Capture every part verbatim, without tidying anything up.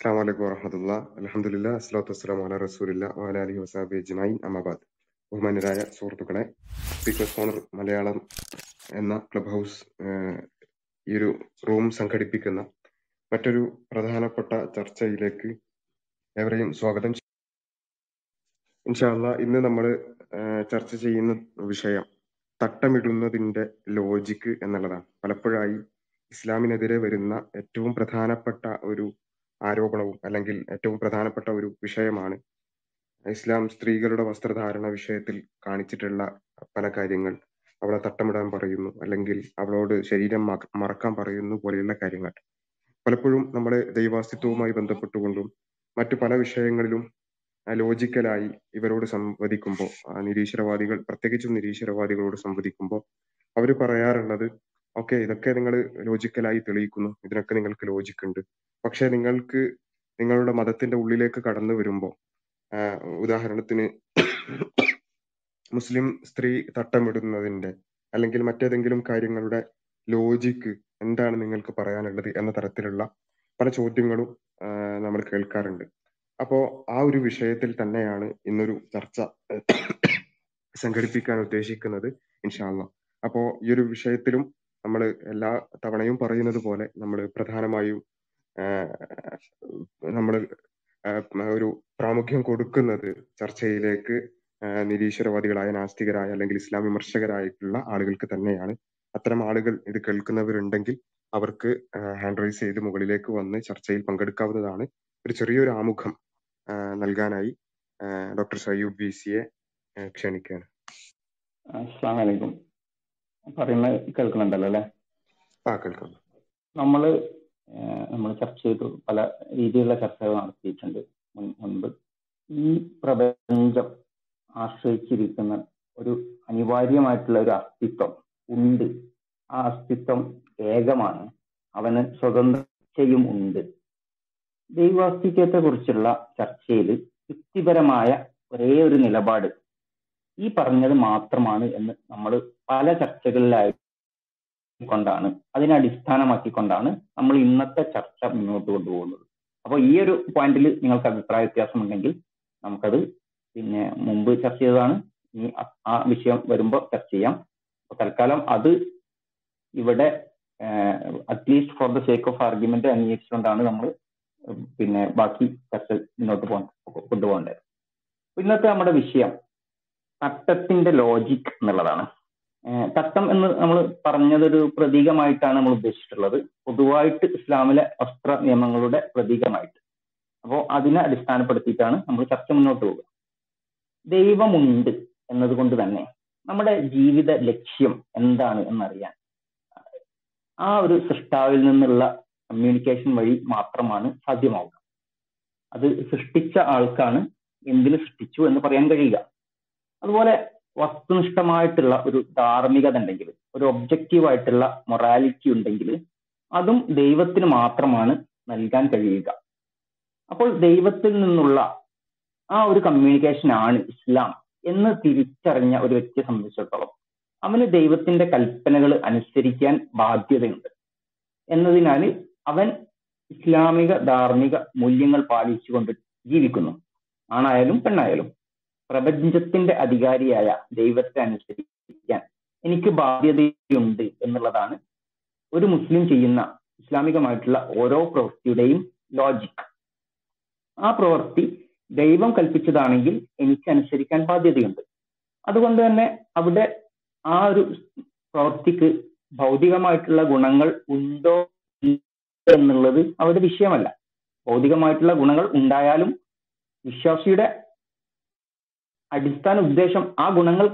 അസ്സലാമു അലൈക്കും വറഹ്മത്തുള്ളാഹി അൽഹംദുലില്ലാഹി വസ്സലാത്തു വസ്സലാമു അലാ റസൂലില്ലാഹി വഅലാ അലിഹി വസഹ്ബിഹി അജ്മഈൻ അമ്മാ ബഅദ്. ബഹുമാന്യരായ സുഹൃത്തുക്കളെ, സ്പീക്കേഴ്സ് കോർണർ മലയാളം എന്ന ക്ലബ് ഹൗസ് ഈ ഒരു റൂം സംഘടിപ്പിക്കുന്ന മറ്റൊരു പ്രധാനപ്പെട്ട ചർച്ചയിലേക്ക് ഏവരെയും സ്വാഗതം. ഇൻഷാ അല്ലാഹ് ഇന്ന് നമ്മൾ ചർച്ച ചെയ്യുന്ന വിഷയം തട്ടമിടുന്നതിന്റെ ലോജിക്ക് എന്നുള്ളതാണ്. പലപ്പോഴായി ഇസ്ലാമിനെതിരെ വരുന്ന ഏറ്റവും പ്രധാനപ്പെട്ട ഒരു ആരോപണവും അല്ലെങ്കിൽ ഏറ്റവും പ്രധാനപ്പെട്ട ഒരു വിഷയമാണ് ഇസ്ലാം സ്ത്രീകളുടെ വസ്ത്രധാരണ വിഷയത്തിൽ കാണിച്ചിട്ടുള്ള പല കാര്യങ്ങൾ. അവളെ തട്ടമിടാൻ പറയുന്നു, അല്ലെങ്കിൽ അവളോട് ശരീരം മറക്കാൻ പറയുന്നു പോലെയുള്ള കാര്യങ്ങൾ. പലപ്പോഴും നമ്മൾ ദൈവാസ്തിത്വവുമായി ബന്ധപ്പെട്ടുകൊണ്ടും മറ്റു പല വിഷയങ്ങളിലും ലോജിക്കലായി ഇവരോട് സംവദിക്കുമ്പോൾ, നിരീശ്വരവാദികൾ പ്രത്യേകിച്ചും നിരീശ്വരവാദികളോട് സംവദിക്കുമ്പോൾ അവർ പറയാറുള്ളത്, ഓക്കെ, ഇതൊക്കെ നിങ്ങൾ ലോജിക്കലായി തെളിയിക്കുന്നു, ഇതിനൊക്കെ നിങ്ങൾക്ക് ലോജിക്കുണ്ട്, പക്ഷെ നിങ്ങൾക്ക് നിങ്ങളുടെ മതത്തിന്റെ ഉള്ളിലേക്ക് കടന്നു വരുമ്പോൾ, ഉദാഹരണത്തിന് മുസ്ലിം സ്ത്രീ തട്ടമിടുന്നതിന്റെ അല്ലെങ്കിൽ മറ്റേതെങ്കിലും കാര്യങ്ങളുടെ ലോജിക്ക് എന്താണ് നിങ്ങൾക്ക് പറയാനുള്ളത് എന്ന തരത്തിലുള്ള പല ചോദ്യങ്ങളും നമ്മൾ കേൾക്കാറുണ്ട്. അപ്പോ ആ ഒരു വിഷയത്തിൽ തന്നെയാണ് ഇന്നൊരു ചർച്ച സംഘടിപ്പിക്കാൻ ഉദ്ദേശിക്കുന്നത് ഇൻഷാ അല്ലാഹ്. അപ്പോ ഈ ഒരു വിഷയത്തിലും നമ്മൾ എല്ലാ തവണയും പറയുന്നത് പോലെ നമ്മൾ പ്രധാനമായും നമ്മൾ ഒരു പ്രാമുഖ്യം കൊടുക്കുന്നത് ചർച്ചയിലേക്ക് നിരീശ്വരവാദികളായ നാസ്തികരായ അല്ലെങ്കിൽ ഇസ്ലാം വിമർശകരായിട്ടുള്ള ആളുകൾക്ക് തന്നെയാണ്. അത്തരം ആളുകൾ ഇത് കേൾക്കുന്നവരുണ്ടെങ്കിൽ അവർക്ക് ഹാൻഡ് റൈസ് ചെയ്ത് മുകളിലേക്ക് വന്ന് ചർച്ചയിൽ പങ്കെടുക്കാവുന്നതാണ്. ഒരു ചെറിയൊരു ആമുഖം നൽകാനായി ഡോക്ടർ സയ്യൂബ് വി സിയെ ക്ഷണിക്കുകയാണ്. അസ്സലാമു അലൈക്കും. പറയുന്നത് കേൾക്കുന്നുണ്ടല്ലോ അല്ലേ? ആ, കേൾക്കുന്നു. നമ്മള് നമ്മൾ ചർച്ച ചെയ്തു, പല രീതിയിലുള്ള ചർച്ചകൾ നടത്തിയിട്ടുണ്ട് മുൻപ്. ഈ പ്രപഞ്ചം ആശ്രയിച്ചിരിക്കുന്ന ഒരു അനിവാര്യമായിട്ടുള്ള ഒരു അസ്തിത്വം ഉണ്ട്. ആ അസ്തിത്വം ഏകമാണ്, അവന് സ്വതന്ത്രയും ഉണ്ട്. ദൈവാസ്തിത്വത്തെ കുറിച്ചുള്ള ചർച്ചയിൽ യുക്തിപരമായ ഒരേ ഒരു നിലപാട് ഈ പറഞ്ഞത് മാത്രമാണ് എന്ന് നമ്മൾ പല ചർച്ചകളിലായി കൊണ്ടാണ്, അതിനെ അടിസ്ഥാനമാക്കിക്കൊണ്ടാണ് നമ്മൾ ഇന്നത്തെ ചർച്ച മുന്നോട്ട് കൊണ്ടുപോകുന്നത്. അപ്പോൾ ഈ ഒരു പോയിന്റിൽ നിങ്ങൾക്ക് അഭിപ്രായ വ്യത്യാസം ഉണ്ടെങ്കിൽ നമുക്കത് പിന്നെ മുമ്പ് ചർച്ച ചെയ്തതാണ്, ഇനി ആ വിഷയം വരുമ്പോൾ ചർച്ച ചെയ്യാം. അപ്പോൾ തൽക്കാലം അത് ഇവിടെ at least for the sake of argument അംഗീകരിച്ചുകൊണ്ടാണ് നമ്മൾ പിന്നെ ബാക്കി ചർച്ച മുന്നോട്ട് പോകാൻ കൊണ്ടുപോകേണ്ടത്. ഇന്നത്തെ നമ്മുടെ വിഷയം തട്ടത്തിന്റെ ലോജിക് എന്നുള്ളതാണ്. തട്ടം എന്ന് നമ്മൾ പറഞ്ഞതൊരു പ്രതീകമായിട്ടാണ് നമ്മൾ ഉദ്ദേശിച്ചിട്ടുള്ളത്, പൊതുവായിട്ട് ഇസ്ലാമിലെ വസ്ത്ര നിയമങ്ങളുടെ പ്രതീകമായിട്ട്. അപ്പോൾ അതിനെ അടിസ്ഥാനപ്പെടുത്തിയിട്ടാണ് നമ്മൾ ചർച്ച മുന്നോട്ട് പോകുക. ദൈവമുണ്ട് എന്നതുകൊണ്ട് തന്നെ നമ്മുടെ ജീവിത ലക്ഷ്യം എന്താണ് എന്നറിയാൻ ആ ഒരു സൃഷ്ടാവിൽ നിന്നുള്ള കമ്മ്യൂണിക്കേഷൻ വഴി മാത്രമാണ് സാധ്യമാവുക. അത് സൃഷ്ടിച്ച ആൾക്കാണ് എന്തിന് സൃഷ്ടിച്ചു എന്ന് പറയാൻ കഴിയുക. അതുപോലെ വസ്തുനിഷ്ഠമായിട്ടുള്ള ഒരു ധാർമ്മികത ഉണ്ടെങ്കിൽ, ഒരു ഒബ്ജക്റ്റീവായിട്ടുള്ള മൊറാലിറ്റി ഉണ്ടെങ്കിൽ അതും ദൈവത്തിന് മാത്രമാണ് നൽകാൻ കഴിയുക. അപ്പോൾ ദൈവത്തിൽ നിന്നുള്ള ആ ഒരു കമ്മ്യൂണിക്കേഷൻ ആണ് ഇസ്ലാം എന്ന് തിരിച്ചറിഞ്ഞ ഒരു വ്യക്തിയെ സംബന്ധിച്ചിടത്തോളം അവന് ദൈവത്തിന്റെ കൽപ്പനകൾ അനുസരിക്കാൻ ബാധ്യതയുണ്ട് എന്നതിനാൽ അവൻ ഇസ്ലാമിക ധാർമ്മിക മൂല്യങ്ങൾ പാലിച്ചുകൊണ്ട് ജീവിക്കുന്നു. ആണായാലും പെണ്ണായാലും പ്രപഞ്ചത്തിന്റെ അധികാരിയായ ദൈവത്തെ അനുസരിക്കാൻ എനിക്ക് ബാധ്യതയുണ്ട് എന്നുള്ളതാണ് ഒരു മുസ്ലിം ചെയ്യുന്ന ഇസ്ലാമികമായിട്ടുള്ള ഓരോ പ്രവൃത്തിയുടെയും ലോജിക്. ആ പ്രവൃത്തി ദൈവം കൽപ്പിച്ചതാണെങ്കിൽ എനിക്ക് അനുസരിക്കാൻ ബാധ്യതയുണ്ട്. അതുകൊണ്ട് തന്നെ അവിടെ ആ ഒരു പ്രവൃത്തിക്ക് ഭൗതികമായിട്ടുള്ള ഗുണങ്ങൾ ഉണ്ടോ എന്നുള്ളത് അവിടെ വിഷയമല്ല. ഭൗതികമായിട്ടുള്ള ഗുണങ്ങൾ ഉണ്ടായാലും വിശ്വാസിയുടെ അടിസ്ഥാന ഉദ്ദേശം ആ ഗുണങ്ങൾ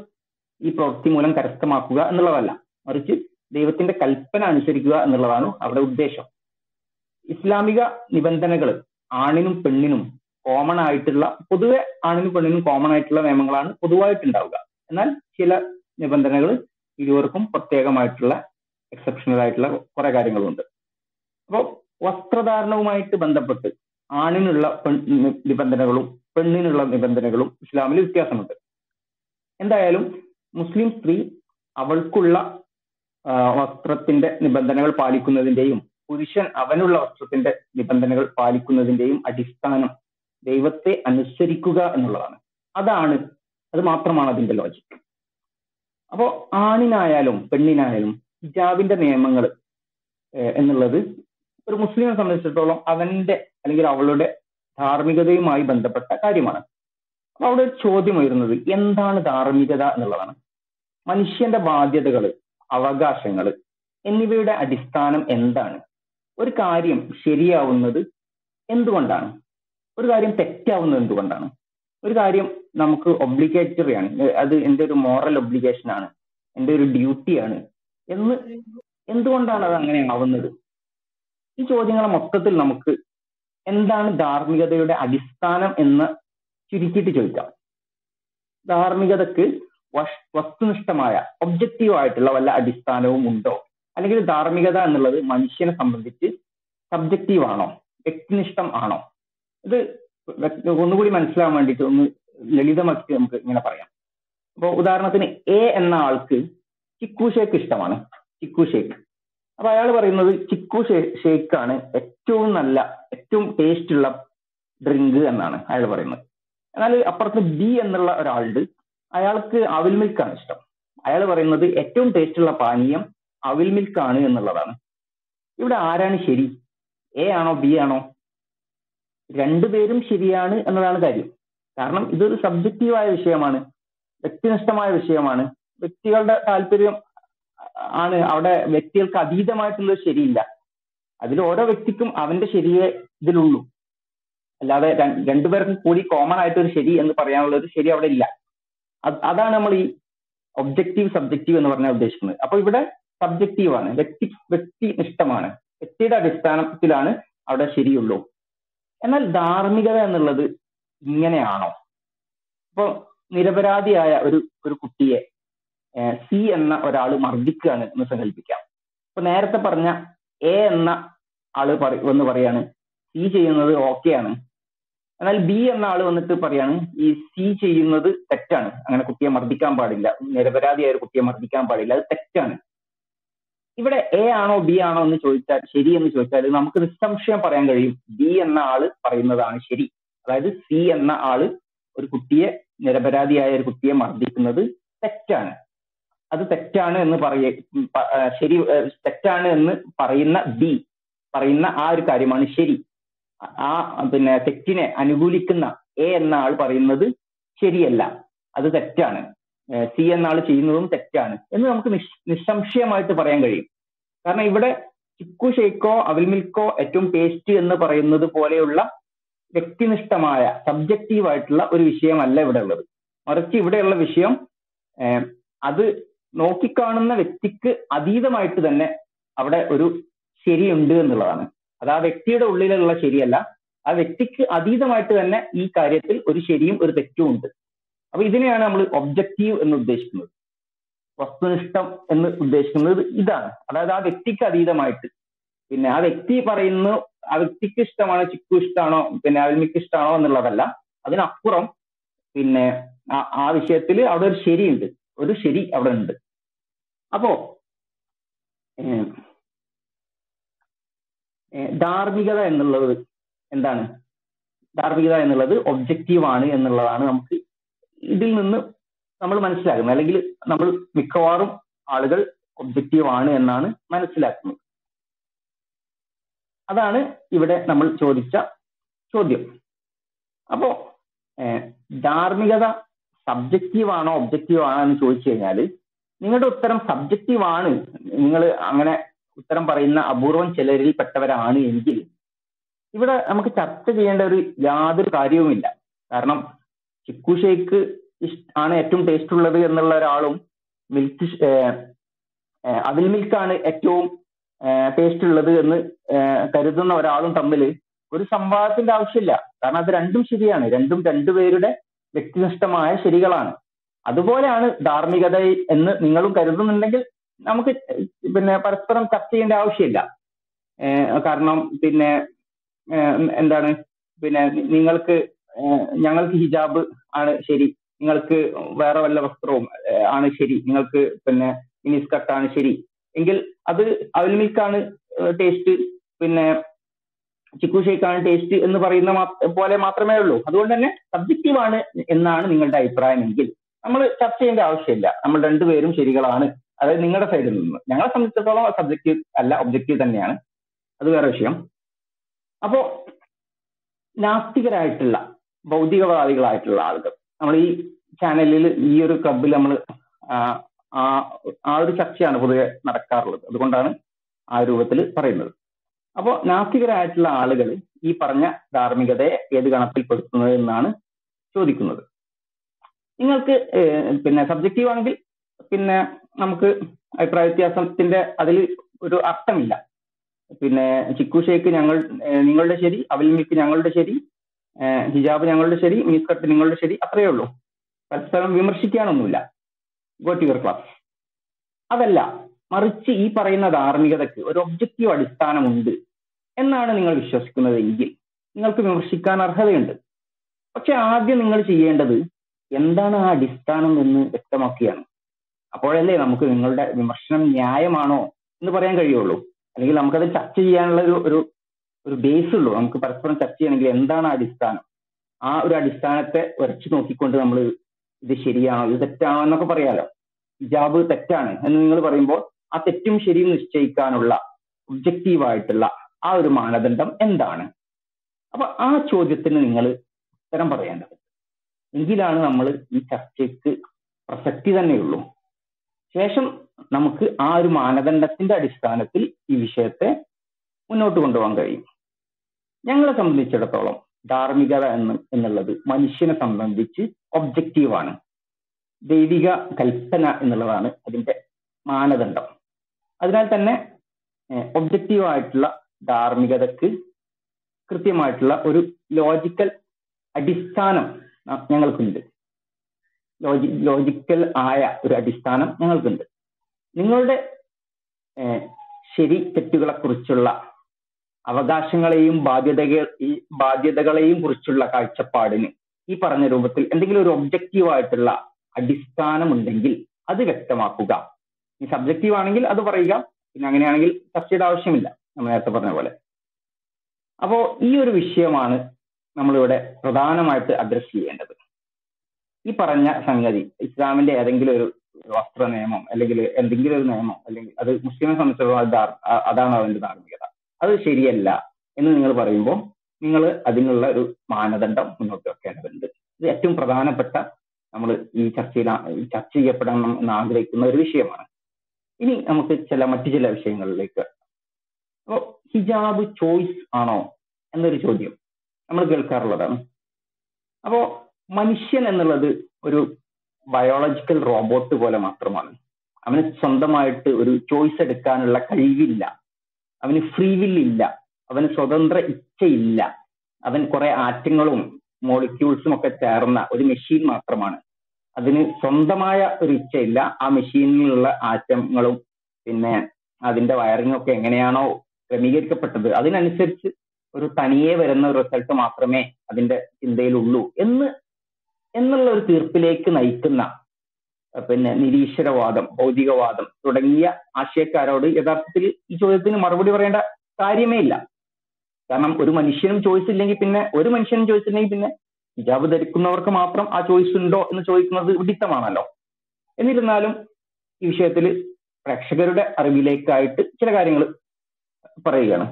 ഈ പ്രവൃത്തി മൂലം കരസ്ഥമാക്കുക എന്നുള്ളതല്ല, മറിച്ച് ദൈവത്തിന്റെ കൽപ്പന അനുസരിക്കുക എന്നുള്ളതാണ് അവിടെ ഉദ്ദേശം. ഇസ്ലാമിക നിബന്ധനകൾ ആണിനും പെണ്ണിനും കോമൺ ആയിട്ടുള്ള, പൊതുവെ ആണിനും പെണ്ണിനും കോമൺ ആയിട്ടുള്ള നിയമങ്ങളാണ് പൊതുവായിട്ടുണ്ടാവുക. എന്നാൽ ചില നിബന്ധനകൾ ഇരുവർക്കും പ്രത്യേകമായിട്ടുള്ള എക്സെപ്ഷണൽ ആയിട്ടുള്ള കുറെ കാര്യങ്ങളുണ്ട്. അപ്പോൾ വസ്ത്രധാരണവുമായിട്ട് ബന്ധപ്പെട്ട് ആണിനുള്ള നിബന്ധനകളും പെണ്ണിനുള്ള നിബന്ധനകളും ഇസ്ലാമിൽ വ്യത്യാസമുണ്ട്. എന്തായാലും മുസ്ലിം സ്ത്രീ അവൾക്കുള്ള വസ്ത്രത്തിന്റെ നിബന്ധനകൾ പാലിക്കുന്നതിന്റെയും പുരുഷൻ അവനുള്ള വസ്ത്രത്തിന്റെ നിബന്ധനകൾ പാലിക്കുന്നതിന്റെയും അടിസ്ഥാനം ദൈവത്തെ അനുസരിക്കുക എന്നുള്ളതാണ്. അതാണ്, അത് മാത്രമാണ് അതിന്റെ ലോജിക്. അപ്പോ ആണിനായാലും പെണ്ണിനായാലും ഹിജാബിന്റെ നിയമങ്ങൾ എന്നുള്ളത് ഒരു മുസ്ലിമിനെ സംബന്ധിച്ചിടത്തോളം അവന്റെ അല്ലെങ്കിൽ അവളുടെ ധാർമ്മികതയുമായി ബന്ധപ്പെട്ട കാര്യമാണ്. അപ്പൊ അവിടെ ഒരു ചോദ്യം ഉയരുന്നത് എന്താണ് ധാർമ്മികത എന്നുള്ളതാണ്. മനുഷ്യന്റെ ബാധ്യതകൾ, അവകാശങ്ങൾ എന്നിവയുടെ അടിസ്ഥാനം എന്താണ്? ഒരു കാര്യം ശരിയാവുന്നത് എന്തുകൊണ്ടാണ്? ഒരു കാര്യം തെറ്റാവുന്നത് എന്തുകൊണ്ടാണ്? ഒരു കാര്യം നമുക്ക് ഒബ്ലിഗേറ്ററി ആണ്, അത് എൻ്റെ ഒരു മോറൽ ഒബ്ലിഗേഷൻ ആണ്, എൻ്റെ ഒരു ഡ്യൂട്ടിയാണ് എന്ന് എന്തുകൊണ്ടാണ് അത് അങ്ങനെ ആവുന്നത്? ഈ ചോദ്യങ്ങളെ മൊത്തത്തിൽ നമുക്ക് എന്താണ് ധാർമ്മികതയുടെ അടിസ്ഥാനം എന്ന് ചുരുക്കിയിട്ട് ചോദിക്കാം. ധാർമ്മികതക്ക് വസ്തുനിഷ്ഠമായ ഒബ്ജക്റ്റീവ് ആയിട്ടുള്ള വല്ല അടിസ്ഥാനവും ഉണ്ടോ? അല്ലെങ്കിൽ ധാർമ്മികത എന്നുള്ളത് മനുഷ്യനെ സംബന്ധിച്ച് സബ്ജക്റ്റീവ് ആണോ, വ്യക്തിനിഷ്ഠം ആണോ? ഇത് ഒന്നുകൂടി മനസ്സിലാവാൻ വേണ്ടിയിട്ട് ഒന്ന് ലളിതമാക്കി നമുക്ക് ഇങ്ങനെ പറയാം. അപ്പോൾ ഉദാഹരണത്തിന് എ എന്ന ആൾക്ക് ചിക്കു ഷേക്ക് ഇഷ്ടമാണ്, ചിക്കു ഷേക്ക്. അപ്പൊ അയാൾ പറയുന്നത് ചിക്കു ഷേക്ക് ആണ് ഏറ്റവും നല്ല, ഏറ്റവും ടേസ്റ്റ് ഉള്ള ഡ്രിങ്ക് എന്നാണ് അയാൾ പറയുന്നത്. എന്നാൽ അപ്പുറത്ത് ബി എന്നുള്ള ഒരാളുണ്ട്, അയാൾക്ക് അവിൽ മിൽക്കാണ് ഇഷ്ടം. അയാൾ പറയുന്നത് ഏറ്റവും ടേസ്റ്റ് ഉള്ള പാനീയം അവിൽ മിൽക്കാണ് എന്നുള്ളതാണ്. ഇവിടെ ആരാണ് ശരി, എ ആണോ ബി ആണോ? രണ്ടുപേരും ശരിയാണ് എന്നതാണ് കാര്യം. കാരണം ഇതൊരു സബ്ജക്റ്റീവായ വിഷയമാണ്, വ്യക്തിനിഷ്ഠമായ വിഷയമാണ്, വ്യക്തികളുടെ താല്പര്യം ആണ്. അവിടെ വ്യക്തികൾക്ക് അതീതമായിട്ടുള്ളത് ശരിയില്ല. അതിൽ ഓരോ വ്യക്തിക്കും അവന്റെ ശരിയെ ഇതിലുള്ളൂ. അല്ലാതെ രണ്ടുപേർക്കും കൂടി കോമൺ ആയിട്ടൊരു ശരി എന്ന് പറയാനുള്ള ഒരു ശരി അവിടെ ഇല്ല. അതാണ് നമ്മൾ ഈ ഒബ്ജക്റ്റീവ് സബ്ജക്റ്റീവ് എന്ന് പറഞ്ഞാൽ ഉദ്ദേശിക്കുന്നത്. അപ്പൊ ഇവിടെ സബ്ജക്റ്റീവാണ്, വ്യക്തി വ്യക്തിനിഷ്ഠമാണ്, വ്യക്തിയുടെ അടിസ്ഥാനത്തിലാണ് അവിടെ ശരിയുള്ളൂ. എന്നാൽ ധാർമ്മികത എന്നുള്ളത് ഇങ്ങനെയാണോ? ഇപ്പൊ നിരപരാധിയായ ഒരു ഒരു കുട്ടിയെ സി എന്ന ഒരാൾ മർദ്ദിക്കുകയാണ് എന്ന് സങ്കല്പിക്കാം. അപ്പൊ നേരത്തെ പറഞ്ഞ എ എന്ന ആള് വന്ന് പറയാണ് സി ചെയ്യുന്നത് ഓക്കെ ആണ്. എന്നാൽ ബി എന്ന ആള് വന്നിട്ട് പറയാണ് ഈ സി ചെയ്യുന്നത് തെറ്റാണ്, അങ്ങനെ കുട്ടിയെ മർദ്ദിക്കാൻ പാടില്ല, നിരപരാധിയായ ഒരു കുട്ടിയെ മർദ്ദിക്കാൻ പാടില്ല, അത് തെറ്റാണ്. ഇവിടെ എ ആണോ ബി ആണോ എന്ന് ചോദിച്ചാൽ, ശരി എന്ന് ചോദിച്ചാൽ നമുക്ക് നിസ്സംശയം പറയാൻ കഴിയും ബി എന്ന ആള് പറയുന്നതാണ് ശരി. അതായത് സി എന്ന ആള് ഒരു കുട്ടിയെ, നിരപരാധിയായ ഒരു കുട്ടിയെ മർദ്ദിക്കുന്നത് തെറ്റാണ്. അത് തെറ്റാണ് എന്ന് പറയ ശരി തെറ്റാണ് എന്ന് പറയുന്ന ബി പറയുന്ന ആ ഒരു കാര്യമാണ് ശരി. ആ പിന്നെ തെറ്റിനെ അനുകൂലിക്കുന്ന എ എന്ന ആൾ പറയുന്നത് ശരിയല്ല, അത് തെറ്റാണ്, സി എന്ന ആൾ ചെയ്യുന്നതും തെറ്റാണ് എന്ന് നമുക്ക് നിസ്സംശയമായിട്ട് പറയാൻ കഴിയും. കാരണം ഇവിടെ ചിക്കു ഷേക്കോ അവിൽ മിൽക്കോ ഏറ്റവും ടേസ്റ്റ് എന്ന് പറയുന്നത് പോലെയുള്ള വ്യക്തിനിഷ്ഠമായ സബ്ജക്റ്റീവായിട്ടുള്ള ഒരു വിഷയമല്ല ഇവിടെ ഉള്ളത്. മറിച്ച് ഇവിടെയുള്ള വിഷയം അത് നോക്കിക്കാണുന്ന വ്യക്തിക്ക് അതീതമായിട്ട് തന്നെ അവിടെ ഒരു ശരിയുണ്ട് എന്നുള്ളതാണ്. അത് ആ വ്യക്തിയുടെ ഉള്ളിലുള്ള ശരിയല്ല, ആ വ്യക്തിക്ക് അതീതമായിട്ട് തന്നെ ഈ കാര്യത്തിൽ ഒരു ശരിയും ഒരു തെറ്റും ഉണ്ട്. അപ്പൊ ഇതിനെയാണ് നമ്മൾ ഒബ്ജക്റ്റീവ് എന്ന് ഉദ്ദേശിക്കുന്നത്. വസ്തുനിഷ്ഠം എന്ന് ഉദ്ദേശിക്കുന്നത് ഇതാണ്. അതായത് ആ വ്യക്തിക്ക് അതീതമായിട്ട്, പിന്നെ ആ വ്യക്തി പറയുന്നു ആ വ്യക്തിക്ക് ഇഷ്ടമാണോ, ചിക്കു ഇഷ്ടമാണോ, പിന്നെ അവിൽമിക്ക് ഇഷ്ടമാണോ എന്നുള്ളതല്ല. അതിനപ്പുറം പിന്നെ ആ വിഷയത്തിൽ അവിടെ ഒരു ശരിയുണ്ട്, ഒരു ശരി അവിടെ ഉണ്ട്. അപ്പോ ധാർമ്മികത എന്നുള്ളത് എന്താണ്? ധാർമ്മികത എന്നുള്ളത് ഒബ്ജക്റ്റീവാണ് എന്നുള്ളതാണ് നമുക്ക് ഇതിൽ നിന്ന് നമ്മൾ മനസ്സിലാക്കുന്നത്. അല്ലെങ്കിൽ നമ്മൾ മിക്കവാറും ആളുകൾ ഒബ്ജക്റ്റീവാണ് എന്നാണ് മനസ്സിലാക്കുന്നത്. അതാണ് ഇവിടെ നമ്മൾ ചോദിച്ച ചോദ്യം. അപ്പോ ധാർമ്മികത സബ്ജക്റ്റീവാണോ ഒബ്ജക്റ്റീവാണോ എന്ന് ചോദിച്ചു കഴിഞ്ഞാൽ നിങ്ങളുടെ ഉത്തരം സബ്ജക്റ്റീവാണ്, നിങ്ങൾ അങ്ങനെ ഉത്തരം പറയുന്ന അപൂർവം ചിലരിൽ പെട്ടവരാണ് എങ്കിൽ ഇവിടെ നമുക്ക് ചർച്ച ചെയ്യേണ്ട ഒരു യാതൊരു കാര്യവുമില്ല. കാരണം ചിക്കു ഷേക്ക് ആണ് ഏറ്റവും ടേസ്റ്റ് ഉള്ളത് എന്നുള്ള ഒരാളും മിൽക്ക് അവിൽ മിൽക്കാണ് ഏറ്റവും ടേസ്റ്റ് ഉള്ളത് എന്ന് കരുതുന്ന ഒരാളും തമ്മിൽ ഒരു സംവാദത്തിന്റെ ആവശ്യമില്ല. കാരണം അത് രണ്ടും ശരിയാണ്, രണ്ടും രണ്ടുപേരുടെ വ്യക്തിനിഷ്ഠമായ ശരികളാണ്. അതുപോലെയാണ് ധാർമ്മികത എന്ന് നിങ്ങളും കരുതുന്നുണ്ടെങ്കിൽ നമുക്ക് പിന്നെ പരസ്പരം ചർച്ച ചെയ്യേണ്ട ആവശ്യമില്ല. കാരണം പിന്നെ എന്താണ് പിന്നെ നിങ്ങൾക്ക് ഞങ്ങൾക്ക് ഹിജാബ് ആണ് ശരി, നിങ്ങൾക്ക് വേറെ വല്ല വസ്ത്രവും ആണ് ശരി, നിങ്ങൾക്ക് പിന്നെ മിനിസ്കർട്ടാണ് ശരി എങ്കിൽ അത് അവിൽ മിൽക്കാണ് ടേസ്റ്റ്, പിന്നെ ചിക്കു ഷേക്കാണ് ടേസ്റ്റ് എന്ന് പറയുന്ന പോലെ മാത്രമേ ഉള്ളൂ. അതുകൊണ്ട് തന്നെ സബ്ജക്റ്റീവാണ് എന്നാണ് നിങ്ങളുടെ അഭിപ്രായം എങ്കിൽ നമ്മൾ ചർച്ച ചെയ്യേണ്ട ആവശ്യമില്ല. നമ്മൾ രണ്ടുപേരും ശരികളാണ്, അതായത് നിങ്ങളുടെ സൈഡിൽ നിന്ന്. ഞങ്ങളെ സംബന്ധിച്ചിടത്തോളം സബ്ജക്റ്റീവ് അല്ല, ഒബ്ജക്റ്റീവ് തന്നെയാണ്, അത് വേറെ വിഷയം. അപ്പോ നാസ്തികരായിട്ടുള്ള ഭൗതികവാദികളായിട്ടുള്ള ആളുകൾ, നമ്മൾ ഈ ചാനലിൽ ഈ ഒരു ക്ലബിൽ നമ്മൾ ആ ഒരു ചർച്ചയാണ് പൊതുവെ നടക്കാറുള്ളത്, അതുകൊണ്ടാണ് ആ രൂപത്തിൽ പറയുന്നത്. അപ്പോൾ നാസ്തികരായിട്ടുള്ള ആളുകൾ ഈ പറഞ്ഞ ധാർമ്മികതയെ ഏത് കണക്കിൽപ്പെടുത്തുന്നത് എന്നാണ് ചോദിക്കുന്നത്. നിങ്ങൾക്ക് പിന്നെ സബ്ജക്റ്റീവ് ആണെങ്കിൽ പിന്നെ നമുക്ക് അഭിപ്രായ വ്യത്യാസത്തിന്റെ അതിൽ ഒരു അർത്ഥമില്ല. പിന്നെ ചിക്കു ഷേക്ക് ഞങ്ങൾ നിങ്ങളുടെ ശരി, അവൽ മിൽക്ക് ഞങ്ങളുടെ ശരി, ഹിജാബ് ഞങ്ങളുടെ ശരി, മീസ്കട്ട് നിങ്ങളുടെ ശരി, അത്രയേ ഉള്ളൂ. പരസ്പരം വിമർശിക്കാനൊന്നുമില്ല. Go to your class. അതല്ല, മറിച്ച് ഈ പറയുന്ന ധാർമ്മികതയ്ക്ക് ഒരു ഒബ്ജക്റ്റീവ് അടിസ്ഥാനമുണ്ട് എന്നാണ് നിങ്ങൾ വിശ്വസിക്കുന്നത് എങ്കിൽ നിങ്ങൾക്ക് വിമർശിക്കാൻ അർഹതയുണ്ട്. പക്ഷെ ആദ്യം നിങ്ങൾ ചെയ്യേണ്ടത് എന്താണ് ആ അടിസ്ഥാനം എന്ന് വ്യക്തമാക്കുകയാണ്. അപ്പോഴല്ലേ നമുക്ക് നിങ്ങളുടെ വിമർശനം ന്യായമാണോ എന്ന് പറയാൻ കഴിയുള്ളൂ. അല്ലെങ്കിൽ നമുക്കത് ചർച്ച ചെയ്യാനുള്ള ഒരു ഒരു ബേസ് ഉള്ളൂ. നമുക്ക് പരസ്പരം ചർച്ച ചെയ്യണമെങ്കിൽ എന്താണ് ആ അടിസ്ഥാനം, ആ ഒരു അടിസ്ഥാനത്തെ വരച്ചു നോക്കിക്കൊണ്ട് നമ്മൾ ഇത് ശരിയാണോ ഇത് തെറ്റാണോ എന്നൊക്കെ പറയാലോ. ഹിജാബ് തെറ്റാണ് എന്ന് നിങ്ങൾ പറയുമ്പോൾ ആ തെറ്റും ശരിയും നിശ്ചയിക്കാനുള്ള ഒബ്ജക്റ്റീവായിട്ടുള്ള ആ ഒരു മാനദണ്ഡം എന്താണ്? അപ്പൊ ആ ചോദ്യത്തിന് നിങ്ങൾ ഉത്തരം പറയേണ്ടത്. എങ്കിലാണ് നമ്മൾ ഈ ചർച്ചയ്ക്ക് പ്രസക്തി തന്നെയുള്ളൂ. ശേഷം നമുക്ക് ആ ഒരു മാനദണ്ഡത്തിന്റെ അടിസ്ഥാനത്തിൽ ഈ വിഷയത്തെ മുന്നോട്ട് കൊണ്ടുപോകാൻ കഴിയും. ഞങ്ങളെ സംബന്ധിച്ചിടത്തോളം ധാർമ്മികത എന്ന് എന്നുള്ളത് മനുഷ്യനെ സംബന്ധിച്ച് ഒബ്ജക്റ്റീവാണ്. ദൈവിക കൽപ്പന എന്നുള്ളതാണ് അതിന്റെ മാനദണ്ഡം. അതിനാൽ തന്നെ ഒബ്ജക്റ്റീവായിട്ടുള്ള ധാർമ്മികതയ്ക്ക് കൃത്യമായിട്ടുള്ള ഒരു ലോജിക്കൽ അടിസ്ഥാനം ഞങ്ങൾക്കുണ്ട്. ലോജി ലോജിക്കൽ ആയ ഒരു അടിസ്ഥാനം ഞങ്ങൾക്കുണ്ട്. നിങ്ങളുടെ ശരി തെറ്റുകളെ കുറിച്ചുള്ള അവകാശങ്ങളെയും ബാധ്യതകൾ ബാധ്യതകളെയും കുറിച്ചുള്ള കാഴ്ചപ്പാടിന് ഈ പറഞ്ഞ രൂപത്തിൽ എന്തെങ്കിലും ഒരു ഒബ്ജക്റ്റീവായിട്ടുള്ള അടിസ്ഥാനമുണ്ടെങ്കിൽ അത് വ്യക്തമാക്കുക. ഈ സബ്ജക്റ്റീവ് ആണെങ്കിൽ അത് പറയുക. പിന്നെ അങ്ങനെയാണെങ്കിൽ ചർച്ചയുടെ ആവശ്യമില്ല, നമ്മൾ നേരത്തെ പറഞ്ഞ പോലെ. അപ്പോ ഈ ഒരു വിഷയമാണ് നമ്മളിവിടെ പ്രധാനമായിട്ട് അഡ്രസ് ചെയ്യേണ്ടത്. ഈ പറഞ്ഞ സംഗതി ഇസ്ലാമിന്റെ ഏതെങ്കിലും ഒരു വസ്ത്ര നിയമം അല്ലെങ്കിൽ എന്തെങ്കിലും ഒരു നിയമം അല്ലെങ്കിൽ അത് മുസ്ലിമെ സംബന്ധിച്ചിടത്തോളം അതാണ് അതിന്റെ ധാർമ്മികത, അത് ശരിയല്ല എന്ന് നിങ്ങൾ പറയുമ്പോൾ നിങ്ങൾ അതിനുള്ള ഒരു മാനദണ്ഡം മുന്നോട്ട് വെക്കേണ്ടതുണ്ട്. ഇത് ഏറ്റവും പ്രധാനപ്പെട്ട നമ്മൾ ഈ ചർച്ചയിൽ ചർച്ച ചെയ്യപ്പെടണം എന്ന് ആഗ്രഹിക്കുന്ന ഒരു വിഷയമാണ്. ഇനി നമുക്ക് ചില മറ്റു ചില വിഷയങ്ങളിലേക്ക്. അപ്പോൾ ഹിജാബ് ചോയ്സ് ആണോ എന്നൊരു ചോദ്യം നമ്മൾ കേൾക്കാറുള്ളതാണ്. അപ്പോൾ മനുഷ്യൻ എന്നുള്ളത് ഒരു ബയോളജിക്കൽ റോബോട്ട് പോലെ മാത്രമാണ്. അവന് സ്വന്തമായിട്ട് ഒരു ചോയ്സ് എടുക്കാനുള്ള കഴിവില്ല, അവന് ഫ്രീ വില്ലില്ല, അവന് സ്വതന്ത്ര ഇച്ഛയില്ല. അവൻ കുറെ ആറ്റങ്ങളും മോളിക്യൂൾസും ഒക്കെ ചേർന്ന ഒരു മെഷീൻ മാത്രമാണ്. അതിന് സ്വന്തമായ ഒരു ഇച്ഛയില്ല. ആ മെഷീനിലുള്ള ആറ്റങ്ങളും പിന്നെ അതിന്റെ വയറിങ്ങും ഒക്കെ എങ്ങനെയാണോ ക്രമീകരിക്കപ്പെട്ടത് അതിനനുസരിച്ച് ഒരു തനിയെ വരുന്ന ഒരു റിസൾട്ട് മാത്രമേ അതിന്റെ ചിന്തയിലുള്ളൂ എന്ന് എന്നുള്ള ഒരു തീർപ്പിലേക്ക് നയിക്കുന്ന പിന്നെ നിരീശ്വരവാദം, ഭൗതികവാദം തുടങ്ങിയ ആശയക്കാരോട് യഥാർത്ഥത്തിൽ ഈ ചോദ്യത്തിന് മറുപടി പറയേണ്ട കാര്യമേ ഇല്ല. കാരണം ഒരു മനുഷ്യനും ചോയ്സ് ഇല്ലെങ്കിൽ പിന്നെ ഒരു മനുഷ്യനും ചോയ്സ് ഇല്ലെങ്കിൽ പിന്നെ ഹിജാബ് ധരിക്കുന്നവർക്ക് മാത്രം ആ ചോയ്സ് ഉണ്ടോ എന്ന് ചോദിക്കുന്നത് വിഡിത്തമാണല്ലോ. എന്നിരുന്നാലും ഈ വിഷയത്തിൽ പ്രേക്ഷകരുടെ അറിവിലേക്കായിട്ട് ചില കാര്യങ്ങൾ പറയുകയാണ്.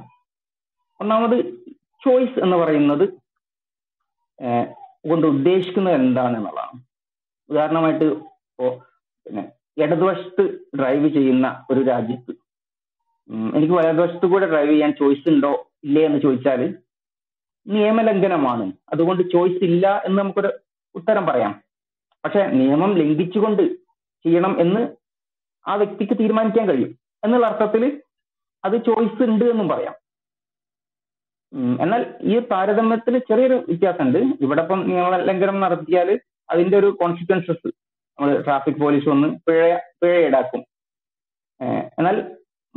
ഒന്നാമത്, ചോയ്സ് എന്ന് പറയുന്നത് കൊണ്ട് ഉദ്ദേശിക്കുന്നത് എന്താണെന്നുള്ളതാണ്. ഉദാഹരണമായിട്ട് ഇപ്പോ പിന്നെ ഇടതുവശത്ത് ഡ്രൈവ് ചെയ്യുന്ന ഒരു രാജ്യത്ത് എനിക്ക് വലതുവശത്ത് കൂടെ ഡ്രൈവ് ചെയ്യാൻ ചോയ്സ് ഉണ്ടോ ഇല്ലേ എന്ന് ചോദിച്ചാൽ നിയമലംഘനമാണ്, അതുകൊണ്ട് ചോയ്സ് ഇല്ല എന്ന് നമുക്കൊരു ഉത്തരം പറയാം. പക്ഷെ നിയമം ലംഘിച്ചുകൊണ്ട് ചെയ്യണം എന്ന് ആ വ്യക്തിക്ക് തീരുമാനിക്കാൻ കഴിയും എന്നുള്ള അർത്ഥത്തിൽ അത് ചോയ്സ് ഉണ്ട് എന്നും പറയാം. എന്നാൽ ഈ താരതമ്യത്തിൽ ചെറിയൊരു വ്യത്യാസമുണ്ട്. ഇവിടെ ഇപ്പം നിയമലംഘനം നടത്തിയാൽ അതിന്റെ ഒരു കോൺസിക്വൻസസ് നമ്മൾ ട്രാഫിക് പോലീസ് വന്ന് പിഴ പിഴ ഈടാക്കും. എന്നാൽ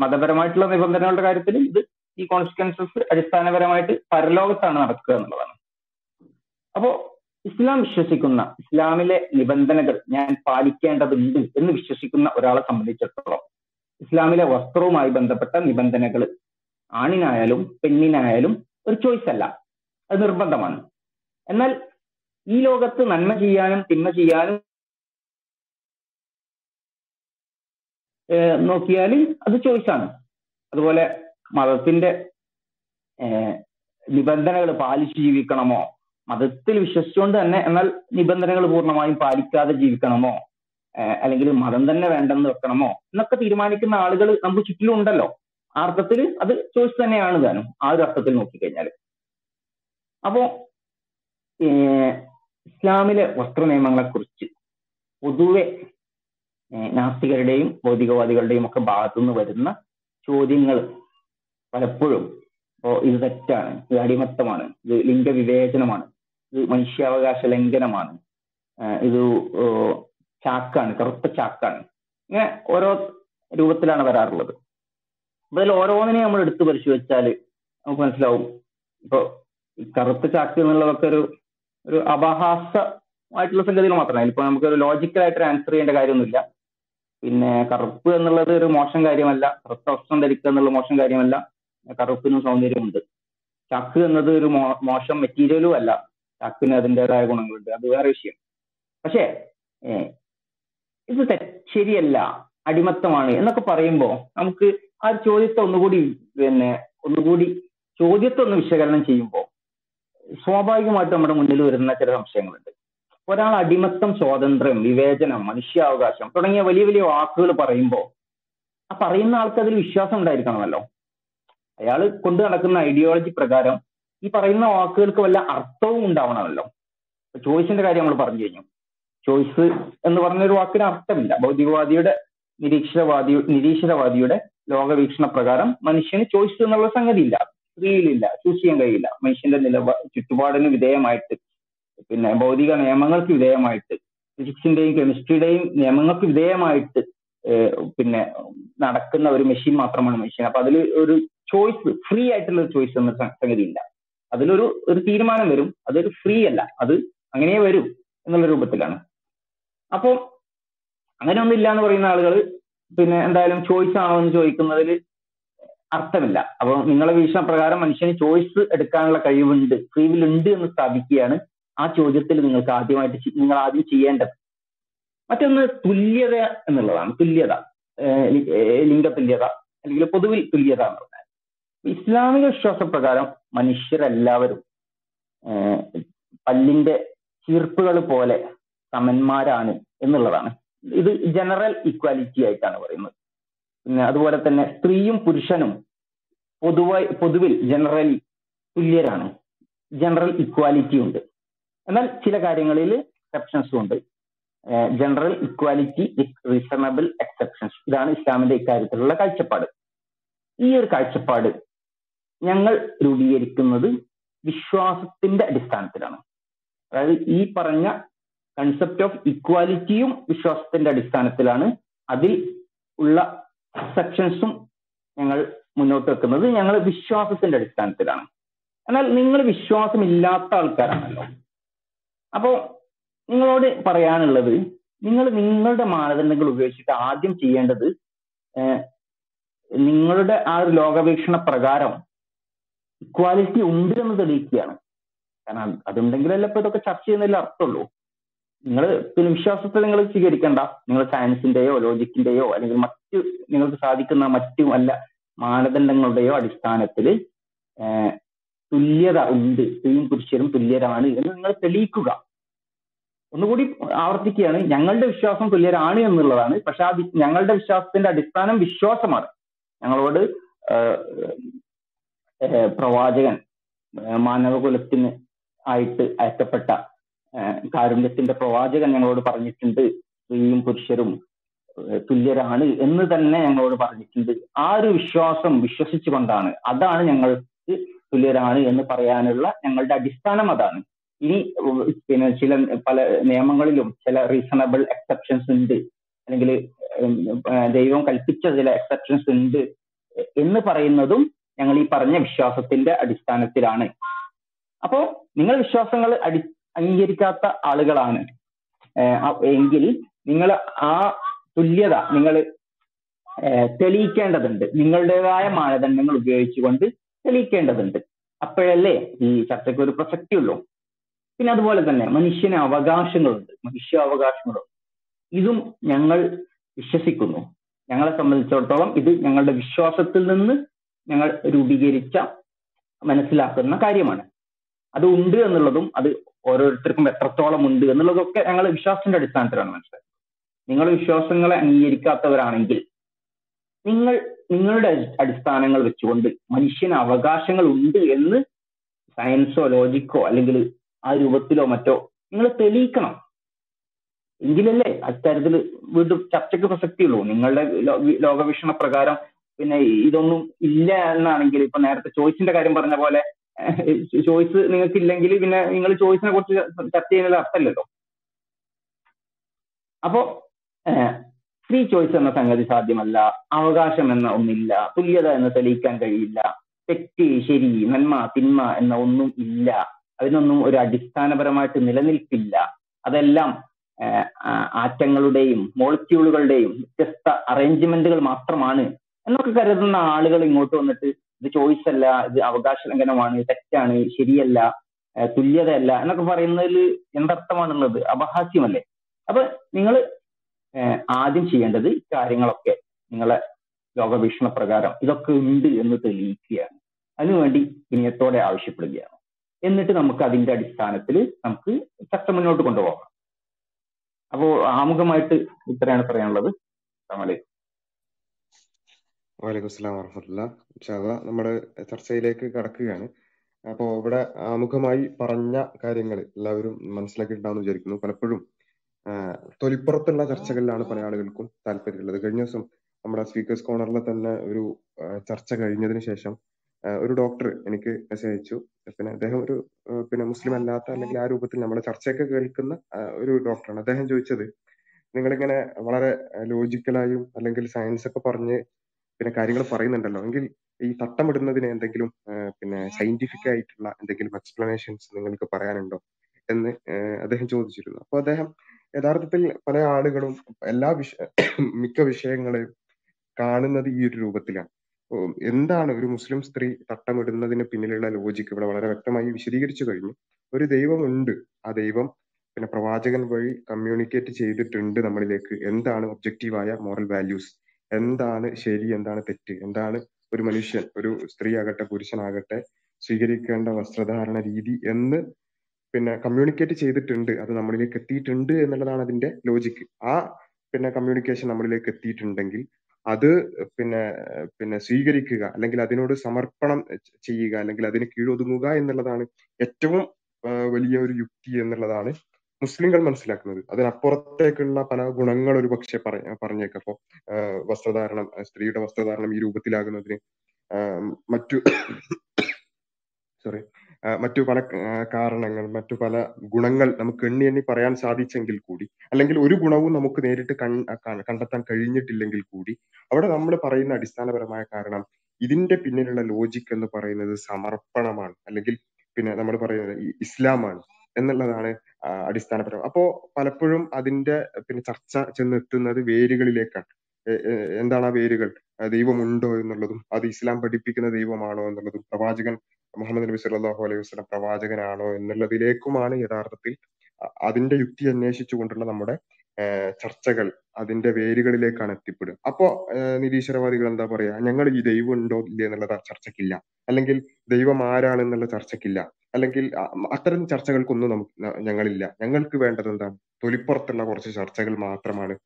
മതപരമായിട്ടുള്ള നിബന്ധനകളുടെ കാര്യത്തിൽ ഇത് ഈ കോൺസിക്വൻസസ് അടിസ്ഥാനപരമായിട്ട് പരലോകത്താണ് നടക്കുക എന്നുള്ളതാണ്. അപ്പോ ഇസ്ലാം വിശ്വസിക്കുന്ന, ഇസ്ലാമിലെ നിബന്ധനകൾ ഞാൻ പാലിക്കേണ്ടതുണ്ട് എന്ന് വിശ്വസിക്കുന്ന ഒരാളെ സംബന്ധിച്ചിടത്തോളം ഇസ്ലാമിലെ വസ്ത്രവുമായി ബന്ധപ്പെട്ട നിബന്ധനകൾ ആണിനായാലും പെണ്ണിനായാലും ഒരു ചോയ്സ് അല്ല, അത് നിർബന്ധമാണ്. എന്നാൽ ഈ ലോകത്ത് നന്മ ചെയ്യാനും തിന്മ ചെയ്യാനും നോക്കിയാൽ അത് ചോയ്സാണ്. അതുപോലെ മതത്തിന്റെ നിബന്ധനകൾ പാലിച്ചു ജീവിക്കണമോ, മതത്തിൽ വിശ്വസിച്ചുകൊണ്ട് തന്നെ എന്നാൽ നിബന്ധനകൾ പൂർണ്ണമായും പാലിക്കാതെ ജീവിക്കണമോ, അല്ലെങ്കിൽ മതം തന്നെ വേണ്ടെന്ന് വെക്കണമോ എന്നൊക്കെ തീരുമാനിക്കുന്ന ആളുകൾ നമുക്ക് ചുറ്റിലും ഉണ്ടല്ലോ. ആ അർത്ഥത്തിൽ അത് ചോയ്സ് തന്നെയാണ് താനും, ആ ഒരു അർത്ഥത്തിൽ നോക്കിക്കഴിഞ്ഞാൽ. അപ്പോ ഇസ്ലാമിലെ വസ്ത്ര നിയമങ്ങളെ കുറിച്ച് പൊതുവെ നാസ്തികരുടെയും ഭൗതികവാദികളുടെയും ഒക്കെ ഭാഗത്തുനിന്ന് വരുന്ന ചോദ്യങ്ങൾ പലപ്പോഴും ഇപ്പോ ഇത് തെറ്റാണ്, ഇത് അടിമത്തമാണ്, ഇത് ലിംഗവിവേചനമാണ്, ഇത് മനുഷ്യാവകാശ ലംഘനമാണ്, ഇത് ചാക്കാണ്, കറുത്ത ചാക്കാണ്, ഇങ്ങനെ ഓരോ രൂപത്തിലാണ് വരാറുള്ളത്. അപ്പൊ അതിൽ ഓരോന്നിനെ നമ്മൾ എടുത്തു പരിശോധിച്ചാൽ നമുക്ക് മനസ്സിലാവും. ഇപ്പൊ ഈ കറുത്ത ചാക്ക് എന്നുള്ളതൊക്കെ ഒരു ഒരു അപഹാസമായിട്ടുള്ള സംഗതികൾ മാത്രമാണ്. ഇപ്പൊ നമുക്കൊരു ലോജിക്കലായിട്ടൊരു ആൻസർ ചെയ്യേണ്ട കാര്യമൊന്നുമില്ല. പിന്നെ കറുപ്പ് എന്നുള്ളത് ഒരു മോശം കാര്യമല്ല, കറുത്ത വസ്ത്രം ധരിക്കുക എന്നുള്ള മോശം കാര്യമല്ല, കറുപ്പിനും സൗന്ദര്യമുണ്ട്. ചാക്ക് എന്നത് ഒരു മോ മോശം മെറ്റീരിയലും അല്ല, ചാക്കിന് അതിൻ്റെതായ ഗുണങ്ങളുണ്ട്, അത് വേറെ വിഷയം. പക്ഷേ ഇത് ശരിയല്ല, അടിമത്തമാണ് എന്നൊക്കെ പറയുമ്പോൾ നമുക്ക് ആ ചോദ്യത്തെ ഒന്നുകൂടി പിന്നെ ഒന്നുകൂടി ചോദ്യത്തെ ഒന്ന് വിശകലനം ചെയ്യുമ്പോൾ സ്വാഭാവികമായിട്ട് നമ്മുടെ മുന്നിൽ വരുന്ന ചില സംശയങ്ങളുണ്ട്. ഒരാൾ അടിമത്തം, സ്വാതന്ത്ര്യം, വിവേചനം, മനുഷ്യാവകാശം തുടങ്ങിയ വലിയ വലിയ വാക്കുകൾ പറയുമ്പോൾ ആ പറയുന്ന ആൾക്ക് അതിൽ വിശ്വാസം ഉണ്ടായിരിക്കണമല്ലോ. അയാൾ കൊണ്ടു നടക്കുന്ന ഐഡിയോളജി പ്രകാരം ഈ പറയുന്ന വാക്കുകൾക്ക് വല്ല അർത്ഥവും ഉണ്ടാവണമല്ലോ. ചോയ്സിന്റെ കാര്യം നമ്മൾ പറഞ്ഞു കഴിഞ്ഞു. ചോയ്സ് എന്ന് പറഞ്ഞൊരു വാക്കിന് അർത്ഥമില്ല. ഭൗതികവാദിയുടെ നിരീക്ഷരവാദി നിരീശ്വരവാദിയുടെ ലോകവീക്ഷണ പ്രകാരം മനുഷ്യന് ചോയ്സ് എന്നുള്ള സംഗതി ഇല്ല, ഫ്രീയിലില്ല, ചൂസ് ചെയ്യാൻ കഴിയില്ല. മനുഷ്യന്റെ നിലപാ ചുറ്റുപാടിന് വിധേയമായിട്ട്, പിന്നെ ഭൗതിക നിയമങ്ങൾക്ക് വിധേയമായിട്ട്, ഫിസിക്സിന്റെയും കെമിസ്ട്രിയുടെയും നിയമങ്ങൾക്ക് വിധേയമായിട്ട് പിന്നെ നടക്കുന്ന ഒരു മെഷീൻ മാത്രമാണ് മനുഷ്യൻ. അപ്പൊ അതിൽ ഒരു ചോയ്സ്, ഫ്രീ ആയിട്ടുള്ള ഒരു ചോയ്സ് എന്ന സംഗതി ഇല്ല. അതിലൊരു ഒരു തീരുമാനം വരും, അതൊരു ഫ്രീ അല്ല, അത് അങ്ങനെയേ വരും എന്നുള്ള രൂപത്തിലാണ്. അപ്പോൾ അങ്ങനെ ഒന്നും ഇല്ല എന്ന് പറയുന്ന ആളുകൾ പിന്നെ എന്തായാലും ചോയ്സ് ആണോ എന്ന് ചോദിക്കുന്നതിൽ അർത്ഥമില്ല. അപ്പൊ നിങ്ങളുടെ വീക്ഷണപ്രകാരം മനുഷ്യന് ചോയ്സ് എടുക്കാനുള്ള കഴിവുണ്ട്, ഫ്രീ വിൽ ഉണ്ട് എന്ന് സ്ഥാപിക്കുകയാണ് ആ ചോദ്യത്തിൽ നിങ്ങൾക്ക് ആദ്യമായിട്ട് നിങ്ങൾ ആദ്യം ചെയ്യേണ്ടത്. മറ്റൊന്ന് തുല്യത എന്നുള്ളതാണ്. തുല്യത, ലിംഗ തുല്യത അല്ലെങ്കിൽ പൊതുവിൽ തുല്യത എന്ന് പറഞ്ഞാൽ ഇസ്ലാമിക വിശ്വാസപ്രകാരം മനുഷ്യരെല്ലാവരും പല്ലിന്റെ ചീർപ്പുകൾ പോലെ സമന്മാരാണ് എന്നുള്ളതാണ്. ഇത് ജനറൽ ഇക്വാലിറ്റി ആയിട്ടാണ് പറയുന്നത്. പിന്നെ അതുപോലെ തന്നെ സ്ത്രീയും പുരുഷനും പൊതുവായി പൊതുവിൽ ജനറൽ തുല്യരാണ്, ജനറൽ ഇക്വാലിറ്റി ഉണ്ട്. എന്നാൽ ചില കാര്യങ്ങളിൽ എക്സെപ്ഷൻസും ഉണ്ട്. General equality with reasonable exceptions, ഇതാണ് ഇസ്ലാമിന്റെ ഇക്കാര്യത്തിലുള്ള കാഴ്ചപ്പാട്. ഈ ഒരു കാഴ്ചപ്പാട് ഞങ്ങൾ രൂപീകരിക്കുന്നത് വിശ്വാസത്തിന്റെ അടിസ്ഥാനത്തിലാണ്. അതായത് ഈ പറഞ്ഞ കൺസെപ്റ്റ് ഓഫ് ഇക്വാലിറ്റിയും വിശ്വാസത്തിന്റെ അടിസ്ഥാനത്തിലാണ്. അതിൽ ഉള്ള എക്സെപ്ഷൻസും ഞങ്ങൾ മുന്നോട്ട് വെക്കുന്നത് ഞങ്ങൾ വിശ്വാസത്തിന്റെ അടിസ്ഥാനത്തിലാണ്. എന്നാൽ നിങ്ങൾ വിശ്വാസമില്ലാത്ത ആൾക്കാരാണല്ലോ. അപ്പോൾ നിങ്ങളോട് പറയാനുള്ളത്, നിങ്ങൾ നിങ്ങളുടെ മാനദണ്ഡങ്ങൾ ഉപയോഗിച്ചിട്ട് ആദ്യം ചെയ്യേണ്ടത് നിങ്ങളുടെ ആ ഒരു ലോകവീക്ഷണ പ്രകാരം ഇക്വാലിറ്റി ഉണ്ട് എന്ന് തെളിയിക്കുകയാണ്. കാരണം അതുണ്ടെങ്കിലല്ലേ ഇപ്പോൾ ഇതൊക്കെ ചർച്ച ചെയ്യുന്നതിൽ അർത്ഥമുള്ളൂ. നിങ്ങൾ പിന്നെ വിശ്വാസത്തെ നിങ്ങൾ സ്വീകരിക്കേണ്ട, നിങ്ങൾ സയൻസിന്റെയോ ലോജിക്കിന്റെയോ അല്ലെങ്കിൽ മറ്റു നിങ്ങൾക്ക് സാധിക്കുന്ന മറ്റു അല്ല മാനദണ്ഡങ്ങളുടെയോ അടിസ്ഥാനത്തിൽ തുല്യത ഉണ്ട്, സ്ത്രീയും പുരുഷനും തുല്യരാണ് എന്ന് നിങ്ങൾ തെളിയിക്കുക. ഒന്നുകൂടി ആവർത്തിക്കുകയാണ്, ഞങ്ങളുടെ വിശ്വാസം തുല്യരാണ് എന്നുള്ളതാണ്. പക്ഷെ ആ ഞങ്ങളുടെ വിശ്വാസത്തിന്റെ അടിസ്ഥാനം വിശ്വാസമാണ്. ഞങ്ങളോട് പ്രവാചകൻ മാനവകുലത്തിന് ആയിട്ട് അയക്കപ്പെട്ട കാരുണ്യത്തിന്റെ പ്രവാചകൻ ഞങ്ങളോട് പറഞ്ഞിട്ടുണ്ട് സ്ത്രീയും പുരുഷരും തുല്യരാണ് എന്ന് തന്നെ ഞങ്ങളോട് പറഞ്ഞിട്ടുണ്ട്. ആ ഒരു വിശ്വാസം വിശ്വസിച്ചു കൊണ്ടാണ്, അതാണ് ഞങ്ങൾക്ക് തുല്യരാണ് എന്ന് പറയാനുള്ള ഞങ്ങളുടെ അടിസ്ഥാനം അതാണ്. ഇനി പിന്നെ ചില പല നിയമങ്ങളിലും ചില റീസണബിൾ എക്സെപ്ഷൻസ് ഉണ്ട്, അല്ലെങ്കിൽ ദൈവം കൽപ്പിച്ച ചില എക്സെപ്ഷൻസ് ഉണ്ട് എന്ന് പറയുന്നതും ഞങ്ങൾ ഈ പറഞ്ഞ വിശ്വാസത്തിന്റെ അടിസ്ഥാനത്തിലാണ്. അപ്പോൾ നിങ്ങൾ വിശ്വാസങ്ങൾ അടി അംഗീകരിക്കാത്ത ആളുകളാണ് എങ്കിൽ നിങ്ങൾ ആ തുല്യത നിങ്ങൾ തെളിയിക്കേണ്ടതുണ്ട്, നിങ്ങളുടേതായ മാനദണ്ഡങ്ങൾ ഉപയോഗിച്ചുകൊണ്ട് തെളിയിക്കേണ്ടതുണ്ട്. അപ്പോഴല്ലേ ഈ ചർച്ചയ്ക്ക് ഒരു പ്രസക്തിയുള്ളൂ. പിന്നെ അതുപോലെ തന്നെ മനുഷ്യന് അവകാശങ്ങളുണ്ട്, മനുഷ്യാവകാശങ്ങളുണ്ട്. ഇതും ഞങ്ങൾ വിശ്വസിക്കുന്നു. ഞങ്ങളെ സംബന്ധിച്ചിടത്തോളം ഇത് ഞങ്ങളുടെ വിശ്വാസത്തിൽ നിന്ന് ഞങ്ങൾ രൂപീകരിച്ച മനസ്സിലാക്കുന്ന കാര്യമാണ്. അത് ഉണ്ട് എന്നുള്ളതും അത് ഓരോരുത്തർക്കും എത്രത്തോളം ഉണ്ട് എന്നുള്ളതൊക്കെ ഞങ്ങളുടെ വിശ്വാസത്തിന്റെ അടിസ്ഥാനത്തിലാണ് മനസ്സിലാക്കുന്നത്. നിങ്ങൾ വിശ്വാസങ്ങളെ അംഗീകരിക്കാത്തവരാണെങ്കിൽ നിങ്ങൾ നിങ്ങളുടെ അടിസ്ഥാനങ്ങൾ വെച്ചുകൊണ്ട് മനുഷ്യന് അവകാശങ്ങൾ ഉണ്ട് എന്ന് സയൻസോ ലോജിക്കോ അല്ലെങ്കിൽ ആ രൂപത്തിലോ മറ്റോ നിങ്ങൾ തെളിയിക്കണം. എങ്കിലല്ലേ അത്തരത്തിൽ വീണ്ടും ചർച്ചയ്ക്ക് പ്രസക്തിയുള്ളൂ. നിങ്ങളുടെ ലോകവീക്ഷണ പ്രകാരം പിന്നെ ഇതൊന്നും ഇല്ല എന്നാണെങ്കിൽ, ഇപ്പൊ നേരത്തെ ചോയ്സിന്റെ കാര്യം പറഞ്ഞ പോലെ, ചോയ്സ് നിങ്ങൾക്ക് ഇല്ലെങ്കിൽ പിന്നെ നിങ്ങൾ ചോയ്സിനെ കുറിച്ച് ചർച്ച ചെയ്യുന്നത് അർത്ഥമല്ലല്ലോ. അപ്പോ ഫ്രീ ചോയ്സ് എന്ന സംഗതി സാധ്യമല്ല, അവകാശം എന്ന ഒന്നില്ല, തുല്യത എന്ന് തെളിയിക്കാൻ കഴിയില്ല, തെറ്റ് ശരി നന്മ തിന്മ എന്ന ഒന്നും ഇല്ല, അതിനൊന്നും ഒരു അടിസ്ഥാനപരമായിട്ട് നിലനിൽപ്പില്ല. അതെല്ലാം ആറ്റങ്ങളുടെയും മോളിക്യൂളുകളുടെയും വ്യത്യസ്ത അറേഞ്ച്മെന്റുകൾ മാത്രമാണ് എന്നൊക്കെ കരുതുന്ന ആളുകൾ ഇങ്ങോട്ട് വന്നിട്ട് ഇത് ചോയ്സ് അല്ല, ഇത് അവകാശ ലംഘനമാണ്, തെറ്റാണ്, ശരിയല്ല, തുല്യതയല്ല എന്നൊക്കെ പറയുന്നതിൽ എന്തർത്ഥമാണുള്ളത്? അപഹാസ്യമല്ലേ. അപ്പൊ നിങ്ങൾ ആദ്യം ചെയ്യേണ്ടത് കാര്യങ്ങളൊക്കെ നിങ്ങളെ ലോകവീക്ഷണ പ്രകാരം ഇതൊക്കെ ഉണ്ട് എന്ന് തെളിയിക്കുകയാണ്. അതിനുവേണ്ടി വിനയത്തോടെ ആവശ്യപ്പെടുകയാണ്. എന്നിട്ട് നമുക്ക് അതിന്റെ അടിസ്ഥാനത്തിൽ നമുക്ക് ചർച്ച മുന്നോട്ട് കൊണ്ടുപോകാം. അപ്പോ ആമുഖമായിട്ട് ഇത്രയാണ് പറയാനുള്ളത്. അസ്സലാമു അലൈക്കും. വലൈക്കും അസ്സലാം വറഹ്മത്തുള്ളാഹി. ഇൻഷാ അല്ലാഹ് നമ്മുടെ ചർച്ചയിലേക്ക് കടക്കുകയാണ്. അപ്പോൾ ഇവിടെ ആമുഖമായി പറഞ്ഞ കാര്യങ്ങൾ എല്ലാവരും മനസ്സിലാക്കിയിട്ടുണ്ടാവുമെന്ന് വിചാരിക്കുന്നു. പലപ്പോഴും തൊലിപ്പുറത്തുള്ള ചർച്ചകളിലാണ് പല ആളുകൾക്കും താല്പര്യമുള്ളത്. കഴിഞ്ഞ ദിവസം നമ്മുടെ സ്പീക്കേഴ്സ് കോർണറിൽ തന്നെ ഒരു ചർച്ച കഴിഞ്ഞതിന് ശേഷം ഒരു ഡോക്ടർ എനിക്ക് മെസ്സേജ് അയച്ചു. പിന്നെ അദ്ദേഹം ഒരു പിന്നെ മുസ്ലിം അല്ലാത്ത അല്ലെങ്കിൽ ആ രൂപത്തിൽ നമ്മുടെ ചർച്ചയൊക്കെ കേൾക്കുന്ന ഒരു ഡോക്ടറാണ്. അദ്ദേഹം ചോദിച്ചത്, നിങ്ങളിങ്ങനെ വളരെ ലോജിക്കലായും അല്ലെങ്കിൽ സയൻസ് ഒക്കെ പറഞ്ഞ് പിന്നെ കാര്യങ്ങൾ പറയുന്നുണ്ടല്ലോ, എങ്കിൽ ഈ തട്ടമിടുന്നതിന് എന്തെങ്കിലും പിന്നെ സയന്റിഫിക് ആയിട്ടുള്ള എന്തെങ്കിലും എക്സ്പ്ലനേഷൻസ് നിങ്ങൾക്ക് പറയാനുണ്ടോ എന്ന് അദ്ദേഹം ചോദിച്ചിരുന്നു. അപ്പൊ അദ്ദേഹം യഥാർത്ഥത്തിൽ പല ആളുകളും എല്ലാ വിഷ മിക്ക വിഷയങ്ങളെയും കാണുന്നത് ഈ ഒരു രൂപത്തിലാണ്. എന്താണ് ഒരു മുസ്ലിം സ്ത്രീ തട്ടമിടുന്നതിന് പിന്നിലുള്ള ലോജിക്ക് ഇവിടെ വളരെ വ്യക്തമായി വിശദീകരിച്ചു കഴിഞ്ഞു. ഒരു ദൈവമുണ്ട്, ആ ദൈവം പിന്നെ പ്രവാചകൻ വഴി കമ്മ്യൂണിക്കേറ്റ് ചെയ്തിട്ടുണ്ട് നമ്മളിലേക്ക്. എന്താണ് ഒബ്ജക്റ്റീവായ മോറൽ വാല്യൂസ്, എന്താണ് ശരി, എന്താണ് തെറ്റ്, എന്താണ് ഒരു മനുഷ്യൻ, ഒരു സ്ത്രീ ആകട്ടെ പുരുഷനാകട്ടെ സ്വീകരിക്കേണ്ട വസ്ത്രധാരണ രീതി എന്ന് പിന്നെ കമ്മ്യൂണിക്കേറ്റ് ചെയ്തിട്ടുണ്ട്. അത് നമ്മളിലേക്ക് എത്തിയിട്ടുണ്ട് എന്നുള്ളതാണ് അതിന്റെ ലോജിക്ക്. ആ പിന്നെ കമ്മ്യൂണിക്കേഷൻ നമ്മളിലേക്ക് എത്തിയിട്ടുണ്ടെങ്കിൽ അത് പിന്നെ പിന്നെ സ്വീകരിക്കുക, അല്ലെങ്കിൽ അതിനോട് സമർപ്പണം ചെയ്യുക, അല്ലെങ്കിൽ അതിന് കീഴൊതുങ്ങുക എന്നുള്ളതാണ് ഏറ്റവും വലിയ ഒരു യുക്തി എന്നുള്ളതാണ് മുസ്ലിങ്ങൾ മനസ്സിലാക്കുന്നത്. അതിനപ്പുറത്തേക്കുള്ള പല ഗുണങ്ങൾ ഒരു പക്ഷെ പറ പറഞ്ഞേക്കാം. അപ്പോൾ വസ്ത്രധാരണം, സ്ത്രീയുടെ വസ്ത്രധാരണം ഈ രൂപത്തിലാകുന്നതിന് മറ്റു സോറി മറ്റു പല കാരണങ്ങൾ, മറ്റു പല ഗുണങ്ങൾ നമുക്ക് എണ്ണി എണ്ണി പറയാൻ സാധിച്ചെങ്കിൽ കൂടി, അല്ലെങ്കിൽ ഒരു ഗുണവും നമുക്ക് നേരിട്ട് കണ്ടെത്താൻ കഴിഞ്ഞിട്ടില്ലെങ്കിൽ കൂടി, അവിടെ നമ്മൾ പറയുന്ന അടിസ്ഥാനപരമായ കാരണം ഇതിന്റെ പിന്നിലുള്ള ലോജിക് എന്ന് പറയുന്നത് സമർപ്പണമാണ്, അല്ലെങ്കിൽ പിന്നെ നമ്മൾ പറയുന്നത് ഇസ്ലാമാണ് എന്നുള്ളതാണ് അടിസ്ഥാനപരം. അപ്പോ പലപ്പോഴും അതിന്റെ പിന്നെ ചർച്ച ചെന്നെത്തുന്നത് വേരുകളിലേക്കാണ്. എന്താണ് ആ വേരുകൾ? ദൈവമുണ്ടോ എന്നുള്ളതും അത് ഇസ്ലാം പഠിപ്പിക്കുന്ന ദൈവമാണോ എന്നുള്ളതും പ്രവാചകൻ മുഹമ്മദ് നബി സല്ലല്ലാഹു അലൈഹി വസല്ലം പ്രവാചകനാണോ എന്നുള്ളതിലേക്കുമാണ് യഥാർത്ഥത്തിൽ അതിന്റെ യുക്തി അന്വേഷിച്ചുകൊണ്ടുള്ള നമ്മുടെ ചർച്ചകൾ അതിന്റെ വേരുകളിലേക്കാണ് എത്തിപ്പെടുക. അപ്പോ നിരീശ്വരവാദികൾ എന്താ പറയാ, ഞങ്ങൾ ഈ ദൈവം ഉണ്ടോ ഇല്ല എന്നുള്ള ചർച്ചക്കില്ല, അല്ലെങ്കിൽ ദൈവം ആരാണെന്നുള്ള ചർച്ചക്കില്ല, അല്ലെങ്കിൽ അത്തരം ചർച്ചകൾക്കൊന്നും നമുക്ക് ഞങ്ങളില്ല, ഞങ്ങൾക്ക് വേണ്ടത് എന്താണ് തൊലിപ്പുറത്തുള്ള കുറച്ച് ചർച്ചകൾ മാത്രമാണ്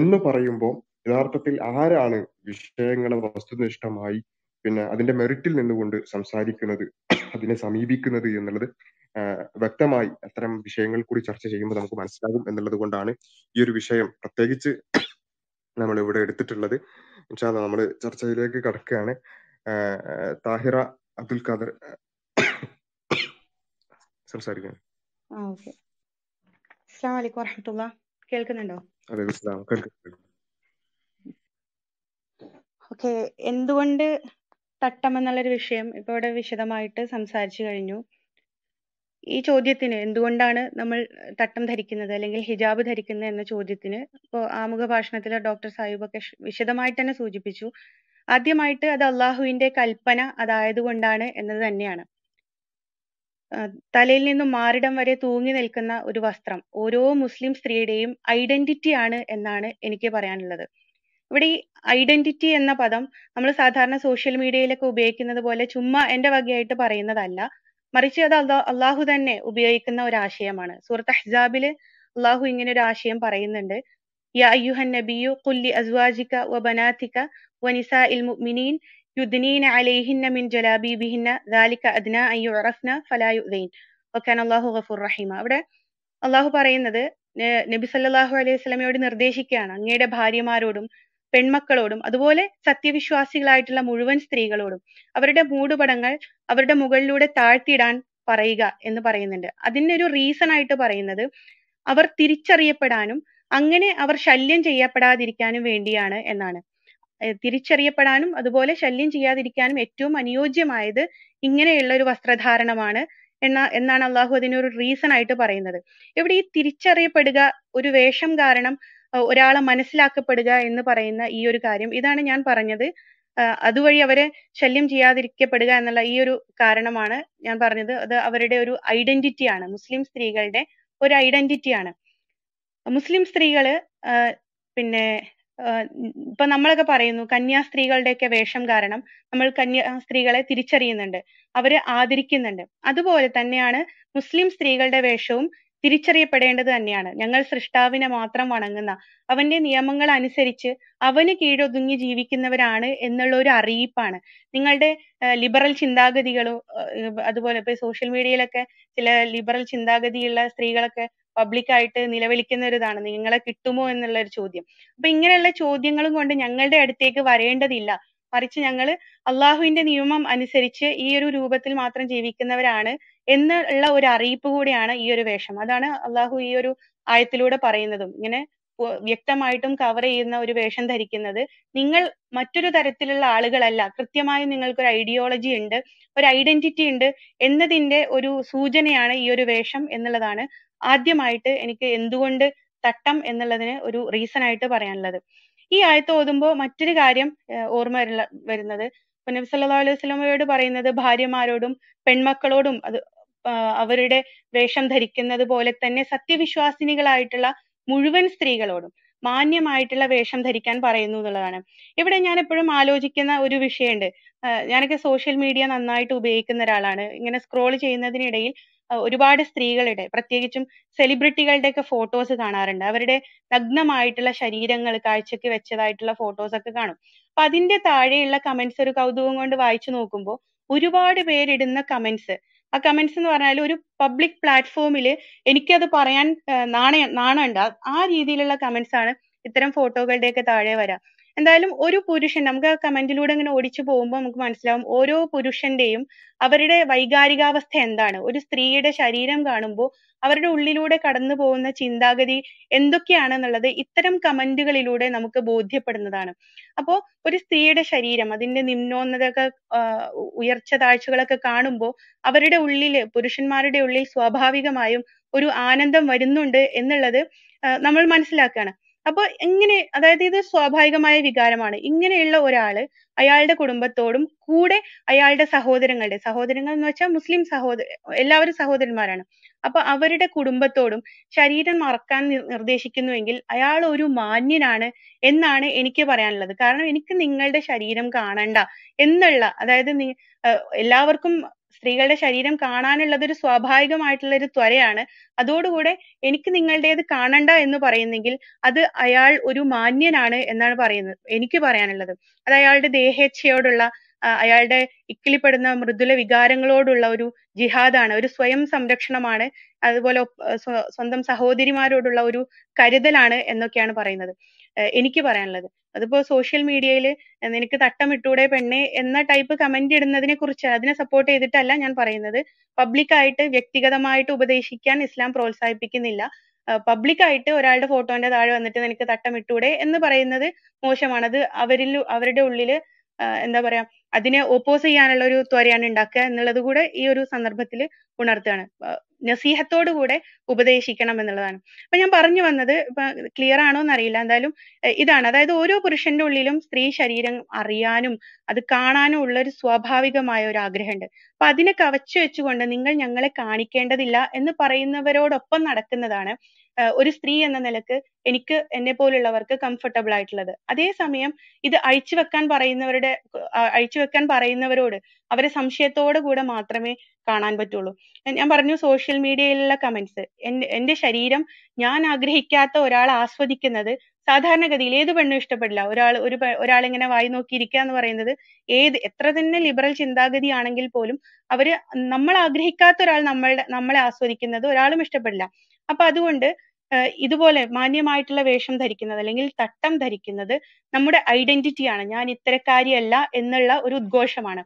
എന്ന് പറയുമ്പോൾ യഥാർത്ഥത്തിൽ ആരാണ് വിഷയങ്ങളെ വസ്തുനിഷ്ഠമായി പിന്നെ അതിന്റെ മെറിറ്റിൽ നിന്നുകൊണ്ട് സംസാരിക്കുന്നത്, അതിനെ സമീപിക്കുന്നത് എന്നുള്ളത് വ്യക്തമായി അത്തരം വിഷയങ്ങൾ കൂടി ചർച്ച ചെയ്യുമ്പോൾ നമുക്ക് മനസ്സിലാകും എന്നുള്ളത് കൊണ്ടാണ് ഈ ഒരു വിഷയം പ്രത്യേകിച്ച് നമ്മൾ ഇവിടെ എടുത്തിട്ടുള്ളത്. ഇൻഷാ അല്ലാഹ് നമ്മൾ ചർച്ചയിലേക്ക് കടക്കുകയാണ്. താഹിറ അബ്ദുൽ ഖാദർ സംസാരിക്കുകയാണ്. അസ്സലാമു അലൈക്കും വറഹ്മത്തുള്ളാഹി. കേൾക്കുന്നുണ്ടോ? വലൈക്കും അസ്സലാം. കേൾക്കുന്നു. ഓക്കെ, എന്തുകൊണ്ട് തട്ടം എന്നുള്ളൊരു വിഷയം ഇപ്പൊ ഇവിടെ വിശദമായിട്ട് സംസാരിച്ചു കഴിഞ്ഞു. ഈ ചോദ്യത്തിന് എന്തുകൊണ്ടാണ് നമ്മൾ തട്ടം ധരിക്കുന്നത് അല്ലെങ്കിൽ ഹിജാബ് ധരിക്കുന്നത് എന്ന ചോദ്യത്തിന് ഇപ്പോൾ ആമുഖ ഭാഷണത്തിൽ ഡോക്ടർ സാഹിബൊക്കെ വിശദമായിട്ട് തന്നെ സൂചിപ്പിച്ചു. ആദ്യമായിട്ട് അത് അള്ളാഹുവിന്റെ കൽപ്പന അതായതുകൊണ്ടാണ് എന്നത് തന്നെയാണ്. തലയിൽ നിന്നും മാറിടം വരെ തൂങ്ങി നിൽക്കുന്ന ഒരു വസ്ത്രം ഓരോ മുസ്ലിം സ്ത്രീയുടെയും ഐഡന്റിറ്റി ആണ് എന്നാണ് എനിക്ക് പറയാനുള്ളത്. ഇവിടെ ഈ ഐഡന്റിറ്റി എന്ന പദം നമ്മൾ സാധാരണ സോഷ്യൽ മീഡിയയിലൊക്കെ ഉപയോഗിക്കുന്നത് പോലെ ചുമ്മാ എന്റെ വകയായിട്ട് പറയുന്നതല്ല, മറിച്ച് അത് അള്ളാ അള്ളാഹു തന്നെ ഉപയോഗിക്കുന്ന ഒരാശയമാണ്. സൂറത്ത് അഹ്സാബില് അള്ളാഹു ഇങ്ങനെ ഒരു ആശയം പറയുന്നുണ്ട്, യാ അയ്യുഹൻ നബിയു ഖുല്ലി അസ്വാജിക വ ബനാതിക വ നിസാഇൽ മുഅ്മിനീൻ യുദ്നീന അലൈഹിന്ന മിൻ ജലാബീബിഹിന്ന ദാലിക അദ്നാ അൻ യുറഫ്ന ഫലാ യുദൈൻ വ കാന അല്ലാഹു ഗഫൂർ റഹീമ. അവിടെ അള്ളാഹു പറയുന്നത് നബി സല്ലല്ലാഹു അലൈഹി വസല്ലമയോട് നിർദ്ദേശിക്കുകയാണ്, അങ്ങയുടെ ഭാര്യമാരോടും പെൺമക്കളോടും അതുപോലെ സത്യവിശ്വാസികളായിട്ടുള്ള മുഴുവൻ സ്ത്രീകളോടും അവരുടെ മൂടുപടങ്ങൾ അവരുടെ മുകളിലൂടെ താഴ്ത്തിയിടാൻ പറയുക എന്ന് പറയുന്നുണ്ട്. അതിനൊരു റീസൺ ആയിട്ട് പറയുന്നത് അവർ തിരിച്ചറിയപ്പെടാനും അങ്ങനെ അവർ ശല്യം ചെയ്യപ്പെടാതിരിക്കാനും വേണ്ടിയാണ് എന്നാണ്. തിരിച്ചറിയപ്പെടാനും അതുപോലെ ശല്യം ചെയ്യാതിരിക്കാനും ഏറ്റവും അനുയോജ്യമായത് ഇങ്ങനെയുള്ള ഒരു വസ്ത്രധാരണമാണ് എന്നാ എന്നാണ് അള്ളാഹു അതിനൊരു റീസൺ ആയിട്ട് പറയുന്നത്. ഇവിടെ ഈ തിരിച്ചറിയപ്പെടുക, ഒരു വേഷം കാരണം ഒരാളെ മനസ്സിലാക്കപ്പെടുക എന്ന് പറയുന്ന ഈ ഒരു കാര്യം, ഇതാണ് ഞാൻ പറഞ്ഞത്. അതുവഴി അവരെ ശല്യം ചെയ്യാതിരിക്കപ്പെടുക എന്നുള്ള ഈ ഒരു കാരണമാണ് ഞാൻ പറഞ്ഞത്. അത് അവരുടെ ഒരു ഐഡന്റിറ്റിയാണ്, മുസ്ലിം സ്ത്രീകളുടെ ഒരു ഐഡന്റിറ്റിയാണ്. മുസ്ലിം സ്ത്രീകള് പിന്നെ ഇപ്പൊ നമ്മളൊക്കെ പറയുന്നു കന്യാസ്ത്രീകളുടെയൊക്കെ വേഷം കാരണം നമ്മൾ കന്യാസ്ത്രീകളെ തിരിച്ചറിയുന്നുണ്ട്, അവരെ ആദരിക്കുന്നുണ്ട്. അതുപോലെ തന്നെയാണ് മുസ്ലിം സ്ത്രീകളുടെ വേഷവും തിരിച്ചറിയപ്പെടേണ്ടത് തന്നെയാണ്. ഞങ്ങൾ സൃഷ്ടാവിനെ മാത്രം വണങ്ങുന്ന, അവന്റെ നിയമങ്ങൾ അനുസരിച്ച് അവന് കീഴൊതുങ്ങി ജീവിക്കുന്നവരാണ് എന്നുള്ള ഒരു അറിയിപ്പാണ്. നിങ്ങളുടെ ലിബറൽ ചിന്താഗതികളോ അതുപോലെ ഇപ്പൊ സോഷ്യൽ മീഡിയയിലൊക്കെ ചില ലിബറൽ ചിന്താഗതിയുള്ള സ്ത്രീകളൊക്കെ പബ്ലിക്കായിട്ട് നിലവിളിക്കുന്ന ഒരു ഇതാണ്, നിങ്ങളെ കിട്ടുമോ എന്നുള്ള ഒരു ചോദ്യം. അപ്പൊ ഇങ്ങനെയുള്ള ചോദ്യങ്ങളും കൊണ്ട് ഞങ്ങളുടെ അടുത്തേക്ക് വരേണ്ടതില്ല, മറിച്ച് ഞങ്ങൾ അള്ളാഹുവിന്റെ നിയമം അനുസരിച്ച് ഈ ഒരു രൂപത്തിൽ മാത്രം ജീവിക്കുന്നവരാണ് എന്നുള്ള ഒരു അറിയിപ്പ് കൂടിയാണ് ഈ ഒരു വേഷം. അതാണ് അള്ളാഹു ഈ ഒരു ആയത്തിലൂടെ പറയുന്നതും, ഇങ്ങനെ വ്യക്തമായിട്ടും കവർ ചെയ്യുന്ന ഒരു വേഷം ധരിക്കുന്നത് നിങ്ങൾ മറ്റൊരു തരത്തിലുള്ള ആളുകളല്ല, കൃത്യമായും നിങ്ങൾക്കൊരു ഐഡിയോളജി ഉണ്ട്, ഒരു ഐഡന്റിറ്റി ഉണ്ട് എന്നതിന്റെ ഒരു സൂചനയാണ് ഈ ഒരു വേഷം എന്നുള്ളതാണ് ആദ്യമായിട്ട് എനിക്ക് എന്തുകൊണ്ട് തട്ടം എന്നുള്ളതിന് ഒരു റീസൺ ആയിട്ട് പറയാനുള്ളത്. ഈ ആയത്ത് ഓതുമ്പോൾ മറ്റൊരു കാര്യം ഓർമ്മ വരുന്നത്, നബി സല്ലല്ലാഹു അലൈഹി വസല്ലമയോട് പറയുന്നത് ഭാര്യമാരോടും പെൺമക്കളോടും അത് അവരുടെ വേഷം ധരിക്കുന്നത് പോലെ തന്നെ സത്യവിശ്വാസിനികളായിട്ടുള്ള മുഴുവൻ സ്ത്രീകളോടും മാന്യമായിട്ടുള്ള വേഷം ധരിക്കാൻ പറയുന്നു എന്നുള്ളതാണ്. ഇവിടെ ഞാൻ എപ്പോഴും ആലോചിക്കുന്ന ഒരു വിഷയമുണ്ട്. ഞാനൊക്കെ സോഷ്യൽ മീഡിയ നന്നായിട്ട് ഉപയോഗിക്കുന്ന ഒരാളാണ്. ഇങ്ങനെ സ്ക്രോൾ ചെയ്യുന്നതിനിടയിൽ ഒരുപാട് സ്ത്രീകളുടെ, പ്രത്യേകിച്ചും സെലിബ്രിറ്റികളുടെ ഒക്കെ ഫോട്ടോസ് കാണാറുണ്ട്. അവരുടെ നഗ്നമായിട്ടുള്ള ശരീരങ്ങൾ കാഴ്ചക്ക് വെച്ചതായിട്ടുള്ള ഫോട്ടോസ് ഒക്കെ കാണും. അപ്പൊ അതിന്റെ താഴെയുള്ള കമന്റ്സ് ഒരു കൗതുകം കൊണ്ട് വായിച്ചു നോക്കുമ്പോൾ ഒരുപാട് പേരിടുന്ന കമന്റ്സ്, ആ കമന്റ്സ് എന്ന് പറഞ്ഞാൽ ഒരു പബ്ലിക് പ്ലാറ്റ്ഫോമില് എനിക്കത് പറയാൻ നാണയ നാണുണ്ട്, ആ രീതിയിലുള്ള കമന്റ്സ് ആണ് ഇത്തരം ഫോട്ടോകളുടെയൊക്കെ താഴെ വരാം. എന്തായാലും ഒരു പുരുഷൻ, നമുക്ക് ആ കമന്റിലൂടെ ഇങ്ങനെ ഓടിച്ചു പോകുമ്പോൾ നമുക്ക് മനസ്സിലാവും ഓരോ പുരുഷന്റെയും അവരുടെ വൈകാരികാവസ്ഥ എന്താണ്. ഒരു സ്ത്രീയുടെ ശരീരം കാണുമ്പോൾ അവരുടെ ഉള്ളിലൂടെ കടന്നു പോകുന്ന ചിന്താഗതി എന്തൊക്കെയാണെന്നുള്ളത് ഇത്തരം കമന്റുകളിലൂടെ നമുക്ക് ബോധ്യപ്പെടുന്നതാണ്. അപ്പോ ഒരു സ്ത്രീയുടെ ശരീരം, അതിന്റെ നിമ്നോന്നതൊക്കെ ഉയർച്ച താഴ്ചകളൊക്കെ കാണുമ്പോൾ അവരുടെ ഉള്ളില്, പുരുഷന്മാരുടെ ഉള്ളിൽ സ്വാഭാവികമായും ഒരു ആനന്ദം വരുന്നുണ്ട് എന്നുള്ളത് നമ്മൾ മനസ്സിലാക്കുകയാണ്. അപ്പൊ എങ്ങനെ, അതായത് ഇത് സ്വാഭാവികമായ വികാരമാണ്. ഇങ്ങനെയുള്ള ഒരാള് അയാളുടെ കുടുംബത്തോടും കൂടെ അയാളുടെ സഹോദരങ്ങളുടെ, സഹോദരങ്ങൾ എന്ന് വെച്ചാൽ മുസ്ലിം സഹോദര, എല്ലാവരും സഹോദരന്മാരാണ്, അപ്പൊ അവരുടെ കുടുംബത്തോടും ശരീരം മറക്കാൻ നിർദ്ദേശിക്കുന്നുവെങ്കിൽ അയാൾ ഒരു മാന്യനാണ് എന്നാണ് എനിക്ക് പറയാനുള്ളത്. കാരണം എനിക്ക് നിങ്ങളുടെ ശരീരം കാണണ്ട എന്നുള്ള, അതായത് എല്ലാവർക്കും സ്ത്രീകളുടെ ശരീരം കാണാനുള്ളത് ഒരു സ്വാഭാവികമായിട്ടുള്ള ഒരു ത്വരയാണ്, അതോടുകൂടെ എനിക്ക് നിങ്ങളുടേത് കാണണ്ട എന്ന് പറയുന്നെങ്കിൽ അത് അയാൾ ഒരു മാന്യനാണ് എന്നാണ് പറയുന്നത്, എനിക്ക് പറയാനുള്ളത്. അത് അയാളുടെ ദേഹേച്ഛയോടുള്ള, അയാളുടെ ഇക്കിളിപ്പെടുന്ന മൃദുല വികാരങ്ങളോടുള്ള ഒരു ജിഹാദാണ്, ഒരു സ്വയം സംരക്ഷണമാണ്, അതുപോലെ സ്വന്തം സഹോദരിമാരോടുള്ള ഒരു കരുതലാണ് എന്നൊക്കെയാണ് പറയുന്നത്, എനിക്ക് പറയാനുള്ളത്. അതിപ്പോ സോഷ്യൽ മീഡിയയിൽ നിനക്ക് തട്ടമിട്ടൂടെ പെണ്ണെ എന്ന ടൈപ്പ് കമന്റ് ഇടുന്നതിനെ കുറിച്ച്, അതിനെ സപ്പോർട്ട് ചെയ്തിട്ടല്ല ഞാൻ പറയുന്നത്. പബ്ലിക്കായിട്ട് വ്യക്തിഗതമായിട്ട് ഉപദേശിക്കാൻ ഇസ്ലാം പ്രോത്സാഹിപ്പിക്കുന്നില്ല. പബ്ലിക്കായിട്ട് ഒരാളുടെ ഫോട്ടോന്റെ താഴെ വന്നിട്ട് നിനക്ക് തട്ടമിട്ടൂടെ എന്ന് പറയുന്നത് മോശമാണ്. അത് അവരിൽ അവരുടെ ഉള്ളില് എന്താ പറയാ, അതിനെ ഓപ്പോസ് ചെയ്യാനുള്ള ഒരു ത്വരയാണ് ഉണ്ടാക്കുക എന്നുള്ളത് കൂടെ ഈ ഒരു സന്ദർഭത്തിൽ ഉണർത്തുകയാണ്. നസീഹത്തോടു കൂടെ ഉപദേശിക്കണം എന്നുള്ളതാണ്. അപ്പൊ ഞാൻ പറഞ്ഞു വന്നത്, ഇപ്പൊ ക്ലിയർ ആണോ എന്നറിയില്ല, എന്തായാലും ഇതാണ്. അതായത് ഓരോ പുരുഷന്റെ ഉള്ളിലും സ്ത്രീ ശരീരം അറിയാനും അത് കാണാനും ഉള്ള ഒരു സ്വാഭാവികമായ ഒരു ആഗ്രഹമുണ്ട്. അപ്പൊ അതിനെ കവച്ചു വെച്ചുകൊണ്ട് നിങ്ങൾ ഞങ്ങളെ കാണിക്കേണ്ടതില്ല എന്ന് പറയുന്നവരോടൊപ്പം നടക്കുന്നതാണ് ഒരു സ്ത്രീ എന്ന നിലക്ക് എനിക്ക് എന്നെ പോലുള്ളവർക്ക് കംഫർട്ടബിൾ ആയിട്ടുള്ളത്. അതേസമയം ഇത് അഴിച്ചു വെക്കാൻ പറയുന്നവരുടെ അഴിച്ചു വെക്കാൻ പറയുന്നവരോട് അവരെ സംശയത്തോടു കൂടെ മാത്രമേ കാണാൻ പറ്റുള്ളൂ. ഞാൻ പറഞ്ഞു, സോഷ്യൽ മീഡിയയിലുള്ള കമന്റ്സ്, എന്റെ ശരീരം ഞാൻ ആഗ്രഹിക്കാത്ത ഒരാൾ ആസ്വദിക്കുന്നത് സാധാരണഗതിയിൽ ഏത് പെണ്ണും ഇഷ്ടപ്പെടില്ല. ഒരാൾ ഒരു ഒരാളിങ്ങനെ വായി നോക്കിയിരിക്കുക എന്ന് പറയുന്നത് ഏത് എത്ര തന്നെ ലിബറൽ ചിന്താഗതി ആണെങ്കിൽ പോലും അവര് നമ്മൾ ആഗ്രഹിക്കാത്ത ഒരാൾ നമ്മളുടെ നമ്മളെ ആസ്വദിക്കുന്നത് ഒരാളും ഇഷ്ടപ്പെടില്ല. അപ്പൊ അതുകൊണ്ട് ഇതുപോലെ മാന്യമായിട്ടുള്ള വേഷം ധരിക്കുന്നത് അല്ലെങ്കിൽ തട്ടം ധരിക്കുന്നത് നമ്മുടെ ഐഡന്റിറ്റിയാണ്. ഞാൻ ഇത്തരക്കാരിയല്ല എന്നുള്ള ഒരു ഉദ്ഘോഷമാണ്.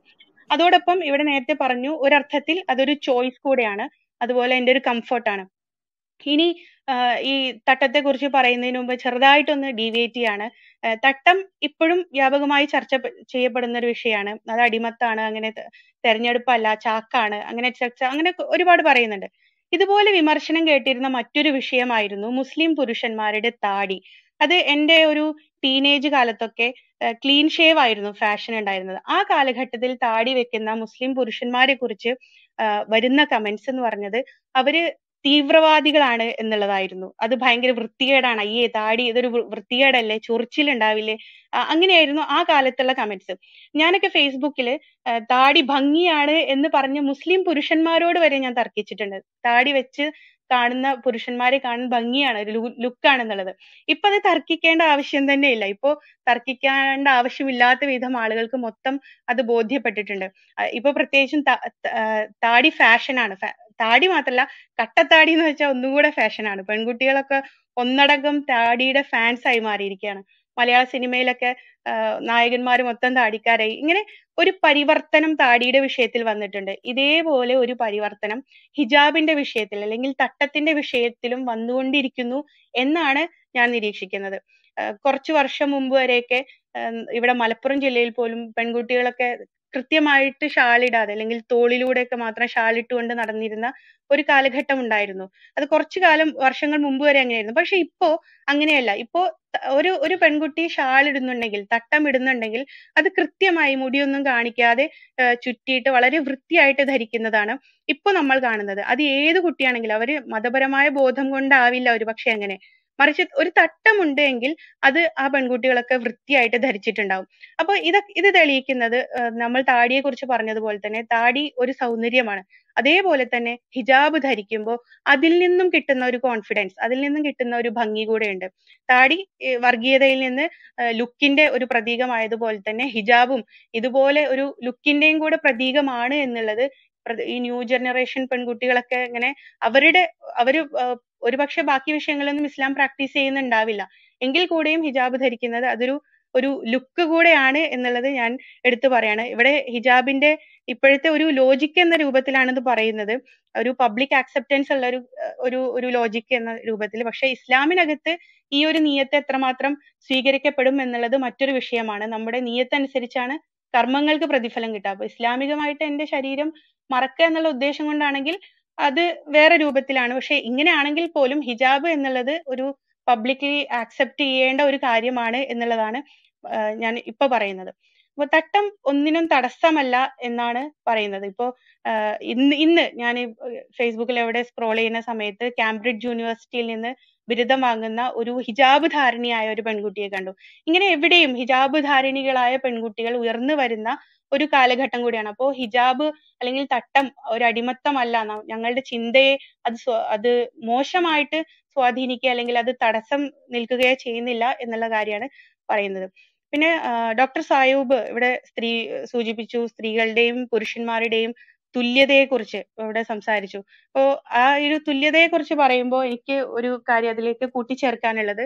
അതോടൊപ്പം ഇവിടെ നേരത്തെ പറഞ്ഞു, ഒരർത്ഥത്തിൽ അതൊരു ചോയ്സ് കൂടെയാണ്, അതുപോലെ എൻ്റെ ഒരു കംഫർട്ടാണ്. ഇനി ഈ തട്ടത്തെ കുറിച്ച് പറയുന്നതിന് മുമ്പ് ചെറുതായിട്ടൊന്ന് ഡീവിയേറ്റ് ചെയ്യാണ്. തട്ടം ഇപ്പോഴും വ്യാപകമായി ചർച്ച ചെയ്യപ്പെടുന്ന ഒരു വിഷയമാണ്. അത് അടിമത്താണ്, അങ്ങനെ തെരഞ്ഞെടുപ്പല്ല, ചാക്കാണ്, അങ്ങനെ ചർച്ച അങ്ങനെ ഒരുപാട് പറയുന്നുണ്ട്. ഇതുപോലെ വിമർശനം കേട്ടിരുന്ന മറ്റൊരു വിഷയമായിരുന്നു മുസ്ലിം പുരുഷന്മാരുടെ താടി. അത് എൻ്റെ ഒരു ടീനേജ് കാലത്തൊക്കെ ക്ലീൻ ഷേവ് ആയിരുന്നു ഫാഷൻ ഉണ്ടായിരുന്നത്. ആ കാലഘട്ടത്തിൽ താടി വെക്കുന്ന മുസ്ലിം പുരുഷന്മാരെ കുറിച്ച് വരുന്ന കമന്റ്സ് എന്ന് പറഞ്ഞത് അവര് തീവ്രവാദികളാണ് എന്നുള്ളതായിരുന്നു. അത് ഭയങ്കര വൃത്തികേടാണ്, അയ്യേ താടി ഇതൊരു വൃത്തികേടല്ലേ, ചൊറിച്ചിലുണ്ടാവില്ലേ, അങ്ങനെയായിരുന്നു ആ കാലത്തുള്ള കമന്റ്സ്. ഞാനൊക്കെ ഫേസ്ബുക്കില് താടി ഭംഗിയാണ് എന്ന് പറഞ്ഞ മുസ്ലിം പുരുഷന്മാരോട് വരെ ഞാൻ തർക്കിച്ചിട്ടുണ്ട്. താടി വെച്ച് കാണുന്ന പുരുഷന്മാരെ കാണാൻ ഭംഗിയാണ്, ഒരു ലുക്കാണെന്നുള്ളത്. ഇപ്പൊ അത് തർക്കിക്കേണ്ട ആവശ്യം തന്നെ ഇല്ല. ഇപ്പോ തർക്കിക്കേണ്ട ആവശ്യമില്ലാത്ത വിധം ആളുകൾക്ക് മൊത്തം അത് ബോധ്യപ്പെട്ടിട്ടുണ്ട്. ഇപ്പൊ പ്രത്യേകിച്ചും താടി ഫാഷനാണ്. താടി മാത്രല്ല, കട്ടത്താടി എന്ന് വെച്ചാൽ ഒന്നുകൂടെ ഫാഷനാണ്. പെൺകുട്ടികളൊക്കെ ഒന്നടങ്കം താടിയുടെ ഫാൻസ് ആയി മാറിയിരിക്കുകയാണ്. മലയാള സിനിമയിലൊക്കെ നായകന്മാർ മൊത്തം താടിക്കാരായി. ഇങ്ങനെ ഒരു പരിവർത്തനം താടിയുടെ വിഷയത്തിൽ വന്നിട്ടുണ്ട്. ഇതേപോലെ ഒരു പരിവർത്തനം ഹിജാബിന്റെ വിഷയത്തിൽ അല്ലെങ്കിൽ തട്ടത്തിന്റെ വിഷയത്തിലും വന്നുകൊണ്ടിരിക്കുന്നു എന്നാണ് ഞാൻ നിരീക്ഷിക്കുന്നത്. കുറച്ചു വർഷം മുമ്പ് വരെയൊക്കെ ഇവിടെ മലപ്പുറം ജില്ലയിൽ പോലും പെൺകുട്ടികളൊക്കെ കൃത്യമായിട്ട് ഷാളിടാതെ അല്ലെങ്കിൽ തോളിലൂടെയൊക്കെ മാത്രം ഷാളിട്ടുകൊണ്ട് നടന്നിരുന്ന ഒരു കാലഘട്ടം ഉണ്ടായിരുന്നു. അത് കുറച്ചു കാലം വർഷങ്ങൾ മുമ്പ് വരെ അങ്ങനെയായിരുന്നു. പക്ഷെ ഇപ്പോ അങ്ങനെയല്ല. ഇപ്പോ ഒരു ഒരു പെൺകുട്ടി ഷാൾ ഇടുന്നുണ്ടെങ്കിൽ, തട്ടം ഇടുന്നുണ്ടെങ്കിൽ അത് കൃത്യമായി മുടിയൊന്നും കാണിക്കാതെ ചുറ്റിയിട്ട് വളരെ വൃത്തിയായിട്ട് ധരിക്കുന്നതാണ് ഇപ്പൊ നമ്മൾ കാണുന്നത്. അത് ഏത് കുട്ടിയാണെങ്കിലും അവര് മതപരമായ ബോധം കൊണ്ടാവില്ല ഒരു പക്ഷെ അങ്ങനെ, മറിച്ച് ഒരു തട്ടമുണ്ട് എങ്കിൽ അത് ആ പെൺകുട്ടികളൊക്കെ വൃത്തിയായിട്ട് ധരിച്ചിട്ടുണ്ടാവും. അപ്പൊ ഇത് ഇത് തെളിയിക്കുന്നത് നമ്മൾ താടിയെ കുറിച്ച് പറഞ്ഞതുപോലെ തന്നെ താടി ഒരു സൗന്ദര്യമാണ്. അതേപോലെ തന്നെ ഹിജാബ് ധരിക്കുമ്പോൾ അതിൽ നിന്നും കിട്ടുന്ന ഒരു കോൺഫിഡൻസ്, അതിൽ നിന്നും കിട്ടുന്ന ഒരു ഭംഗി കൂടെയുണ്ട്. താടി വർഗീയതയിൽ നിന്ന് ലുക്കിന്റെ ഒരു പ്രതീകമായതുപോലെ തന്നെ ഹിജാബും ഇതുപോലെ ഒരു ലുക്കിന്റെയും കൂടെ പ്രതീകമാണ് എന്നുള്ളത് ഈ ന്യൂ ജനറേഷൻ പെൺകുട്ടികളൊക്കെ ഇങ്ങനെ അവരുടെ അവര് ഒരുപക്ഷെ ബാക്കി വിഷയങ്ങളൊന്നും ഇസ്ലാം പ്രാക്ടീസ് ചെയ്യുന്നുണ്ടാവില്ല എങ്കിൽ കൂടെയും ഹിജാബ് ധരിക്കുന്നത് അതൊരു ഒരു ലുക്ക് കൂടെയാണ് എന്നുള്ളത് ഞാൻ എടുത്തു പറയാണ്. ഇവിടെ ഹിജാബിന്റെ ഇപ്പോഴത്തെ ഒരു ലോജിക്ക് എന്ന രൂപത്തിലാണ് ഇത് പറയുന്നത്, ഒരു പബ്ലിക് ആക്സെപ്റ്റൻസ് ഉള്ള ഒരു ഒരു ഒരു ലോജിക്ക് എന്ന രൂപത്തിൽ. പക്ഷെ ഇസ്ലാമിനകത്ത് ഈ ഒരു നിയത്ത് എത്രമാത്രം സ്വീകരിക്കപ്പെടും എന്നുള്ളത് മറ്റൊരു വിഷയമാണ്. നമ്മുടെ നിയത്ത് അനുസരിച്ചാണ് കർമ്മങ്ങൾക്ക് പ്രതിഫലം കിട്ടുക. അപ്പൊ ഇസ്ലാമികമായിട്ട് എന്റെ ശരീരം മറക്കുക എന്നുള്ള ഉദ്ദേശം കൊണ്ടാണെങ്കിൽ അത് വേറെ രൂപത്തിലാണ്. പക്ഷെ ഇങ്ങനെയാണെങ്കിൽ പോലും ഹിജാബ് എന്നുള്ളത് ഒരു പബ്ലിക്കലി ആക്സെപ്റ്റ് ചെയ്യേണ്ട ഒരു കാര്യമാണ് എന്നുള്ളതാണ് ഞാൻ ഇപ്പൊ പറയുന്നത്. അപ്പൊ തട്ടം ഒന്നിനും തടസ്സമല്ല എന്നാണ് പറയുന്നത്. ഇപ്പോ ഇന്ന് ഇന്ന് ഞാൻ ഫേസ്ബുക്കിൽ എവിടെ സ്ക്രോൾ ചെയ്യുന്ന സമയത്ത് കാംബ്രിഡ്ജ് യൂണിവേഴ്സിറ്റിയിൽ നിന്ന് ബിരുദം വാങ്ങുന്ന ഒരു ഹിജാബ് ധാരിണിയായ ഒരു പെൺകുട്ടിയെ കണ്ടു. ഇങ്ങനെ എവിടെയും ഹിജാബ് ധാരിണികളായ പെൺകുട്ടികൾ ഉയർന്നു വരുന്ന ഒരു കാലഘട്ടം കൂടിയാണ്. അപ്പോ ഹിജാബ് അല്ലെങ്കിൽ തട്ടം ഒരു അടിമത്തമല്ല, ഞങ്ങളുടെ ചിന്തയെ അത് അത് മോശമായിട്ട് സ്വാധീനിക്കുക അല്ലെങ്കിൽ അത് തടസ്സം നിൽക്കുകയോ ചെയ്യുന്നില്ല എന്നുള്ള കാര്യമാണ് പറയുന്നത്. പിന്നെ ഡോക്ടർ സായൂബ് ഇവിടെ സ്ത്രീ സൂചിപ്പിച്ചു, സ്ത്രീകളുടെയും പുരുഷന്മാരുടെയും തുല്യതയെ കുറിച്ച് ഇവിടെ സംസാരിച്ചു. അപ്പോ ആ ഒരു തുല്യതയെ കുറിച്ച് പറയുമ്പോൾ എനിക്ക് ഒരു കാര്യം അതിലേക്ക് കൂട്ടിച്ചേർക്കാനുള്ളത്,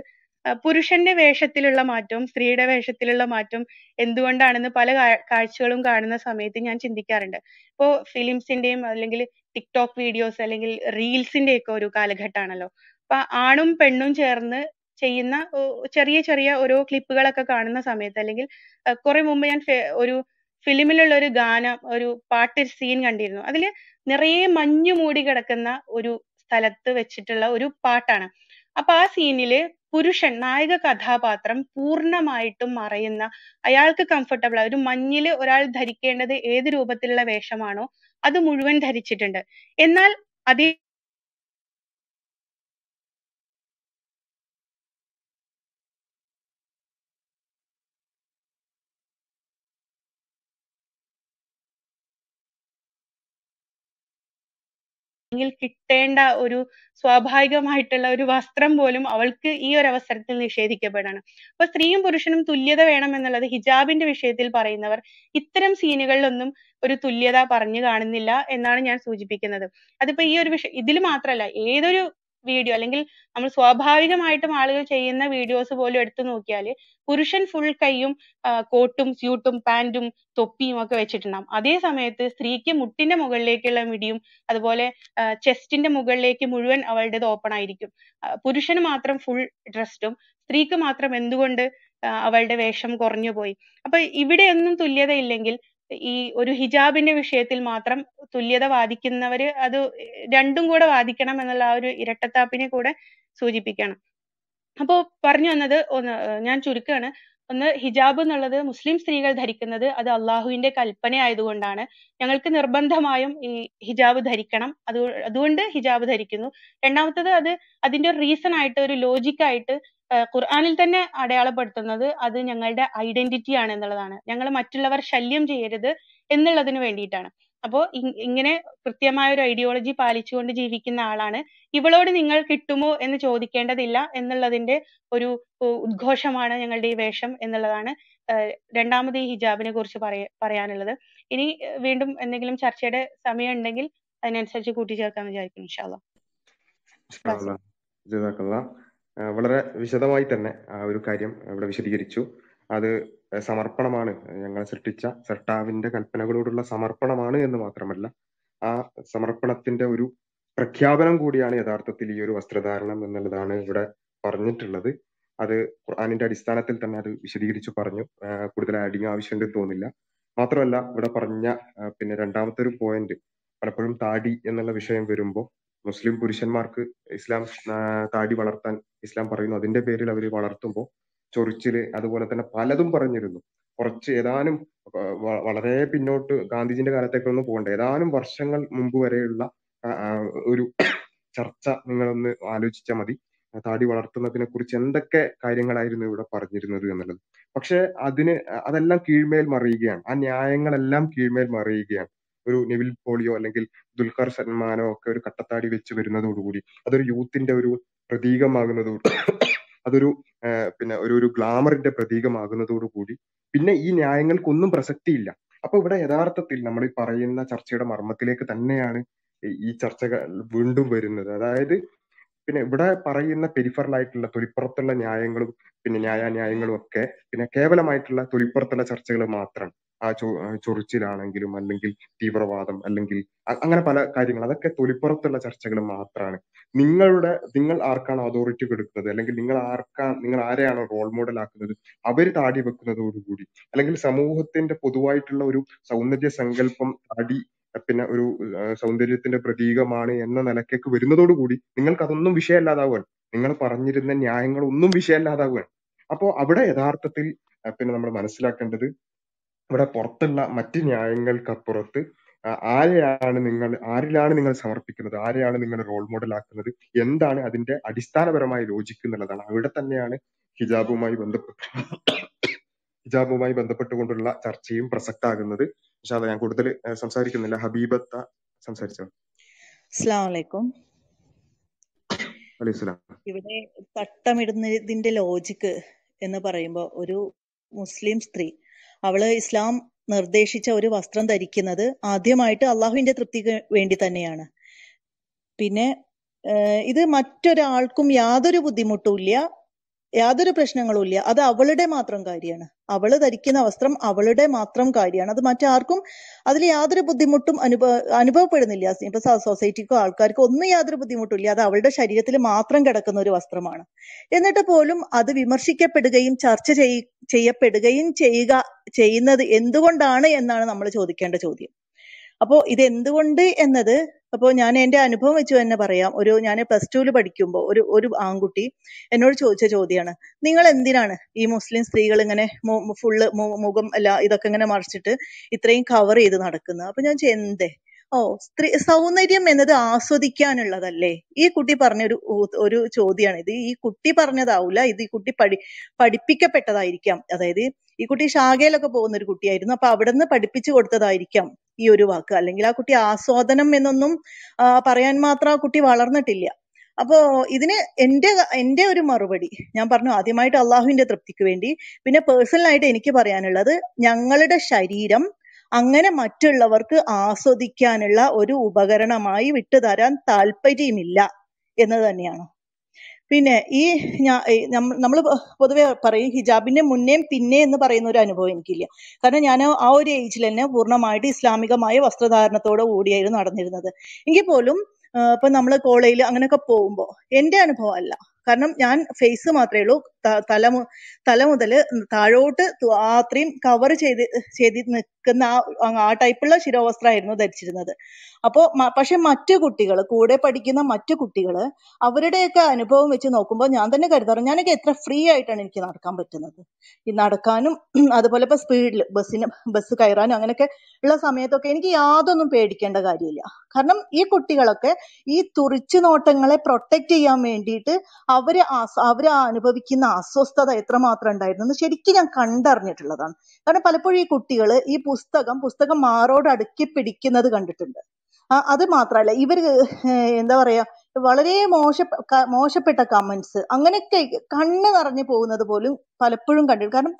പുരുഷന്റെ വേഷത്തിലുള്ള മാറ്റവും സ്ത്രീയുടെ വേഷത്തിലുള്ള മാറ്റവും എന്തുകൊണ്ടാണെന്ന് പല കാഴ്ചകളും കാണുന്ന സമയത്ത് ഞാൻ ചിന്തിക്കാറുണ്ട്. ഇപ്പോ ഫിലിംസിന്റെയും അല്ലെങ്കിൽ ടിക്ടോക്ക് വീഡിയോസ് അല്ലെങ്കിൽ റീൽസിന്റെ ഒക്കെ ഒരു കാലഘട്ടമാണല്ലോ. അപ്പൊ ആണും പെണ്ണും ചേർന്ന് ചെയ്യുന്ന ചെറിയ ചെറിയ ഓരോ ക്ലിപ്പുകളൊക്കെ കാണുന്ന സമയത്ത്, അല്ലെങ്കിൽ കുറെ മുമ്പ് ഞാൻ ഒരു ഫിലിമിലുള്ള ഒരു ഗാനം, ഒരു പാട്ട് സീൻ കണ്ടിരുന്നു. അതില് നിറയെ മഞ്ഞു മൂടി കിടക്കുന്ന ഒരു സ്ഥലത്ത് വെച്ചിട്ടുള്ള ഒരു പാട്ടാണ്. അപ്പൊ ആ സീനില് പുരുഷൻ, നായക കഥാപാത്രം പൂർണ്ണമായിട്ടും മറയുന്ന, അയാൾക്ക് കംഫർട്ടബിൾ ആ ഒരു മഞ്ഞില് ഒരാൾ ധരിക്കേണ്ടത് ഏത് രൂപത്തിലുള്ള വേഷമാണോ അത് മുഴുവൻ ധരിച്ചിട്ടുണ്ട്. എന്നാൽ അതേ കിട്ടേണ്ട ഒരു സ്വാഭാവികമായിട്ടുള്ള ഒരു വസ്ത്രം പോലും അവൾക്ക് ഈ ഒരു അവസരത്തിൽ നിഷേധിക്കപ്പെടാണ്. അപ്പൊ സ്ത്രീയും പുരുഷനും തുല്യത വേണം എന്നുള്ളത് ഹിജാബിന്റെ വിഷയത്തിൽ പറയുന്നവർ ഇത്തരം സീനുകളിലൊന്നും ഒരു തുല്യത പറഞ്ഞു കാണുന്നില്ല എന്നാണ് ഞാൻ സൂചിപ്പിക്കുന്നത്. അതിപ്പോ ഈ ഒരു വിഷയം ഇതിൽ മാത്രമല്ല, ഏതൊരു വീഡിയോ അല്ലെങ്കിൽ നമ്മൾ സ്വാഭാവികമായിട്ടും ആളുകൾ ചെയ്യുന്ന വീഡിയോസ് പോലും എടുത്തു നോക്കിയാല് പുരുഷൻ ഫുൾ കൈയും കോട്ടും സ്യൂട്ടും പാന്റും തൊപ്പിയും ഒക്കെ വെച്ചിട്ടുണ്ടാകും. അതേ സമയത്ത് സ്ത്രീക്ക് മുട്ടിന്റെ മുകളിലേക്കുള്ള മിടിയും അതുപോലെ ചെസ്റ്റിന്റെ മുകളിലേക്ക് മുഴുവൻ അവളുടേത് ഓപ്പൺ ആയിരിക്കും. പുരുഷന് മാത്രം ഫുൾ ഡ്രസ്ഡും സ്ത്രീക്ക് മാത്രം എന്തുകൊണ്ട് അവളുടെ വേഷം കുറഞ്ഞു പോയി? അപ്പൊ ഇവിടെയൊന്നും തുല്യത ഇല്ലെങ്കിൽ ഈ ഒരു ഹിജാബിന്റെ വിഷയത്തിൽ മാത്രം തുല്യത വാദിക്കുന്നവര് അത് രണ്ടും കൂടെ വാദിക്കണം എന്നുള്ള ആ ഒരു ഇരട്ടത്താപ്പിനെ കൂടെ സൂചിപ്പിക്കണം. അപ്പോ പറഞ്ഞു വന്നത്, ഒന്ന് ഞാൻ ചുരുക്കാണ്. ഒന്ന്, ഹിജാബ് എന്നുള്ളത് മുസ്ലിം സ്ത്രീകൾ ധരിക്കുന്നത് അത് അള്ളാഹുവിന്റെ കൽപ്പനയായതുകൊണ്ടാണ്. ഞങ്ങൾക്ക് നിർബന്ധമായും ഈ ഹിജാബ് ധരിക്കണം, അത് അതുകൊണ്ട് ഹിജാബ് ധരിക്കുന്നു. രണ്ടാമത്തത്, അത് അതിന്റെ ഒരു റീസൺ ആയിട്ട്, ഒരു ലോജിക്കായിട്ട് ഖുർആനിൽ തന്നെ അടയാളപ്പെടുത്തുന്നത് അത് ഞങ്ങളുടെ ഐഡന്റിറ്റി ആണ് എന്നുള്ളതാണ്. ഞങ്ങൾ മറ്റുള്ളവർ ശല്യം ചെയ്യരുത് എന്നുള്ളതിന് വേണ്ടിയിട്ടാണ്. അപ്പോ ഇങ്ങനെ കൃത്യമായ ഒരു ഐഡിയോളജി പാലിച്ചുകൊണ്ട് ജീവിക്കുന്ന ആളാണ്. ഇവളോട് നിങ്ങൾ കിട്ടുമോ എന്ന് ചോദിക്കേണ്ടതില്ല എന്നുള്ളതിന്റെ ഒരു ഉദ്ഘോഷമാണ് ഞങ്ങളുടെ ഈ വേഷം എന്നുള്ളതാണ് രണ്ടാമത് ഈ ഹിജാബിനെ കുറിച്ച് പറയാനുള്ളത്. ഇനി വീണ്ടും എന്തെങ്കിലും ചർച്ചയുടെ സമയം ഉണ്ടെങ്കിൽ അതിനനുസരിച്ച് കൂട്ടിച്ചേർക്കാന്ന് വിചാരിക്കുന്നു. ഇൻഷാ അല്ലാഹ് വളരെ വിശദമായി തന്നെ ആ ഒരു കാര്യം ഇവിടെ വിശദീകരിച്ചു. അത് സമർപ്പണമാണ്, ഞങ്ങളെ സൃഷ്ടിച്ച സൃഷ്ടാവിന്റെ കൽപ്പനകളോടുള്ള സമർപ്പണമാണ് എന്ന് മാത്രമല്ല, ആ സമർപ്പണത്തിന്റെ ഒരു പ്രഖ്യാപനം കൂടിയാണ് യഥാർത്ഥത്തിൽ ഈ ഒരു വസ്ത്രധാരണം എന്നുള്ളതാണ് ഇവിടെ പറഞ്ഞിട്ടുള്ളത്. അത് ഖുർആനിന്റെ അടിസ്ഥാനത്തിൽ തന്നെ അത് വിശദീകരിച്ചു പറഞ്ഞു. കൂടുതൽ ആഡിങ് ആവശ്യമുണ്ടെന്ന് തോന്നില്ല. മാത്രമല്ല, ഇവിടെ പറഞ്ഞ പിന്നെ രണ്ടാമത്തെ ഒരു പോയിന്റ്, പലപ്പോഴും താടി എന്നുള്ള വിഷയം വരുമ്പോൾ മുസ്ലിം പുരുഷന്മാർക്ക് ഇസ്ലാം താടി വളർത്താൻ ഇസ്ലാം പറയുന്നു. അതിന്റെ പേരിൽ അവർ വളർത്തുമ്പോൾ ചൊറിച്ചില് അതുപോലെ തന്നെ പലതും പറഞ്ഞിരുന്നു. കുറച്ച് ഏതാനും വളരെ പിന്നോട്ട് ഗാന്ധിജിന്റെ കാലത്തേക്കൊന്നും പോകണ്ട, ഏതാനും വർഷങ്ങൾ മുമ്പ് വരെയുള്ള ഒരു ചർച്ച നിങ്ങളൊന്ന് ആലോചിച്ചാൽ മതി. താടി വളർത്തുന്നതിനെ കുറിച്ച് എന്തൊക്കെ കാര്യങ്ങളായിരുന്നു ഇവിടെ പറഞ്ഞിരുന്നത് എന്നുള്ളത്. പക്ഷെ അതിന് അതെല്ലാം കീഴ്മേൽ മറിയുകയാണ്, ആ ന്യായങ്ങളെല്ലാം കീഴ്മേൽ മറിയുകയാണ്. ഒരു നിവിൽ പോളിയോ അല്ലെങ്കിൽ ദുൽഖർ സൽമാനോ ഒക്കെ ഒരു കട്ടത്താടി വെച്ച് വരുന്നതോടുകൂടി അതൊരു യൂത്തിന്റെ ഒരു പ്രതീകമാകുന്നതോട് അതൊരു പിന്നെ ഒരു ഒരു ഗ്ലാമറിന്റെ പ്രതീകമാകുന്നതോടുകൂടി പിന്നെ ഈ ന്യായങ്ങൾക്കൊന്നും പ്രസക്തിയില്ല. അപ്പൊ ഇവിടെ യഥാർത്ഥത്തിൽ നമ്മൾ ഈ പറയുന്ന ചർച്ചയുടെ മർമ്മത്തിലേക്ക് തന്നെയാണ് ഈ ചർച്ചകൾ വീണ്ടും വരുന്നത്. അതായത് പിന്നെ ഇവിടെ പറയുന്ന പെരിഫറൽ ആയിട്ടുള്ള തൊലിപ്പുറത്തുള്ള ന്യായങ്ങളും പിന്നെ ന്യായാന്യായങ്ങളും ഒക്കെ പിന്നെ കേവലമായിട്ടുള്ള തൊലിപ്പുറത്തുള്ള ചർച്ചകൾ മാത്രമാണ്. ആ ചൊ ചൊറിച്ചിലാണെങ്കിലും അല്ലെങ്കിൽ തീവ്രവാദം അല്ലെങ്കിൽ അങ്ങനെ പല കാര്യങ്ങൾ, അതൊക്കെ തൊലിപ്പുറത്തുള്ള ചർച്ചകൾ മാത്രമാണ്. നിങ്ങളുടെ നിങ്ങൾ ആർക്കാണ് അതോറിറ്റി കൊടുക്കുന്നത്, അല്ലെങ്കിൽ നിങ്ങൾ ആർക്കാണ് നിങ്ങൾ ആരെയാണോ റോൾ മോഡൽ ആക്കുന്നത്, അവർ താടി വെക്കുന്നതോടുകൂടി അല്ലെങ്കിൽ സമൂഹത്തിന്റെ പൊതുവായിട്ടുള്ള ഒരു സൗന്ദര്യ സങ്കല്പം താടി പിന്നെ ഒരു സൗന്ദര്യത്തിന്റെ പ്രതീകമാണ് എന്ന നിലക്കേക്ക് വരുന്നതോടുകൂടി നിങ്ങൾക്ക് അതൊന്നും വിഷയമല്ലാതാവുകയാണ്. നിങ്ങൾ പറഞ്ഞിരുന്ന ന്യായങ്ങളൊന്നും വിഷയമല്ലാതാവുകയാണ്. അപ്പോൾ അവിടെ യഥാർത്ഥത്തിൽ പിന്നെ നമ്മൾ മനസ്സിലാക്കേണ്ടത്, ഇവിടെ പുറത്തുള്ള മറ്റ് ന്യായങ്ങൾക്കപ്പുറത്ത് ആരെയാണ് നിങ്ങൾ ആരിലാണ് നിങ്ങൾ സമർപ്പിക്കുന്നത്, ആരെയാണ് നിങ്ങൾ റോൾ മോഡൽ ആക്കുന്നത്, എന്താണ് അതിന്റെ അടിസ്ഥാനപരമായ ലോജിക്ക് എന്നുള്ളതാണ്. അവിടെ തന്നെയാണ് ഹിജാബുമായി ബന്ധപ്പെട്ട് ഹിജാബുമായി ബന്ധപ്പെട്ടുകൊണ്ടുള്ള ചർച്ചയും പ്രസക്താകുന്നത്. പക്ഷേ ഞാൻ കൂടുതൽ സംസാരിക്കുന്നില്ല. ഹബീബത്ത സംസാരിച്ചോ. അസ്സലാമു അലൈക്കും. ഇവിടെ തട്ടമിടുന്നതിന്റെ ലോജിക്ക് എന്ന് പറയുമ്പോൾ, ഒരു മുസ്ലിം സ്ത്രീ അവള് ഇസ്ലാം നിർദ്ദേശിച്ച ഒരു വസ്ത്രം ധരിക്കുന്നത് ആദ്യമായിട്ട് അള്ളാഹുവിന്റെ തൃപ്തിക്ക് വേണ്ടി തന്നെയാണ്. പിന്നെ ഇത് മറ്റൊരാൾക്കും യാതൊരു ബുദ്ധിമുട്ടും ഇല്ല, യാതൊരു പ്രശ്നങ്ങളും ഇല്ല. അത് അവളുടെ മാത്രം കാര്യമാണ്. അവള് ധരിക്കുന്ന വസ്ത്രം അവളുടെ മാത്രം കാര്യമാണ്. അത് മറ്റാർക്കും അതിൽ യാതൊരു ബുദ്ധിമുട്ടും അനുഭവ അനുഭവപ്പെടുന്നില്ല. ഇപ്പൊ സൊസൈറ്റിക്കോ ആൾക്കാർക്കോ ഒന്നും യാതൊരു ബുദ്ധിമുട്ടില്ല. അത് അവളുടെ ശരീരത്തിൽ മാത്രം കിടക്കുന്ന ഒരു വസ്ത്രമാണ്. എന്നിട്ട് പോലും അത് വിമർശിക്കപ്പെടുകയും ചർച്ച ചെയ്യ ചെയ്യപ്പെടുകയും ചെയ്യുക ചെയ്യുന്നത് എന്തുകൊണ്ടാണ് എന്നാണ് നമ്മൾ ചോദിക്കേണ്ട ചോദ്യം. അപ്പോ ഇത് എന്തുകൊണ്ട് എന്നത്, അപ്പോൾ ഞാൻ എൻ്റെ അനുഭവം വെച്ച് തന്നെ പറയാം. ഒരു ഞാൻ പ്ലസ് ടുവിൽ പഠിക്കുമ്പോൾ ഒരു ഒരു ആൺകുട്ടി എന്നോട് ചോദിച്ച ചോദ്യമാണ്, നിങ്ങൾ എന്തിനാണ് ഈ മുസ്ലിം സ്ത്രീകൾ ഇങ്ങനെ ഫുള്ള് മുഖം അല്ല ഇതൊക്കെ ഇങ്ങനെ മറച്ചിട്ട് ഇത്രയും കവർ ചെയ്ത് നടക്കുന്നത്? അപ്പൊ ഞാൻ എന്തേ, ഓ സ്ത്രീ സൗന്ദര്യം എന്നത് ആസ്വദിക്കാനുള്ളതല്ലേ? ഈ കുട്ടി പറഞ്ഞൊരു ഒരു ചോദ്യമാണ് ഇത്. ഈ കുട്ടി പറഞ്ഞതാവില്ല, ഇത് ഈ കുട്ടി പഠി പഠിപ്പിക്കപ്പെട്ടതായിരിക്കാം. അതായത് ഈ കുട്ടി ഷാഗയിലൊക്കെ പോകുന്ന ഒരു കുട്ടിയായിരുന്നു. അപ്പൊ അവിടെ നിന്ന് പഠിപ്പിച്ചു കൊടുത്തതായിരിക്കാം ഈ ഒരു വാക്ക്. അല്ലെങ്കിൽ ആ കുട്ടി ആസ്വാദനം എന്നൊന്നും പറയാൻ മാത്രം ആ കുട്ടി വളർന്നിട്ടില്ല. അപ്പോ ഇതിന് എൻ്റെ എൻ്റെ ഒരു മറുപടി ഞാൻ പറഞ്ഞു, ആദ്യമായിട്ട് അള്ളാഹുവിന്റെ തൃപ്തിക്ക് വേണ്ടി, പിന്നെ പേഴ്സണലായിട്ട് എനിക്ക് പറയാനുള്ളത് ഞങ്ങളുടെ ശരീരം അങ്ങനെ മറ്റുള്ളവർക്ക് ആസ്വദിക്കാനുള്ള ഒരു ഉപകരണമായി വിട്ടുതരാൻ താല്പര്യമില്ല എന്ന് തന്നെയാണ്. പിന്നെ ഈ നമ്മൾ പൊതുവെ പറയും ഹിജാബിന്റെ മുന്നേയും പിന്നെ എന്ന് പറയുന്ന ഒരു അനുഭവം എനിക്കില്ല. കാരണം ഞാൻ ആ ഒരു ഏജിൽ തന്നെ പൂർണ്ണമായിട്ട് ഇസ്ലാമികമായ വസ്ത്രധാരണത്തോടെ കൂടിയായിരുന്നു നടന്നിരുന്നത്. എങ്കിൽ പോലും ഇപ്പൊ നമ്മള് കോളേജിൽ അങ്ങനെയൊക്കെ പോകുമ്പോൾ എൻ്റെ അനുഭവം അല്ല, കാരണം ഞാൻ ഫേസ് മാത്രമേ ഉള്ളൂ, തല തല മുതൽ താഴോട്ട് അത്രയും കവർ ചെയ്ത് ചെയ്ത് നിൽക്കുന്ന ആ ആ ടൈപ്പുള്ള ശിരോവസ്ത്രമായിരുന്നു ധരിച്ചിരുന്നത്. അപ്പോൾ പക്ഷെ മറ്റു കുട്ടികൾ, കൂടെ പഠിക്കുന്ന മറ്റു കുട്ടികൾ, അവരുടെയൊക്കെ അനുഭവം വെച്ച് നോക്കുമ്പോൾ ഞാൻ തന്നെ കരുതാറ് ഞാനൊക്കെ എത്ര ഫ്രീ ആയിട്ടാണ് എനിക്ക് നടക്കാൻ പറ്റുന്നത്. ഈ നടക്കാനും അതുപോലെ ഇപ്പൊ സ്പീഡിൽ ബസ്സിന് ബസ് കയറാനും അങ്ങനെയൊക്കെ ഉള്ള സമയത്തൊക്കെ എനിക്ക് യാതൊന്നും പേടിക്കേണ്ട കാര്യമില്ല. കാരണം ഈ കുട്ടികളൊക്കെ ഈ തുറിച്ചു നോട്ടങ്ങളെ പ്രൊട്ടക്ട് ചെയ്യാൻ വേണ്ടിയിട്ട് അവര് അവര് അനുഭവിക്കുന്ന അസ്വസ്ഥത എത്രമാത്രം ഉണ്ടായിരുന്നു ശരിക്കും ഞാൻ കണ്ടറിഞ്ഞിട്ടുള്ളതാണ്. കാരണം പലപ്പോഴും ഈ കുട്ടികൾ ഈ പുസ്തകം പുസ്തകം മാറോട് അടുക്കി പിടിക്കുന്നത് കണ്ടിട്ടുണ്ട്. അത് മാത്രമല്ല, ഇവർ എന്താ പറയാ വളരെ മോശ മോശപ്പെട്ട കമന്റ്സ് അങ്ങനെയൊക്കെ കണ്ണ് നിറഞ്ഞു പോകുന്നത് പോലും പലപ്പോഴും കണ്ടിട്ടുണ്ട്. കാരണം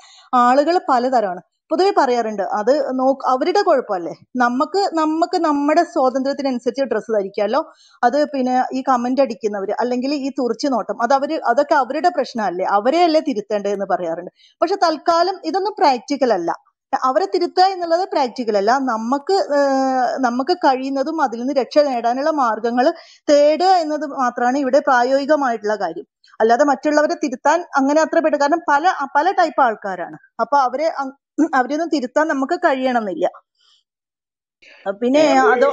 ആളുകൾ പലതരമാണ്. പൊതുവെ പറയാറുണ്ട് അത് നോ അവരുടെ കുഴപ്പമല്ലേ, നമുക്ക് നമുക്ക് നമ്മുടെ സ്വാതന്ത്ര്യത്തിനനുസരിച്ച് ഡ്രസ്സ് ധരിക്കാമല്ലോ. അത് പിന്നെ ഈ കമന്റ് അടിക്കുന്നവര് അല്ലെങ്കിൽ ഈ തുറിച്ചു നോട്ടം അത് അവര് അതൊക്കെ അവരുടെ പ്രശ്നമല്ലേ, അവരെ അല്ലേ തിരുത്തേണ്ടതെന്ന് പറയാറുണ്ട്. പക്ഷെ തൽക്കാലം ഇതൊന്നും പ്രാക്ടിക്കൽ അല്ല. അവരെ തിരുത്തുക എന്നുള്ളത് പ്രാക്ടിക്കൽ അല്ല. നമുക്ക് നമുക്ക് കഴിയുന്നതും അതിൽ നിന്ന് രക്ഷ നേടാനുള്ള മാർഗങ്ങൾ തേടുക എന്നത് മാത്രമാണ് ഇവിടെ പ്രായോഗികമായിട്ടുള്ള കാര്യം. അല്ലാതെ മറ്റുള്ളവരെ തിരുത്താൻ അങ്ങനെ അത്ര പെട്ട, കാരണം പല പല ടൈപ്പ് ആൾക്കാരാണ്. അപ്പൊ അവരെ അവരൊന്നും തിരുത്താൻ നമുക്ക് കഴിയണമെന്നില്ല. പിന്നെ ഒരു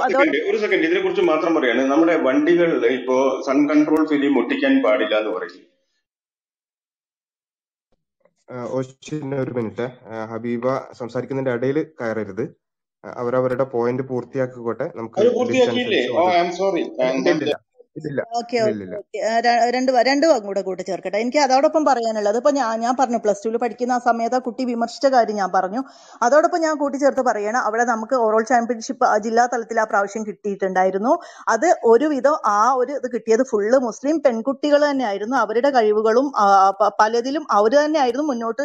സെക്കൻഡ് ഇതിനെ കുറിച്ച് മാത്രം പറയാണ്. നമ്മുടെ വണ്ടികൾ ഇപ്പോ സൺ കൺട്രോൾ ഫിലിം ഒട്ടിക്കാൻ പാടില്ല എന്ന് പറയും. ഒരു മിനിറ്റ്, ഹബീബ സംസാരിക്കുന്നതിന്റെ ഇടയിൽ കയറരുത്, അവരവരുടെ പോയിന്റ് പൂർത്തിയാക്കിക്കോട്ടെ. നമുക്ക് രണ്ട് രണ്ടു വാക്കും കൂടെ കൂട്ടി ചേർക്കട്ടെ. എനിക്ക് അതോടൊപ്പം പറയാനുള്ളത്, ഇപ്പൊ ഞാൻ ഞാൻ പറഞ്ഞു പ്ലസ് ടുവിൽ പഠിക്കുന്ന ആ സമയത്ത് ആ കുട്ടി വിമർശിച്ച കാര്യം ഞാൻ പറഞ്ഞു. അതോടൊപ്പം ഞാൻ കൂട്ടിച്ചേർത്ത് പറയണം, അവിടെ നമുക്ക് ഓവറോൾ ചാമ്പ്യൻഷിപ്പ് ജില്ലാ തലത്തിൽ ആ പ്രാവശ്യം കിട്ടിയിട്ടുണ്ടായിരുന്നു. അത് ഒരുവിധം ആ ഒരു ഇത് കിട്ടിയത് ഫുള്ള് മുസ്ലിം പെൺകുട്ടികൾ തന്നെയായിരുന്നു. അവരുടെ കഴിവുകളും പലതിലും അവർ തന്നെയായിരുന്നു മുന്നോട്ട്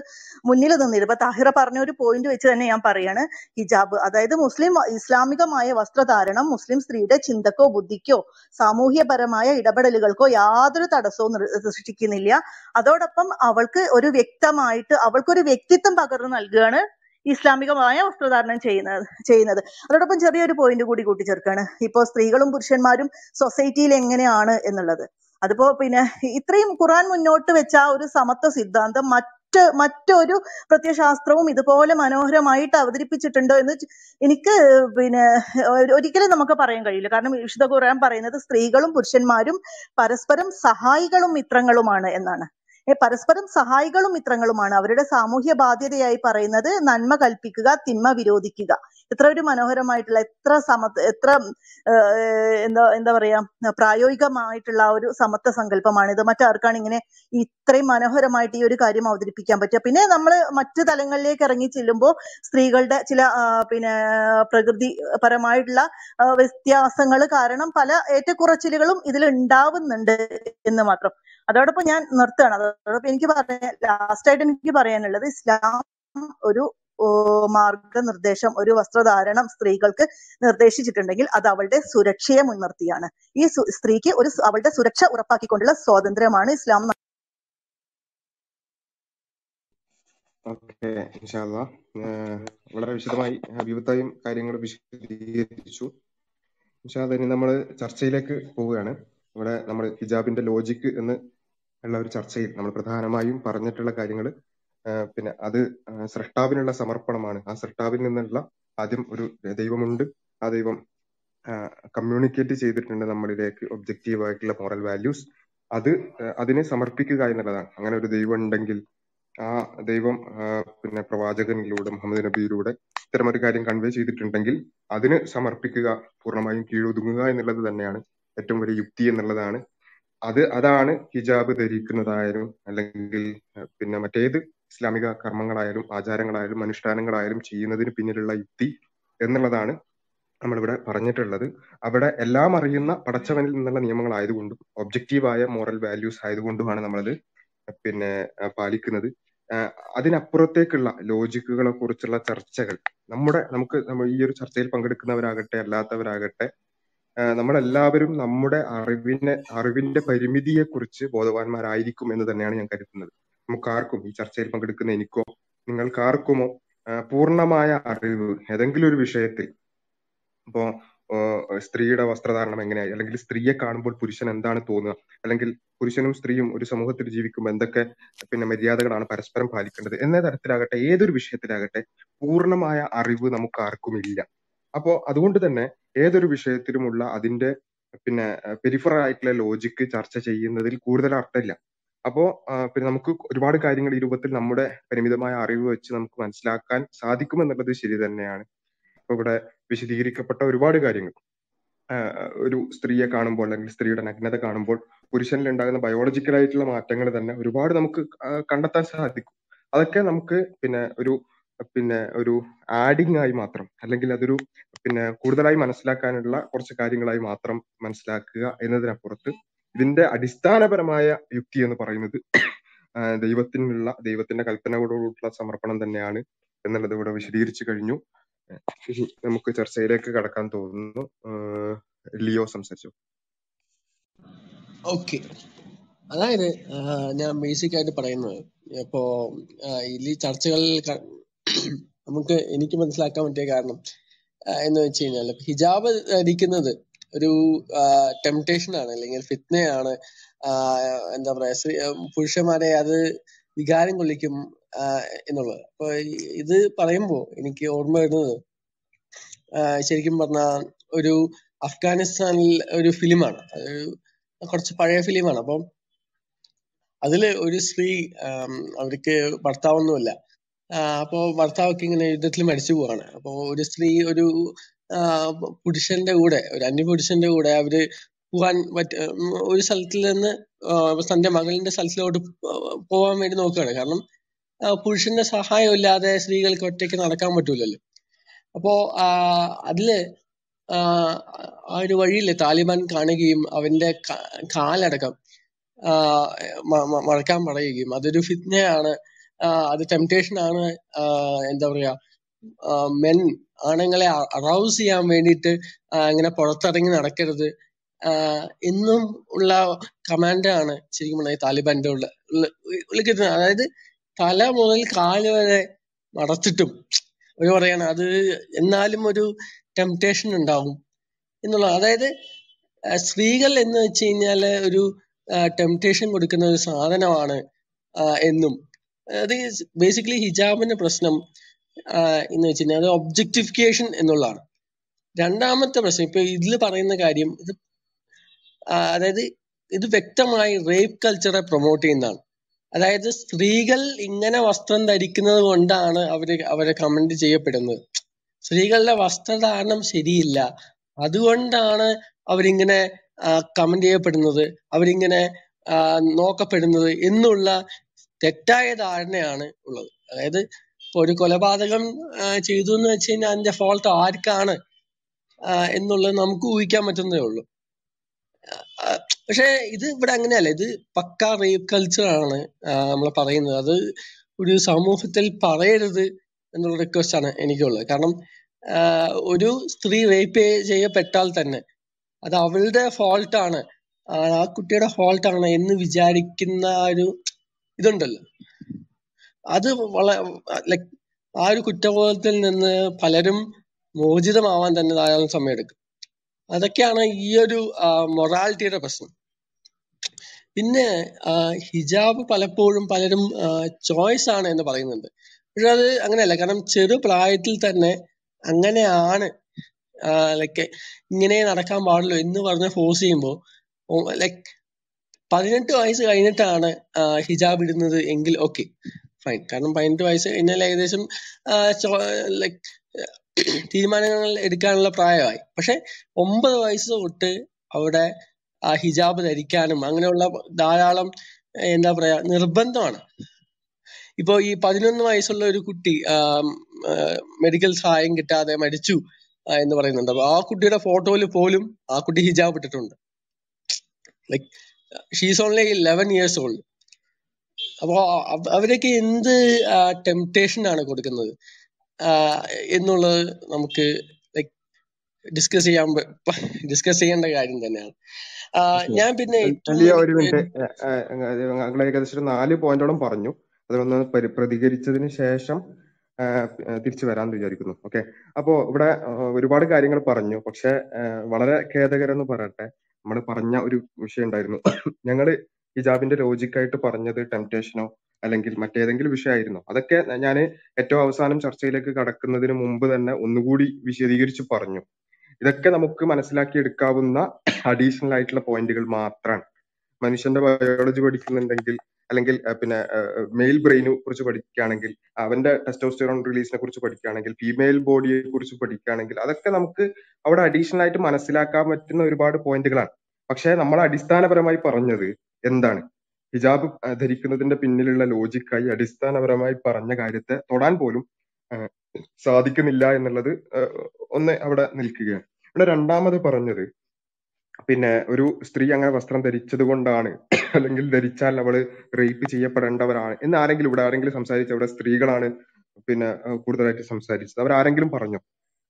മുന്നിൽ നിന്നിരുന്നത്. ഇപ്പൊ താഹിറ പറഞ്ഞ ഒരു പോയിന്റ് വെച്ച് തന്നെ ഞാൻ പറയാണ്, ഹിജാബ് അതായത് മുസ്ലിം ഇസ്ലാമികമായ വസ്ത്രധാരണം മുസ്ലിം സ്ത്രീയുടെ ചിന്തക്കോ ബുദ്ധിക്കോ സാമൂഹ്യ ഇടപെടലുകൾക്കോ യാതൊരു തടസ്സവും സൃഷ്ടിക്കുന്നില്ല. അതോടൊപ്പം അവൾക്ക് ഒരു വ്യക്തമായിട്ട് അവൾക്കൊരു വ്യക്തിത്വം പകർന്നു നൽകുകയാണ് ഇസ്ലാമികമായ വസ്ത്രധാരണം ചെയ്യുന്നത് ചെയ്യുന്നത് അതോടൊപ്പം ചെറിയൊരു പോയിന്റ് കൂടി കൂട്ടിച്ചേർക്കുകയാണ്, ഇപ്പോൾ സ്ത്രീകളും പുരുഷന്മാരും സൊസൈറ്റിയിൽ എങ്ങനെയാണ് എന്നുള്ളത്. അതിപ്പോ പിന്നെ ഇത്രയും ഖുർആൻ മുന്നോട്ട് വെച്ച ആ ഒരു സമത്വ സിദ്ധാന്തം മറ്റ് മറ്റൊരു പ്രത്യയശാസ്ത്രവും ഇതുപോലെ മനോഹരമായിട്ട് അവതരിപ്പിച്ചിട്ടുണ്ടോ എന്ന് എനിക്ക് പിന്നെ ഒരിക്കലും നമുക്ക് പറയാൻ കഴിയില്ല. കാരണം വിശുദ്ധ ഖുർആൻ പറയുന്നത് സ്ത്രീകളും പുരുഷന്മാരും പരസ്പരം സഹായികളും മിത്രങ്ങളുമാണ് എന്നാണ്. പരസ്പരം സഹായികളും മിത്രങ്ങളുമാണ് അവരുടെ സാമൂഹ്യ ബാധ്യതയായി പറയുന്നത്. നന്മ കൽപ്പിക്കുക, തിന്മ വിരോധിക്കുക. എത്ര ഒരു മനോഹരമായിട്ടുള്ള, എത്ര സമത്വ, എത്ര എന്താ എന്താ പറയാ പ്രായോഗികമായിട്ടുള്ള ഒരു സമത്വ സങ്കല്പമാണ് ഇത്. മറ്റാർക്കാണ് ഇങ്ങനെ ഇത്രയും മനോഹരമായിട്ട് ഈ ഒരു കാര്യം അവതരിപ്പിക്കാൻ പറ്റുക? പിന്നെ നമ്മൾ മറ്റു തലങ്ങളിലേക്ക് ഇറങ്ങി ചെല്ലുമ്പോൾ സ്ത്രീകളുടെ ചില പിന്നെ പ്രകൃതിപരമായിട്ടുള്ള വ്യത്യാസങ്ങൾ കാരണം പല ഏറ്റക്കുറച്ചിലുകളും ഇതിൽ ഉണ്ടാവുന്നുണ്ട് എന്ന് മാത്രം. അതോടൊപ്പം ഞാൻ നിർത്തുകയാണ്. അതോടൊപ്പം എനിക്ക് പറയാൻ ലാസ്റ്റായിട്ട് എനിക്ക് പറയാനുള്ളത്, ഇസ്ലാം ഒരു മാർഗനിർദ്ദേശം, ഒരു വസ്ത്രധാരണം സ്ത്രീകൾക്ക് നിർദ്ദേശിച്ചിട്ടുണ്ടെങ്കിൽ അത് അവളുടെ സുരക്ഷയെ മുൻനിർത്തിയാണ്. ഈ സ്ത്രീക്ക് ഒരു അവളുടെ സുരക്ഷ ഉറപ്പാക്കിക്കൊണ്ടുള്ള സ്വാതന്ത്ര്യമാണ് ഇസ്ലാം. ഓക്കെ, ഇൻഷാ അല്ലാഹ് വളരെ വിശദമായി ഹബീബത്തായും കാര്യങ്ങൾ വിശദീകരിച്ചു. ഇൻഷാ അല്ലാഹ് ഇനി നമ്മൾ ചർച്ചയിലേക്ക് പോവുകയാണ്. ഇവിടെ നമ്മൾ ഹിജാബിന്റെ ലോജിക് എന്ന് ഉള്ള ഒരു ചർച്ചയിൽ നമ്മൾ പ്രധാനമായും പറഞ്ഞിട്ടുള്ള കാര്യങ്ങൾ, പിന്നെ അത് സ്രഷ്ടാവിനുള്ള സമർപ്പണമാണ്. ആ സ്രഷ്ടാവിൽ നിന്നുള്ള ആദ്യം ഒരു ദൈവമുണ്ട്, ആ ദൈവം കമ്മ്യൂണിക്കേറ്റ് ചെയ്തിട്ടുണ്ട് നമ്മളിലേക്ക് ഒബ്ജക്റ്റീവായിട്ടുള്ള മോറൽ വാല്യൂസ്, അത് അതിനെ സമർപ്പിക്കുക എന്നുള്ളതാണ്. അങ്ങനെ ഒരു ദൈവം ഉണ്ടെങ്കിൽ ആ ദൈവം പിന്നെ പ്രവാചകനിലൂടെ മുഹമ്മദ് നബിയിലൂടെ ഇത്തരമൊരു കാര്യം കൺവേ ചെയ്തിട്ടുണ്ടെങ്കിൽ അതിന് സമർപ്പിക്കുക, പൂർണ്ണമായും കീഴൊതുങ്ങുക എന്നുള്ളത് തന്നെയാണ് ഏറ്റവും വലിയ യുക്തി എന്നുള്ളതാണ്. അത് അതാണ് ഹിജാബ് ധരിക്കുന്നതായാലും അല്ലെങ്കിൽ പിന്നെ മറ്റേത് ഇസ്ലാമിക കർമ്മങ്ങളായാലും ആചാരങ്ങളായാലും അനുഷ്ഠാനങ്ങളായാലും ചെയ്യുന്നതിന് പിന്നിലുള്ള യുക്തി എന്നുള്ളതാണ് നമ്മളിവിടെ പറഞ്ഞിട്ടുള്ളത്. അവിടെ എല്ലാം അറിയുന്ന പടച്ചവനിൽ നിന്നുള്ള നിയമങ്ങളായതുകൊണ്ടും ഒബ്ജക്റ്റീവായ മോറൽ വാല്യൂസ് ആയതുകൊണ്ടുമാണ് നമ്മളത് പിന്നെ പാലിക്കുന്നത്. അതിനപ്പുറത്തേക്കുള്ള ലോജിക്കുകളെ കുറിച്ചുള്ള ചർച്ചകൾ നമ്മുടെ നമുക്ക് ഈ ഒരു ചർച്ചയിൽ പങ്കെടുക്കുന്നവരാകട്ടെ അല്ലാത്തവരാകട്ടെ നമ്മളെല്ലാവരും നമ്മുടെ അറിവിനെ അറിവിന്റെ പരിമിതിയെ കുറിച്ച് ബോധവാന്മാരായിരിക്കും എന്ന് തന്നെയാണ് ഞാൻ കരുതുന്നത്. നമുക്കാർക്കും ഈ ചർച്ചയിൽ പങ്കെടുക്കുന്ന എനിക്കോ നിങ്ങൾക്കാർക്കുമോ പൂർണ്ണമായ അറിവ് ഏതെങ്കിലും ഒരു വിഷയത്തിൽ, ഇപ്പോ സ്ത്രീയുടെ വസ്ത്രധാരണം എങ്ങനെയായി, അല്ലെങ്കിൽ സ്ത്രീയെ കാണുമ്പോൾ പുരുഷൻ എന്താണ് തോന്നുക, അല്ലെങ്കിൽ പുരുഷനും സ്ത്രീയും ഒരു സമൂഹത്തിൽ ജീവിക്കുമ്പോൾ എന്തൊക്കെ പിന്നെ മര്യാദകളാണ് പരസ്പരം പാലിക്കേണ്ടത് എന്ന തരത്തിലാകട്ടെ ഏതൊരു വിഷയത്തിലാകട്ടെ പൂർണ്ണമായ അറിവ് നമുക്കാർക്കുമില്ല. അപ്പോ അതുകൊണ്ട് തന്നെ ഏതൊരു വിഷയത്തിലുമുള്ള അതിന്റെ പിന്നെ പെരിഫറൽ ആയിട്ടുള്ള ലോജിക്ക് ചർച്ച ചെയ്യുന്നതിൽ കൂടുതൽ അർത്ഥമില്ല. അപ്പോ പിന്നെ നമുക്ക് ഒരുപാട് കാര്യങ്ങൾ ഈ രൂപത്തിൽ നമ്മുടെ പരിമിതമായ അറിവ് വെച്ച് നമുക്ക് മനസ്സിലാക്കാൻ സാധിക്കുമെന്നുള്ളത് ശരി തന്നെയാണ്. ഇപ്പൊ ഇവിടെ വിശദീകരിക്കപ്പെട്ട ഒരുപാട് കാര്യങ്ങൾ, ഒരു സ്ത്രീയെ കാണുമ്പോൾ അല്ലെങ്കിൽ സ്ത്രീയുടെ നഗ്നത കാണുമ്പോൾ പുരുഷനിൽ ഉണ്ടാകുന്ന ബയോളജിക്കൽ ആയിട്ടുള്ള മാറ്റങ്ങൾ തന്നെ ഒരുപാട് നമുക്ക് കണ്ടെത്താൻ സാധിക്കും. അതൊക്കെ നമുക്ക് പിന്നെ ഒരു പിന്നെ ഒരു ആഡിങ് ആയി മാത്രം, അല്ലെങ്കിൽ അതൊരു പിന്നെ കൂടുതലായി മനസ്സിലാക്കാനുള്ള കുറച്ച് കാര്യങ്ങളായി മാത്രം മനസ്സിലാക്കുക എന്നതിനപ്പുറത്ത് ഇതിന്റെ അടിസ്ഥാനപരമായ യുക്തി എന്ന് പറയുന്നത് ദൈവത്തിനുള്ള ദൈവത്തിന്റെ കൽപ്പനകളോടുള്ള സമർപ്പണം തന്നെയാണ് എന്നുള്ളത് ഇവിടെ വിശദീകരിച്ചു കഴിഞ്ഞു. നമുക്ക് ചർച്ചയിലേക്ക് കടക്കാൻ തോന്നുന്നു. ലിയോ സംസാരിച്ചു. ഓക്കെ, അതായത് ഞാൻ ബേസിക് ആയിട്ട് പറയുന്നത് ഇപ്പോ ഈ ചർച്ചകളിൽ നമുക്ക് എനിക്ക് മനസ്സിലാക്കാൻ പറ്റിയ കാരണം എന്ന് വെച്ച് കഴിഞ്ഞാൽ ഹിജാബ് ധരിക്കുന്നത് ഒരു ടെംപ്ടേഷൻ ആണ്, അല്ലെങ്കിൽ ഫിത്നയാണ്. എന്താ പറയാ, പുരുഷന്മാരെ അത് വികാരം കൊള്ളിക്കും എന്നുള്ളത്. അപ്പൊ ഇത് പറയുമ്പോ എനിക്ക് ഓർമ്മ വരുന്നത് ശരിക്കും പറഞ്ഞാൽ ഒരു അഫ്ഗാനിസ്ഥാനിൽ ഒരു ഫിലിമാണ്, അതൊരു കുറച്ച് പഴയ ഫിലിമാണ്. അപ്പം അതില് ഒരു സ്ത്രീ, അവർക്ക് ഭർത്താവൊന്നുമില്ല, അപ്പോ ഭർത്താവൊക്കെ ഇങ്ങനെ യുദ്ധത്തിൽ മരിച്ചു പോവാണ്. അപ്പോ ഒരു സ്ത്രീ ഒരു പുരുഷന്റെ കൂടെ, ഒരു അന്യപുരുഷന്റെ കൂടെ അവര് പോവാൻ പറ്റ ഒരു സ്ഥലത്തിൽ നിന്ന് തന്റെ മകളിന്റെ സ്ഥലത്തിലോട്ട് പോവാൻ വേണ്ടി നോക്കുകയാണ്. കാരണം പുരുഷന്റെ സഹായം ഇല്ലാതെ സ്ത്രീകൾക്ക് ഒറ്റയ്ക്ക് നടക്കാൻ പറ്റൂലല്ലോ. അപ്പോ ആ അതില് ആ ഒരു വഴിയില് താലിബാൻ കാണുകയും അവന്റെ കാലടക്കം ആ മറക്കാൻ പറയുകയും അതൊരു ഫിത്നയാണ്, അത് ടെംപ്ടേഷൻ ആണ്, എന്താ പറയാ മെൻ ആണുങ്ങളെ അറൗസ് ചെയ്യാൻ വേണ്ടിയിട്ട് അങ്ങനെ പുറത്തിറങ്ങി നടക്കരുത് എന്നും ഉള്ള കമാൻഡാണ് ശരിക്കും പറഞ്ഞാൽ താലിബാന്റെ ഉള്ള വിളിക്കുന്നത്. അതായത് തല മുതൽ കാല് വരെ നടത്തിട്ടും അവർ പറയണം അത് എന്നാലും ഒരു ടെംപ്ടേഷൻ ഉണ്ടാവും എന്നുള്ള. അതായത് സ്ത്രീകൾ എന്ന് വെച്ച് കഴിഞ്ഞാൽ ഒരു ടെംപ്ടേഷൻ കൊടുക്കുന്ന ഒരു സാധനമാണ് എന്നും. അത് ബേസിക്കലി ഹിജാബിന്റെ പ്രശ്നം എന്ന് വെച്ച് കഴിഞ്ഞാൽ അത് ഒബ്ജക്ടിഫിക്കേഷൻ എന്നുള്ളതാണ്. രണ്ടാമത്തെ പ്രശ്നം ഇപ്പൊ ഇതിൽ പറയുന്ന കാര്യം ഇത്, അതായത് ഇത് വ്യക്തമായി റേപ്പ് കൾച്ചറെ പ്രൊമോട്ട് ചെയ്യുന്നതാണ്. അതായത് സ്ത്രീകൾ ഇങ്ങനെ വസ്ത്രം ധരിക്കുന്നത് കൊണ്ടാണ് അവര് അവരെ കമന്റ് ചെയ്യപ്പെടുന്നത്. സ്ത്രീകളുടെ വസ്ത്രധാരണം ശരിയില്ല, അതുകൊണ്ടാണ് അവരിങ്ങനെ കമന്റ് ചെയ്യപ്പെടുന്നത്, അവരിങ്ങനെ നോക്കപ്പെടുന്നത് എന്നുള്ള തെറ്റായ ധാരണയാണ് ഉള്ളത്. അതായത് ഇപ്പൊ ഒരു കൊലപാതകം ചെയ്തു എന്ന് വെച്ച് കഴിഞ്ഞാൽ അതിന്റെ ഫോൾട്ട് ആർക്കാണ് എന്നുള്ളത് നമുക്ക് ഊഹിക്കാൻ പറ്റുന്നതേ ഉള്ളൂ. പക്ഷെ ഇത് ഇവിടെ അങ്ങനെയല്ല, ഇത് പക്കാ റേപ്പ് കൾച്ചറാണ് നമ്മൾ പറയുന്നത്. അത് ഒരു സമൂഹത്തിൽ പറയരുത് എന്നുള്ള റിക്വസ്റ്റ് ആണ് എനിക്കുള്ളത്. കാരണം ഒരു സ്ത്രീ റേപ്പ് ചെയ്യപ്പെട്ടാൽ തന്നെ അത് അവളുടെ ഫോൾട്ടാണ്, ആ കുട്ടിയുടെ ഫോൾട്ടാണ് എന്ന് വിചാരിക്കുന്ന ഒരു ഇതുണ്ടല്ലോ. അത് വളരെ ലൈക് ആ ഒരു കുറ്റബോധത്തിൽ നിന്ന് പലരും മോചിതമാവാൻ തന്നെ ധാരാളം സമയമെടുക്കും. അതൊക്കെയാണ് ഈ ഒരു മൊറാലിറ്റിയുടെ പ്രശ്നം. പിന്നെ ഹിജാബ് പലപ്പോഴും പലരും ചോയ്സ് ആണ് എന്ന് പറയുന്നുണ്ട്, പക്ഷെ അത് അങ്ങനെയല്ല. കാരണം ചെറു പ്രായത്തിൽ തന്നെ അങ്ങനെയാണ് ലൈക്ക് ഇങ്ങനെ നടക്കാൻ പാടുള്ളൂ എന്ന് പറഞ്ഞ് ഫോഴ്സ് ചെയ്യുമ്പോൾ ലൈക്ക് പതിനെട്ട് വയസ്സ് കഴിഞ്ഞിട്ടാണ് ഹിജാബ് ഇടുന്നത് എങ്കിൽ ഓക്കെ ഫൈൻ. കാരണം പതിനെട്ട് വയസ്സ് കഴിഞ്ഞാൽ ഏകദേശം ലൈക്ക് തീരുമാനങ്ങൾ എടുക്കാനുള്ള പ്രായമായി. പക്ഷെ ഒമ്പത് വയസ്സ് തൊട്ട് അവിടെ ആ ഹിജാബ് ധരിക്കാനും അങ്ങനെയുള്ള ധാരാളം എന്താ പറയാ നിർബന്ധമാണ്. ഇപ്പോൾ ഈ പതിനൊന്ന് വയസ്സുള്ള ഒരു കുട്ടി മെഡിക്കൽ സഹായം കിട്ടാതെ മരിച്ചു എന്ന് പറയുന്നുണ്ട്. അപ്പൊ ആ കുട്ടിയുടെ ഫോട്ടോയിൽ പോലും ആ കുട്ടി ഹിജാബ് ഇട്ടിട്ടുണ്ട്. Like she's only eleven years old. അപ്പോ അവരൊക്കെ എന്ത് ടെംപ്ടേഷൻ ആണ് കൊടുക്കുന്നത് എന്നുള്ളത് നമുക്ക് ലൈക് ഡിസ്കസ് ചെയ്യാൻ ഡിസ്കസ് ചെയ്യേണ്ട കാര്യം തന്നെയാണ്. ഞാൻ പിന്നെ ഒരു മിനിറ്റ് ഏകദേശം നാല് പോയിന്റോളം പറഞ്ഞു, അതൊന്ന് പ്രതികരിച്ചതിന് ശേഷം തിരിച്ചു വരാമെന്ന് വിചാരിക്കുന്നു. ഓക്കെ, അപ്പോ ഇവിടെ ഒരുപാട് കാര്യങ്ങൾ പറഞ്ഞു, പക്ഷെ വളരെ ഖേദകരം എന്ന് പറയട്ടെ, നമ്മൾ പറഞ്ഞ ഒരു വിഷയം ഉണ്ടായിരുന്നു. ഞങ്ങള് ഹിജാബിന്റെ ലോജിക്കായിട്ട് പറഞ്ഞത് ടെംപ്റ്റേഷനോ അല്ലെങ്കിൽ മറ്റേതെങ്കിലും വിഷയമായിരുന്നു. അതൊക്കെ ഞാൻ ഏറ്റവും അവസാനം ചർച്ചയിലേക്ക് കടക്കുന്നതിന് മുമ്പ് തന്നെ ഒന്നുകൂടി വിശദീകരിച്ച് പറഞ്ഞു. ഇതൊക്കെ നമുക്ക് മനസ്സിലാക്കിയെടുക്കാവുന്ന അഡീഷണൽ ആയിട്ടുള്ള പോയിന്റുകൾ മാത്രമാണ്. മനുഷ്യന്റെ ബയോളജി പഠിക്കുന്നുണ്ടെങ്കിൽ അല്ലെങ്കിൽ പിന്നെ മെയിൽ ബ്രെയിനെ കുറിച്ച് പഠിക്കുകയാണെങ്കിൽ, അവന്റെ ടെസ്റ്റോസ്റ്റെറോൺ റിലീസിനെ കുറിച്ച് പഠിക്കുകയാണെങ്കിൽ, ഫീമെയിൽ ബോഡിയെ കുറിച്ച് പഠിക്കുകയാണെങ്കിൽ, അതൊക്കെ നമുക്ക് അവിടെ അഡീഷണൽ ആയിട്ട് മനസ്സിലാക്കാൻ പറ്റുന്ന ഒരുപാട് പോയിന്റുകളാണ്. പക്ഷെ നമ്മൾ അടിസ്ഥാനപരമായി പറഞ്ഞത് എന്താണ്? ഹിജാബ് ധരിക്കുന്നതിന്റെ പിന്നിലുള്ള ലോജിക്കായി അടിസ്ഥാനപരമായി പറഞ്ഞ കാര്യത്തെ തൊടാൻ പോലും സാധിക്കുന്നില്ല എന്നുള്ളത് ഒന്ന് അവിടെ നിൽക്കുകയാണ്. ഇവിടെ രണ്ടാമത് പറഞ്ഞത് പിന്നെ ഒരു സ്ത്രീ അങ്ങനെ വസ്ത്രം ധരിച്ചത് കൊണ്ടാണ് അല്ലെങ്കിൽ ധരിച്ചാൽ അവള് റേപ്പ് ചെയ്യപ്പെടേണ്ടവരാണ് എന്ന് ആരെങ്കിലും ഇവിടെ ആരെങ്കിലും സംസാരിച്ചു? അവിടെ സ്ത്രീകളാണ് പിന്നെ കൂടുതലായിട്ട് സംസാരിച്ചത്. അവരാരെങ്കിലും പറഞ്ഞു?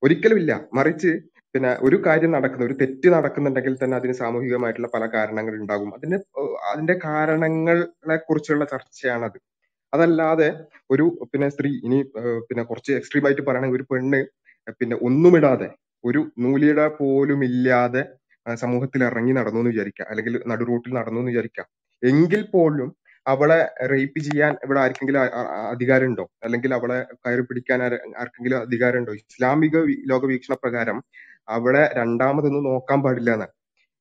ഒരിക്കലുമില്ല. മറിച്ച് പിന്നെ ഒരു കാര്യം നടക്കുന്ന ഒരു തെറ്റ് നടക്കുന്നുണ്ടെങ്കിൽ തന്നെ അതിന് സാമൂഹികമായിട്ടുള്ള പല കാരണങ്ങൾ ഉണ്ടാകും. അതിന് അതിന്റെ കാരണങ്ങളെ കുറിച്ചുള്ള ചർച്ചയാണത്. അതല്ലാതെ ഒരു പിന്നെ സ്ത്രീ ഇനി പിന്നെ കുറച്ച് എക്സ്ട്രീം ആയിട്ട് പറയുകയാണെങ്കിൽ ഒരു പെണ്ണ് പിന്നെ ഒന്നുമിടാതെ ഒരു നൂലിട പോലും ഇല്ലാതെ സമൂഹത്തിൽ ഇറങ്ങി നടന്നു എന്ന് വിചാരിക്കാം, അല്ലെങ്കിൽ നടു റൂട്ടിൽ നടന്നു എന്ന് വിചാരിക്കാം, എങ്കിൽ പോലും അവളെ റേപ്പ് ചെയ്യാൻ ഇവിടെ ആർക്കെങ്കിലും അധികാരമുണ്ടോ? അല്ലെങ്കിൽ അവളെ കയറി പിടിക്കാൻ ആർക്കെങ്കിലും അധികാരമുണ്ടോ? ഇസ്ലാമിക ലോകവീക്ഷണ പ്രകാരം അവളെ രണ്ടാമതൊന്നും നോക്കാൻ പാടില്ല എന്നാണ്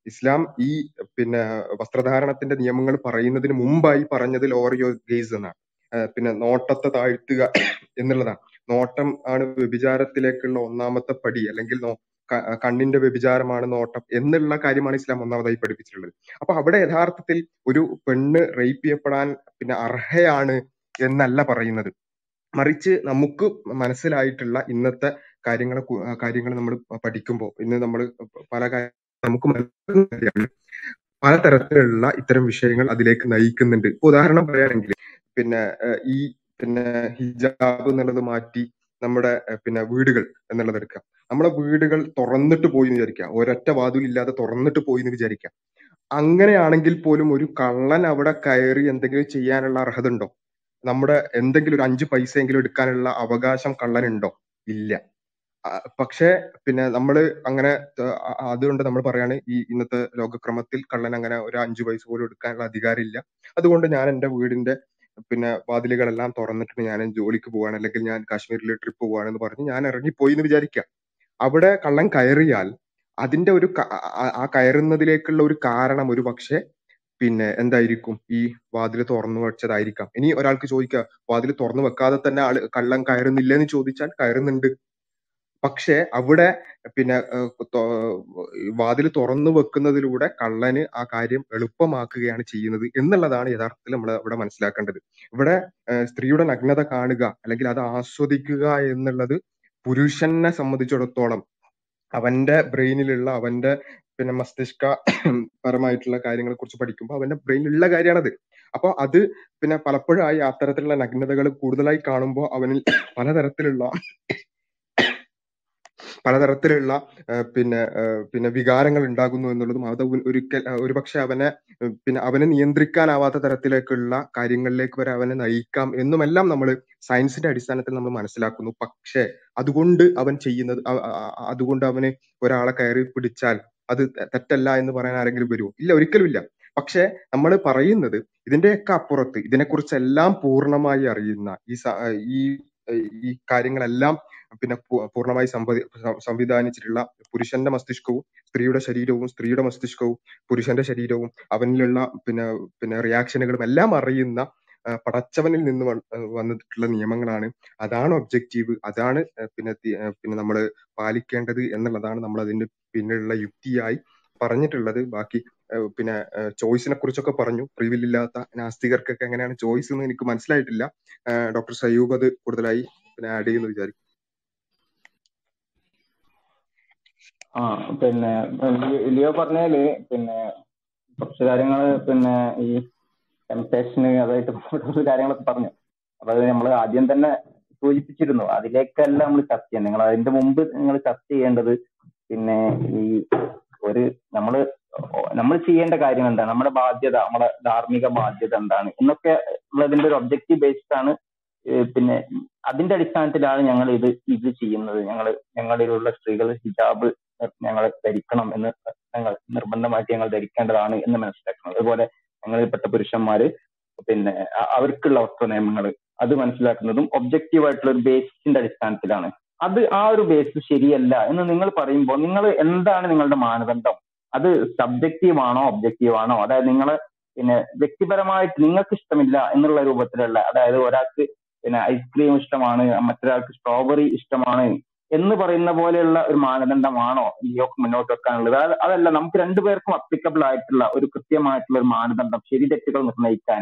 ഇസ്ലാം ഈ പിന്നെ വസ്ത്രധാരണത്തിന്റെ നിയമങ്ങൾ പറയുന്നതിന് മുമ്പായി പറഞ്ഞത് ലോവർ യുവർ ഗേസ് എന്നാണ്. പിന്നെ നോട്ടത്തെ താഴ്ത്തുക എന്നുള്ളതാണ്. നോട്ടം ആണ് വ്യഭിചാരത്തിലേക്കുള്ള ഒന്നാമത്തെ പടി, അല്ലെങ്കിൽ കണ്ണിന്റെ വ്യഭിചാരമാണ് നോട്ടം എന്നുള്ള കാര്യമാണ് ഇസ്ലാം ഒന്നാമതായി പഠിപ്പിച്ചിട്ടുള്ളത്. അപ്പൊ അവിടെ യഥാർത്ഥത്തിൽ ഒരു പെണ്ണ് റേപ്പ് ചെയ്യപ്പെടാൻ പിന്നെ അർഹയാണ് എന്നല്ല പറയുന്നത്. മറിച്ച് നമുക്ക് മനസ്സിലായിട്ടുള്ള ഇന്നത്തെ കാര്യങ്ങളെ കാര്യങ്ങൾ നമ്മൾ പഠിക്കുമ്പോൾ ഇന്ന് നമ്മൾ പല കാര്യ നമുക്ക് മനസ്സിലാക്കാണ് പലതരത്തിലുള്ള ഇത്തരം വിഷയങ്ങൾ അതിലേക്ക് നയിക്കുന്നുണ്ട്. ഉദാഹരണം പറയുകയാണെങ്കിൽ പിന്നെ ഈ പിന്നെ ഹിജാബ് എന്നുള്ളത് മാറ്റി നമ്മുടെ പിന്നെ വീടുകൾ എന്നുള്ളത് എടുക്കാം. നമ്മുടെ വീടുകൾ തുറന്നിട്ട് പോയി എന്ന് വിചാരിക്കുക, ഒരൊറ്റ വാതിലില്ലാതെ തുറന്നിട്ട് പോയി എന്ന് വിചാരിക്കാം. അങ്ങനെയാണെങ്കിൽ പോലും ഒരു കള്ളൻ അവിടെ കയറി എന്തെങ്കിലും ചെയ്യാനുള്ള അർഹത ഉണ്ടോ? നമ്മുടെ എന്തെങ്കിലും ഒരു അഞ്ച് പൈസ എങ്കിലും എടുക്കാനുള്ള അവകാശം കള്ളനുണ്ടോ? ഇല്ല. പക്ഷേ പിന്നെ നമ്മൾ അങ്ങനെ അതുകൊണ്ട് നമ്മൾ പറയാണ് ഈ ഇന്നത്തെ ലോകക്രമത്തിൽ കള്ളൻ അങ്ങനെ ഒരു അഞ്ചു പൈസ പോലും എടുക്കാനുള്ള അധികാരം ഇല്ല, അതുകൊണ്ട് ഞാൻ എൻ്റെ വീടിന്റെ പിന്നെ വാതിലുകളെല്ലാം തുറന്നിട്ടുണ്ട്, ഞാൻ ജോലിക്ക് പോവാണ് അല്ലെങ്കിൽ ഞാൻ കാശ്മീരിൽ ട്രിപ്പ് പോവാണെന്ന് പറഞ്ഞ് ഞാൻ ഇറങ്ങിപ്പോയി എന്ന് വിചാരിക്കാം. അവിടെ കള്ളൻ കയറിയാൽ അതിന്റെ ഒരു ആ കയറുന്നതിലേക്കുള്ള ഒരു കാരണം ഒരു പക്ഷെ പിന്നെ എന്തായിരിക്കും? ഈ വാതിൽ തുറന്നു വെച്ചതായിരിക്കാം. ഇനി ഒരാൾക്ക് ചോദിക്കുക, വാതിൽ തുറന്നു വെക്കാതെ തന്നെ ആള് കള്ളൻ കയറുന്നില്ല എന്ന് ചോദിച്ചാൽ കയറുന്നുണ്ട്. പക്ഷെ അവിടെ പിന്നെ വാതിൽ തുറന്നു വെക്കുന്നതിലൂടെ കള്ളന് ആ കാര്യം എളുപ്പമാക്കുകയാണ് ചെയ്യുന്നത് എന്നുള്ളതാണ് യഥാർത്ഥത്തിൽ നമ്മൾ ഇവിടെ മനസ്സിലാക്കേണ്ടത്. ഇവിടെ സ്ത്രീയുടെ നഗ്നത കാണുക അല്ലെങ്കിൽ അത് ആസ്വദിക്കുക എന്നുള്ളത് പുരുഷനെ സംബന്ധിച്ചിടത്തോളം അവന്റെ ബ്രെയിനിലുള്ള അവന്റെ പിന്നെ മസ്തിഷ്ക പരമായിട്ടുള്ള കാര്യങ്ങളെ കുറിച്ച് പഠിക്കുമ്പോൾ അവന്റെ ബ്രെയിനിലുള്ള കാര്യമാണത്. അപ്പൊ അത് പിന്നെ പലപ്പോഴായി അത്തരത്തിലുള്ള നഗ്നതകൾ കൂടുതലായി കാണുമ്പോൾ അവനിൽ പലതരത്തിലുള്ള പലതരത്തിലുള്ള പിന്നെ പിന്നെ വികാരങ്ങൾ ഉണ്ടാകുന്നു എന്നുള്ളതും അത് ഒരിക്കൽ ഒരുപക്ഷെ അവനെ പിന്നെ അവനെ നിയന്ത്രിക്കാനാവാത്ത തരത്തിലേക്കുള്ള കാര്യങ്ങളിലേക്ക് വരെ അവനെ നയിക്കാം എന്നുമെല്ലാം നമ്മൾ സയൻസിന്റെ അടിസ്ഥാനത്തിൽ നമ്മൾ മനസ്സിലാക്കുന്നു. പക്ഷേ അതുകൊണ്ട് അവൻ ചെയ്യുന്നത് അതുകൊണ്ട് അവന് ഒരാളെ കയറി പിടിച്ചാൽ അത് തെറ്റല്ല എന്ന് പറയാൻ ആരെങ്കിലും വരുമോ? ഇല്ല, ഒരിക്കലും ഇല്ല. പക്ഷെ നമ്മൾ പറയുന്നത് ഇതിന്റെയൊക്കെ അപ്പുറത്ത് ഇതിനെക്കുറിച്ചെല്ലാം പൂർണ്ണമായി അറിയുന്ന ഈ ഈ ഈ കാര്യങ്ങളെല്ലാം പിന്നെ പൂർണ്ണമായി സംവിധാനിച്ചിട്ടുള്ള പുരുഷന്റെ മസ്തിഷ്കവും സ്ത്രീയുടെ ശരീരവും സ്ത്രീയുടെ മസ്തിഷ്കവും പുരുഷന്റെ ശരീരവും അവനിലുള്ള പിന്നെ പിന്നെ റിയാക്ഷനുകളും എല്ലാം അറിയുന്ന പടച്ചവനിൽ നിന്ന് വന്നിട്ടുള്ള നിയമങ്ങളാണ്. അതാണ് ഒബ്ജക്റ്റീവ്, അതാണ് പിന്നെ പിന്നെ നമ്മൾ പാലിക്കേണ്ടത് എന്നുള്ളതാണ് നമ്മൾ അതിന്റെ പിന്നിലുള്ള യുക്തിയായി പറഞ്ഞിട്ടുള്ളത്. ബാക്കി പിന്നെ ചോയ്സിനെ കുറിച്ചൊക്കെ പറഞ്ഞു. പ്രീവിലില്ലാത്ത നാസ്തികർക്കൊക്കെ എങ്ങനെയാണ് ചോയ്സ് എന്ന് എനിക്ക് മനസ്സിലായിട്ടില്ല. ഡോക്ടർ സയൂബ് അത് കൂടുതലായി പിന്നെ ആഡ് ചെയ്യുമെന്ന് വിചാരിക്കും. ആ പിന്നെ ലിയോ പറഞ്ഞാല് പിന്നെ കുറച്ച് കാര്യങ്ങള് പിന്നെ ഈ ടെംപ്ടേഷന് അതായിട്ട് കുറച്ച് കാര്യങ്ങളൊക്കെ പറഞ്ഞു. അപ്പൊ അത് നമ്മൾ ആദ്യം തന്നെ സൂചിപ്പിച്ചിരുന്നു. അതിലേക്കല്ല നമ്മൾ ചർച്ച ചെയ്യുന്നത്. നിങ്ങൾ അതിന്റെ മുമ്പ് നിങ്ങൾ ചർച്ച ചെയ്യേണ്ടത് പിന്നെ ഈ ഒരു നമ്മള് നമ്മൾ ചെയ്യേണ്ട കാര്യം എന്താണ്, നമ്മുടെ ബാധ്യത, നമ്മുടെ ധാർമ്മിക ബാധ്യത എന്താണ് എന്നൊക്കെ ഉള്ളതിന്റെ ഒരു ഒബ്ജക്റ്റീവ് ബേസ്ഡ് ആണ്. പിന്നെ അതിന്റെ അടിസ്ഥാനത്തിലാണ് ഞങ്ങൾ ഇത് ഇത് ചെയ്യുന്നത്. ഞങ്ങൾ ഞങ്ങളിലുള്ള സ്ത്രീകൾ ഹിജാബ് ഞങ്ങൾ ധരിക്കണം എന്ന് ഞങ്ങൾ നിർബന്ധമായിട്ട് ഞങ്ങൾ ധരിക്കേണ്ടതാണ് എന്ന് മനസ്സിലാക്കണം. അതുപോലെ ഞങ്ങളിൽപ്പെട്ട പുരുഷന്മാര് പിന്നെ അവർക്കുള്ള വസ്ത്ര നിയമങ്ങൾ അത് മനസ്സിലാക്കുന്നതും ഒബ്ജക്റ്റീവായിട്ടുള്ള ഒരു ബേസിന്റെ അടിസ്ഥാനത്തിലാണ്. അത് ആ ഒരു ബേസ് ശരിയല്ല എന്ന് നിങ്ങൾ പറയുമ്പോൾ നിങ്ങൾ എന്താണ് നിങ്ങളുടെ മാനദണ്ഡം? അത് സബ്ജക്റ്റീവാണോ ഒബ്ജക്റ്റീവാണോ? അതായത് നിങ്ങൾ പിന്നെ വ്യക്തിപരമായിട്ട് നിങ്ങൾക്ക് ഇഷ്ടമില്ല എന്നുള്ള രൂപത്തിലുള്ള, അതായത് ഒരാൾക്ക് പിന്നെ ഐസ്ക്രീം ഇഷ്ടമാണ്, മറ്റൊരാൾക്ക് സ്ട്രോബെറി ഇഷ്ടമാണ് എന്ന് പറയുന്ന പോലെയുള്ള ഒരു മാനദണ്ഡമാണോ ലിയോക്ക് മുന്നോട്ട് വെക്കാനുള്ളത്? അതല്ല, നമുക്ക് രണ്ടുപേർക്കും അപ്ലിക്കബിൾ ആയിട്ടുള്ള ഒരു കൃത്യമായിട്ടുള്ള ഒരു മാനദണ്ഡം ശരി തെറ്റുകൾ നിർണ്ണയിക്കാൻ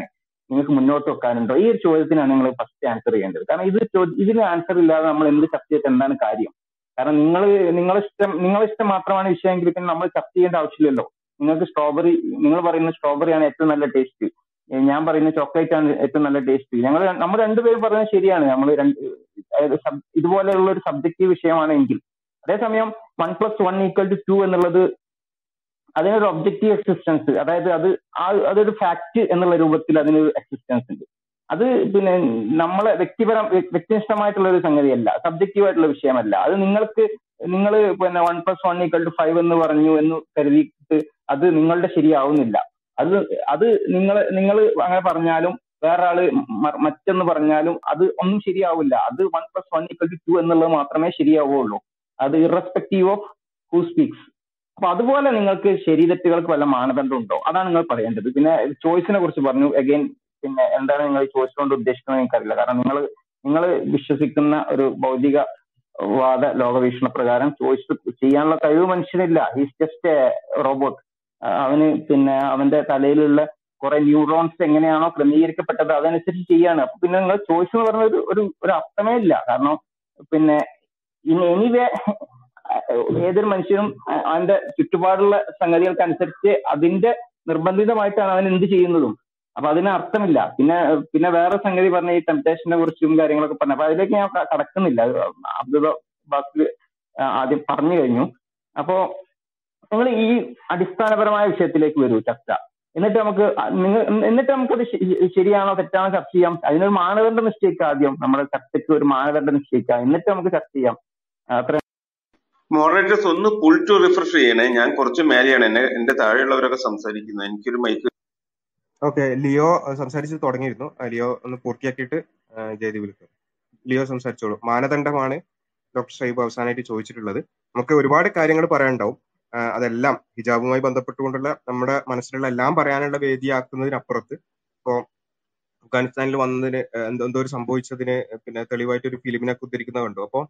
നിങ്ങൾക്ക് മുന്നോട്ട് വെക്കാനുണ്ടോ? ഈ ഒരു ചോദ്യത്തിനാണ് നിങ്ങൾ ഫസ്റ്റ് ആൻസർ ചെയ്യേണ്ടത്. കാരണം ഇത് ഇതിന് ആൻസർ ഇല്ലാതെ നമ്മൾ എന്ത് ചർച്ച ചെയ്തിട്ട് എന്താണ് കാര്യം? കാരണം നിങ്ങൾ നിങ്ങളിഷ്ടം നിങ്ങളിഷ്ടം മാത്രമാണ് വിഷയമെങ്കിൽ പിന്നെ നമ്മൾ ചർച്ച ചെയ്യേണ്ട ആവശ്യമില്ലല്ലോ. നിങ്ങൾക്ക് സ്ട്രോബെറി, നിങ്ങൾ പറയുന്ന സ്ട്രോബെറിയാണ് ഏറ്റവും നല്ല ടേസ്റ്റ്, ഞാൻ പറയുന്ന ചോക്ലേറ്റ് ആണ് ഏറ്റവും നല്ല ടേസ്റ്റ്, ഞങ്ങൾ നമ്മൾ രണ്ടുപേരും പറയുന്നത് ശരിയാണ്, നമ്മൾ രണ്ട് ഇതുപോലെയുള്ള ഒരു സബ്ജക്റ്റീവ് വിഷയമാണ് എങ്കിൽ, അതേസമയം one plus one equal to two എന്നുള്ളത് അതിനൊരു ഒബ്ജക്റ്റീവ് എക്സിസ്റ്റൻസ്, അതായത് അത് ആ അതൊരു ഫാക്ട് എന്നുള്ള രൂപത്തിൽ അതിനൊരു എക്സിസ്റ്റൻസ് ഉണ്ട്. അത് പിന്നെ നമ്മളെ വ്യക്തിപരം വ്യത്യസ്തമായിട്ടുള്ള ഒരു സംഗതിയല്ല, സബ്ജക്റ്റീവായിട്ടുള്ള വിഷയമല്ല. അത് നിങ്ങൾക്ക് നിങ്ങൾ പിന്നെ one plus one equal to five എന്ന് പറഞ്ഞു എന്ന് കരുതിയിട്ട് അത് നിങ്ങളുടെ ശരിയാവുന്നില്ല. അത് അത് നിങ്ങൾ നിങ്ങൾ അങ്ങനെ പറഞ്ഞാലും വേറൊരാള് മറ്റെന്ന് പറഞ്ഞാലും അത് ഒന്നും ശരിയാവില്ല. അത് one plus one equal to two എന്നുള്ളത് മാത്രമേ ശരിയാവുകയുള്ളൂ, അത് ഇറസ്പെക്റ്റീവ് ഓഫ് ഹൂ സ്പീക്സ്. അപ്പൊ അതുപോലെ നിങ്ങൾക്ക് ശരി തെറ്റുകൾക്ക് വല്ല മാനദണ്ഡം ഉണ്ടോ? അതാണ് നിങ്ങൾ പറയേണ്ടത്. പിന്നെ ചോയ്സിനെ കുറിച്ച് പറഞ്ഞു. അഗൈൻ പിന്നെ എന്താണ് നിങ്ങൾ ചോയ്സ് കൊണ്ട് ഉദ്ദേശിക്കുന്നത് എനിക്കറിയില്ല. കാരണം നിങ്ങൾ നിങ്ങൾ വിശ്വസിക്കുന്ന ഒരു ഭൗതികവാദ ലോകവീക്ഷണ പ്രകാരം ചോയ്സ് ചെയ്യാനുള്ള കഴിവ് മനുഷ്യനില്ല. He's just a robot. അവന് പിന്നെ അവന്റെ തലയിലുള്ള കുറെ ന്യൂറോൺസ് എങ്ങനെയാണോ ക്രമീകരിക്കപ്പെട്ടത് അതനുസരിച്ച് ചെയ്യാണ്. അപ്പൊ പിന്നെ നിങ്ങൾ ചോയ്സ് എന്ന് പറഞ്ഞ ഒരു ഒരു അർത്ഥമേ ഇല്ല. കാരണം പിന്നെ ഇനി എനിവേ ഏതൊരു മനുഷ്യനും അവന്റെ ചുറ്റുപാടുള്ള സംഗതികൾക്കനുസരിച്ച് അതിന്റെ നിർബന്ധിതമായിട്ടാണ് അവൻ എന്ത് ചെയ്യുന്നതും. അപ്പൊ അതിന് അർത്ഥമില്ല. പിന്നെ പിന്നെ വേറെ സംഗതി പറഞ്ഞ ഈ ടെംപ്ടേഷനെ കുറിച്ചും കാര്യങ്ങളൊക്കെ പറഞ്ഞു. അപ്പൊ അതിലേക്ക് ഞാൻ കടക്കുന്നില്ല, അബ്ദുൾ ബാസിൽ ആദ്യം പറഞ്ഞു കഴിഞ്ഞു. അപ്പോ നിങ്ങൾ ഈ അടിസ്ഥാനപരമായ വിഷയത്തിലേക്ക് വരൂ ചർച്ച. എന്നിട്ട് നമുക്ക് നിങ്ങൾ എന്നിട്ട് നമുക്കത് ശരിയാണോ തെറ്റാണോ ചർച്ച ചെയ്യാം. അതിനൊരു മാനദണ്ഡം നിശ്ചയിക്കുക. ആദ്യം നമ്മുടെ ചർച്ചയ്ക്ക് ഒരു മാനദണ്ഡം നിശ്ചയിക്കുക, എന്നിട്ട് നമുക്ക് ചർച്ച ചെയ്യാം. അത്ര മോഡറേറ്റേഴ്സ് ഒന്ന് പുൾ ടു റിഫ്രഷ് ചെയ്യണേ, ഞാൻ കുറച്ച് മേലെയാണ്, എന്നെ എന്റെ താഴെയുള്ളവരൊക്കെ സംസാരിക്കുന്നത്, എനിക്കൊരു മൈക്ക്. ഓക്കെ, ലിയോ സംസാരിച്ച് തുടങ്ങിയിരുന്നു. ലിയോ ഒന്ന് പൂർത്തിയാക്കിയിട്ട് ജയദീപ് വിളിക്കും. ലിയോ സംസാരിച്ചോളൂ. മാനദണ്ഡമാണ് ഡോക്ടർ ഷൈബ് അവസാനമായിട്ട് ചോദിച്ചിട്ടുള്ളത്. നമുക്ക് ഒരുപാട് കാര്യങ്ങൾ പറയാനുണ്ടാവും. അതെല്ലാം ഹിജാബുമായി ബന്ധപ്പെട്ടുകൊണ്ടുള്ള നമ്മുടെ മനസ്സിലുള്ള എല്ലാം പറയാനുള്ള വേദിയാക്കുന്നതിനപ്പുറത്ത് ഇപ്പോൾ അഫ്ഗാനിസ്ഥാനിൽ വന്നതിന് എന്തോ എന്തോ ഒരു സംഭവിച്ചതിന് പിന്നെ തെളിവായിട്ട് ഒരു ഫിലിമിനൊക്കെ ഉദ്ധരിക്കുന്നത് കണ്ടു. അപ്പോൾ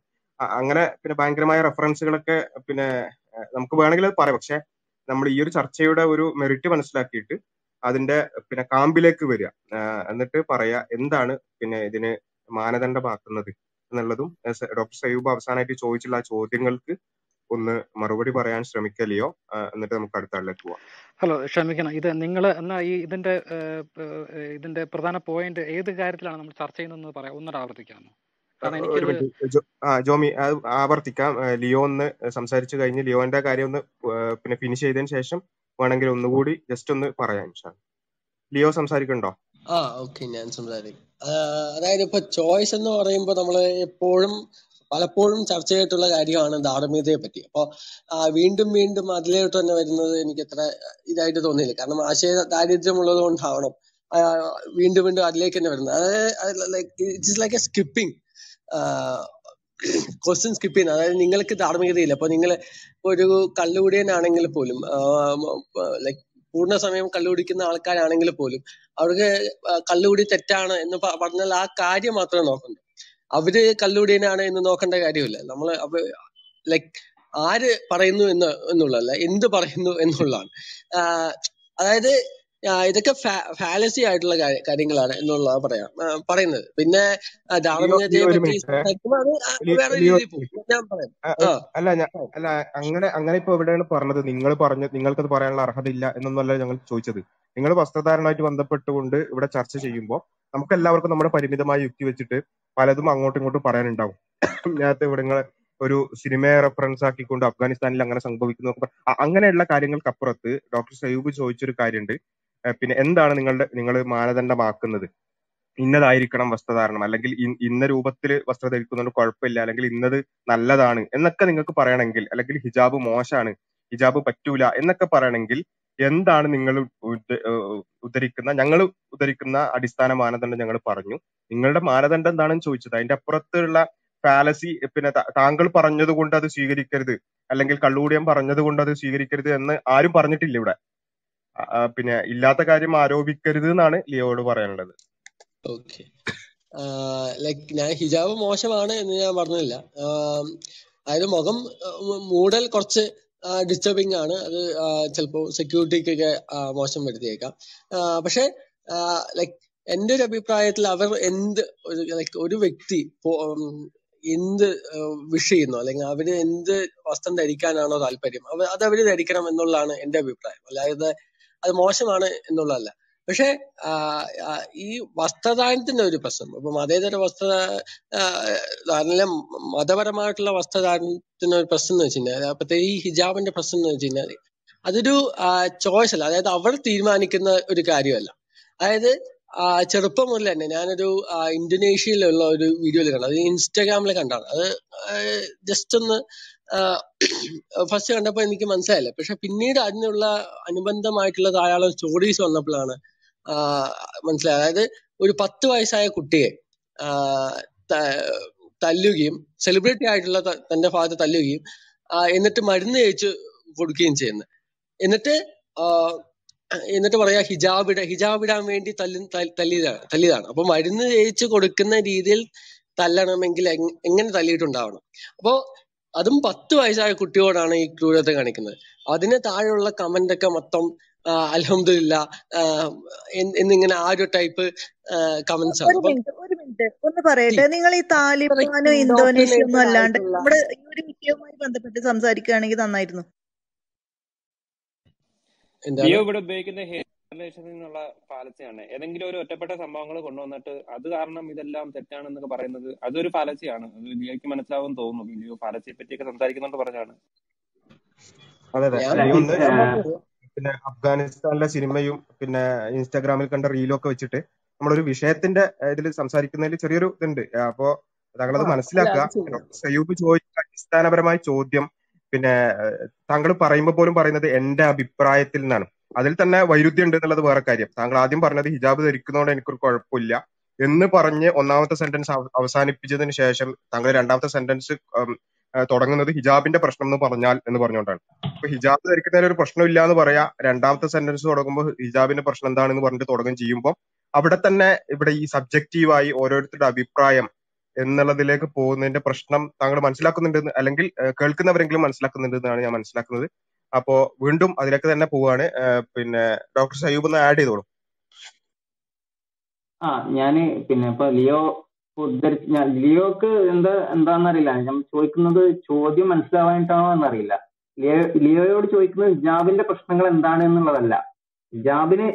അങ്ങനെ പിന്നെ ഭയങ്കരമായ റെഫറൻസുകളൊക്കെ പിന്നെ നമുക്ക് വേണമെങ്കിൽ അത് പറയാം. പക്ഷെ നമ്മൾ ഈ ഒരു ചർച്ചയുടെ ഒരു മെറിറ്റ് മനസ്സിലാക്കിയിട്ട് അതിന്റെ പിന്നെ കാമ്പിലേക്ക് വരിക, എന്നിട്ട് പറയാ എന്താണ് പിന്നെ ഇതിന് മാനദണ്ഡമാക്കുന്നത് എന്നുള്ളതും ഡോക്ടർ സയൂബ് അവസാനമായിട്ട് ചോദിച്ചുള്ള ആ ചോദ്യങ്ങൾക്ക് ഒന്ന് മറുപടി പറയാൻ ശ്രമിക്കലെയോ, എന്നിട്ട് നമുക്ക് അടുത്ത ആളിലേക്ക് പോവാം. ഹലോ, ക്ഷമിക്കണം, ഇത് നിങ്ങൾ എന്നാ ഈ ഇതിന്റെ ഇതിന്റെ പ്രധാന പോയിന്റ് ഏത് കാര്യത്തിലാണ് നമ്മൾ ചർച്ച ചെയ്യുന്നതെന്ന് പറയാം, ഒന്നിട്ട് ആവർത്തിക്കാമോ? ജോമി ആവർത്തിക്കാം. ലിയോ ഒന്ന് സംസാരിച്ചു കഴിഞ്ഞ് ലിയോന്റെ കാര്യം ഒന്ന് പിന്നെ ഫിനിഷ് ചെയ്തതിന് ശേഷം വേണമെങ്കിൽ ഒന്നുകൂടി ജസ്റ്റ് ഒന്ന് പറയാം. ലിയോ സംസാരിക്കണ്ടോ? ആ ഓക്കെ, ഞാൻ സംസാരിക്കും. അതായത് ഇപ്പൊ ചോയ്സ് എന്ന് പറയുമ്പോൾ നമ്മള് എപ്പോഴും പലപ്പോഴും ചർച്ച ചെയ്തിട്ടുള്ള കാര്യമാണ് ധാർമ്മികതയെ പറ്റി. അപ്പോൾ വീണ്ടും വീണ്ടും അതിലോട്ട് തന്നെ വരുന്നത് എനിക്ക് അത്ര ഇതായിട്ട് തോന്നിയില്ല. കാരണം ആശയ ദാരിദ്ര്യമുള്ളത് കൊണ്ടാവണം വീണ്ടും വീണ്ടും അതിലേക്ക് തന്നെ വരുന്നത്. അതായത് like it's like a skipping question skip ചെയ്യുന്നത്. അതായത് നിങ്ങൾക്ക് ധാർമ്മികതയില്ല. അപ്പോൾ നിങ്ങൾ ഒരു കള്ളുകൂടിയനാണെങ്കിൽ പോലും ലൈക്ക് പൂർണ്ണ സമയം കള്ളുകുടിക്കുന്ന ആൾക്കാരാണെങ്കിൽ പോലും അവർക്ക് കള്ളുകൂടി തെറ്റാണ് എന്ന് പറഞ്ഞാൽ ആ കാര്യം മാത്രമേ നോക്കണ്ടൂ. അവര് കള്ളുകൂടിയനാണ് എന്ന് നോക്കേണ്ട കാര്യമില്ല. നമ്മള് അവ ലൈക്ക് ആര് പറയുന്നു എന്ന് എന്നുള്ളതല്ല, എന്ത് പറയുന്നു എന്നുള്ളതാണ്. അതായത് ഇതൊക്കെ ഫാലസി ആയിട്ടുള്ള കാര്യങ്ങളാണ് എന്നുള്ളതാണ് പറയാം പറയുന്നത്. പിന്നെ ധാർമ്മികതയെ പറ്റി വേറെ രീതിയിൽ പോകും ഞാൻ പറയാം. അല്ല അല്ല അങ്ങനെ അങ്ങനെ ഇപ്പൊ എവിടെയാണ് പറഞ്ഞത്? നിങ്ങൾ പറഞ്ഞു നിങ്ങൾക്കത് പറയാനുള്ള അർഹത ഇല്ല എന്നൊന്നല്ല ഞങ്ങൾ ചോദിച്ചത്. നിങ്ങൾ വസ്ത്രധാരണമായിട്ട് ബന്ധപ്പെട്ടുകൊണ്ട് ഇവിടെ ചർച്ച ചെയ്യുമ്പോൾ നമുക്ക് എല്ലാവർക്കും നമ്മുടെ പരിമിതമായ യുക്തി വെച്ചിട്ട് പലതും അങ്ങോട്ടും ഇങ്ങോട്ടും പറയാനുണ്ടാവും. നേരത്തെ ഇവിടെ നിങ്ങൾ ഒരു സിനിമയെ റെഫറൻസ് ആക്കിക്കൊണ്ട് അഫ്ഗാനിസ്ഥാനിൽ അങ്ങനെ സംഭവിക്കുന്നു, അങ്ങനെയുള്ള കാര്യങ്ങൾക്കപ്പുറത്ത് ഡോക്ടർ സയൂബ് ചോദിച്ചൊരു കാര്യമുണ്ട്. പിന്നെ എന്താണ് നിങ്ങളുടെ നിങ്ങൾ മാനദണ്ഡമാക്കുന്നത്? ഇന്നതായിരിക്കണം വസ്ത്രധാരണം, അല്ലെങ്കിൽ ഇന്ന രൂപത്തിൽ വസ്ത്രം ധരിക്കുന്നതുകൊണ്ട് കുഴപ്പമില്ല, അല്ലെങ്കിൽ ഇന്നത് നല്ലതാണ് എന്നൊക്കെ നിങ്ങൾക്ക് പറയണമെങ്കിൽ, അല്ലെങ്കിൽ ഹിജാബ് മോശമാണ്, ഹിജാബ് പറ്റൂല എന്നൊക്കെ പറയണമെങ്കിൽ എന്താണ് നിങ്ങൾ ഉദ്ധരിക്കുന്ന ഞങ്ങൾ ഉദ്ധരിക്കുന്ന അടിസ്ഥാന മാനദണ്ഡം? ഞങ്ങൾ പറഞ്ഞു നിങ്ങളുടെ മാനദണ്ഡം എന്താണെന്ന് ചോദിച്ചത്. അതിന്റെ അപ്പുറത്തുള്ള ഫാലസി പിന്നെ താങ്കൾ പറഞ്ഞത് കൊണ്ട് അത് സ്വീകരിക്കരുത്, അല്ലെങ്കിൽ കള്ളുകൂടിയം പറഞ്ഞത് കൊണ്ട് അത് സ്വീകരിക്കരുത് എന്ന് ആരും പറഞ്ഞിട്ടില്ല ഇവിടെ. പിന്നെ ഇല്ലാത്ത കാര്യം ആരോപിക്കരുത് എന്നാണ് ലിയോട് പറയാനുള്ളത്. ഓക്കെ, ലൈക്ക് ഞാൻ ഹിജാബ് മോശമാണ് എന്ന് ഞാൻ പറഞ്ഞില്ല. അതായത് മുഖം മൂടൽ കുറച്ച് ഡിസ്റ്റർബിംഗ് ആണ്, അത് ചിലപ്പോൾ സെക്യൂരിറ്റിക്കൊക്കെ മോശം വരുത്തിയേക്കാം. പക്ഷെ ലൈക്ക് എൻ്റെ ഒരു അഭിപ്രായത്തിൽ അവർ എന്ത് ലൈക്ക് ഒരു വ്യക്തി എന്ത് വിഷ് ചെയ്യുന്നു, അല്ലെങ്കിൽ അവര് എന്ത് വസ്ത്രം ധരിക്കാനാണോ താല്പര്യം അവർ അത് അവര് ധരിക്കണം എന്നുള്ളതാണ് എൻ്റെ അഭിപ്രായം. അല്ലാതെ അത് മോശമാണ് എന്നുള്ളതല്ല. പക്ഷെ ഈ വസ്ത്രധാരണത്തിന്റെ ഒരു പ്രശ്നം, ഇപ്പം അതേതര വസ്ത്ര ധാരണ മതപരമായിട്ടുള്ള വസ്ത്രധാരണത്തിന്റെ ഒരു പ്രശ്നം എന്ന് വെച്ച് കഴിഞ്ഞാൽ, പ്രത്യേകിച്ച് ഈ ഹിജാബിന്റെ പ്രശ്നം എന്ന് വെച്ച് കഴിഞ്ഞാൽ അതൊരു ചോയ്സ് അല്ല. അതായത് അവർ തീരുമാനിക്കുന്ന ഒരു കാര്യമല്ല. അതായത് ചെറുപ്പം മുതൽ തന്നെ ഞാനൊരു ഇന്തോനേഷ്യയിലുള്ള ഒരു വീഡിയോയിൽ കണ്ടത്, അത് ഇൻസ്റ്റാഗ്രാമിൽ കണ്ടാണ്. അത് ജസ്റ്റ് ഒന്ന് ഫസ്റ്റ് കണ്ടപ്പോൾ എനിക്ക് മനസ്സിലായില്ല. പക്ഷെ പിന്നീട് അതിനുള്ള അനുബന്ധമായിട്ടുള്ള ധാരാളം സ്റ്റോറീസ് വന്നപ്പോഴാണ് മനസ്സിലായത്. അതായത് ഒരു പത്ത് വയസ്സായ കുട്ടിയെ തല്ലുകയും സെലിബ്രിറ്റി ആയിട്ടുള്ള തന്റെ ഭാഗത്ത് തല്ലുകയും എന്നിട്ട് മരുന്ന് കഴിച്ച് കൊടുക്കുകയും ചെയ്യുന്നത്. എന്നിട്ട് എന്നിട്ട് പറയാ ഹിജാബിട ഹിജാബിടാൻ വേണ്ടി തല്ലി തല്ലിയതാണ് തല്ലിയതാണ് അപ്പൊ മരുന്ന് കഴിച്ച് കൊടുക്കുന്ന രീതിയിൽ തല്ലണമെങ്കിൽ എങ്ങനെ തല്ലിയിട്ടുണ്ടാവണം? അപ്പോ അതും പത്ത് വയസ്സായ കുട്ടിയോടാണ് ഈ ക്രൂരത കാണിക്കുന്നത്. അതിന് താഴെയുള്ള കമന്റ് ഒക്കെ മൊത്തം അൽഹംദുലില്ല എന്നിങ്ങനെ ആ ഒരു ടൈപ്പ് കമന്റ്സ് ആണ്. ഒരു മിനിറ്റ് ഒന്ന് പറയട്ടെ, നിങ്ങൾ ഈ താലിബാനും ഇന്തോനേഷ്യയൊന്നും അല്ലാണ്ട് നമ്മുടെ ഈ ഒരു വിഷയവുമായി ബന്ധപ്പെട്ട് സംസാരിക്കുകയാണെങ്കിൽ നന്നായിരുന്നു. ഇവിടെ ഉപയോഗിക്കുന്ന ഹെയർനുള്ള ഫാലസിയാണ്. ഏതെങ്കിലും ഒരു ഒറ്റപ്പെട്ട സംഭവങ്ങൾ കൊണ്ടുവന്നിട്ട് അത് കാരണം ഇതെല്ലാം തെറ്റാണെന്നൊക്കെ പറയുന്നത് അതൊരു ഫാലസിയാണ്. അത് ലിയോക്ക് മനസ്സിലാവും തോന്നുന്നു. ലിയോ ഫാലസിയെ പറ്റിയൊക്കെ സംസാരിക്കുന്നോണ്ട് പറഞ്ഞാണ്. പിന്നെ അഫ്ഗാനിസ്ഥാനിലെ സിനിമയും പിന്നെ ഇൻസ്റ്റാഗ്രാമിൽ കണ്ട റീലും ഒക്കെ വെച്ചിട്ട് നമ്മളൊരു വിഷയത്തിന്റെ ഇതിൽ സംസാരിക്കുന്നതിൽ ചെറിയൊരു ഇതുണ്ട്. അപ്പോ താങ്കളത് മനസ്സിലാക്കുക. സയൂബ് ചോദിച്ച അടിസ്ഥാനപരമായ ചോദ്യം പിന്നെ താങ്കൾ പറയുമ്പോൾ പോലും പറയുന്നത് എന്റെ അഭിപ്രായത്തിൽ നിന്നാണ്. അതിൽ തന്നെ വൈരുദ്ധ്യം ഉണ്ട് എന്നുള്ളത് വേറെ കാര്യം. താങ്കൾ ആദ്യം പറഞ്ഞത് ഹിജാബ് ധരിക്കുന്നതുകൊണ്ട് എനിക്കൊരു കുഴപ്പമില്ല എന്ന് പറഞ്ഞ് ഒന്നാമത്തെ സെന്റൻസ് അവസാനിപ്പിച്ചതിന് ശേഷം താങ്കൾ രണ്ടാമത്തെ സെന്റൻസ് തുടങ്ങുന്നത് ഹിജാബിന്റെ പ്രശ്നം എന്ന് പറഞ്ഞാൽ എന്ന് പറഞ്ഞുകൊണ്ടാണ്. അപ്പൊ ഹിജാബ് ധരിക്കുന്നതിൽ ഒരു പ്രശ്നമില്ല എന്ന് പറയാ, രണ്ടാമത്തെ സെന്റൻസ് തുടങ്ങുമ്പോൾ ഹിജാബിന്റെ പ്രശ്നം എന്താണെന്ന് പറഞ്ഞിട്ട് തുടങ്ങും ചെയ്യുമ്പോൾ അവിടെ തന്നെ ഇവിടെ ഈ സബ്ജക്റ്റീവായി ഓരോരുത്തരുടെ അഭിപ്രായം എന്നുള്ളതിലേക്ക് പോകുന്നതിന്റെ പ്രശ്നം താങ്കൾ മനസ്സിലാക്കുന്നുണ്ടെന്ന്, അല്ലെങ്കിൽ കേൾക്കുന്നവരെങ്കിലും മനസ്സിലാക്കുന്നുണ്ടെന്നാണ് ഞാൻ മനസ്സിലാക്കുന്നത്. അപ്പോ വീണ്ടും അതിലേക്ക് തന്നെ പോവാണ്. പിന്നെ ഡോക്ടർ സയൂബ് ഒന്ന് ആഡ് ചെയ്തോളൂ. ആ ഞാന് പിന്നെ ഇപ്പൊ ലിയോ ലിയോക്ക് എന്താ എന്താണെന്നറിയില്ല. ഞാൻ ചോദിക്കുന്നത് ചോദ്യം മനസ്സിലാവാനായിട്ടാണോ എന്നറിയില്ല. ലിയോ ലിയോയോട് ചോദിക്കുന്നത് ഹിജാബിന്റെ പ്രശ്നങ്ങൾ എന്താണ് എന്നുള്ളതല്ല. ഹിജാബിന്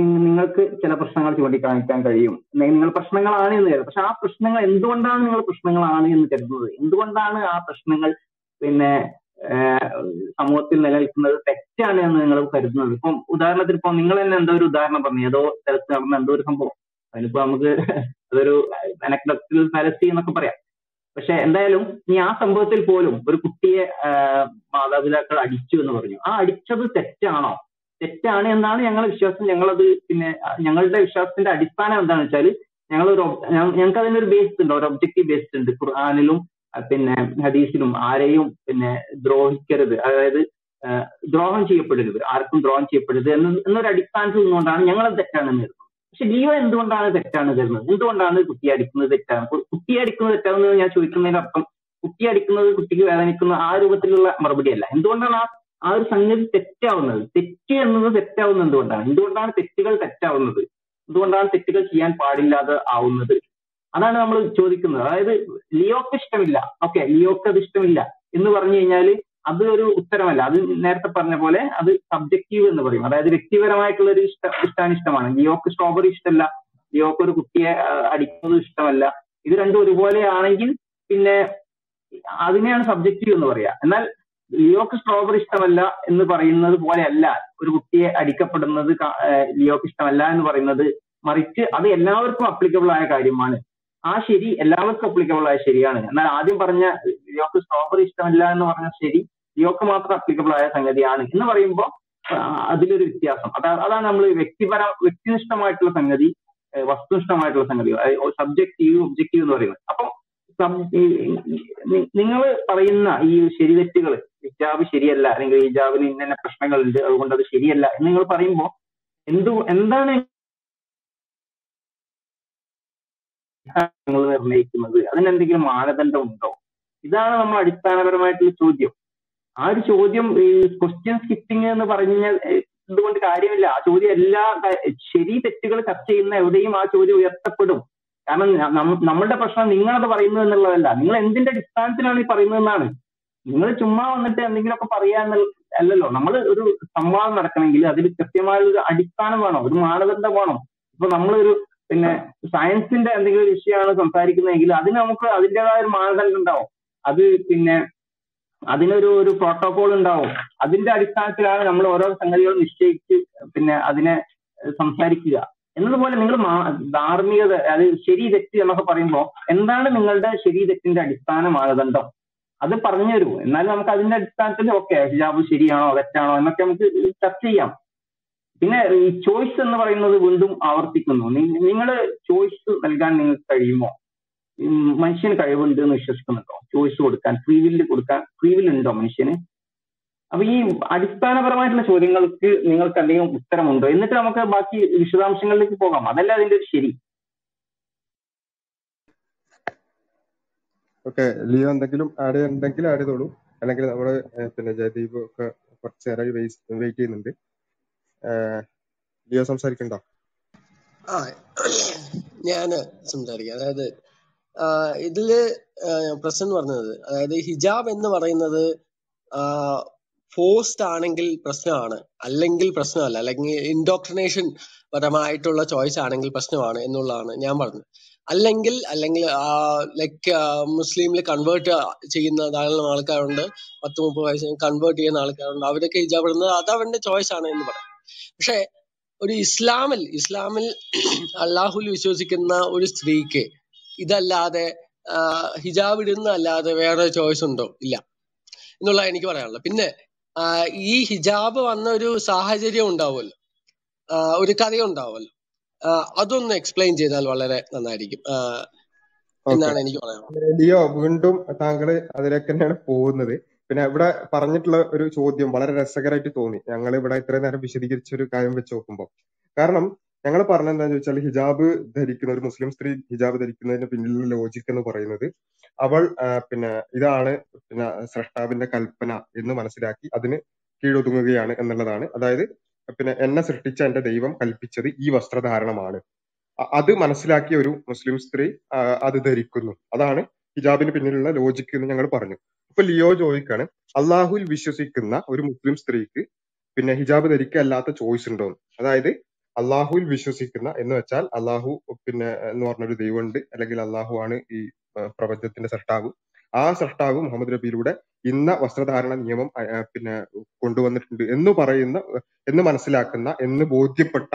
നിങ്ങൾക്ക് ചില പ്രശ്നങ്ങൾ ചൂണ്ടിക്കാണിക്കാൻ കഴിയും, നിങ്ങൾ പ്രശ്നങ്ങളാണ് എന്ന് കരുതും. പക്ഷെ ആ പ്രശ്നങ്ങൾ എന്തുകൊണ്ടാണ് നിങ്ങൾ പ്രശ്നങ്ങളാണ് എന്ന് കരുതുന്നത്? എന്തുകൊണ്ടാണ് ആ പ്രശ്നങ്ങൾ പിന്നെ സമൂഹത്തിൽ നിലനിൽക്കുന്നത് തെറ്റാണ് എന്ന് നിങ്ങൾ കരുതുന്നത്? ഇപ്പം ഉദാഹരണത്തിന് ഇപ്പൊ നിങ്ങൾ തന്നെ എന്തോ ഒരു ഉദാഹരണം പറഞ്ഞു, ഏതോ സ്ഥലത്ത് നടന്ന എന്തോ ഒരു സംഭവം, അതിനിപ്പോ നമുക്ക് അതൊരു അനക്ഡോട്ടൽ ഫാലസി എന്നൊക്കെ പറയാം. പക്ഷെ എന്തായാലും ഇനി ആ സംഭവത്തിൽ പോലും ഒരു കുട്ടിയെ മാതാപിതാക്കൾ അടിച്ചു എന്ന് പറഞ്ഞു. ആ അടിച്ചത് തെറ്റാണോ? തെറ്റാണ് എന്നാണ് ഞങ്ങളുടെ വിശ്വാസം. ഞങ്ങളത് പിന്നെ ഞങ്ങളുടെ വിശ്വാസത്തിന്റെ അടിസ്ഥാനം എന്താണെന്ന് വെച്ചാൽ ഞങ്ങളൊരു ഞങ്ങൾക്ക് അതിൻ്റെ ഒരു ബേസ് ഉണ്ട്, ഒരു ഒബ്ജക്റ്റീവ് ബേസ് ഉണ്ട്. ഖുർആനിലും പിന്നെ ഹദീസിലും ആരെയും പിന്നെ ദ്രോഹിക്കരുത്, അതായത് ദ്രോഹം ചെയ്യപ്പെടരുത്, ആർക്കും ദ്രോഹം ചെയ്യപ്പെടരുത് എന്ന് എന്നൊരു അടിസ്ഥാനത്തിൽ നിന്നുകൊണ്ടാണ് ഞങ്ങളത് തെറ്റാണെന്ന് കരുതുന്നത്. പക്ഷെ ലിയോ എന്തുകൊണ്ടാണ് തെറ്റാണ് കരുതുന്നത്? എന്തുകൊണ്ടാണ് കുട്ടിയെ അടിക്കുന്നത് തെറ്റാണ്? കുട്ടിയെ അടിക്കുന്നത് തെറ്റാണെന്ന് ഞാൻ ചോദിക്കുന്നതിന്റെ അർത്ഥം കുട്ടിയെ അടിക്കുന്നത് കുട്ടിക്ക് വേദനിക്കുന്ന ആ രൂപത്തിലുള്ള മറുപടിയല്ല. എന്തുകൊണ്ടാണ് ആ ആ ഒരു സംഗതി തെറ്റാവുന്നത്? തെറ്റ് എന്നത് തെറ്റാവുന്നത് എന്തുകൊണ്ടാണ്? എന്തുകൊണ്ടാണ് തെറ്റുകൾ തെറ്റാവുന്നത്? എന്തുകൊണ്ടാണ് തെറ്റുകൾ ചെയ്യാൻ പാടില്ലാതെ ആവുന്നത്? അതാണ് നമ്മൾ ചോദിക്കുന്നത്. അതായത് ലിയോക്ക് ഇഷ്ടമില്ല, ഓക്കെ, ലിയോക്ക് അത് ഇഷ്ടമില്ല എന്ന് പറഞ്ഞു കഴിഞ്ഞാൽ അത് ഒരു ഉത്തരമല്ല. അത് നേരത്തെ പറഞ്ഞ പോലെ അത് സബ്ജക്റ്റീവ് എന്ന് പറയും. അതായത് വ്യക്തിപരമായിട്ടുള്ള ഒരു ഇഷ്ട ഇഷ്ടാനിഷ്ടമാണ്. ലിയോക്ക് സ്ട്രോബെറി ഇഷ്ടമല്ല, ലിയോക്ക് ഒരു കുട്ടിയെ അടിക്കുന്നത് ഇഷ്ടമല്ല. ഇത് രണ്ടും ഒരുപോലെയാണെങ്കിൽ പിന്നെ അതിനെയാണ് സബ്ജക്റ്റീവ് എന്ന് പറയുക. എന്നാൽ ലിയോക്ക് സ്ട്രോബെറി ഇഷ്ടമല്ല എന്ന് പറയുന്നത് പോലെയല്ല ഒരു കുട്ടിയെ അടിക്കപ്പെടുന്നത് ലിയോക്ക് ഇഷ്ടമല്ല എന്ന് പറയുന്നത്. മറിച്ച് അത് എല്ലാവർക്കും അപ്ലിക്കബിൾ ആയ കാര്യമാണ്. ആ ശരി എല്ലാവർക്കും അപ്ലിക്കബിൾ ആയ ശരിയാണ്. എന്നാൽ ആദ്യം പറഞ്ഞ ലിയോക്ക് സ്ട്രോബെറി ഇഷ്ടമല്ല എന്ന് പറഞ്ഞ ശരി ലിയോക്ക് മാത്രം അപ്ലിക്കബിൾ ആയ സംഗതിയാണ് എന്ന് പറയുമ്പോൾ അതിലൊരു വ്യത്യാസം. അതാ അതാണ് നമ്മൾ വ്യക്തിപര വ്യക്തിനിഷ്ഠമായിട്ടുള്ള സംഗതി, വസ്തുനിഷ്ഠമായിട്ടുള്ള സംഗതി, സബ്ജക്റ്റീവ് ഒബ്ജക്റ്റീവ് എന്ന് പറയുന്നത്. അപ്പം നിങ്ങൾ പറയുന്ന ഈ ശരി തെറ്റുകൾ, ഹിജാബ് ശരിയല്ല അല്ലെങ്കിൽ ഹിജാബിന് ഇന്ന പ്രശ്നങ്ങളുണ്ട് അതുകൊണ്ട് അത് ശരിയല്ല എന്ന് നിങ്ങൾ പറയുമ്പോൾ എന്തു എന്താണ് നിങ്ങൾ നിർണ്ണയിക്കുന്നത്? അതിനെന്തെങ്കിലും മാനദണ്ഡം ഉണ്ടോ? ഇതാണ് നമ്മൾ അടിസ്ഥാനപരമായിട്ടുള്ള ചോദ്യം. ആ ഒരു ചോദ്യം ഈ ക്വസ്റ്റ്യൻ സ്കിപ്പിംഗ് എന്ന് പറഞ്ഞ ഇതുകൊണ്ട് കാര്യമില്ല. ആ ചോദ്യം എല്ലാ ശരി തെറ്റുകൾ ചർച്ച ചെയ്യുന്ന എവിടെയും ആ ചോദ്യം ഉയർത്തപ്പെടും. കാരണം നമ്മളുടെ പ്രശ്നം നിങ്ങളത് പറയുന്നത് എന്നുള്ളതല്ല, നിങ്ങൾ എന്തിന്റെ അടിസ്ഥാനത്തിലാണ് ഈ പറയുന്നതെന്നാണ്. നിങ്ങൾ ചുമ്മാ വന്നിട്ട് എന്തെങ്കിലുമൊക്കെ പറയാന്ന് അല്ലല്ലോ. നമ്മൾ ഒരു സംവാദം നടക്കണമെങ്കിൽ അതിൽ കൃത്യമായ ഒരു അടിസ്ഥാനം വേണം, ഒരു മാനദണ്ഡം വേണം. ഇപ്പൊ നമ്മളൊരു പിന്നെ സയൻസിന്റെ എന്തെങ്കിലും ഒരു വിഷയമാണ് സംസാരിക്കുന്നതെങ്കിൽ അതിന് നമുക്ക് അതിൻ്റെതായ ഒരു മാനദണ്ഡം ഉണ്ടാവും. അത് പിന്നെ അതിനൊരു ഒരു പ്രോട്ടോകോൾ ഉണ്ടാവും. അതിന്റെ അടിസ്ഥാനത്തിലാണ് നമ്മൾ ഓരോ സംഗതികളും നിശ്ചയിച്ച് പിന്നെ അതിനെ സംസാരിക്കുക. എന്നതുപോലെ നിങ്ങൾ ധാർമ്മികത, അത് ശരി തെറ്റ് എന്നൊക്കെ പറയുമ്പോൾ എന്താണ് നിങ്ങളുടെ ശരി തെറ്റിന്റെ അടിസ്ഥാന മാനദണ്ഡം? അത് പറഞ്ഞു തരൂ. എന്നാലും നമുക്ക് അതിന്റെ അടിസ്ഥാനത്തിൽ ഓക്കെ ഹിജാബ് ശരിയാണോ തെറ്റാണോ എന്നൊക്കെ നമുക്ക് ചർച്ച ചെയ്യാം. പിന്നെ ഈ ചോയ്സ് എന്ന് പറയുന്നത് വീണ്ടും ആവർത്തിക്കുന്നു. നിങ്ങൾ ചോയ്സ് നൽകാൻ നിങ്ങൾക്ക് കഴിയുമോ? മനുഷ്യന് കഴിവുണ്ട് എന്ന് വിശ്വസിക്കുന്നുണ്ടോ? ചോയ്സ് കൊടുക്കാൻ ഫ്രീ വില്ല് കൊടുക്കാൻ ഫ്രീ വില്ലുണ്ടോ മനുഷ്യന്? അപ്പൊ ഈ അടിസ്ഥാനപരമായിട്ടുള്ള ചോദ്യങ്ങൾക്ക് നിങ്ങൾക്ക് എന്തെങ്കിലും ഉത്തരമുണ്ടോ? എന്നിട്ട് നമുക്ക് ബാക്കി വിശദാംശങ്ങളിലേക്ക് പോകാം. അതല്ല അതിന്റെ ഒരു ശരി. ഓക്കെ, ലിയോ എന്തെങ്കിലും ആഡ് ചെയ്യണ്ടെങ്കിൽ ആഡ് ചെയ്തോളൂ, അല്ലെങ്കിൽ നമ്മള് പിന്നെ ജയദീപ് ഒക്കെ കുറച്ച് നേരമായി വെയിറ്റ് ചെയ്യുന്നുണ്ട്. ലിയോ സംസാരിക്കണ്ടോ? ആ, ഞാന് സംസാരിക്കാം. അതായത് ഇതില് പ്രശ്നം പറഞ്ഞത്, അതായത് ഹിജാബ് എന്ന് പറയുന്നത് ഫോഴ്സ്ഡ് ആണെങ്കിൽ പ്രശ്നമാണ്, അല്ലെങ്കിൽ പ്രശ്നമല്ല, അല്ലെങ്കിൽ ഇൻഡോക്ട്രിനേഷൻ പരമായിട്ടുള്ള ചോയ്സ് ആണെങ്കിൽ പ്രശ്നമാണ് എന്നുള്ളതാണ് ഞാൻ പറഞ്ഞത്. അല്ലെങ്കിൽ അല്ലെങ്കിൽ ലൈക്ക് മുസ്ലിമിൽ കൺവേർട്ട് ചെയ്യുന്ന ധാരാളം ആൾക്കാരുണ്ട്, പത്ത് മുപ്പത് വയസ്സിന് കൺവേർട്ട് ചെയ്യുന്ന ആൾക്കാരുണ്ട്. അവരൊക്കെ ഹിജാബ് ഇടുന്നത് അത് അവരുടെ ചോയ്സ് ആണ് എന്ന് പറയും. പക്ഷെ ഒരു ഇസ്ലാമിൽ ഇസ്ലാമിൽ അള്ളാഹുൽ വിശ്വസിക്കുന്ന ഒരു സ്ത്രീക്ക് ഇതല്ലാതെ ഹിജാബ് ഇടുന്ന അല്ലാതെ വേറെ ചോയ്സ് ഉണ്ടോ? ഇല്ല എന്നുള്ളതാണ് എനിക്ക് പറയാനുള്ളത്. പിന്നെ ഈ ഹിജാബ് വന്ന ഒരു സാഹചര്യം ഉണ്ടാവുമല്ലോ, ഒരു കഥ ഉണ്ടാവുമല്ലോ, അതൊന്ന് എക്സ്പ്ലെയിൻ ചെയ്താൽ വളരെ നന്നായിരിക്കും എന്നാണ് എനിക്ക് പറയാനുള്ളത്. ലിയോ, വീണ്ടും താങ്കള് അതിലേക്ക് തന്നെയാണ് പോകുന്നത്. പിന്നെ ഇവിടെ പറഞ്ഞിട്ടുള്ള ഒരു ചോദ്യം വളരെ രസകരമായിട്ട് തോന്നി. ഞങ്ങൾ ഇവിടെ ഇത്രയും നേരം വിശദീകരിച്ച ഒരു കാര്യം വെച്ച് നോക്കുമ്പോൾ, കാരണം ഞങ്ങൾ പറഞ്ഞത് എന്താണെന്ന് ചോദിച്ചാൽ, ഹിജാബ് ധരിക്കുന്ന ഒരു മുസ്ലിം സ്ത്രീ ഹിജാബ് ധരിക്കുന്നതിന് പിന്നിലുള്ള ലോജിക് എന്ന് പറയുന്നത്, അവൾ പിന്നെ ഇതാണ് പിന്നെ സ്രഷ്ടാവിന്റെ കൽപ്പന എന്ന് മനസ്സിലാക്കി അതിന് കീഴൊതുങ്ങുകയാണ് എന്നുള്ളതാണ്. അതായത് പിന്നെ എന്നെ സൃഷ്ടിച്ച എന്റെ ദൈവം കൽപ്പിച്ചത് ഈ വസ്ത്രധാരണമാണ്, അത് മനസ്സിലാക്കിയ ഒരു മുസ്ലിം സ്ത്രീ അത് ധരിക്കുന്നു. അതാണ് ഹിജാബിന് പിന്നിലുള്ള ലോജിക് എന്ന് ഞങ്ങൾ പറഞ്ഞു. ഇപ്പൊ ലിയോ ചോദിക്കാണ്, അള്ളാഹുൽ വിശ്വസിക്കുന്ന ഒരു മുസ്ലിം സ്ത്രീക്ക് പിന്നെ ഹിജാബ് ധരിക്കുക അല്ലാത്ത ചോയ്സ് ഉണ്ടോ? അതായത് അള്ളാഹുവിൽ വിശ്വസിക്കുന്ന എന്ന് വെച്ചാൽ അള്ളാഹു പിന്നെ എന്ന് പറഞ്ഞൊരു ദൈവമുണ്ട്, അല്ലെങ്കിൽ അള്ളാഹു ആണ് ഈ പ്രപഞ്ചത്തിന്റെ സൃഷ്ടാവ്. ആ സൃഷ്ടാവ് മുഹമ്മദ് നബിയിലൂടെ ഇന്ന വസ്ത്രധാരണ നിയമം പിന്നെ കൊണ്ടുവന്നിട്ടുണ്ട് എന്ന് പറയുന്ന എന്ന് മനസ്സിലാക്കുന്ന എന്ന് ബോധ്യപ്പെട്ട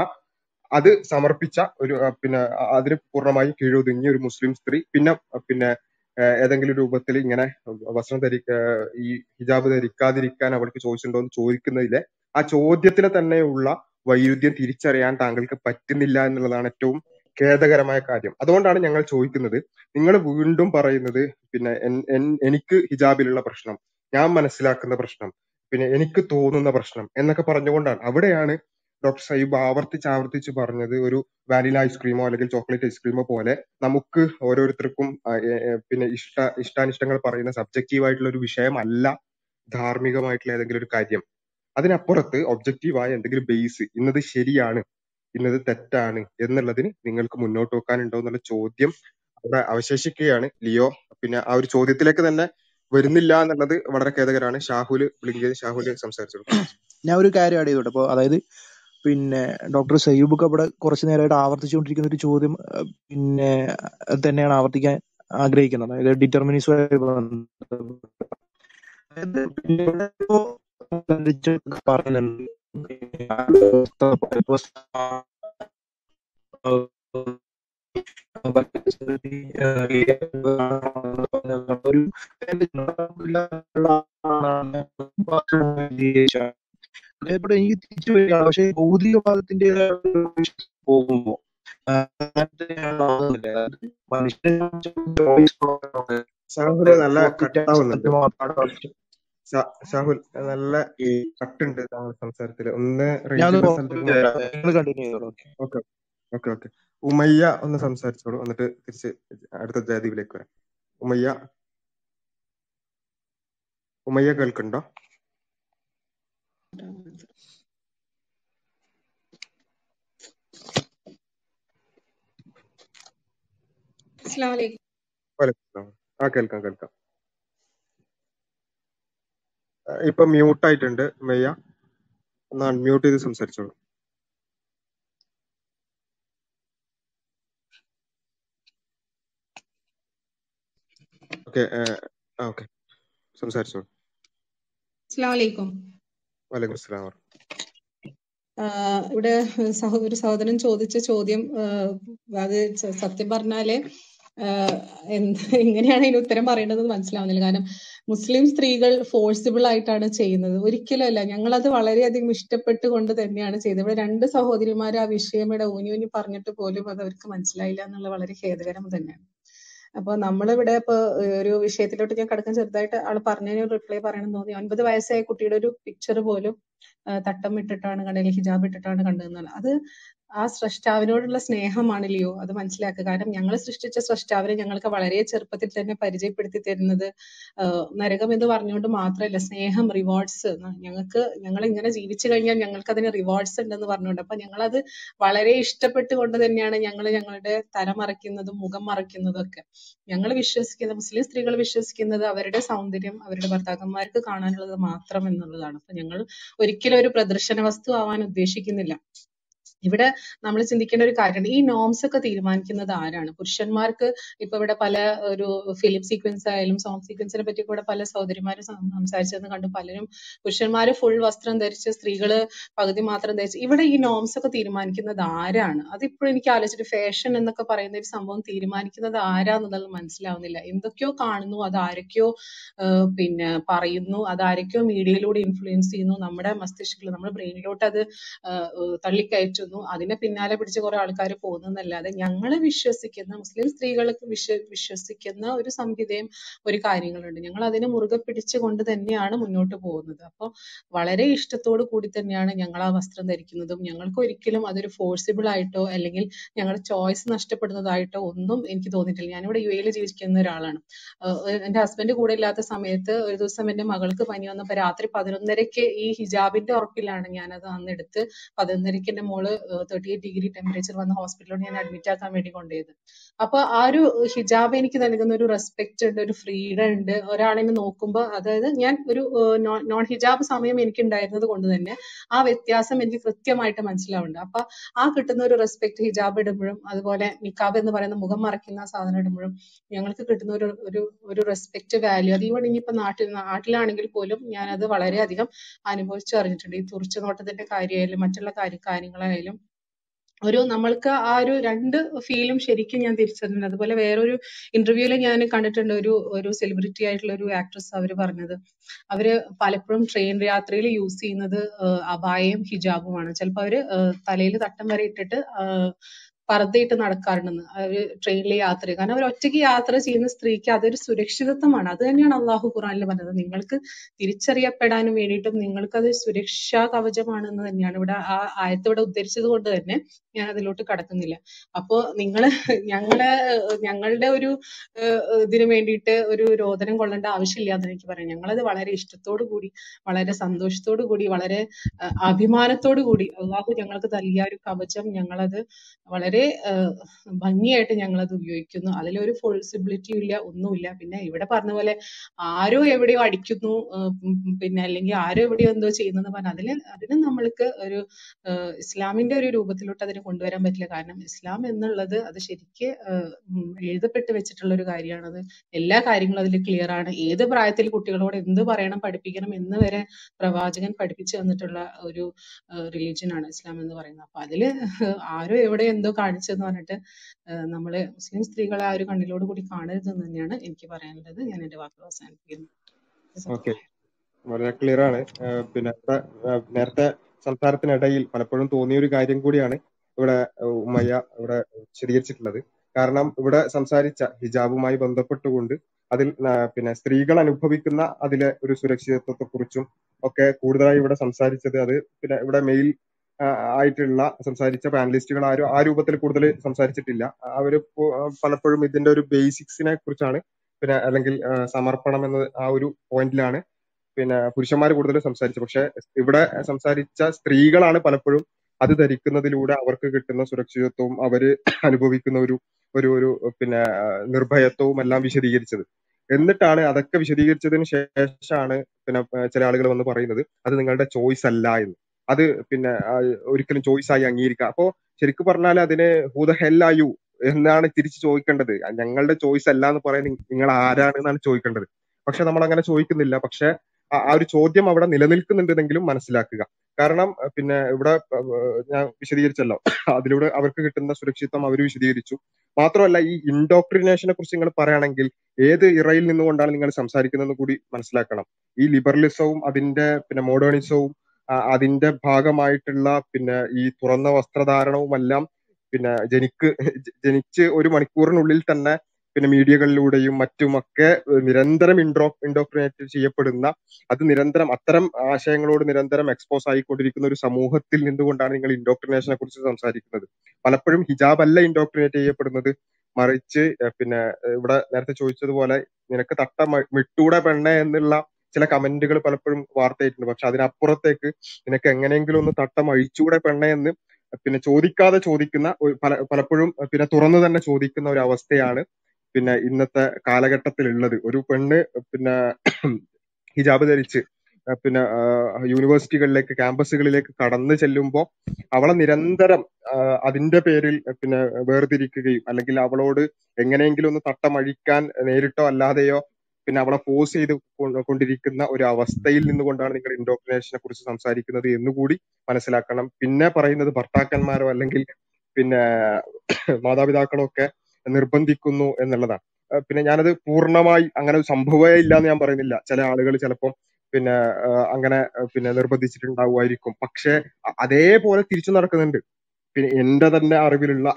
അത് സമർപ്പിച്ച ഒരു പിന്നെ അതിന് പൂർണ്ണമായി കീഴൊതുങ്ങിയ ഒരു മുസ്ലിം സ്ത്രീ പിന്നെ പിന്നെ ഏതെങ്കിലും രൂപത്തിൽ ഇങ്ങനെ വസ്ത്രം ധരിക്ക ഈ ഹിജാബ് ധരിക്കാതിരിക്കാൻ അവൾക്ക് ചോദിച്ചിട്ടുണ്ടോ എന്ന് ചോദിക്കുന്നതിലെ ആ ചോദ്യത്തിലെ തന്നെയുള്ള വൈരുദ്ധ്യം തിരിച്ചറിയാൻ താങ്കൾക്ക് പറ്റുന്നില്ല എന്നുള്ളതാണ് ഏറ്റവും ഖേദകരമായ കാര്യം. അതുകൊണ്ടാണ് ഞങ്ങൾ ചോദിക്കുന്നത്, നിങ്ങൾ വീണ്ടും പറയുന്നത് പിന്നെ എനിക്ക് ഹിജാബിലുള്ള പ്രശ്നം, ഞാൻ മനസ്സിലാക്കുന്ന പ്രശ്നം, പിന്നെ എനിക്ക് തോന്നുന്ന പ്രശ്നം എന്നൊക്കെ പറഞ്ഞുകൊണ്ടാണ്. അവിടെയാണ് ഡോക്ടർ സൈബ് ആവർത്തിച്ച് ആവർത്തിച്ച് പറഞ്ഞത്, ഒരു വാനില ഐസ്ക്രീമോ അല്ലെങ്കിൽ ചോക്ലേറ്റ് ഐസ്ക്രീമോ പോലെ നമുക്ക് ഓരോരുത്തർക്കും പിന്നെ ഇഷ്ട ഇഷ്ടാനിഷ്ടങ്ങൾ പറയുന്ന സബ്ജക്റ്റീവായിട്ടുള്ള ഒരു വിഷയമല്ല ധാർമ്മികമായിട്ടുള്ള ഏതെങ്കിലും ഒരു കാര്യം. അതിനപ്പുറത്ത് ഒബ്ജക്റ്റീവായ എന്തെങ്കിലും ബേസ്, ഇന്നത് ശരിയാണ് ഇന്നത് തെറ്റാണ് എന്നുള്ളതിന് നിങ്ങൾക്ക് മുന്നോട്ട് വെക്കാനുണ്ടോ എന്നുള്ള ചോദ്യം അവിടെ അവശേഷിക്കുകയാണ്. ലിയോ പിന്നെ ആ ഒരു ചോദ്യത്തിലേക്ക് തന്നെ വരുന്നില്ല എന്നുള്ളത് വളരെ ഖേദകരമാണ്. ഷാഹുൽ ബ്ലിങ്കൻ ഷാഹുൽ സംസാരിച്ചോളൂ. ഞാൻ ഒരു കാര്യം ആഡ് ചെയ്തോട്ടെ. അപ്പോൾ അതായത് പിന്നെ ഡോക്ടർ സയ്യൂബൊക്കെ അവിടെ കുറച്ചു നേരമായിട്ട് ആവർത്തിച്ചുകൊണ്ടിരിക്കുന്ന ഒരു ചോദ്യം പിന്നെ തന്നെയാണ് ആവർത്തിക്കാൻ ആഗ്രഹിക്കുന്നത്. അതായത് ഡിറ്റർമിനിസമായി പറയുന്നുണ്ട് അതേപോലെ എനിക്ക് തിരിച്ചു വരികയാണ്. പക്ഷെ ഭൗതികവാദത്തിന്റെ പോകുമ്പോ മനുഷ്യനെ ഷാഹുൽ നല്ല കട്ടുണ്ട് താങ്കൾ സംസാരത്തില്. ഒന്ന് ഓക്കെ ഓക്കെ ഓക്കെ ഉമയ്യ ഒന്ന് സംസാരിച്ചോളൂ, എന്നിട്ട് തിരിച്ച് അടുത്ത ജാതിയിലേക്ക് വരാം. ഉമയ്യ ഉമയ്യ കേൾക്കുന്നുണ്ടോ? ആ കേൾക്കാം കേൾക്കാം. ഇപ്പൊ മ്യൂട്ട് ആയിട്ടുണ്ട് മെയ്യ, ഒന്ന് അൺമ്യൂട്ട് ചെയ്ത് സംസാരിച്ചോളൂ. ഓക്കെ ഓക്കെ സംസാരിച്ചോളൂ. അസ്സലാമു അലൈക്കും. വലൈക്കും അസ്സലാം. ഇവിടെ സഹോദര സഹോദരൻ ചോദിച്ച ചോദ്യം, അത് സത്യം പറഞ്ഞാല് എന്ത് എങ്ങനെയാണ് അതിന് ഉത്തരം പറയേണ്ടതെന്ന് മനസ്സിലാവുന്നില്ല. കാരണം മുസ്ലിം സ്ത്രീകൾ ഫോഴ്സിബിൾ ആയിട്ടാണ് ചെയ്യുന്നത്, ഒരിക്കലുമല്ല. ഞങ്ങളത് വളരെയധികം ഇഷ്ടപ്പെട്ടുകൊണ്ട് തന്നെയാണ് ചെയ്യുന്നത്. ഇവിടെ രണ്ട് സഹോദരിമാർ ആ വിഷയം ഇവിടെ ഊനി ഊനി പറഞ്ഞിട്ട് പോലും അത് അവർക്ക് മനസ്സിലായില്ല എന്നുള്ള വളരെ ഖേദകരം തന്നെയാണ്. അപ്പൊ നമ്മളിവിടെ ഇപ്പൊ ഒരു വിഷയത്തിലോട്ട് ഞാൻ കടക്കാൻ ചെറുതായിട്ട് ആൾ പറഞ്ഞതിന് ഒരു റിപ്ലൈ പറയണം തോന്നി. ഒൻപത് വയസ്സായ കുട്ടിയുടെ ഒരു പിക്ചർ പോലും തട്ടം ഇട്ടിട്ടാണ് കണ്ടത്, ഹിജാബ് ഇട്ടിട്ടാണ് കണ്ടതെന്നാണ്. അത് ആ സ്രഷ്ടാവിനോടുള്ള സ്നേഹമാണ് ലിയോ, അത് മനസ്സിലാക്കുക. കാരണം ഞങ്ങൾ സൃഷ്ടിച്ച സ്രഷ്ടാവിനെ ഞങ്ങൾക്ക് വളരെ ചെറുപ്പത്തിൽ തന്നെ പരിചയപ്പെടുത്തി തരുന്നത് നരകം എന്ന് പറഞ്ഞുകൊണ്ട് മാത്രമല്ല, സ്നേഹം, റിവാർഡ്സ്. ഞങ്ങൾക്ക് ഞങ്ങൾ ഇങ്ങനെ ജീവിച്ചു കഴിഞ്ഞാൽ ഞങ്ങൾക്ക് അതിന് റിവാർഡ്സ് ഉണ്ടെന്ന് പറഞ്ഞുകൊണ്ട്. അപ്പൊ ഞങ്ങളത് വളരെ ഇഷ്ടപ്പെട്ടുകൊണ്ട് തന്നെയാണ് ഞങ്ങൾ ഞങ്ങളുടെ തല മറയ്ക്കുന്നതും മുഖം മറയ്ക്കുന്നതും ഒക്കെ. ഞങ്ങൾ വിശ്വസിക്കുന്ന മുസ്ലിം സ്ത്രീകൾ വിശ്വസിക്കുന്നത് അവരുടെ സൗന്ദര്യം അവരുടെ ഭർത്താക്കന്മാർക്ക് കാണാനുള്ളത് മാത്രം എന്നുള്ളതാണ്. അപ്പൊ ഞങ്ങൾ ഒരിക്കലും ഒരു പ്രദർശന വസ്തു ആവാൻ ഉദ്ദേശിക്കുന്നില്ല. ഇവിടെ നമ്മൾ ചിന്തിക്കേണ്ട ഒരു കാര്യമാണ്, ഈ നോംസ് ഒക്കെ തീരുമാനിക്കുന്നത് ആരാണ്? പുരുഷന്മാർക്ക് ഇപ്പൊ ഇവിടെ പല ഒരു ഫിലിം സീക്വൻസ് ആയാലും സോങ് സീക്വൻസിനെ പറ്റി ഇവിടെ പല സഹോദരിമാരും സംസാരിച്ചതെന്ന് കണ്ടു. പലരും പുരുഷന്മാര് ഫുൾ വസ്ത്രം ധരിച്ച് സ്ത്രീകള് പകുതി മാത്രം ധരിച്ച്, ഇവിടെ ഈ നോംസ് ഒക്കെ തീരുമാനിക്കുന്നത് ആരാണ്? അതിപ്പോഴും എനിക്ക് ആലോചിച്ചിട്ട് ഫാഷൻ എന്നൊക്കെ പറയുന്ന ഒരു സംഭവം തീരുമാനിക്കുന്നത് ആരാന്നുള്ളത് മനസ്സിലാവുന്നില്ല. എന്തൊക്കെയോ കാണുന്നു, അത് ആരൊക്കെയോ പിന്നെ പറയുന്നു, അത് ആരൊക്കെയോ മീഡിയയിലൂടെ ഇൻഫ്ലുവൻസ് ചെയ്യുന്നു, നമ്മുടെ മസ്തിഷ്കിൽ നമ്മുടെ ബ്രെയിനിലോട്ട് അത് തള്ളിക്കയറ്റുന്നു. അതിനെ പിന്നാലെ പിടിച്ച് കുറെ ആൾക്കാർ പോകുന്നതല്ലാതെ ഞങ്ങള് വിശ്വസിക്കുന്ന മുസ്ലിം സ്ത്രീകൾക്ക് വിശ്വ വിശ്വസിക്കുന്ന ഒരു സംഹിതയും ഒരു കാര്യങ്ങളുണ്ട്. ഞങ്ങൾ അതിനെ മുറുകെ പിടിച്ചുകൊണ്ട് തന്നെയാണ് മുന്നോട്ട് പോകുന്നത്. അപ്പോൾ വളരെ ഇഷ്ടത്തോടു കൂടി തന്നെയാണ് ഞങ്ങൾ ആ വസ്ത്രം ധരിക്കുന്നതും. ഞങ്ങൾക്ക് ഒരിക്കലും അതൊരു ഫോഴ്സിബിൾ ആയിട്ടോ അല്ലെങ്കിൽ ഞങ്ങളുടെ ചോയ്സ് നഷ്ടപ്പെടുന്നതായിട്ടോ ഒന്നും എനിക്ക് തോന്നിയിട്ടില്ല. ഞാനിവിടെ യു എയിൽ ജീവിക്കുന്ന ഒരാളാണ്. എന്റെ ഹസ്ബൻഡ് കൂടെ ഇല്ലാത്ത സമയത്ത് ഒരു ദിവസം എന്റെ മകൾക്ക് പനി വന്നപ്പോൾ രാത്രി പതിനൊന്നരക്ക് ഈ ഹിജാബിന്റെ ഉറപ്പിലാണ് ഞാനത് അന്നെടുത്ത് പതിനൊന്നരക്ക് എന്റെ മോള് തേർട്ടി എയ്റ്റ് ഡിഗ്രി ടെമ്പറേച്ചർ വന്ന ഹോസ്പിറ്റലിലോട്ട് ഞാൻ അഡ്മിറ്റ് ആക്കാൻ വേണ്ടി കൊണ്ടുപോയത്. അപ്പൊ ആ ഒരു ഹിജാബ് എനിക്ക് നൽകുന്ന ഒരു റെസ്പെക്ട് ഉണ്ട്, ഒരു ഫ്രീഡം ഉണ്ട്. ഒരാളെന്നെ നോക്കുമ്പോൾ, അതായത് ഞാൻ ഒരു നോൺ ഹിജാബ് സമയം എനിക്ക് ഉണ്ടായിരുന്നത് കൊണ്ട് തന്നെ ആ വ്യത്യാസം എനിക്ക് കൃത്യമായിട്ട് മനസ്സിലാവുന്നുണ്ട്. അപ്പൊ ആ കിട്ടുന്ന ഒരു റെസ്പെക്ട് ഹിജാബ് ഇടുമ്പോഴും അതുപോലെ നിക്കാബ് എന്ന് പറയുന്ന മുഖം മറയ്ക്കുന്ന സാധനം ഇടുമ്പോഴും ഞങ്ങൾക്ക് കിട്ടുന്ന ഒരു ഒരു റെസ്പെക്ട് വാല്യൂ, അത് ഇവിടെ ഇനിയിപ്പോ നാട്ടിൽ നാട്ടിലാണെങ്കിൽ പോലും ഞാനത് വളരെയധികം അനുഭവിച്ചു അറിഞ്ഞിട്ടുണ്ട്. ഈ തുറിച്ചു നോട്ടത്തിന്റെ കാര്യമായാലും മറ്റുള്ള കാര്യ കാര്യങ്ങളായാലും ഒരു നമ്മൾക്ക് ആ ഒരു രണ്ട് ഫീലും ശരിക്കും ഞാൻ തിരിച്ചറിഞ്ഞിട്ടുണ്ട്. അതുപോലെ വേറൊരു ഇന്റർവ്യൂവിൽ ഞാൻ കണ്ടിട്ടുണ്ട്, ഒരു ഒരു സെലിബ്രിറ്റി ആയിട്ടുള്ള ഒരു ആക്ട്രസ് അവർ പറഞ്ഞത്, അവര് പലപ്പോഴും ട്രെയിൻ യാത്രയിൽ യൂസ് ചെയ്യുന്നത് അബായയും ഹിജാബുമാണ്. ചിലപ്പോൾ അവര് തലയിൽ തട്ടം വരെ ഇട്ടിട്ട് പർദ്ദയിട്ട് നടക്കാറുണ്ടെന്ന്, അവര് ട്രെയിനിലെ യാത്ര. കാരണം അവർ ഒറ്റയ്ക്ക് യാത്ര ചെയ്യുന്ന സ്ത്രീക്ക് അതൊരു സുരക്ഷിതത്വമാണ്. അത് തന്നെയാണ് അള്ളാഹു ഖുറാനിൽ പറഞ്ഞത്, നിങ്ങൾക്ക് തിരിച്ചറിയപ്പെടാനും വേണ്ടിയിട്ടും നിങ്ങൾക്കത് സുരക്ഷാ കവചമാണെന്ന് തന്നെയാണ് ഇവിടെ ആ ആയത്തിവിടെ ഉദ്ധരിച്ചത് കൊണ്ട് തന്നെ ഞാൻ അതിലോട്ട് കടക്കുന്നില്ല. അപ്പോ നിങ്ങള് ഞങ്ങളെ ഞങ്ങളുടെ ഒരു ഇതിനു വേണ്ടിയിട്ട് ഒരു രോദനം കൊള്ളേണ്ട ആവശ്യമില്ലാന്ന് എനിക്ക് പറയാം. ഞങ്ങളത് വളരെ ഇഷ്ടത്തോടു കൂടി, വളരെ സന്തോഷത്തോടു കൂടി, വളരെ അഭിമാനത്തോടു കൂടി അള്ളാഹു ഞങ്ങൾക്ക് നൽകിയ ഒരു കവചം ഞങ്ങളത് വളരെ ഭംഗിയായിട്ട് ഞങ്ങളത് ഉപയോഗിക്കുന്നു. അതിലൊരു ഫോഴ്സിബിലിറ്റിയും ഇല്ല, ഒന്നുമില്ല. പിന്നെ ഇവിടെ പറഞ്ഞ പോലെ ആരോ എവിടെയോ അടിക്കുന്നു, പിന്നെ അല്ലെങ്കിൽ ആരോ എവിടെയോ എന്തോ ചെയ്യുന്നെന്ന് പറഞ്ഞാൽ അതിന് അതിന് നമ്മൾക്ക് ഒരു ഇസ്ലാമിന്റെ ഒരു രൂപത്തിലോട്ട് അതിനെ കൊണ്ടുവരാൻ പറ്റില്ല. കാരണം ഇസ്ലാം എന്നുള്ളത് അത് ശരിക്ക് എഴുതപ്പെട്ട് വെച്ചിട്ടുള്ള ഒരു കാര്യമാണത്. എല്ലാ കാര്യങ്ങളും അതിൽ ക്ലിയർ ആണ്. ഏത് പ്രായത്തിൽ കുട്ടികളോട് എന്ത് പറയണം, പഠിപ്പിക്കണം എന്ന് വരെ പ്രവാചകൻ പഠിപ്പിച്ചു തന്നിട്ടുള്ള ഒരു റിലീജിയൻ ആണ് ഇസ്ലാം എന്ന് പറയുന്നത്. അപ്പൊ അതില് ആരോ എവിടെ എന്തോ കാണിച്ചെന്ന് പറഞ്ഞിട്ട് നമ്മള് മുസ്ലിം സ്ത്രീകളെ ആ ഒരു കണ്ണിലോട് കൂടി കാണരുതെന്ന് തന്നെയാണ് എനിക്ക് പറയാനുള്ളത്. ഞാൻ എന്റെ വാക്കുകൾ അവസാനിപ്പിക്കുന്നു. ഓക്കെ, വളരെ ക്ലിയർ ആണ്. പിന്നെ നേരത്തെ സംസാരത്തിനിടയിൽ പലപ്പോഴും തോന്നിയ ഒരു കാര്യം കൂടിയാണ് ഇവിടെ ഉമ്മയ്യ ഇവിടെ വിശദീകരിച്ചിട്ടുള്ളത്. കാരണം ഇവിടെ സംസാരിച്ച ഹിജാബുമായി ബന്ധപ്പെട്ടുകൊണ്ട് അതിൽ പിന്നെ സ്ത്രീകൾ അനുഭവിക്കുന്ന അതിലെ ഒരു സുരക്ഷിതത്വത്തെ കുറിച്ചും ഒക്കെ കൂടുതലായി ഇവിടെ സംസാരിച്ചത്, അത് പിന്നെ ഇവിടെ മെയിൽ ആയിട്ടുള്ള സംസാരിച്ച പാനലിസ്റ്റുകൾ ആരും ആ രൂപത്തിൽ കൂടുതൽ സംസാരിച്ചിട്ടില്ല. അവര് പലപ്പോഴും ഇതിന്റെ ഒരു ബേസിക്സിനെ കുറിച്ചാണ് പിന്നെ അല്ലെങ്കിൽ സമർപ്പണം എന്ന ആ ഒരു പോയിന്റിലാണ് പിന്നെ പുരുഷന്മാർ കൂടുതൽ സംസാരിച്ചത്. പക്ഷെ ഇവിടെ സംസാരിച്ച സ്ത്രീകളാണ് പലപ്പോഴും അത് ധരിക്കുന്നതിലൂടെ അവർക്ക് കിട്ടുന്ന സുരക്ഷിതത്വവും അവര് അനുഭവിക്കുന്ന ഒരു ഒരു ഒരു പിന്നെ നിർഭയത്വവും എല്ലാം വിശദീകരിച്ചത്. എന്നിട്ടാണ് അതൊക്കെ വിശദീകരിച്ചതിന് ശേഷമാണ് പിന്നെ ചില ആളുകൾ വന്ന് പറയുന്നത് അത് നിങ്ങളുടെ ചോയ്സ് അല്ല എന്ന്, അത് പിന്നെ ഒരിക്കലും ചോയ്സ് ആയി അംഗീകരിക്കാം. അപ്പോ ശരിക്കും പറഞ്ഞാൽ അതിന് who the hell are you എന്നാണ് തിരിച്ചു ചോദിക്കേണ്ടത്. ഞങ്ങളുടെ ചോയ്സ് അല്ല എന്ന് പറയാൻ നിങ്ങൾ ആരാണ് എന്നാണ് ചോദിക്കേണ്ടത്. പക്ഷെ നമ്മൾ അങ്ങനെ ചോദിക്കുന്നില്ല. പക്ഷെ ആ ഒരു ചോദ്യം അവിടെ നിലനിൽക്കുന്നുണ്ടെങ്കിലും മനസ്സിലാക്കുക. കാരണം പിന്നെ ഇവിടെ ഞാൻ വിശദീകരിച്ചല്ലോ, അതിലൂടെ അവർക്ക് കിട്ടുന്ന സുരക്ഷിതത്വം അവർ വിശദീകരിച്ചു. മാത്രമല്ല ഈ ഇൻഡോക്ട്രിനേഷനെ കുറിച്ച് നിങ്ങൾ പറയുകയാണെങ്കിൽ ഏത് ഇറയിൽ നിന്നുകൊണ്ടാണ് നിങ്ങൾ സംസാരിക്കുന്നതെന്ന് കൂടി മനസ്സിലാക്കണം. ഈ ലിബറലിസവും അതിന്റെ പിന്നെ മോഡേണിസവും അതിന്റെ ഭാഗമായിട്ടുള്ള പിന്നെ ഈ തുറന്ന വസ്ത്രധാരണവുമെല്ലാം പിന്നെ ജനിക്ക് ജനിച്ച് ഒരു മണിക്കൂറിനുള്ളിൽ തന്നെ പിന്നെ മീഡിയകളിലൂടെയും മറ്റുമൊക്കെ നിരന്തരം ഇൻഡ്രോ ഇൻഡോക്ട്രിനേറ്റ് ചെയ്യപ്പെടുന്ന, അത് നിരന്തരം അത്തരം ആശയങ്ങളോട് നിരന്തരം എക്സ്പോസ് ആയിക്കൊണ്ടിരിക്കുന്ന ഒരു സമൂഹത്തിൽ നിന്നുകൊണ്ടാണ് നിങ്ങൾ ഇൻഡോക്ട്രിനേഷനെ കുറിച്ച് സംസാരിക്കുന്നത്. പലപ്പോഴും ഹിജാബ് അല്ല ഇൻഡോക്ട്രിനേറ്റ് ചെയ്യപ്പെടുന്നത്, മറിച്ച് പിന്നെ ഇവിടെ നേരത്തെ ചോദിച്ചതുപോലെ നിനക്ക് തട്ട മിട്ടൂടെ പെണ്ണ എന്നുള്ള ചില കമന്റുകൾ പലപ്പോഴും വാർത്തയായിട്ടുണ്ട്. പക്ഷെ അതിനപ്പുറത്തേക്ക് നിനക്ക് എങ്ങനെയെങ്കിലും ഒന്ന് തട്ടം അഴിച്ചുകൂടെ പെണ്ണേ എന്ന് പിന്നെ ചോദിക്കാതെ ചോദിക്കുന്ന പല പലപ്പോഴും പിന്നെ തുറന്നു തന്നെ ചോദിക്കുന്ന ഒരു അവസ്ഥയാണ് പിന്നെ ഇന്നത്തെ കാലഘട്ടത്തിലുള്ളത്. ഒരു പെണ്ണ് പിന്നെ ഹിജാബ് ധരിച്ച് പിന്നെ യൂണിവേഴ്സിറ്റികളിലേക്ക് ക്യാമ്പസുകളിലേക്ക് കടന്നു ചെല്ലുമ്പോൾ അവളെ നിരന്തരം അതിന്റെ പേരിൽ പിന്നെ വേർതിരിക്കുകയും അല്ലെങ്കിൽ അവളോട് എങ്ങനെയെങ്കിലും ഒന്ന് തട്ടമഴിക്കാൻ നേരിട്ടോ അല്ലാതെയോ പിന്നെ അവളെ ഫോഴ്സ് ചെയ്ത് കൊണ്ടിരിക്കുന്ന ഒരു അവസ്ഥയിൽ നിന്നുകൊണ്ടാണ് നിങ്ങൾ ഇൻഡോക്ട്രിനേഷനെ കുറിച്ച് സംസാരിക്കുന്നത് എന്നുകൂടി മനസ്സിലാക്കണം. പിന്നെ പറയുന്നത് ഭർത്താക്കന്മാരോ അല്ലെങ്കിൽ പിന്നെ മാതാപിതാക്കളോ ഒക്കെ നിർബന്ധിക്കുന്നു എന്നുള്ളതാണ്. പിന്നെ ഞാനത് പൂർണ്ണമായി അങ്ങനെ സംഭവമേ ഇല്ല എന്ന് ഞാൻ പറയുന്നില്ല. ചില ആളുകൾ ചിലപ്പം പിന്നെ അങ്ങനെ പിന്നെ നിർബന്ധിച്ചിട്ടുണ്ടാവുമായിരിക്കും. പക്ഷെ അതേപോലെ തിരിച്ചു നടക്കുന്നുണ്ട്. പിന്നെ എന്റെ തന്നെ അറിവിലുള്ള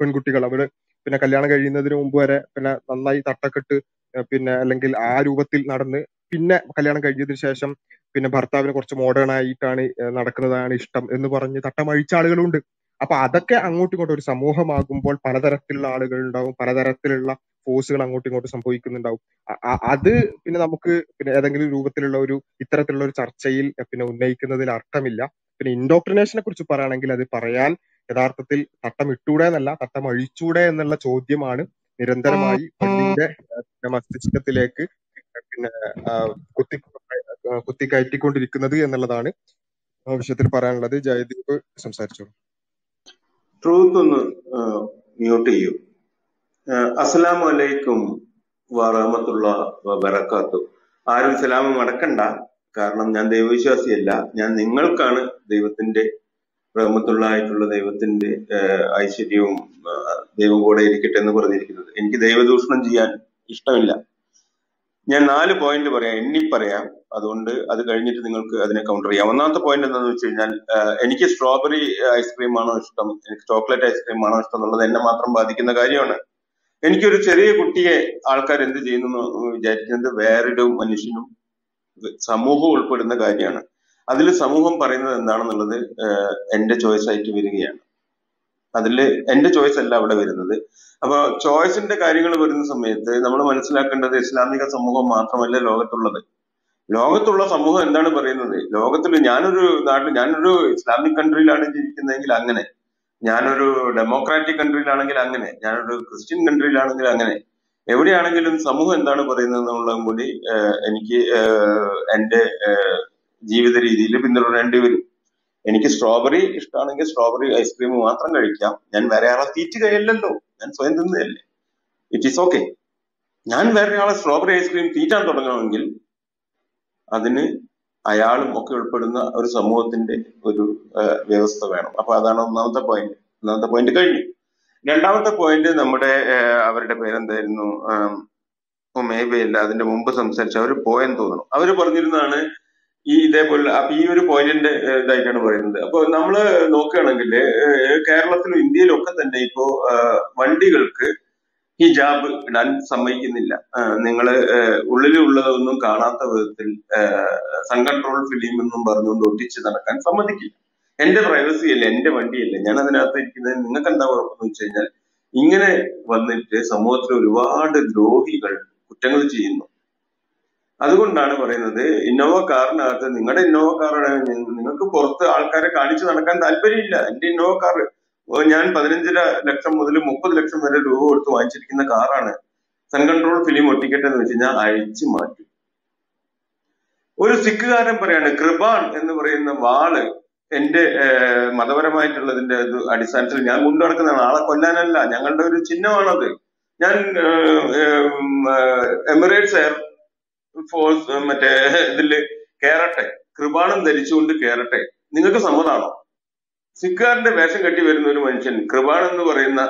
പെൺകുട്ടികൾ അവര് പിന്നെ കല്യാണം കഴിയുന്നതിന് മുമ്പ് വരെ പിന്നെ നന്നായി തട്ടക്കെട്ട് പിന്നെ അല്ലെങ്കിൽ ആ രൂപത്തിൽ നടന്ന് പിന്നെ കല്യാണം കഴിഞ്ഞതിന് ശേഷം പിന്നെ ഭർത്താവിന് കുറച്ച് മോഡേൺ ആയിട്ടാണ് നടക്കുന്നതാണ് ഇഷ്ടം എന്ന് പറഞ്ഞ് തട്ടമഴിച്ച ആളുകളുണ്ട്. അപ്പൊ അതൊക്കെ അങ്ങോട്ടും ഇങ്ങോട്ടും ഒരു സമൂഹമാകുമ്പോൾ പലതരത്തിലുള്ള ആളുകൾ ഉണ്ടാവും, പലതരത്തിലുള്ള ഫോഴ്സുകൾ അങ്ങോട്ടും ഇങ്ങോട്ടും സംഭവിക്കുന്നുണ്ടാവും. അത് പിന്നെ നമുക്ക് പിന്നെ ഏതെങ്കിലും രൂപത്തിലുള്ള ഒരു ഇത്തരത്തിലുള്ള ഒരു ചർച്ചയിൽ പിന്നെ ഉന്നയിക്കുന്നതിൽ അർത്ഥമില്ല. പിന്നെ ഇൻഡോക്ട്രിനേഷനെ കുറിച്ച് പറയുകയാണെങ്കിൽ അത് പറയാൻ യഥാർത്ഥത്തിൽ തട്ടം ഇട്ടൂടെ എന്നല്ല തട്ടം അഴിച്ചൂടെ എന്നുള്ള ചോദ്യമാണ് നിരന്തരമായി പള്ളിയുടെ മസ്തിഷ്കത്തിലേക്ക് പിന്നെ കുത്തി കുത്തിക്കയറ്റിക്കൊണ്ടിരിക്കുന്നത് എന്നുള്ളതാണ് വിഷയത്തിൽ പറയാനുള്ളത്. ജയദീപ് സംസാരിച്ചോളൂ. ട്രൂത്ത് ഒന്ന് മ്യൂട്ട് ചെയ്യൂ. അസ്സലാമു അലൈക്കും വറഹ്മത്തുള്ളാഹി വബറകാതുഹു. ആരും സലാമം മടക്കണ്ട, കാരണം ഞാൻ ദൈവവിശ്വാസിയല്ല. ഞാൻ നിങ്ങൾക്കാണ് ദൈവത്തിന്റെ റഹ്മത്തുള്ളായിട്ടുള്ള ദൈവത്തിന്റെ ഐശ്വര്യവും ദൈവം കൂടെ ഇരിക്കട്ടെ എന്ന് പറഞ്ഞിരിക്കുന്നത്. എനിക്ക് ദൈവദൂഷണം ചെയ്യാൻ ഇഷ്ടമില്ല. ഞാൻ നാല് പോയിന്റ് പറയാം, എണ്ണി പറയാം, അതുകൊണ്ട് അത് കഴിഞ്ഞിട്ട് നിങ്ങൾക്ക് അതിനെ കൗണ്ടർ ചെയ്യാം. ഒന്നാമത്തെ പോയിന്റ് എന്താണെന്ന് വെച്ച് കഴിഞ്ഞാൽ, എനിക്ക് സ്ട്രോബെറി ഐസ്ക്രീം ആണോ ഇഷ്ടം, എനിക്ക് ചോക്ലേറ്റ് ഐസ്ക്രീം ആണോ ഇഷ്ടം എന്നുള്ളത് എന്നെ മാത്രം ബാധിക്കുന്ന കാര്യമാണ്. എനിക്കൊരു ചെറിയ കുട്ടിയെ ആൾക്കാർ എന്ത് ചെയ്യുന്നു വിചാരിക്കുന്നത് വേറൊരു മനുഷ്യനും സമൂഹവും ഉൾപ്പെടുന്ന കാര്യമാണ്. അതിൽ സമൂഹം പറയുന്നത് എന്താണെന്നുള്ളത് എന്റെ ചോയ്സ് ആയിട്ട് വരികയാണ്. അതിൽ എന്റെ ചോയ്സ് അല്ല അവിടെ വരുന്നത്. അപ്പൊ ചോയ്സിന്റെ കാര്യങ്ങൾ വരുന്ന സമയത്ത് നമ്മൾ മനസ്സിലാക്കേണ്ടത് ഇസ്ലാമിക സമൂഹം മാത്രമല്ല ലോകത്തുള്ളത്. ലോകത്തുള്ള സമൂഹം എന്താണ് പറയുന്നത്? ലോകത്തിൽ ഞാനൊരു നാട്ടിൽ ഞാനൊരു ഇസ്ലാമിക് കൺട്രിയിലാണ് ജീവിക്കുന്നതെങ്കിൽ അങ്ങനെ, ഞാനൊരു ഡെമോക്രാറ്റിക് കൺട്രിയിലാണെങ്കിൽ അങ്ങനെ, ഞാനൊരു ക്രിസ്ത്യൻ കൺട്രിയിലാണെങ്കിൽ അങ്ങനെ, എവിടെയാണെങ്കിലും സമൂഹം എന്താണ് പറയുന്നത് എന്നുള്ളതും കൂടി എനിക്ക് എൻ്റെ ജീവിത രീതിയിൽ പിന്തുടരേണ്ടി വരും. എനിക്ക് സ്ട്രോബെറി ഇഷ്ടമാണെങ്കിൽ സ്ട്രോബെറി ഐസ്ക്രീം മാത്രം കഴിക്കാം. ഞാൻ വേറെ ആളെ തീറ്റുകയല്ലല്ലോ, ഞാൻ സ്വയം തിന്നുകയല്ലേ, ഇറ്റ് ഈസ് ഓക്കെ. ഞാൻ വേറെ ആളെ സ്ട്രോബെറി ഐസ്ക്രീം തീറ്റാൻ തുടങ്ങണമെങ്കിൽ അതിന് അയാളും ഒക്കെ ഉൾപ്പെടുന്ന ഒരു സമൂഹത്തിന്റെ ഒരു വ്യവസ്ഥ വേണം. അപ്പൊ അതാണ് ഒന്നാമത്തെ പോയിന്റ്. ഒന്നാമത്തെ പോയിന്റ് കഴിഞ്ഞു. രണ്ടാമത്തെ പോയിന്റ് നമ്മുടെ അവരുടെ പേരെന്തായിരുന്നു, മേബയില്ല, അതിന്റെ മുമ്പ് സംസാരിച്ച അവർ പോയെന്ന് തോന്നുന്നു, അവര് പറഞ്ഞിരുന്നാണ് ഈ ഇതേപോലെ. അപ്പൊ ഈ ഒരു പോയിന്റിന്റെ ഇതായിട്ടാണ് പറയുന്നത്. അപ്പൊ നമ്മള് നോക്കുകയാണെങ്കിൽ കേരളത്തിലും ഇന്ത്യയിലും ഒക്കെ തന്നെ ഇപ്പോ വണ്ടികൾക്ക് ഹിജാബ് ഇടാൻ സമ്മതിക്കുന്നില്ല. നിങ്ങള് ഉള്ളിലുള്ളതൊന്നും കാണാത്ത വിധത്തിൽ സൺകൺട്രോൾ ഫിലിം എന്നും പറഞ്ഞുകൊണ്ട് ഒട്ടിച്ച് നടക്കാൻ സമ്മതിക്കില്ല. എന്റെ പ്രൈവസി അല്ലേ, എന്റെ വണ്ടിയല്ലേ, ഞാൻ അതിനകത്ത് ഇരിക്കുന്നത് നിങ്ങൾക്ക് എന്താ കുഴപ്പമെന്ന് വെച്ച് കഴിഞ്ഞാൽ, ഇങ്ങനെ വന്നിട്ട് സമൂഹത്തിൽ ഒരുപാട് ദ്രോഹികൾ കുറ്റങ്ങൾ ചെയ്യുന്നു. അതുകൊണ്ടാണ് പറയുന്നത് ഇന്നോവ കാറിനകത്ത്, നിങ്ങളുടെ ഇന്നോവ കാർ നിങ്ങൾക്ക് പുറത്ത് ആൾക്കാരെ കാണിച്ചു നടക്കാൻ താല്പര്യമില്ല. എന്റെ ഇന്നോവ കാർ ഞാൻ പതിനഞ്ചര ലക്ഷം മുതൽ മുപ്പത് ലക്ഷം വരെ രൂപ കൊടുത്ത് വാങ്ങിച്ചിരിക്കുന്ന കാറാണ്. സൺകൺട്രോൾ ഫിലിം ഒട്ടിക്കട്ടെ എന്ന് വെച്ച് കഴിഞ്ഞാൽ അഴിച്ചു മാറ്റും. ഒരു സിഖുകാരൻ പറയാണ് കൃപാൻ എന്ന് പറയുന്ന വാള് എന്റെ മതപരമായിട്ടുള്ളതിന്റെ അടിസ്ഥാനത്തിൽ ഞാൻ കൊണ്ടു നടക്കുന്നതാണ്, ആളെ കൊല്ലാനല്ല, ഞങ്ങളുടെ ഒരു ചിഹ്നമാണത്. ഞാൻ എമിറേറ്റ്സ് എയർ ഫോഴ്സ് മറ്റേ ഇതില് കയറട്ടെ, കൃപാണം ധരിച്ചുകൊണ്ട് കയറട്ടെ, നിങ്ങൾക്ക് സമ്മതമാണോ? സിഖുകാരന്റെ വേഷം കെട്ടി വരുന്ന ഒരു മനുഷ്യൻ കൃപാൺ എന്ന് പറയുന്ന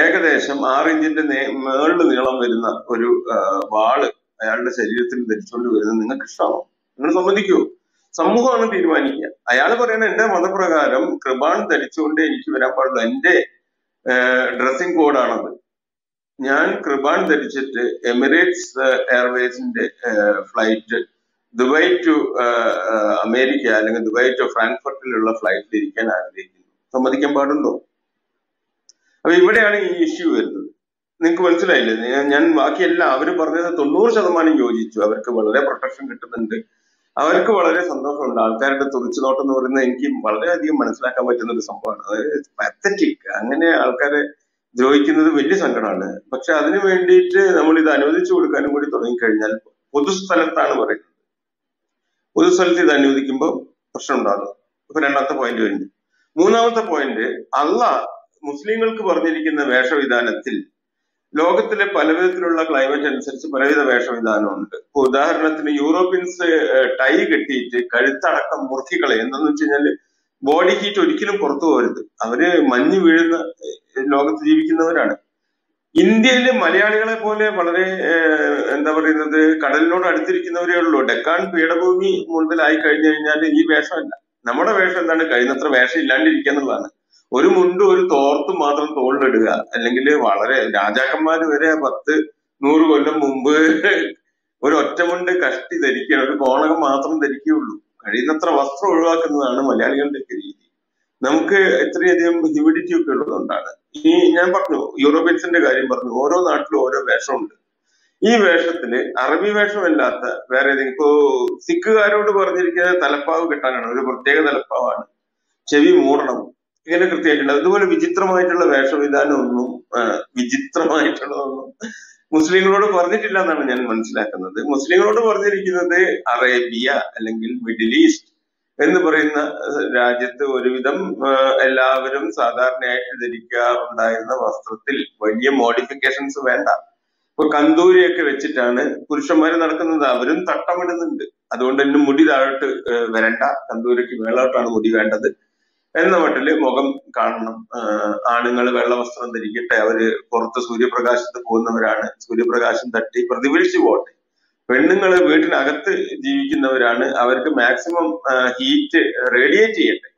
ഏകദേശം ആറ് ഇഞ്ചിന്റെ മേളില് നീളം വരുന്ന ഒരു വാള് അയാളുടെ ശരീരത്തിൽ ധരിച്ചുകൊണ്ട് വരുന്നത് നിങ്ങൾക്ക് ഇഷ്ടമാണോ? നിങ്ങൾ സമ്മതിക്കുമോ? സമൂഹമാണ് തീരുമാനിക്കുക. അയാൾ പറയുന്നത് എന്റെ മതപ്രകാരം കൃപാൺ ധരിച്ചുകൊണ്ട് എനിക്ക് വരാൻ പാടില്ല, എന്റെ ഡ്രസ്സിംഗ് കോഡാണത്. ഞാൻ കൃപാൺ ധരിച്ചിട്ട് എമിറേറ്റ്സ് എയർവേസിന്റെ ഫ്ലൈറ്റ് ദുബായ് ടു അമേരിക്ക അല്ലെങ്കിൽ ദുബായ് ടു ഫ്രാങ്ക്ഫർട്ടിലുള്ള ഫ്ലൈറ്റിൽ ഇരിക്കാൻ ആഗ്രഹിക്കുന്നു, സമ്മതിക്കാൻ പാടുണ്ടോ? അപ്പൊ ഇവിടെയാണ് ഈ ഇഷ്യൂ വരുന്നത്. നിങ്ങൾക്ക് മനസ്സിലായില്ലേ? ഞാൻ ബാക്കിയല്ല അവർ പറഞ്ഞത് തൊണ്ണൂറ് ശതമാനം യോജിച്ചു. അവർക്ക് വളരെ പ്രൊട്ടക്ഷൻ കിട്ടുന്നുണ്ട്, അവർക്ക് വളരെ സന്തോഷമുണ്ട്. ആൾക്കാരുടെ തുറിച്ചുനോട്ടം എന്ന് പറയുന്നത് എനിക്ക് വളരെയധികം മനസ്സിലാക്കാൻ പറ്റുന്ന ഒരു സംഭവമാണ്. അത് പത്തറ്റിക്, അങ്ങനെ ആൾക്കാരെ ദ്രോഹിക്കുന്നത് വലിയ സങ്കടമാണ്. പക്ഷെ അതിനു വേണ്ടിയിട്ട് നമ്മൾ ഇത് അനുവദിച്ചു കൊടുക്കാനും കൂടി തുടങ്ങിക്കഴിഞ്ഞാൽ, പൊതുസ്ഥലത്താണ് പറയുന്നത്, പൊതുസ്ഥലത്ത് ഇത് അനുവദിക്കുമ്പോൾ പ്രശ്നം ഉണ്ടാകും. ഇപ്പൊ രണ്ടാമത്തെ പോയിന്റ് കഴിഞ്ഞു. മൂന്നാമത്തെ പോയിന്റ്, അള്ളാഹ് മുസ്ലിങ്ങൾക്ക് പറഞ്ഞിരിക്കുന്ന വേഷവിധാനത്തിൽ ലോകത്തിലെ പലവിധത്തിലുള്ള ക്ലൈമറ്റ് അനുസരിച്ച് പലവിധ വേഷവിധാനമുണ്ട്. ഇപ്പൊ ഉദാഹരണത്തിന് യൂറോപ്യൻസ് ടൈ കെട്ടിയിട്ട് കഴുത്തടക്കം മുറുക്കികളെ, എന്താന്ന് വെച്ച് കഴിഞ്ഞാല് ബോഡി ഹീറ്റ് ഒരിക്കലും പുറത്തു പോകരുത്, അവര് മഞ്ഞ് വീഴുന്ന ലോകത്ത് ജീവിക്കുന്നവരാണ്. ഇന്ത്യയിലെ മലയാളികളെ പോലെ വളരെ എന്താ പറയുന്നത് കടലിനോട് അടുത്തിരിക്കുന്നവരേ ഉള്ളൂ. ഡെക്കാൻ പീഠഭൂമി മുതലായി കഴിഞ്ഞു കഴിഞ്ഞാൽ ഈ വേഷമല്ല. നമ്മുടെ വേഷം എന്താണ്? കഴിയുന്നത്ര വേഷം ഇല്ലാണ്ടിരിക്കുക എന്നുള്ളതാണ്. ഒരു മുണ്ട് ഒരു തോർത്തും മാത്രം തോളിലിടുക. അല്ലെങ്കിൽ വളരെ രാജാക്കന്മാര് വരെ പത്ത് നൂറ് കൊല്ലം മുമ്പ് ഒരു ഒറ്റമുണ്ട് കഷ്ടി ധരിക്കുകയാണ്, ഒരു കോണകം മാത്രം ധരിക്കുകയുള്ളൂ. കഴിയുന്നത്ര വസ്ത്രം ഒഴിവാക്കുന്നതാണ് മലയാളികളുടെ രീതി. നമുക്ക് ഇത്രയധികം ഹ്യൂമിഡിറ്റി ഒക്കെ ഉള്ളതുകൊണ്ടാണ്. ഈ ഞാൻ പറഞ്ഞു യൂറോപ്യൻസിന്റെ കാര്യം പറഞ്ഞു, ഓരോ നാട്ടിലും ഓരോ വേഷമുണ്ട്. ഈ വേഷത്തില് അറബി വേഷമല്ലാത്ത വേറെ ഏതെങ്കിലും, ഇപ്പോ സിഖുകാരോട് പറഞ്ഞിരിക്കുന്നത് തലപ്പാവ് കെട്ടാനാണ്, ഒരു പ്രത്യേക തലപ്പാവാണ്. ചെവി മൂടണം, ഇങ്ങനെ കൃത്യമായിട്ടുണ്ട്. അതുപോലെ വിചിത്രമായിട്ടുള്ള വേഷവിധാനമൊന്നും വിചിത്രമായിട്ടുള്ളതൊന്നും മുസ്ലിങ്ങളോട് പറഞ്ഞിട്ടില്ല എന്നാണ് ഞാൻ മനസ്സിലാക്കുന്നത്. മുസ്ലിങ്ങളോട് പറഞ്ഞിരിക്കുന്നത് അറേബ്യ അല്ലെങ്കിൽ മിഡിൽ ഈസ്റ്റ് എന്ന് പറയുന്ന രാജ്യത്ത് ഒരുവിധം എല്ലാവരും സാധാരണയായിട്ട് ധരിക്കാറുണ്ടായിരുന്ന വസ്ത്രത്തിൽ വലിയ മോഡിഫിക്കേഷൻസ് വേണ്ട. ഇപ്പൊ കന്തൂരിയൊക്കെ വെച്ചിട്ടാണ് പുരുഷന്മാര് നടക്കുന്നത്, അവരും തട്ടമിടുന്നുണ്ട്. അതുകൊണ്ട് തന്നെ മുടി താഴോട്ട് വരണ്ട, കന്തൂരിക്ക് മേളോട്ടാണ് മുടി വേണ്ടത് എന്ന മട്ടില് മുഖം കാണണം. ആണുങ്ങൾ വെള്ള വസ്ത്രം ധരിക്കട്ടെ, അവര് പുറത്ത് സൂര്യപ്രകാശത്ത് പോകുന്നവരാണ്, സൂര്യപ്രകാശം തട്ടി പ്രതിഫലിച്ചു പോകട്ടെ. പെണ്ണുങ്ങള് വീട്ടിനകത്ത് ജീവിക്കുന്നവരാണ്, അവർക്ക് മാക്സിമം ഹീറ്റ് റേഡിയേറ്റ് ചെയ്യട്ടെ,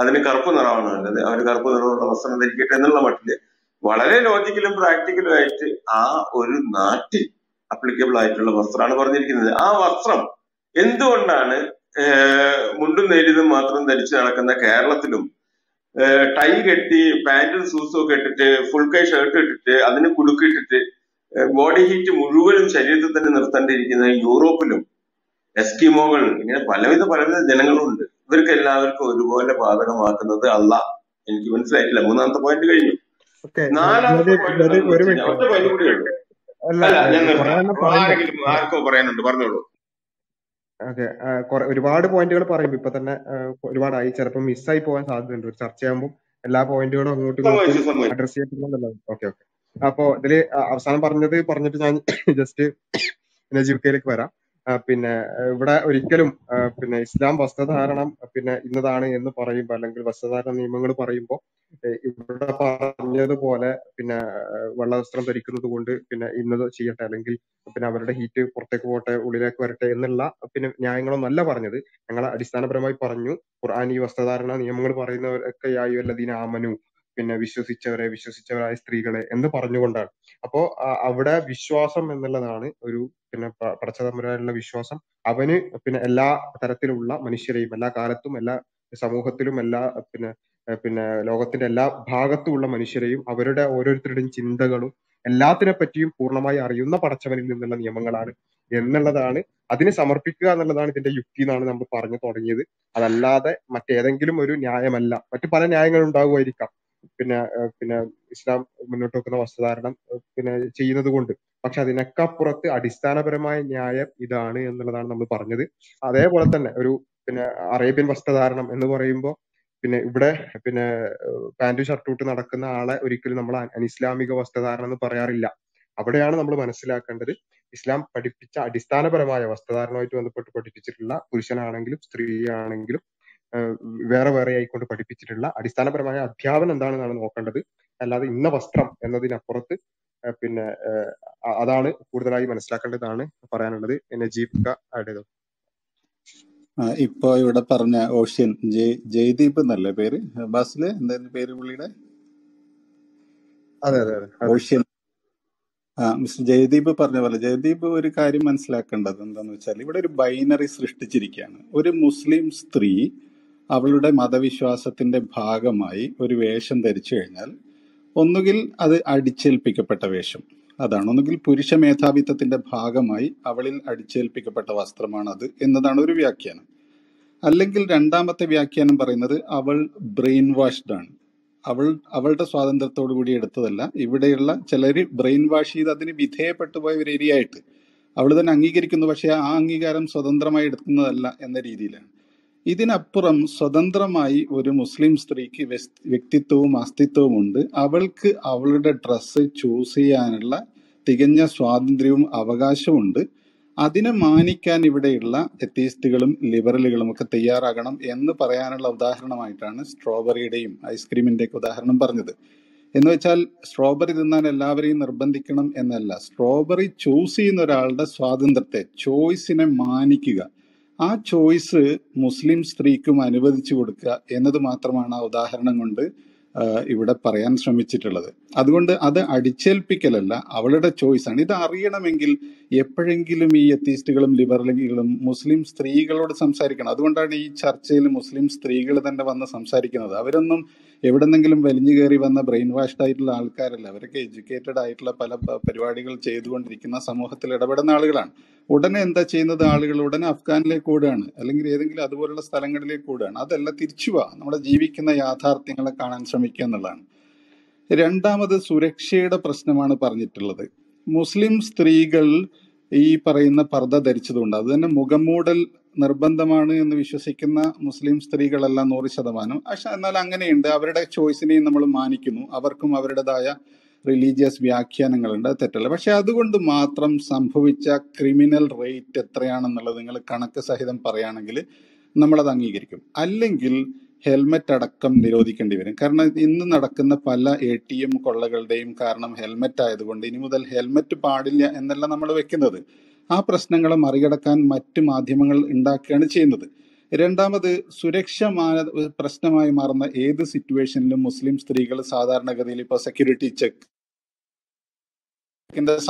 അതിന് കറുപ്പ് നിറമാണ് വേണ്ടത്, അവർ കറുപ്പ് നിറമുള്ള വസ്ത്രം ധരിക്കട്ടെ എന്നുള്ള മട്ടില് വളരെ ലോജിക്കലും പ്രാക്ടിക്കലും ആയിട്ട് ആ ഒരു നാട്ടിൽ അപ്ലിക്കബിൾ ആയിട്ടുള്ള വസ്ത്രമാണ് പറഞ്ഞിരിക്കുന്നത്. ആ വസ്ത്രം എന്തുകൊണ്ടാണ് മുണ്ടും നേരിതും മാത്രം ധരിച്ച് നടക്കുന്ന കേരളത്തിലും ടൈ കെട്ടി പാന്റും സൂസും ഒക്കെ ഇട്ടിട്ട് ഫുൾ കൈ ഷർട്ട് ഇട്ടിട്ട് അതിന് കുടുക്കിട്ടിട്ട് ബോഡി ഹീറ്റ് മുഴുവനും ശരീരത്തിൽ തന്നെ നിർത്തേണ്ടിയിരിക്കുന്ന യൂറോപ്പിലും എസ്കിമോകൾ ഇങ്ങനെ പലവിധ പലവിധ ജനങ്ങളുണ്ട്. ഇവർക്ക് എല്ലാവർക്കും ഒരുപോലെ ബാധകമാക്കുന്നത് അല്ല. എനിക്ക് മനസ്സിലായിട്ടില്ല. മൂന്നാമത്തെ പോയിന്റ് കഴിഞ്ഞു. നാലാമത്തെ പോയിന്റ് കൂടി ഉണ്ട്. അല്ല, ഞങ്ങൾ ആരെങ്കിലും ആർക്കോ പറയാനുണ്ട്, പറഞ്ഞോളൂ. ഓക്കെ, ഒരുപാട് പോയിന്റുകൾ പറയും ഇപ്പൊ തന്നെ, ഒരുപാടായി, ചിലപ്പോൾ മിസ്സായി പോകാൻ സാധ്യതയുണ്ട്. ഒരു ചർച്ചയാകുമ്പോൾ എല്ലാ പോയിന്റുകളും അങ്ങോട്ടും അഡ്രസ് ചെയ്യപ്പെടുന്നുണ്ടല്ലോ. ഓക്കെ ഓക്കെ അപ്പോ ഇതില് അവസാനം പറഞ്ഞത് പറഞ്ഞിട്ട് ഞാൻ ജസ്റ്റ് നജീബിക്കയിലേക്ക് വരാം. പിന്നെ ഇവിടെ ഒരിക്കലും പിന്നെ ഇസ്ലാം വസ്ത്രധാരണം പിന്നെ ഇന്നതാണ് എന്ന് പറയുമ്പോ അല്ലെങ്കിൽ വസ്ത്രധാരണ നിയമങ്ങൾ പറയുമ്പോൾ ഇവിടെ പറഞ്ഞതുപോലെ പിന്നെ വെള്ള വസ്ത്രം ധരിക്കുന്നത് കൊണ്ട് പിന്നെ ഇന്നത് ചെയ്യട്ടെ അല്ലെങ്കിൽ പിന്നെ അവരുടെ ഹീറ്റ് പുറത്തേക്ക് പോകട്ടെ ഉള്ളിലേക്ക് വരട്ടെ എന്നുള്ള പിന്നെ ന്യായങ്ങളൊന്നും അല്ല പറഞ്ഞത്. ഞങ്ങൾ അടിസ്ഥാനപരമായി പറഞ്ഞു ഖുർആൻ ഈ വസ്ത്രധാരണ നിയമങ്ങൾ പറയുന്നവരൊക്കെ ആയി അല്ലദീന ആമനു പിന്നെ വിശ്വസിച്ചവരെ വിശ്വസിച്ചവരായ സ്ത്രീകളെ എന്ന് പറഞ്ഞുകൊണ്ടാണ്. അപ്പോ അവിടെ വിശ്വാസം എന്നുള്ളതാണ് ഒരു പിന്നെ പടച്ചതമ്പുരാനുള്ള വിശ്വാസം. അവന് പിന്നെ എല്ലാ തരത്തിലുള്ള മനുഷ്യരെയും എല്ലാ കാലത്തും എല്ലാ സമൂഹത്തിലും എല്ലാ പിന്നെ പിന്നെ ലോകത്തിന്റെ എല്ലാ ഭാഗത്തുമുള്ള മനുഷ്യരെയും അവരുടെ ഓരോരുത്തരുടെയും ചിന്തകളും എല്ലാത്തിനെ പറ്റിയും പൂർണ്ണമായി അറിയുന്ന പടച്ചവനിൽ നിന്നുള്ള നിയമങ്ങളാണ് എന്നുള്ളതാണ്. അതിനെ സമർപ്പിക്കുക എന്നുള്ളതാണ് ഇതിന്റെ യുക്തി എന്നാണ് നമ്മൾ പറഞ്ഞു തുടങ്ങിയത്. അതല്ലാതെ മറ്റേതെങ്കിലും ഒരു ന്യായമല്ല. മറ്റു പല ന്യായങ്ങളും ഉണ്ടാകുമായിരിക്കാം പിന്നെ പിന്നെ ഇസ്ലാം മുന്നോട്ട് വെക്കുന്ന വസ്ത്രധാരണം പിന്നെ ചെയ്യുന്നത് കൊണ്ട്. പക്ഷെ അതിനൊക്കെ അപ്പുറത്ത് അടിസ്ഥാനപരമായ ന്യായം ഇതാണ് എന്നുള്ളതാണ് നമ്മൾ പറഞ്ഞത്. അതേപോലെ തന്നെ ഒരു പിന്നെ അറേബ്യൻ വസ്ത്രധാരണം എന്ന് പറയുമ്പോൾ പിന്നെ ഇവിടെ പിന്നെ പാന്റും ഷർട്ടും ഇട്ട് നടക്കുന്ന ആളെ ഒരിക്കലും നമ്മൾ അനിസ്ലാമിക വസ്ത്രധാരണം എന്ന് പറയാറില്ല. അവിടെയാണ് നമ്മൾ മനസ്സിലാക്കേണ്ടത്. ഇസ്ലാം പഠിപ്പിച്ച അടിസ്ഥാനപരമായ വസ്ത്രധാരണമായിട്ട് ബന്ധപ്പെട്ട് പഠിപ്പിച്ചിട്ടുള്ള പുരുഷനാണെങ്കിലും സ്ത്രീ ആണെങ്കിലും വേറെ വേറെ ആയിക്കൊണ്ട് പഠിപ്പിച്ചിട്ടുള്ള അടിസ്ഥാനപരമായ അധ്യാപനം എന്താണെന്നാണ് നോക്കേണ്ടത്. അല്ലാതെ ഇന്ന വസ്ത്രം എന്നതിനപ്പുറത്ത് പിന്നെ അതാണ് കൂടുതലായി മനസ്സിലാക്കേണ്ടതാണ് പറയാനുള്ളത്. നജീബ് ഇപ്പൊ ഇവിടെ പറഞ്ഞ ഓഷ്യൻ ജയ്ദീപ് എന്നല്ലേ പേര്, ബസ്സിലെ എന്തായിരുന്നു പേര് പുള്ളിയുടെ? അതെ അതെ ഓഷ്യൻ ആ മിസ്റ്റർ ജയദീപ് പറഞ്ഞ പോലെ ജയദീപ് ഒരു കാര്യം മനസ്സിലാക്കേണ്ടത് എന്താന്ന് വെച്ചാൽ ഇവിടെ ഒരു ബൈനറി സൃഷ്ടിച്ചിരിക്കുകയാണ്. ഒരു മുസ്ലിം സ്ത്രീ അവളുടെ മതവിശ്വാസത്തിന്റെ ഭാഗമായി ഒരു വേഷം ധരിച്ചു കഴിഞ്ഞാൽ ഒന്നുകിൽ അത് അടിച്ചേൽപ്പിക്കപ്പെട്ട വേഷം അതാണ്, ഒന്നുകിൽ പുരുഷ മേധാവിത്വത്തിന്റെ ഭാഗമായി അവളിൽ അടിച്ചേൽപ്പിക്കപ്പെട്ട വസ്ത്രമാണത് എന്നതാണ് ഒരു വ്യാഖ്യാനം. അല്ലെങ്കിൽ രണ്ടാമത്തെ വ്യാഖ്യാനം പറയുന്നത് അവൾ ബ്രെയിൻ വാഷ്ഡ് ആണ്, അവൾ അവളുടെ സ്വാതന്ത്ര്യത്തോടു കൂടി എടുത്തതല്ല. ഇവിടെയുള്ള ചിലർ ബ്രെയിൻ വാഷ് ചെയ്ത് അതിന് വിധേയപ്പെട്ടു പോയ ഒരു ഏരിയയായിട്ട് അവൾ തന്നെ അംഗീകരിക്കുന്നു, പക്ഷേ ആ അംഗീകാരം സ്വതന്ത്രമായി എടുക്കുന്നതല്ല എന്ന രീതിയിലാണ്. ഇതിനപ്പുറം സ്വതന്ത്രമായി ഒരു മുസ്ലിം സ്ത്രീക്ക് വ്യക്തിത്വവും അസ്തിത്വവും ഉണ്ട്. അവൾക്ക് അവളുടെ ഡ്രസ്സ് ചൂസ് ചെയ്യാനുള്ള തികഞ്ഞ സ്വാതന്ത്ര്യവും അവകാശമുണ്ട്. അതിനെ മാനിക്കാൻ ഇവിടെയുള്ള എത്തീസ്റ്റുകളും ലിബറലുകളും ഒക്കെ തയ്യാറാകണം എന്ന് പറയാനുള്ള ഉദാഹരണമായിട്ടാണ് സ്ട്രോബെറിയുടെയും ഐസ്ക്രീമിൻ്റെയൊക്കെ ഉദാഹരണം പറഞ്ഞത്. എന്ന് വെച്ചാൽ സ്ട്രോബെറി തിന്നാൻ എല്ലാവരെയും നിർബന്ധിക്കണം എന്നല്ല, സ്ട്രോബെറി ചൂസ് ചെയ്യുന്ന ഒരാളുടെ സ്വാതന്ത്ര്യത്തെ, ചോയ്സിനെ മാനിക്കുക, ആ ചോയ്സ് മുസ്ലിം സ്ത്രീക്കും അനുവദിച്ചു കൊടുക്കുക എന്നത് മാത്രമാണ് ആ ഉദാഹരണം കൊണ്ട് ഇവിടെ പറയാൻ ശ്രമിച്ചിട്ടുള്ളത്. അതുകൊണ്ട് അത് അടിച്ചേൽപ്പിക്കലല്ല, അവളുടെ ചോയ്സാണ്. ഇത് അറിയണമെങ്കിൽ എപ്പോഴെങ്കിലും ഈ എത്തീസ്റ്റുകളും ലിബറലുകളും മുസ്ലിം സ്ത്രീകളോട് സംസാരിക്കണം. അതുകൊണ്ടാണ് ഈ ചർച്ചയിൽ മുസ്ലിം സ്ത്രീകൾ തന്നെ വന്ന് സംസാരിക്കുന്നത്. അവരൊന്നും എവിടെ നിന്നെങ്കിലും വലിഞ്ഞു കയറി വന്ന ബ്രെയിൻ വാഷ്ഡ് ആയിട്ടുള്ള ആൾക്കാരല്ല, അവരൊക്കെ എഡ്യൂക്കേറ്റഡ് ആയിട്ടുള്ള പല പരിപാടികൾ ചെയ്തുകൊണ്ടിരിക്കുന്ന സമൂഹത്തിൽ ഇടപെടുന്ന ആളുകളാണ്. ഉടനെ എന്താ ചെയ്യുന്നത്? ആളുകൾ ഉടനെ അഫ്ഗാനിലേക്ക് ഓടുകയാണ്, അല്ലെങ്കിൽ ഏതെങ്കിലും അതുപോലുള്ള സ്ഥലങ്ങളിലേക്ക് ഓടുകയാണ്. അതല്ല, തിരിച്ചു പോവാ, നമ്മുടെ ജീവിക്കുന്ന യാഥാർത്ഥ്യങ്ങളെ കാണാൻ ശ്രമിക്കുക എന്നുള്ളതാണ്. രണ്ടാമത് സുരക്ഷയുടെ പ്രശ്നമാണ് പറഞ്ഞിട്ടുള്ളത്. മുസ്ലിം സ്ത്രീകൾ ഈ പറയുന്ന പർദ്ദ ധരിച്ചതുകൊണ്ട്, അത് തന്നെ മുഖംമൂടൽ നിർബന്ധമാണ് എന്ന് വിശ്വസിക്കുന്ന മുസ്ലിം സ്ത്രീകളെല്ലാം നൂറ് ശതമാനം. പക്ഷെ എന്നാൽ അങ്ങനെയുണ്ട്, അവരുടെ ചോയ്സിനെയും നമ്മൾ മാനിക്കുന്നു. അവർക്കും അവരുടേതായ റിലീജിയസ് വ്യാഖ്യാനങ്ങളുണ്ട്, അത് തെറ്റല്ല. പക്ഷെ അതുകൊണ്ട് മാത്രം സംഭവിച്ച ക്രിമിനൽ റേറ്റ് എത്രയാണെന്നുള്ളത് നിങ്ങൾ കണക്ക് സഹിതം പറയുകയാണെങ്കിൽ നമ്മളത് അംഗീകരിക്കും. അല്ലെങ്കിൽ ഹെൽമെറ്റ് അടക്കം നിരോധിക്കേണ്ടി വരും. കാരണം ഇന്ന് നടക്കുന്ന പല എ ടി എം കൊള്ളകളുടെയും കാരണം ഹെൽമെറ്റ് ആയതുകൊണ്ട് ഇനി മുതൽ ഹെൽമെറ്റ് പാടില്ല എന്നല്ല നമ്മൾ വെക്കുന്നത്. ആ പ്രശ്നങ്ങളെ മറികടക്കാൻ മറ്റ് മാധ്യമങ്ങൾ ഉണ്ടാക്കുകയാണ് ചെയ്യുന്നത്. രണ്ടാമത് സുരക്ഷ പ്രശ്നമായി മാറുന്ന ഏത് സിറ്റുവേഷനിലും മുസ്ലിം സ്ത്രീകൾ സാധാരണഗതിയിൽ ഇപ്പോൾ സെക്യൂരിറ്റി ചെക്ക്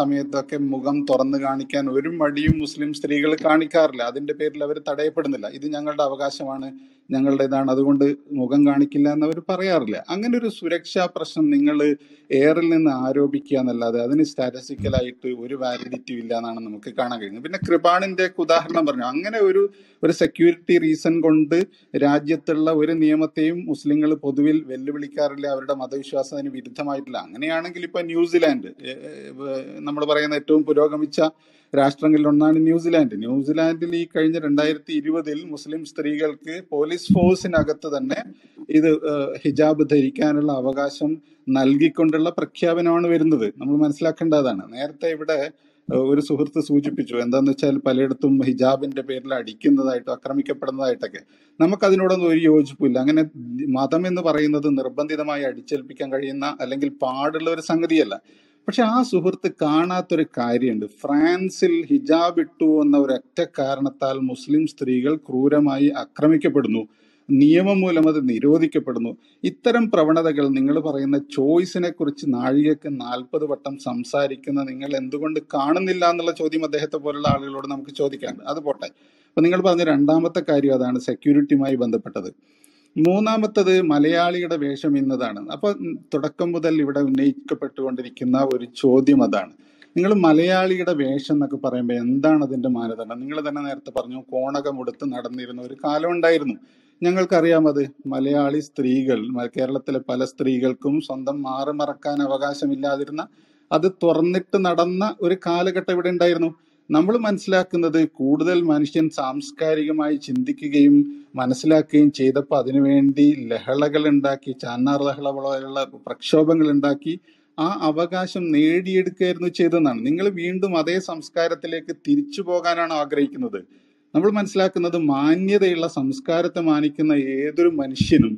സമയത്തൊക്കെ മുഖം തുറന്നു കാണിക്കാൻ ഒരു മടിയും മുസ്ലിം സ്ത്രീകൾ കാണിക്കാറില്ല. അതിന്റെ പേരിൽ അവർ തടയപ്പെടുന്നില്ല. ഇത് ഞങ്ങളുടെ അവകാശമാണ്, ഞങ്ങളുടേതാണ്, അതുകൊണ്ട് മുഖം കാണിക്കില്ല എന്നവർ പറയാറില്ല. അങ്ങനെ ഒരു സുരക്ഷാ പ്രശ്നം നിങ്ങൾ എയറിൽ നിന്ന് ആരോപിക്കുക എന്നല്ലാതെ അതിന് സ്റ്റാറ്റിസ്റ്റിക്കലായിട്ട് ഒരു വാലിഡിറ്റിയും ഇല്ല എന്നാണ് നമുക്ക് കാണാൻ കഴിയുന്നത്. പിന്നെ കൃപാണിന്റെ ഉദാഹരണം പറഞ്ഞു. അങ്ങനെ ഒരു ഒരു സെക്യൂരിറ്റി റീസൺ കൊണ്ട് രാജ്യത്തുള്ള ഒരു നിയമത്തെയും മുസ്ലിങ്ങൾ പൊതുവിൽ വെല്ലുവിളിക്കാറില്ല, അവരുടെ മതവിശ്വാസത്തിന് വിരുദ്ധമായിട്ടില്ല. അങ്ങനെയാണെങ്കിൽ ഇപ്പൊ ന്യൂസിലാൻഡ്, നമ്മൾ പറയുന്ന ഏറ്റവും പുരോഗമിച്ച രാഷ്ട്രങ്ങളിൽ ഒന്നാണ് ന്യൂസിലാൻഡ്. ന്യൂസിലാൻഡിൽ ഈ കഴിഞ്ഞ രണ്ടായിരത്തി ഇരുപതിൽ മുസ്ലിം സ്ത്രീകൾക്ക് പോലീസ് ഫോഴ്സിനകത്ത് തന്നെ ഇത് ഹിജാബ് ധരിക്കാനുള്ള അവകാശം നൽകിക്കൊണ്ടുള്ള പ്രഖ്യാപനമാണ് വരുന്നത്. നമ്മൾ മനസ്സിലാക്കേണ്ടതാണ്. നേരത്തെ ഇവിടെ ഒരു സുഹൃത്ത് സൂചിപ്പിച്ചു, എന്താന്ന് വെച്ചാൽ പലയിടത്തും ഹിജാബിന്റെ പേരിൽ അടിക്കുന്നതായിട്ടോ ആക്രമിക്കപ്പെടുന്നതായിട്ടൊക്കെ. നമുക്കതിനോടൊന്നും ഒരു യോജിപ്പില്ല. അങ്ങനെ മതം എന്ന് പറയുന്നത് നിർബന്ധിതമായി അടിച്ചേൽപ്പിക്കാൻ കഴിയുന്ന അല്ലെങ്കിൽ പാടുള്ള ഒരു സംഗതിയല്ല. പക്ഷെ ആ സുഹൃത്ത് കാണാത്തൊരു കാര്യമുണ്ട്. ഫ്രാൻസിൽ ഹിജാബ് ഇട്ടു എന്ന ഒരൊറ്റ കാരണത്താൽ മുസ്ലിം സ്ത്രീകൾ ക്രൂരമായി ആക്രമിക്കപ്പെടുന്നു, നിയമം മൂലം അത് നിരോധിക്കപ്പെടുന്നു. ഇത്തരം പ്രവണതകൾ നിങ്ങൾ പറയുന്ന ചോയ്സിനെ കുറിച്ച് നാഴികക്ക് നാൽപ്പത് വട്ടം സംസാരിക്കുന്ന നിങ്ങൾ എന്തുകൊണ്ട് കാണുന്നില്ല എന്നുള്ള ചോദ്യം അദ്ദേഹത്തെ പോലുള്ള ആളുകളോട് നമുക്ക് ചോദിക്കാറുണ്ട്. അത് പോട്ടെ. അപ്പൊ നിങ്ങൾ പറഞ്ഞ രണ്ടാമത്തെ കാര്യം അതാണ്, സെക്യൂരിറ്റിയുമായി ബന്ധപ്പെട്ടത്. മൂന്നാമത്തത് മലയാളിയുടെ വേഷം എന്നതാണ്. അപ്പൊ തുടക്കം മുതൽ ഇവിടെ ഉന്നയിക്കപ്പെട്ടുകൊണ്ടിരിക്കുന്ന ഒരു ചോദ്യം അതാണ്. നിങ്ങൾ മലയാളിയുടെ വേഷം എന്നൊക്കെ പറയുമ്പോൾ എന്താണ് അതിന്റെ മാനദണ്ഡം? നിങ്ങൾ തന്നെ നേരത്തെ പറഞ്ഞു, കോണകമെടുത്ത് നടന്നിരുന്ന ഒരു കാലം ഉണ്ടായിരുന്നു. ഞങ്ങൾക്കറിയാം അത്. മലയാളി സ്ത്രീകൾ, കേരളത്തിലെ പല സ്ത്രീകൾക്കും സ്വന്തം മാറ് മറക്കാൻ അവകാശമില്ലാതിരുന്ന, അത് തുറന്നിട്ട് നടന്ന ഒരു കാലഘട്ടം ഇവിടെ ഉണ്ടായിരുന്നു. നമ്മൾ മനസ്സിലാക്കുന്നത് കൂടുതൽ മനുഷ്യൻ സാംസ്കാരികമായി ചിന്തിക്കുകയും മനസ്സിലാക്കുകയും ചെയ്തപ്പോൾ അതിനുവേണ്ടി ലഹളകൾ ഉണ്ടാക്കി, ചാന്നാർ ലഹള പോലെയുള്ള പ്രക്ഷോഭങ്ങൾ ഉണ്ടാക്കി ആ അവകാശം നേടിയെടുക്കുകയായിരുന്നു ചെയ്തതെന്നാണ്. നിങ്ങൾ വീണ്ടും അതേ സംസ്കാരത്തിലേക്ക് തിരിച്ചു പോകാനാണ് ആഗ്രഹിക്കുന്നത്. നമ്മൾ മനസ്സിലാക്കുന്നത് മാന്യതയുള്ള സംസ്കാരത്തെ മാനിക്കുന്ന ഏതൊരു മനുഷ്യനും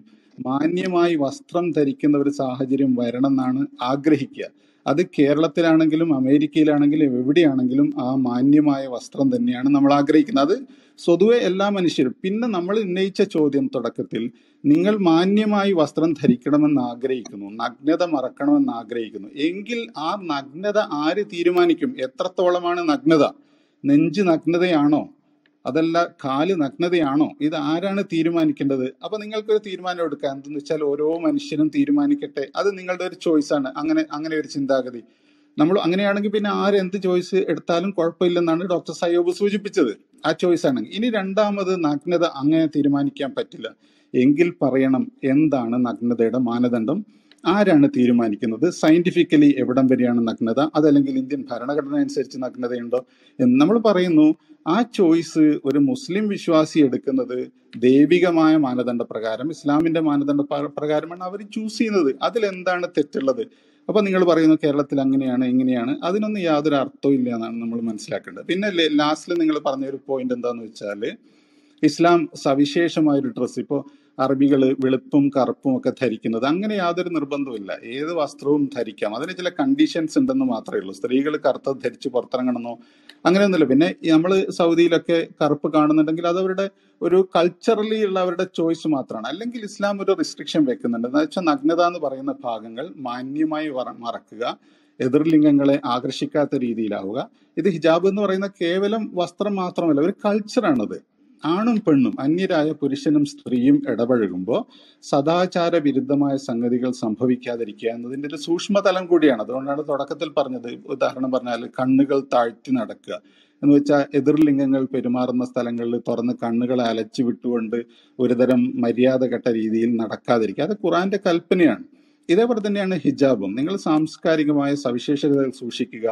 മാന്യമായി വസ്ത്രം ധരിക്കുന്ന ഒരു സാഹചര്യം വരണം എന്നാണ് ആഗ്രഹിക്കുക. അത് കേരളത്തിലാണെങ്കിലും അമേരിക്കയിലാണെങ്കിലും എവിടെയാണെങ്കിലും ആ മാന്യമായ വസ്ത്രം തന്നെയാണ് നമ്മൾ ആഗ്രഹിക്കുന്നത്. അത് സ്വതുവെ എല്ലാ മനുഷ്യരും. പിന്നെ നമ്മൾ ഉന്നയിച്ച ചോദ്യം തുടക്കത്തിൽ, നിങ്ങൾ മാന്യമായി വസ്ത്രം ധരിക്കണമെന്ന് ആഗ്രഹിക്കുന്നു, നഗ്നത മറക്കണമെന്ന് ആഗ്രഹിക്കുന്നു എങ്കിൽ ആ നഗ്നത ആര് തീരുമാനിക്കും? എത്രത്തോളമാണ് നഗ്നത? നെഞ്ച് നഗ്നതയാണോ, അതല്ല കാല് നഗ്നതയാണോ? ഇത് ആരാണ് തീരുമാനിക്കേണ്ടത്? അപ്പൊ നിങ്ങൾക്കൊരു തീരുമാനം എടുക്കാം. എന്തെന്ന് വെച്ചാൽ ഓരോ മനുഷ്യനും തീരുമാനിക്കട്ടെ, അത് നിങ്ങളുടെ ഒരു ചോയ്സാണ്. അങ്ങനെ അങ്ങനെ ഒരു ചിന്താഗതി നമ്മൾ അങ്ങനെയാണെങ്കിൽ പിന്നെ ആരെന്ത് ചോയ്സ് എടുത്താലും കുഴപ്പമില്ലെന്നാണ് ഡോക്ടർ സയ്യൂബ് സൂചിപ്പിച്ചത്. ആ ചോയ്സ് ആണെങ്കിൽ ഇനി രണ്ടാമത്, നഗ്നത അങ്ങനെ തീരുമാനിക്കാൻ പറ്റില്ല എങ്കിൽ പറയണം എന്താണ് നഗ്നതയുടെ മാനദണ്ഡം, ആരാണ് തീരുമാനിക്കുന്നത്, സയന്റിഫിക്കലി എവിടം വരെയാണ് നഗ്നത, അതല്ലെങ്കിൽ ഇന്ത്യൻ ഭരണഘടന അനുസരിച്ച് നഗ്നതയുണ്ടോ എന്ന് നമ്മൾ പറയുന്നു. ആ ചോയ്സ് ഒരു മുസ്ലിം വിശ്വാസി എടുക്കുന്നത് ദൈവികമായ മാനദണ്ഡ പ്രകാരം, ഇസ്ലാമിന്റെ മാനദണ്ഡ പ്രകാരമാണ് അവർ ചൂസ് ചെയ്യുന്നത്. അതിലെന്താണ് തെറ്റുള്ളത്? അപ്പൊ നിങ്ങൾ പറയുന്നു കേരളത്തിൽ അങ്ങനെയാണ് ഇങ്ങനെയാണ്, അതിനൊന്നും യാതൊരു അർത്ഥവും ഇല്ല എന്നാണ് നമ്മൾ മനസ്സിലാക്കേണ്ടത്. പിന്നെ ലാസ്റ്റിൽ നിങ്ങൾ പറഞ്ഞ ഒരു പോയിന്റ് എന്താന്ന് വെച്ചാൽ, ഇസ്ലാം സവിശേഷമായൊരു ഡ്രസ്സ്, ഇപ്പോൾ അറബികൾ വെളുപ്പും കറുപ്പും ഒക്കെ ധരിക്കുന്നത്, അങ്ങനെ യാതൊരു നിർബന്ധവുമില്ല. ഏത് വസ്ത്രവും ധരിക്കാം, അതിന് ചില കണ്ടീഷൻസ് ഉണ്ടെന്ന് മാത്രമേ ഉള്ളൂ. സ്ത്രീകൾ കറുത്തത് ധരിച്ച് പുറത്തിറങ്ങണമെന്നോ അങ്ങനെയൊന്നുമില്ല. പിന്നെ നമ്മൾ സൗദിയിലൊക്കെ കറുപ്പ് കാണുന്നുണ്ടെങ്കിൽ അത് അവരുടെ ഒരു കൾച്ചറലി ഉള്ള അവരുടെ ചോയ്സ് മാത്രമാണ്. അല്ലെങ്കിൽ ഇസ്ലാം ഒരു റിസ്ട്രിക്ഷൻ വെക്കുന്നുണ്ട്. എന്താ വെച്ചാൽ നഗ്നത എന്ന് പറയുന്ന ഭാഗങ്ങൾ മാന്യമായി മറക്കുക, എതിർലിംഗങ്ങളെ ആകർഷിക്കാത്ത രീതിയിലാവുക. ഇത് ഹിജാബ് എന്ന് പറയുന്ന കേവലം വസ്ത്രം മാത്രമല്ല, ഒരു കൾച്ചറാണത്. ആണും പെണ്ണും അന്യരായ പുരുഷനും സ്ത്രീയും ഇടപഴകുമ്പോൾ സദാചാര വിരുദ്ധമായ സംഗതികൾ സംഭവിക്കാതിരിക്കുക എന്നതിൻ്റെ ഒരു സൂക്ഷ്മതലം കൂടിയാണ്. അതുകൊണ്ടാണ് തുടക്കത്തിൽ പറഞ്ഞത്, ഉദാഹരണം പറഞ്ഞാൽ കണ്ണുകൾ താഴ്ത്തി നടക്കുക എന്ന് വെച്ചാൽ എതിർലിംഗങ്ങൾ പെരുമാറുന്ന സ്ഥലങ്ങളിൽ തുറന്ന് കണ്ണുകളെ അലച്ചു വിട്ടുകൊണ്ട് ഒരുതരം മര്യാദ കെട്ട രീതിയിൽ നടക്കാതിരിക്കുക. അത് ഖുർആന്റെ കൽപ്പനയാണ്. ഇതേപോലെ തന്നെയാണ് ഹിജാബും. നിങ്ങൾ സാംസ്കാരികമായ സവിശേഷതകൾ സൂക്ഷിക്കുക,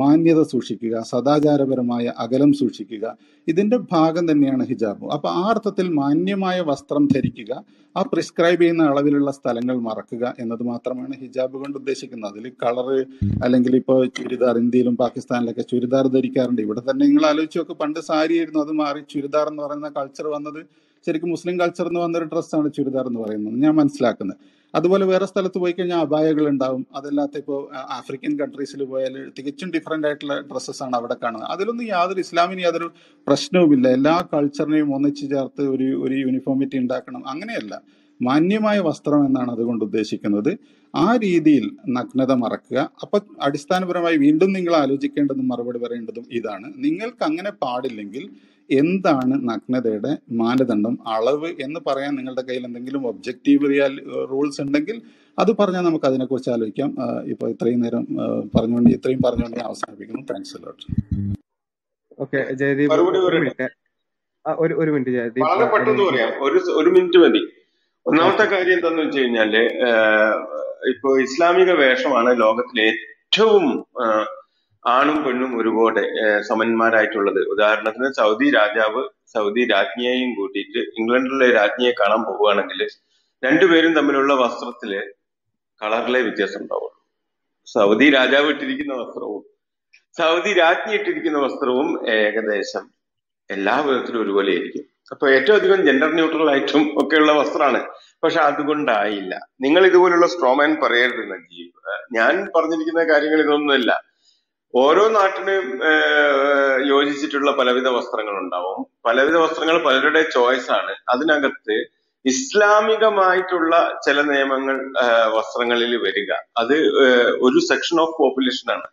മാന്യത സൂക്ഷിക്കുക, സദാചാരപരമായ അകലം സൂക്ഷിക്കുക, ഇതിൻ്റെ ഭാഗം തന്നെയാണ് ഹിജാബും. അപ്പോൾ ആ അർത്ഥത്തിൽ മാന്യമായ വസ്ത്രം ധരിക്കുക, ആ പ്രിസ്ക്രൈബ് ചെയ്യുന്ന അളവിലുള്ള സ്ഥലങ്ങൾ മറക്കുക എന്നത് മാത്രമാണ് ഹിജാബ് കൊണ്ട് ഉദ്ദേശിക്കുന്നത്. അതിൽ കളറ് അല്ലെങ്കിൽ ഇപ്പോൾ ചുരിദാർ, ഇന്ത്യയിലും പാകിസ്ഥാനിലൊക്കെ ചുരിദാർ ധരിക്കാറുണ്ട്. ഇവിടെ തന്നെ നിങ്ങൾ ആലോചിച്ച് നോക്ക്, പണ്ട് സാരിയായിരുന്നു, അത് മാറി ചുരിദാർ എന്ന് പറയുന്ന കൾച്ചർ വന്നത്. ശരിക്കും മുസ്ലിം കൾച്ചർ എന്ന് വന്നൊരു ഡ്രസ്സാണ് ചുരിദാർ എന്ന് പറയുന്നത്, ഞാൻ മനസ്സിലാക്കുന്നത്. അതുപോലെ വേറെ സ്ഥലത്ത് പോയി കഴിഞ്ഞാൽ അപായകൾ ഉണ്ടാവും. അതല്ലാത്ത ഇപ്പോൾ ആഫ്രിക്കൻ കൺട്രീസിൽ പോയാൽ തികച്ചും ഡിഫറെൻ്റ് ആയിട്ടുള്ള ഡ്രസ്സസ്സാണ് അവിടെ കാണുന്നത്. അതിലൊന്നും യാതൊരു ഇസ്ലാമിന് യാതൊരു പ്രശ്നവുമില്ല. എല്ലാ കൾച്ചറിനെയും ഒന്നിച്ചു ചേർത്ത് ഒരു ഒരു യൂണിഫോമിറ്റി ഉണ്ടാക്കണം, അങ്ങനെയല്ല. മാന്യമായ വസ്ത്രം എന്നാണ് അതുകൊണ്ട് ഉദ്ദേശിക്കുന്നത്. ആ രീതിയിൽ നഗ്നത മറക്കുക. അപ്പൊ അടിസ്ഥാനപരമായി വീണ്ടും നിങ്ങൾ ആലോചിക്കേണ്ടതും മറുപടി പറയേണ്ടതും ഇതാണ്, നിങ്ങൾക്ക് അങ്ങനെ പാടില്ലെങ്കിൽ എന്താണ് നഗ്നതയുടെ മാനദണ്ഡം, അളവ് എന്ന് പറയാൻ നിങ്ങളുടെ കയ്യിൽ എന്തെങ്കിലും ഒബ്ജക്റ്റീവ് റിയൽ റൂൾസ് ഉണ്ടെങ്കിൽ അത് പറഞ്ഞാൽ നമുക്ക് അതിനെക്കുറിച്ച് ആലോചിക്കാം. ഇപ്പൊ ഇത്രയും നേരം പറഞ്ഞുകൊണ്ട് ഇത്രയും പറഞ്ഞുകൊണ്ട് ഞാൻ അവസാനിപ്പിക്കുന്നു. Thanks a lot. Okay Jaydeep, ഒരു മിനിറ്റ് ജയദീപ്, വളരെ പെട്ടെന്ന് പറയാം, ഒരു മിനിറ്റ് മതി. ഒന്നാമത്തെ കാര്യം എന്താന്ന് വെച്ച് കഴിഞ്ഞാല് ഇപ്പൊ ഇസ്ലാമിക വേഷമാണ് ലോകത്തിലെ ഏറ്റവും ആണും പെണ്ണും ഒരുപോലെ സമന്മാരായിട്ടുള്ളത്. ഉദാഹരണത്തിന് സൗദി രാജാവ് സൗദി രാജ്ഞിയെയും കൂട്ടിയിട്ട് ഇംഗ്ലണ്ടിലെ രാജ്ഞിയെ കാണാൻ പോവുകയാണെങ്കിൽ രണ്ടുപേരും തമ്മിലുള്ള വസ്ത്രത്തില് കളറിലെ വ്യത്യാസം ഉണ്ടാവുള്ളൂ. സൗദി രാജാവ് ഇട്ടിരിക്കുന്ന വസ്ത്രവും സൗദി രാജ്ഞി ഇട്ടിരിക്കുന്ന വസ്ത്രവും ഏകദേശം എല്ലാ വിധത്തിലും ഒരുപോലെ ആയിരിക്കും. അപ്പൊ ഏറ്റവും അധികം ജെൻഡർ ന്യൂട്രൽ ആയിട്ടും ഒക്കെയുള്ള വസ്ത്രമാണ്. പക്ഷെ അതുകൊണ്ടായില്ല. നിങ്ങൾ ഇതുപോലുള്ള സ്ട്രോമാൻ പറയരുത് നജീബ്. ഞാൻ പറഞ്ഞിരിക്കുന്ന കാര്യങ്ങൾ ഇതൊന്നുമല്ല. ഓരോ നാട്ടിനും യോജിച്ചിട്ടുള്ള പലവിധ വസ്ത്രങ്ങൾ ഉണ്ടാവും. പലവിധ വസ്ത്രങ്ങൾ പലരുടെ ചോയ്സ് ആണ്. അതിനകത്ത് ഇസ്ലാമികമായിട്ടുള്ള ചില നിയമങ്ങൾ വസ്ത്രങ്ങളിൽ വരിക, അത് ഒരു സെക്ഷൻ ഓഫ് പോപ്പുലേഷൻ ആണ്.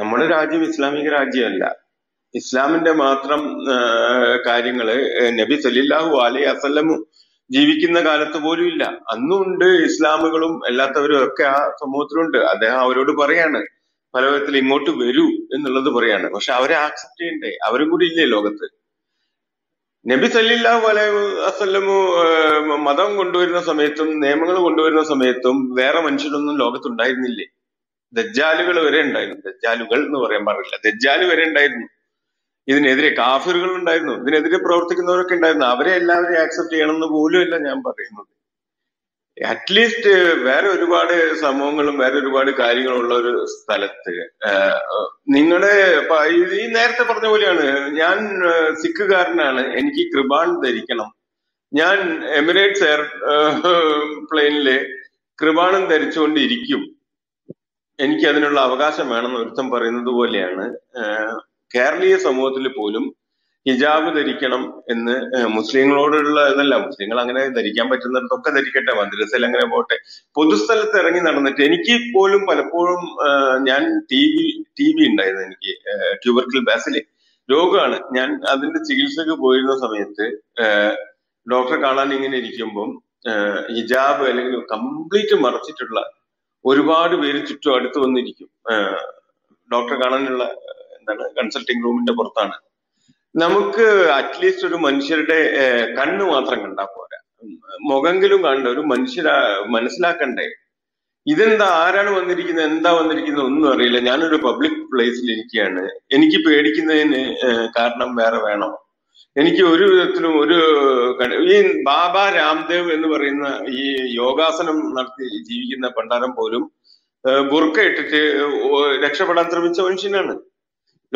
നമ്മുടെ രാജ്യം ഇസ്ലാമിക രാജ്യമല്ല. ഇസ്ലാമിന്റെ മാത്രം കാര്യങ്ങള് നബി സല്ലല്ലാഹു അലൈഹി വസല്ലം ജീവിക്കുന്ന കാലത്ത് പോലും ഇല്ല. അന്നുണ്ട് ഇസ്ലാമുകളും അല്ലാത്തവരും ഒക്കെ ആ സമൂഹത്തിലുണ്ട്. അദ്ദേഹം അവരോട് പറയാണ് പല വിധത്തിൽ ഇങ്ങോട്ട് വരൂ എന്നുള്ളത് പറയാണ്. പക്ഷെ അവരെ ആക്സെപ്റ്റ് ചെയ്യണ്ടേ? അവരും കൂടി ഇല്ലേ ലോകത്ത്? നബി സല്ലല്ലാഹു അലൈഹി വസല്ലം മതം കൊണ്ടുവരുന്ന സമയത്തും നിയമങ്ങൾ കൊണ്ടുവരുന്ന സമയത്തും വേറെ മനുഷ്യരൊന്നും ലോകത്തുണ്ടായിരുന്നില്ലേ? ദജ്ജാലുകൾ വരെ ഉണ്ടായിരുന്നു. ദജ്ജാലുകൾ എന്ന് പറയാൻ പാടില്ല, ദജ്ജാല് വരെ ഉണ്ടായിരുന്നു. ഇതിനെതിരെ കാഫിറുകൾ ഉണ്ടായിരുന്നു, ഇതിനെതിരെ പ്രവർത്തിക്കുന്നവരൊക്കെ ഉണ്ടായിരുന്നു. അവരെ എല്ലാവരെയും ആക്സെപ്റ്റ് ചെയ്യണമെന്ന് പോലുമല്ല ഞാൻ പറയുന്നത്. അറ്റ്ലീസ്റ്റ് വേറെ ഒരുപാട് സംഭവങ്ങളും വേറെ ഒരുപാട് കാര്യങ്ങളുള്ള ഒരു സ്ഥലത്ത് നിങ്ങളുടെ ഈ നേരത്തെ പറഞ്ഞ പോലെയാണ്. ഞാൻ സിഖുകാരനാണ്, എനിക്ക് കൃപാൺ ധരിക്കണം. ഞാൻ എമിറേറ്റ്സ് എയർ പ്ലെയിനില് കൃപാണും ധരിച്ചുകൊണ്ടിരിക്കും, എനിക്ക് അതിനുള്ള അവകാശം വേണമെന്ന് ഒരുത്തം പറയുന്നത് പോലെയാണ് കേരളീയ സമൂഹത്തിൽ പോലും ഹിജാബ് ധരിക്കണം എന്ന് മുസ്ലിങ്ങളോടുള്ള ഇതല്ല. മുസ്ലിങ്ങൾ അങ്ങനെ ധരിക്കാൻ പറ്റുന്നിടത്തൊക്കെ ധരിക്കട്ടെ, മദ്രസയിൽ അങ്ങനെ പോട്ടെ. പൊതുസ്ഥലത്ത് ഇറങ്ങി നടന്നിട്ട് എനിക്ക് പോലും പലപ്പോഴും ഞാൻ ടി ബി ടി ബി ഉണ്ടായിരുന്നു. എനിക്ക് ട്യൂബർക്കിൾ ബാസില് രോഗമാണ്. ഞാൻ അതിന്റെ ചികിത്സക്ക് പോയിരുന്ന സമയത്ത് ഡോക്ടറെ കാണാൻ ഇങ്ങനെ ഇരിക്കുമ്പം ഹിജാബ് അല്ലെങ്കിൽ കംപ്ലീറ്റ് മറച്ചിട്ടുള്ള ഒരുപാട് പേര് ചുറ്റും അടുത്ത് വന്നിരിക്കും. ഡോക്ടറെ കാണാനുള്ള എന്താണ് കൺസൾട്ടിങ് റൂമിന്റെ പുറത്താണ്. നമുക്ക് അറ്റ്ലീസ്റ്റ് ഒരു മനുഷ്യരുടെ കണ്ണ് മാത്രം കണ്ടാ പോരാ, മുഖെങ്കിലും കണ്ട ഒരു മനുഷ്യരാ മനസ്സിലാക്കണ്ടേ ഇതെന്താ, ആരാണ് വന്നിരിക്കുന്നത്, എന്താ വന്നിരിക്കുന്നത് ഒന്നും അറിയില്ല. ഞാനൊരു പബ്ലിക് പ്ലേസിൽ ഇരിക്കുകയാണ്. എനിക്ക് പേടിക്കുന്നതിന് കാരണം വേറെ വേണം. എനിക്ക് ഒരു വിധത്തിലും ഒരു ഈ ബാബ രാംദേവ് എന്ന് പറയുന്ന ഈ യോഗാസനം നടത്തി ജീവിക്കുന്ന പണ്ടാരം പോലും ബുർക്ക ഇട്ടിട്ട് രക്ഷപ്പെടാൻ ശ്രമിച്ച മനുഷ്യനാണ്.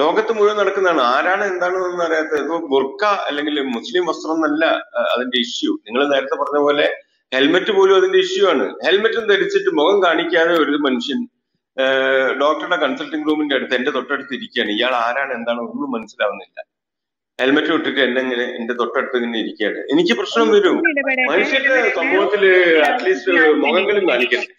ലോകത്ത് മുഴുവൻ നടക്കുന്നതാണ്. ആരാണ് എന്താണെന്നൊന്നും അറിയാത്ത ഇപ്പൊ ബുർക്ക അല്ലെങ്കിൽ മുസ്ലിം വസ്ത്രം എന്നല്ല അതിന്റെ ഇഷ്യൂ. നിങ്ങൾ നേരത്തെ പറഞ്ഞ പോലെ ഹെൽമെറ്റ് പോലും അതിന്റെ ഇഷ്യൂ ആണ്. ഹെൽമെറ്റും ധരിച്ചിട്ട് മുഖം കാണിക്കാതെ ഒരു മനുഷ്യൻ ഡോക്ടറുടെ കൺസൾട്ടിംഗ് റൂമിന്റെ അടുത്ത് എന്റെ തൊട്ടടുത്ത് ഇരിക്കുകയാണ്. ഇയാൾ ആരാണ് എന്താണോ ഒന്നും മനസ്സിലാവുന്നില്ല. ഹെൽമെറ്റ് ഇട്ടിട്ട് എന്നെ ഇങ്ങനെ എന്റെ തൊട്ടടുത്ത് ഇങ്ങനെ ഇരിക്കുകയാണ്. എനിക്ക് പ്രശ്നം വരും. മനുഷ്യന്റെ സമൂഹത്തില് അറ്റ്ലീസ്റ്റ് മുഖങ്ങളും കാണിക്കരുത്.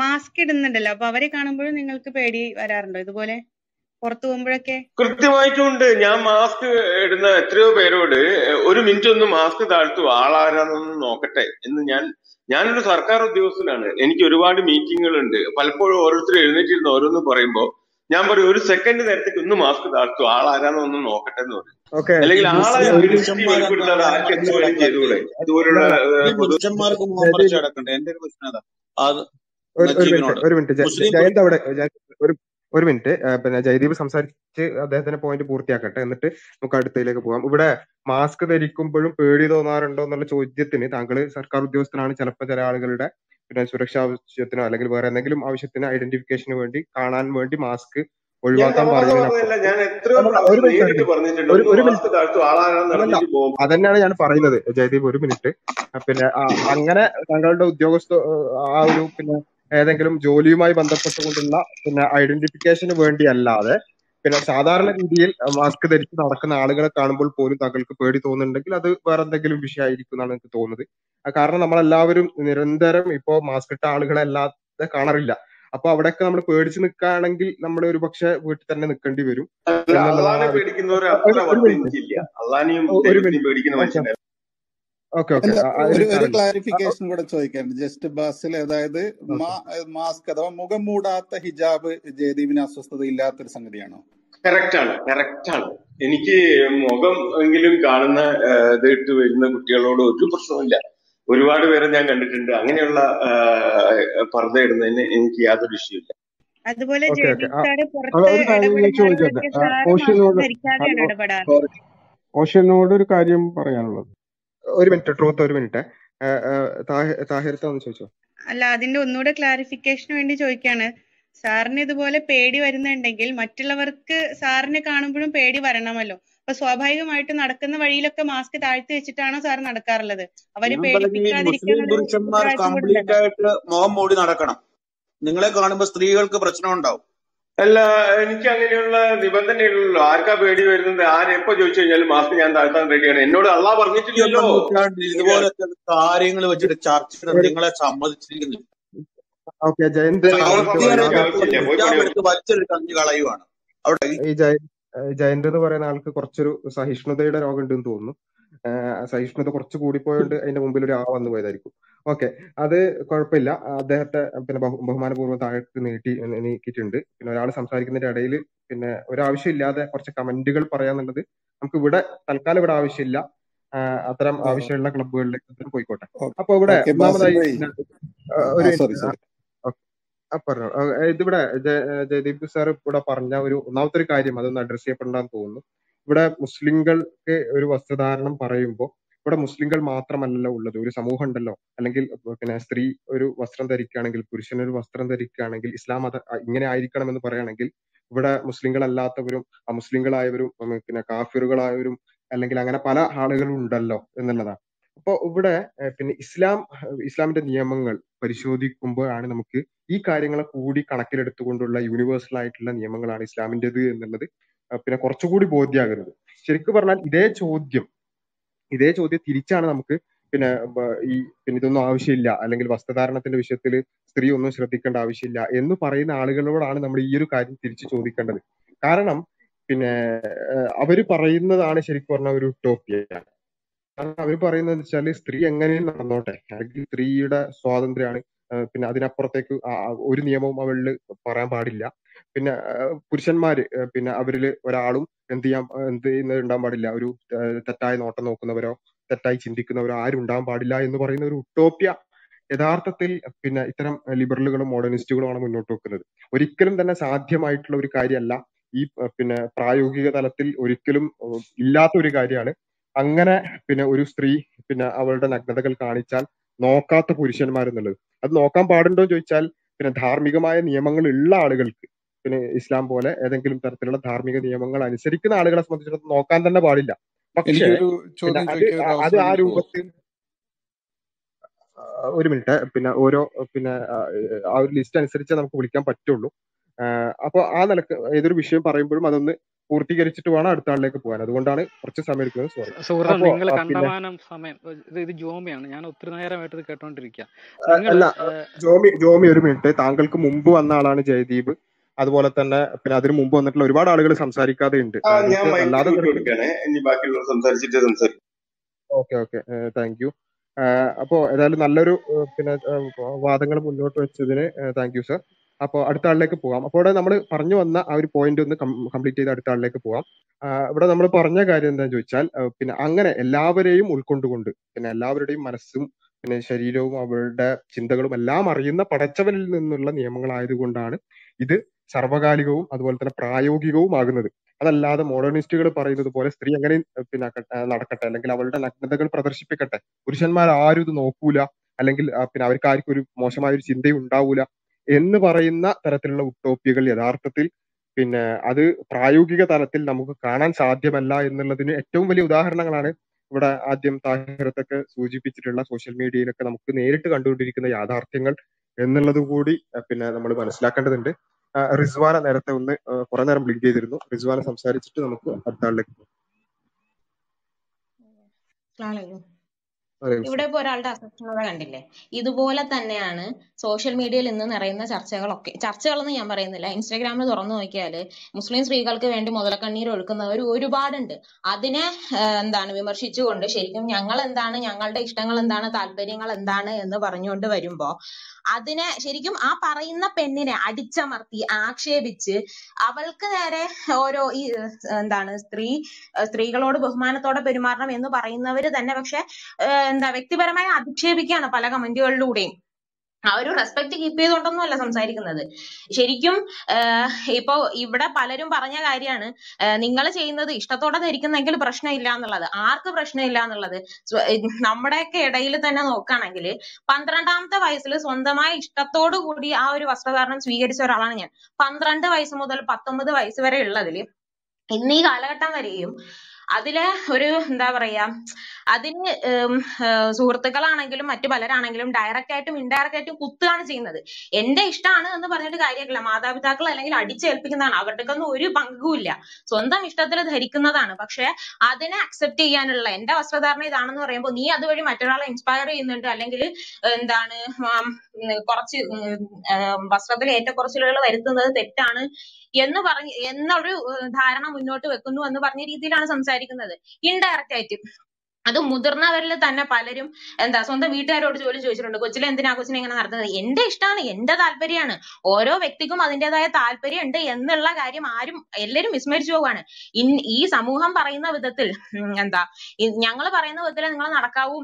മാസ്ക് ഇടുന്നുണ്ടല്ലോ, അപ്പൊ അവരെ കാണുമ്പോഴും നിങ്ങൾക്ക് പേടി വരാറുണ്ടോ ഇതുപോലെ? പുറത്തു പോകുമ്പോഴൊക്കെ കൃത്യമായിട്ടുണ്ട്. ഞാൻ മാസ്ക് ഇടുന്ന എത്രയോ പേരോട് ഒരു മിനിറ്റ് ഒന്ന് മാസ്ക് താഴ്ത്തു, ആളാരാന്നൊന്നും നോക്കട്ടെ എന്ന്. ഞാൻ ഞാനൊരു സർക്കാർ ഉദ്യോഗസ്ഥനാണ്, എനിക്ക് ഒരുപാട് മീറ്റിങ്ങുകളുണ്ട്. പലപ്പോഴും ഓരോരുത്തർ എഴുന്നേറ്റിരുന്ന് ഓരോന്ന് പറയുമ്പോ ഞാൻ പറയും ഒരു സെക്കൻഡ് നേരത്തേക്ക് ഒന്ന് മാസ്ക് താഴ്ത്തു, ആളാരാന്ന് ഒന്ന് നോക്കട്ടെ എന്ന് പറയും. അല്ലെങ്കിൽ ആളെ വെളിപ്പെടുത്താതെ ആർക്ക് എന്ത് വേണം ചെയ്തുകൂടെ? അതുപോലുള്ള എന്റെ ഒരു പ്രശ്നം. ഒരു മിനിറ്റ് ഒരു മിനിറ്റ് പിന്നെ ജയദീപ് സംസാരിച്ച് അദ്ദേഹത്തിന്റെ പോയിന്റ് പൂർത്തിയാക്കട്ടെ, എന്നിട്ട് നമുക്ക് അടുത്തയിലേക്ക് പോകാം. ഇവിടെ മാസ്ക് ധരിക്കുമ്പോഴും പേടി തോന്നാറുണ്ടോ എന്നുള്ള ചോദ്യത്തിന് താങ്കൾ സർക്കാർ ഉദ്യോഗസ്ഥനാണ്, ചിലപ്പോൾ ചില ആളുകളുടെ പിന്നെ സുരക്ഷാ ആവശ്യത്തിനോ അല്ലെങ്കിൽ വേറെ എന്തെങ്കിലും ആവശ്യത്തിന് ഐഡന്റിഫിക്കേഷന് വേണ്ടി കാണാൻ വേണ്ടി മാസ്ക് ഒഴിവാക്കാൻ പറഞ്ഞു. അതന്നെയാണ് ഞാൻ പറയുന്നത് ജയദീപ്. ഒരു മിനിറ്റ് പിന്നെ അങ്ങനെ താങ്കളുടെ ഉദ്യോഗസ്ഥ ആ ഒരു പിന്നെ ഏതെങ്കിലും ജോലിയുമായി ബന്ധപ്പെട്ടുകൊണ്ടുള്ള പിന്നെ ഐഡന്റിഫിക്കേഷന് വേണ്ടി അല്ലാതെ പിന്നെ സാധാരണ രീതിയിൽ മാസ്ക് ധരിച്ച് നടക്കുന്ന ആളുകളെ കാണുമ്പോൾ പോലും താങ്കൾക്ക് പേടി തോന്നുന്നുണ്ടെങ്കിൽ അത് വേറെ എന്തെങ്കിലും വിഷയമായിരിക്കും എന്നാണ് എനിക്ക് തോന്നുന്നത്. കാരണം നമ്മളെല്ലാവരും നിരന്തരം ഇപ്പോ മാസ്ക് ഇട്ട ആളുകളെ അല്ലാതെ കാണാറില്ല. അപ്പൊ അവിടെയൊക്കെ നമ്മൾ പേടിച്ച് നിൽക്കുകയാണെങ്കിൽ നമ്മൾ ഒരു പക്ഷെ വീട്ടിൽ തന്നെ നിൽക്കേണ്ടി വരും. ഒരു ക്ലാരിഫിക്കേഷൻ കൂടെ ചോദിക്കാറുണ്ട് ജസ്റ്റ് ബാസിൽ. അതായത് മാസ്ക് അഥവാ മുഖം മൂടാത്ത ഹിജാബ് ജയദീപിന് അസ്വസ്ഥത ഇല്ലാത്തൊരു സംഗതിയാണോ? കറക്റ്റാണ്, കറക്റ്റാണ്. എനിക്ക് മുഖം എങ്കിലും കാണുന്ന ഇത് ഇട്ട് വരുന്ന കുട്ടികളോട് ഒരു പ്രശ്നമില്ല. ഒരുപാട് പേരെ ഞാൻ കണ്ടിട്ടുണ്ട് അങ്ങനെയുള്ള പർദ്ദ ഇടുന്നതിന് എനിക്ക് യാതൊരു വിഷയമില്ല. അതുപോലെ ഓഷനോട് ഒരു കാര്യം പറയാനുള്ളത്. ഒരു മിനിറ്റ് ട്രൂത്ത്, ഒരു മിനിറ്റ് താഹിർത്താന്ന് ചോദിച്ചോ. അല്ല, അതിന്റെ ഒന്നുകൂടെ ക്ലാരിഫിക്കേഷന് വേണ്ടി ചോദിക്കാണ്. സാറിന് ഇതുപോലെ പേടി വരുന്നുണ്ടെങ്കിൽ മറ്റുള്ളവർക്ക് സാറിനെ കാണുമ്പോഴും പേടി വരണമല്ലോ. അപ്പൊ സ്വാഭാവികമായിട്ട് നടക്കുന്ന വഴിയിലൊക്കെ മാസ്ക് താഴ്ത്തി വെച്ചിട്ടാണോ സാർ നടക്കാറുള്ളത്? അവര് പേടിപ്പിക്കാതിരിക്കാനായിട്ട് മുഖം മൂടി നടക്കണം. നിങ്ങളെ കാണുമ്പോ സ്ത്രീകൾക്ക് പ്രശ്നം ഉണ്ടാവും. അല്ല, എനിക്ക് അങ്ങനെയുള്ള നിബന്ധനയുള്ളൂ. ആർക്കാ പേടി വരുന്നത്? ആരെപ്പോ ചോദിച്ചു കഴിഞ്ഞാലും മാസ്ക് ഞാൻ താഴ്ത്താൻ റെഡിയാണ്. എന്നോട് അള്ളാഹ് പറഞ്ഞിട്ടില്ലല്ലോ. ഇതുപോലത്തെ കാര്യങ്ങൾ വെച്ചിട്ട് ചർച്ച നിങ്ങളെ സമ്മതിച്ചിരിക്കുന്നു. വലിച്ചെടുക്കഞ്ഞു കളയുവാണ് അവിടെ. ഈ ജയന്ത് എന്ന് പറയുന്ന ആൾക്ക് കുറച്ചൊരു സഹിഷ്ണുതയുടെ രോഗം ഉണ്ടെന്ന് തോന്നുന്നു. സഹിഷ്ണുത കുറച്ച് കൂടിപ്പോയോണ്ട് അതിന്റെ മുമ്പിൽ ഒരു ആ വന്നു പോയതായിരിക്കും. ഓക്കെ, അത് കുഴപ്പമില്ല. അദ്ദേഹത്തെ പിന്നെ ബഹുമാനപൂർവ്വം താഴേക്ക് നീട്ടി നീക്കിയിട്ടുണ്ട്. പിന്നെ ഒരാൾ സംസാരിക്കുന്നതിന്റെ ഇടയിൽ പിന്നെ ഒരാവശ്യമില്ലാതെ കുറച്ച് കമന്റുകൾ പറയാന്നുള്ളത് നമുക്ക് ഇവിടെ തൽക്കാലം ഇവിടെ ആവശ്യമില്ല. അത്തരം ആവശ്യമുള്ള ക്ലബുകളിലേക്ക് അത്തരം പോയിക്കോട്ടെ. അപ്പൊ ഇവിടെ ഇതിവിടെ ജയദീപ് സാർ ഇവിടെ പറഞ്ഞ ഒരു ഒന്നാമത്തെ ഒരു കാര്യം അതൊന്ന് അഡ്രസ് ചെയ്യപ്പെടേണ്ടെന്ന് തോന്നുന്നു. ഇവിടെ മുസ്ലിങ്ങൾക്ക് ഒരു വസ്ത്രധാരണം പറയുമ്പോൾ ഇവിടെ മുസ്ലിങ്ങൾ മാത്രമല്ലല്ലോ ഉള്ളത്, ഒരു സമൂഹം ഉണ്ടല്ലോ. അല്ലെങ്കിൽ പിന്നെ സ്ത്രീ ഒരു വസ്ത്രം ധരിക്കുകയാണെങ്കിൽ, പുരുഷനൊരു വസ്ത്രം ധരിക്കുകയാണെങ്കിൽ, ഇസ്ലാം അത് ഇങ്ങനെ ആയിരിക്കണം എന്ന് പറയുകയാണെങ്കിൽ ഇവിടെ മുസ്ലിങ്ങളല്ലാത്തവരും അമുസ്ലിങ്ങളായവരും പിന്നെ കാഫിറുകളായവരും അല്ലെങ്കിൽ അങ്ങനെ പല ആളുകളും ഉണ്ടല്ലോ എന്നുള്ളതാണ്. അപ്പോൾ ഇവിടെ പിന്നെ ഇസ്ലാം ഇസ്ലാമിന്റെ നിയമങ്ങൾ പരിശോധിക്കുമ്പോഴാണ് നമുക്ക് ഈ കാര്യങ്ങളെ കൂടി കണക്കിലെടുത്തുകൊണ്ടുള്ള യൂണിവേഴ്സൽ ആയിട്ടുള്ള നിയമങ്ങളാണ് ഇസ്ലാമിൻ്റെത് എന്നുള്ളത് പിന്നെ കുറച്ചുകൂടി ബോധ്യമാകുന്നത്. ശരിക്കും പറഞ്ഞാൽ ഇതേ ചോദ്യം ഇതേ ചോദ്യം തിരിച്ചാണ് നമുക്ക് പിന്നെ ഈ പിന്നെ ഇതൊന്നും ആവശ്യമില്ല അല്ലെങ്കിൽ വസ്ത്രധാരണത്തിന്റെ വിഷയത്തിൽ സ്ത്രീ ഒന്നും ശ്രദ്ധിക്കേണ്ട ആവശ്യമില്ല എന്ന് പറയുന്ന ആളുകളോടാണ് നമ്മൾ ഈ ഒരു കാര്യം തിരിച്ചു ചോദിക്കേണ്ടത്. കാരണം പിന്നെ അവര് പറയുന്നതാണ് ശരിക്കും പറഞ്ഞ ഒരു യൂട്ടോപ്പിയാണ്. കാരണം അവർ പറയുന്നത് വെച്ചാൽ സ്ത്രീ എങ്ങനെയും നടന്നോട്ടെ, അല്ലെങ്കിൽ സ്ത്രീയുടെ സ്വാതന്ത്ര്യമാണ്, പിന്നെ അതിനപ്പുറത്തേക്ക് ഒരു നിയമവും അവളിൽ പറയാൻ പാടില്ല. പിന്നെ പുരുഷന്മാര് പിന്നെ അവരില് ഒരാളും എന്ത് ചെയ്യാൻ എന്ത് ചെയ്യുന്നത് ഉണ്ടാകാൻ പാടില്ല, ഒരു തെറ്റായ നോട്ടം നോക്കുന്നവരോ തെറ്റായി ചിന്തിക്കുന്നവരോ ആരും ഉണ്ടാകാൻ പാടില്ല എന്ന് പറയുന്ന ഒരു ഉട്ടോപ്യ യഥാർത്ഥത്തിൽ പിന്നെ ഇത്തരം ലിബറലുകളും മോഡേണിസ്റ്റുകളുമാണ് മുന്നോട്ട് വെക്കുന്നത്. ഒരിക്കലും തന്നെ സാധ്യമായിട്ടുള്ള ഒരു കാര്യമല്ല, ഈ പിന്നെ പ്രായോഗിക തലത്തിൽ ഒരിക്കലും ഇല്ലാത്ത ഒരു കാര്യമാണ്. അങ്ങനെ പിന്നെ ഒരു സ്ത്രീ പിന്നെ അവളുടെ നഗ്നതകൾ കാണിച്ചാൽ നോക്കാത്ത പുരുഷന്മാരെന്നുള്ളത്, അത് നോക്കാൻ പാടുണ്ടോ എന്ന് ചോദിച്ചാൽ പിന്നെ ധാർമ്മികമായ നിയമങ്ങൾ ഉള്ള ആളുകൾക്ക് പിന്നെ ഇസ്ലാം പോലെ ഏതെങ്കിലും തരത്തിലുള്ള ധാർമ്മിക നിയമങ്ങൾ അനുസരിക്കുന്ന ആളുകളെ സംബന്ധിച്ചിടത്തോളം നോക്കാൻ തന്നെ പാടില്ല. പക്ഷേ അത് ആ രൂപത്തിൽ ഒരു മിനിറ്റ് പിന്നെ ഓരോ പിന്നെ ആ ഒരു ലിസ്റ്റ് അനുസരിച്ച് നമുക്ക് വിളിക്കാൻ പറ്റുള്ളൂ. അപ്പൊ ആ നിലക്ക് ഏതൊരു വിഷയം പറയുമ്പോഴും അതൊന്ന് പൂർത്തീകരിച്ചിട്ട് വേണം അടുത്ത ആളിലേക്ക് പോകാൻ. അതുകൊണ്ടാണ് കുറച്ച് സമയം എടുക്കുന്നത്. സുഹൃത്ത്, നിങ്ങൾ കണ്ടമാനം സമയം ഇത് ജോമിയാണ്. ഞാൻ ഒത്തിരി നേരമായിട്ട് ഇത് കേട്ടോണ്ടിരിക്കുക. അല്ല ജോമി ജോമി ഒരു മിനിറ്റ്, താങ്കൾക്ക് മുമ്പ് വന്ന ആളാണ് ജയദീപ്. അതുപോലെ തന്നെ പിന്നെ അതിന് മുമ്പ് വന്നിട്ടുള്ള ഒരുപാട് ആളുകൾ സംസാരിക്കാതെ ഉണ്ട്. Okay okay thank you. അപ്പോ ഏതായാലും നല്ലൊരു പിന്നെ വാദങ്ങൾ മുന്നോട്ട് വെച്ചതിന് താങ്ക് യു സർ. അപ്പോൾ അടുത്ത ആളിലേക്ക് പോകാം. അപ്പോൾ ഇവിടെ നമ്മൾ പറഞ്ഞു വന്ന ആ ഒരു പോയിന്റ് ഒന്ന് കംപ്ലീറ്റ് ചെയ്ത് അടുത്ത ആളിലേക്ക് പോകാം. ഇവിടെ നമ്മൾ പറഞ്ഞ കാര്യം എന്താണെന്ന് ചോദിച്ചാൽ പിന്നെ അങ്ങനെ എല്ലാവരെയും ഉൾക്കൊണ്ടുകൊണ്ട് പിന്നെ എല്ലാവരുടെയും മനസ്സും പിന്നെ ശരീരവും അവരുടെ ചിന്തകളും എല്ലാം അറിയുന്ന പടച്ചവനിൽ നിന്നുള്ള നിയമങ്ങളായതുകൊണ്ടാണ് ഇത് സർവകാലികവും അതുപോലെ തന്നെ പ്രായോഗികവും ആകുന്നത്. അതല്ലാതെ മോഡേണിസ്റ്റുകൾ പറയുന്നത് പോലെ സ്ത്രീ അങ്ങനെ പിന്നെ നടക്കട്ടെ, അല്ലെങ്കിൽ അവളുടെ നഗ്നതകൾ പ്രദർശിപ്പിക്കട്ടെ, പുരുഷന്മാർ ആരും ഇത് നോക്കൂല, അല്ലെങ്കിൽ പിന്നെ അവർക്ക് ആർക്കും ഒരു മോശമായൊരു ചിന്തയും ഉണ്ടാവൂല എന്ന് പറയുന്ന തരത്തിലുള്ള ഉട്ടോപ്യകൾ യഥാർത്ഥത്തിൽ പിന്നെ അത് പ്രായോഗിക തലത്തിൽ നമുക്ക് കാണാൻ സാധ്യമല്ല എന്നുള്ളതിന് ഏറ്റവും വലിയ ഉദാഹരണങ്ങളാണ് ഇവിടെ ആദ്യം താഹിറത്തൊക്കെ സൂചിപ്പിച്ചിട്ടുള്ള സോഷ്യൽ മീഡിയയിലൊക്കെ നമുക്ക് നേരിട്ട് കണ്ടുകൊണ്ടിരിക്കുന്ന യാഥാർത്ഥ്യങ്ങൾ എന്നുള്ളത് കൂടി പിന്നെ നമ്മൾ മനസ്സിലാക്കേണ്ടതുണ്ട്. റിസ്വാന നേരത്തെ ഒന്ന് കുറെ നേരം ബ്ലിങ്ക് ചെയ്തിരുന്നു. റിസ്വാന സംസാരിച്ചിട്ട് നമുക്ക് അടുത്ത ആളിലേക്ക് പോകാം. ഇവിടെ ഇപ്പൊ ഒരാളുടെ അസ്വസ്ഥത കണ്ടില്ലേ, ഇതുപോലെ തന്നെയാണ് സോഷ്യൽ മീഡിയയിൽ ഇന്ന് നിറയുന്ന ചർച്ചകളൊക്കെ. ചർച്ചകളെന്ന് ഞാൻ പറയുന്നില്ല, ഇൻസ്റ്റാഗ്രാമിൽ തുറന്നു നോക്കിയാല് മുസ്ലിം സ്ത്രീകൾക്ക് വേണ്ടി മുതലക്കണ്ണീർ ഒഴുക്കുന്നവർ ഒരുപാടുണ്ട്. അതിനെ എന്താണ് വിമർശിച്ചുകൊണ്ട് ശരിക്കും ഞങ്ങൾ എന്താണ്, ഞങ്ങളുടെ ഇഷ്ടങ്ങൾ എന്താണ്, താല്പര്യങ്ങൾ എന്താണ് എന്ന് പറഞ്ഞുകൊണ്ട് വരുമ്പോ അതിനെ ശരിക്കും ആ പറയുന്ന പെണ്ണിനെ അടിച്ചമർത്തി ആക്ഷേപിച്ച് അവൾക്ക് നേരെ ഓരോ ഈ എന്താണ് സ്ത്രീ സ്ത്രീകളോട് ബഹുമാനത്തോടെ പെരുമാറണം എന്ന് പറയുന്നവര് തന്നെ പക്ഷെ എന്താ വ്യക്തിപരമായി അധിക്ഷേപിക്കുകയാണ് പല കമന്റുകളിലൂടെയും. ആ ഒരു റെസ്പെക്ട് കീപ്പ് ചെയ്തോണ്ടൊന്നും അല്ല സംസാരിക്കുന്നത്. ശരിക്കും ഇപ്പൊ ഇവിടെ പലരും പറഞ്ഞ കാര്യമാണ് നിങ്ങൾ ചെയ്യുന്നത് ഇഷ്ടത്തോടെ ധരിക്കുന്നെങ്കിൽ പ്രശ്നമില്ല എന്നുള്ളത്. ആർക്ക് പ്രശ്നമില്ല എന്നുള്ളത്? നമ്മുടെയൊക്കെ ഇടയിൽ തന്നെ നോക്കുകയാണെങ്കിൽ പന്ത്രണ്ടാമത്തെ വയസ്സിൽ സ്വന്തമായി ഇഷ്ടത്തോടു കൂടി ആ ഒരു വസ്ത്രധാരണം സ്വീകരിച്ച ഒരാളാണ് ഞാൻ. പന്ത്രണ്ട് വയസ്സ് മുതൽ പത്തൊമ്പത് വയസ്സ് വരെ ഉള്ളതിൽ ഇന്നീ കാലഘട്ടം വരെയും അതിലെ ഒരു എന്താ പറയാ, അതിന് സുഹൃത്തുക്കളാണെങ്കിലും മറ്റു പലരാണെങ്കിലും ഡയറക്റ്റ് ആയിട്ടും ഇൻഡയറക്റ്റ് ആയിട്ടും കുത്തുകയാണ് ചെയ്യുന്നത്. എന്റെ ഇഷ്ടമാണ് എന്ന് പറഞ്ഞിട്ട് കാര്യമില്ല. മാതാപിതാക്കൾ അല്ലെങ്കിൽ അടിച്ചേൽപ്പിക്കുന്നതാണ്. അവർക്കൊന്നും ഒരു പങ്കുമില്ല. സ്വന്തം ഇഷ്ടത്തിൽ ധരിക്കുന്നതാണ്. പക്ഷെ അതിനെ അക്സെപ്റ്റ് ചെയ്യാനുള്ള എന്റെ വസ്ത്രധാരണ ഇതാണെന്ന് പറയുമ്പോൾ നീ അതുവഴി മറ്റൊരാളെ ഇൻസ്പയർ ചെയ്യുന്നുണ്ട്, അല്ലെങ്കിൽ എന്താണ് കുറച്ച് വസ്ത്രത്തിൽ ഏറ്റക്കുറച്ചിലുകൾ വരുത്തുന്നത് തെറ്റാണ് എന്ന് പറഞ്ഞ് എന്നൊരു ധാരണ മുന്നോട്ട് വെക്കുന്നു എന്ന് പറഞ്ഞ രീതിയിലാണ് സംസാരിക്കുന്നത്. ഇൻഡയറക്റ്റ് ആയിട്ട് അത് മുതിർന്നവരിൽ തന്നെ പലരും എന്താ സ്വന്തം വീട്ടുകാരോട് ജോലി ചോദിച്ചിട്ടുണ്ട്. കൊച്ചിലെ എന്തിനാ കൊച്ചിനെ ഇങ്ങനെ നടത്തുന്നത്? എന്റെ ഇഷ്ടമാണ്, എന്റെ താല്പര്യമാണ്. ഓരോ വ്യക്തിക്കും അതിൻ്റെതായ താല്പര്യം ഉണ്ട് എന്നുള്ള കാര്യം ആരും എല്ലാവരും വിസ്മരിച്ചു പോവാണ്. ഈ സമൂഹം പറയുന്ന വിധത്തിൽ എന്താ ഞങ്ങൾ പറയുന്ന വിധത്തിൽ നിങ്ങൾ നടക്കാവൂ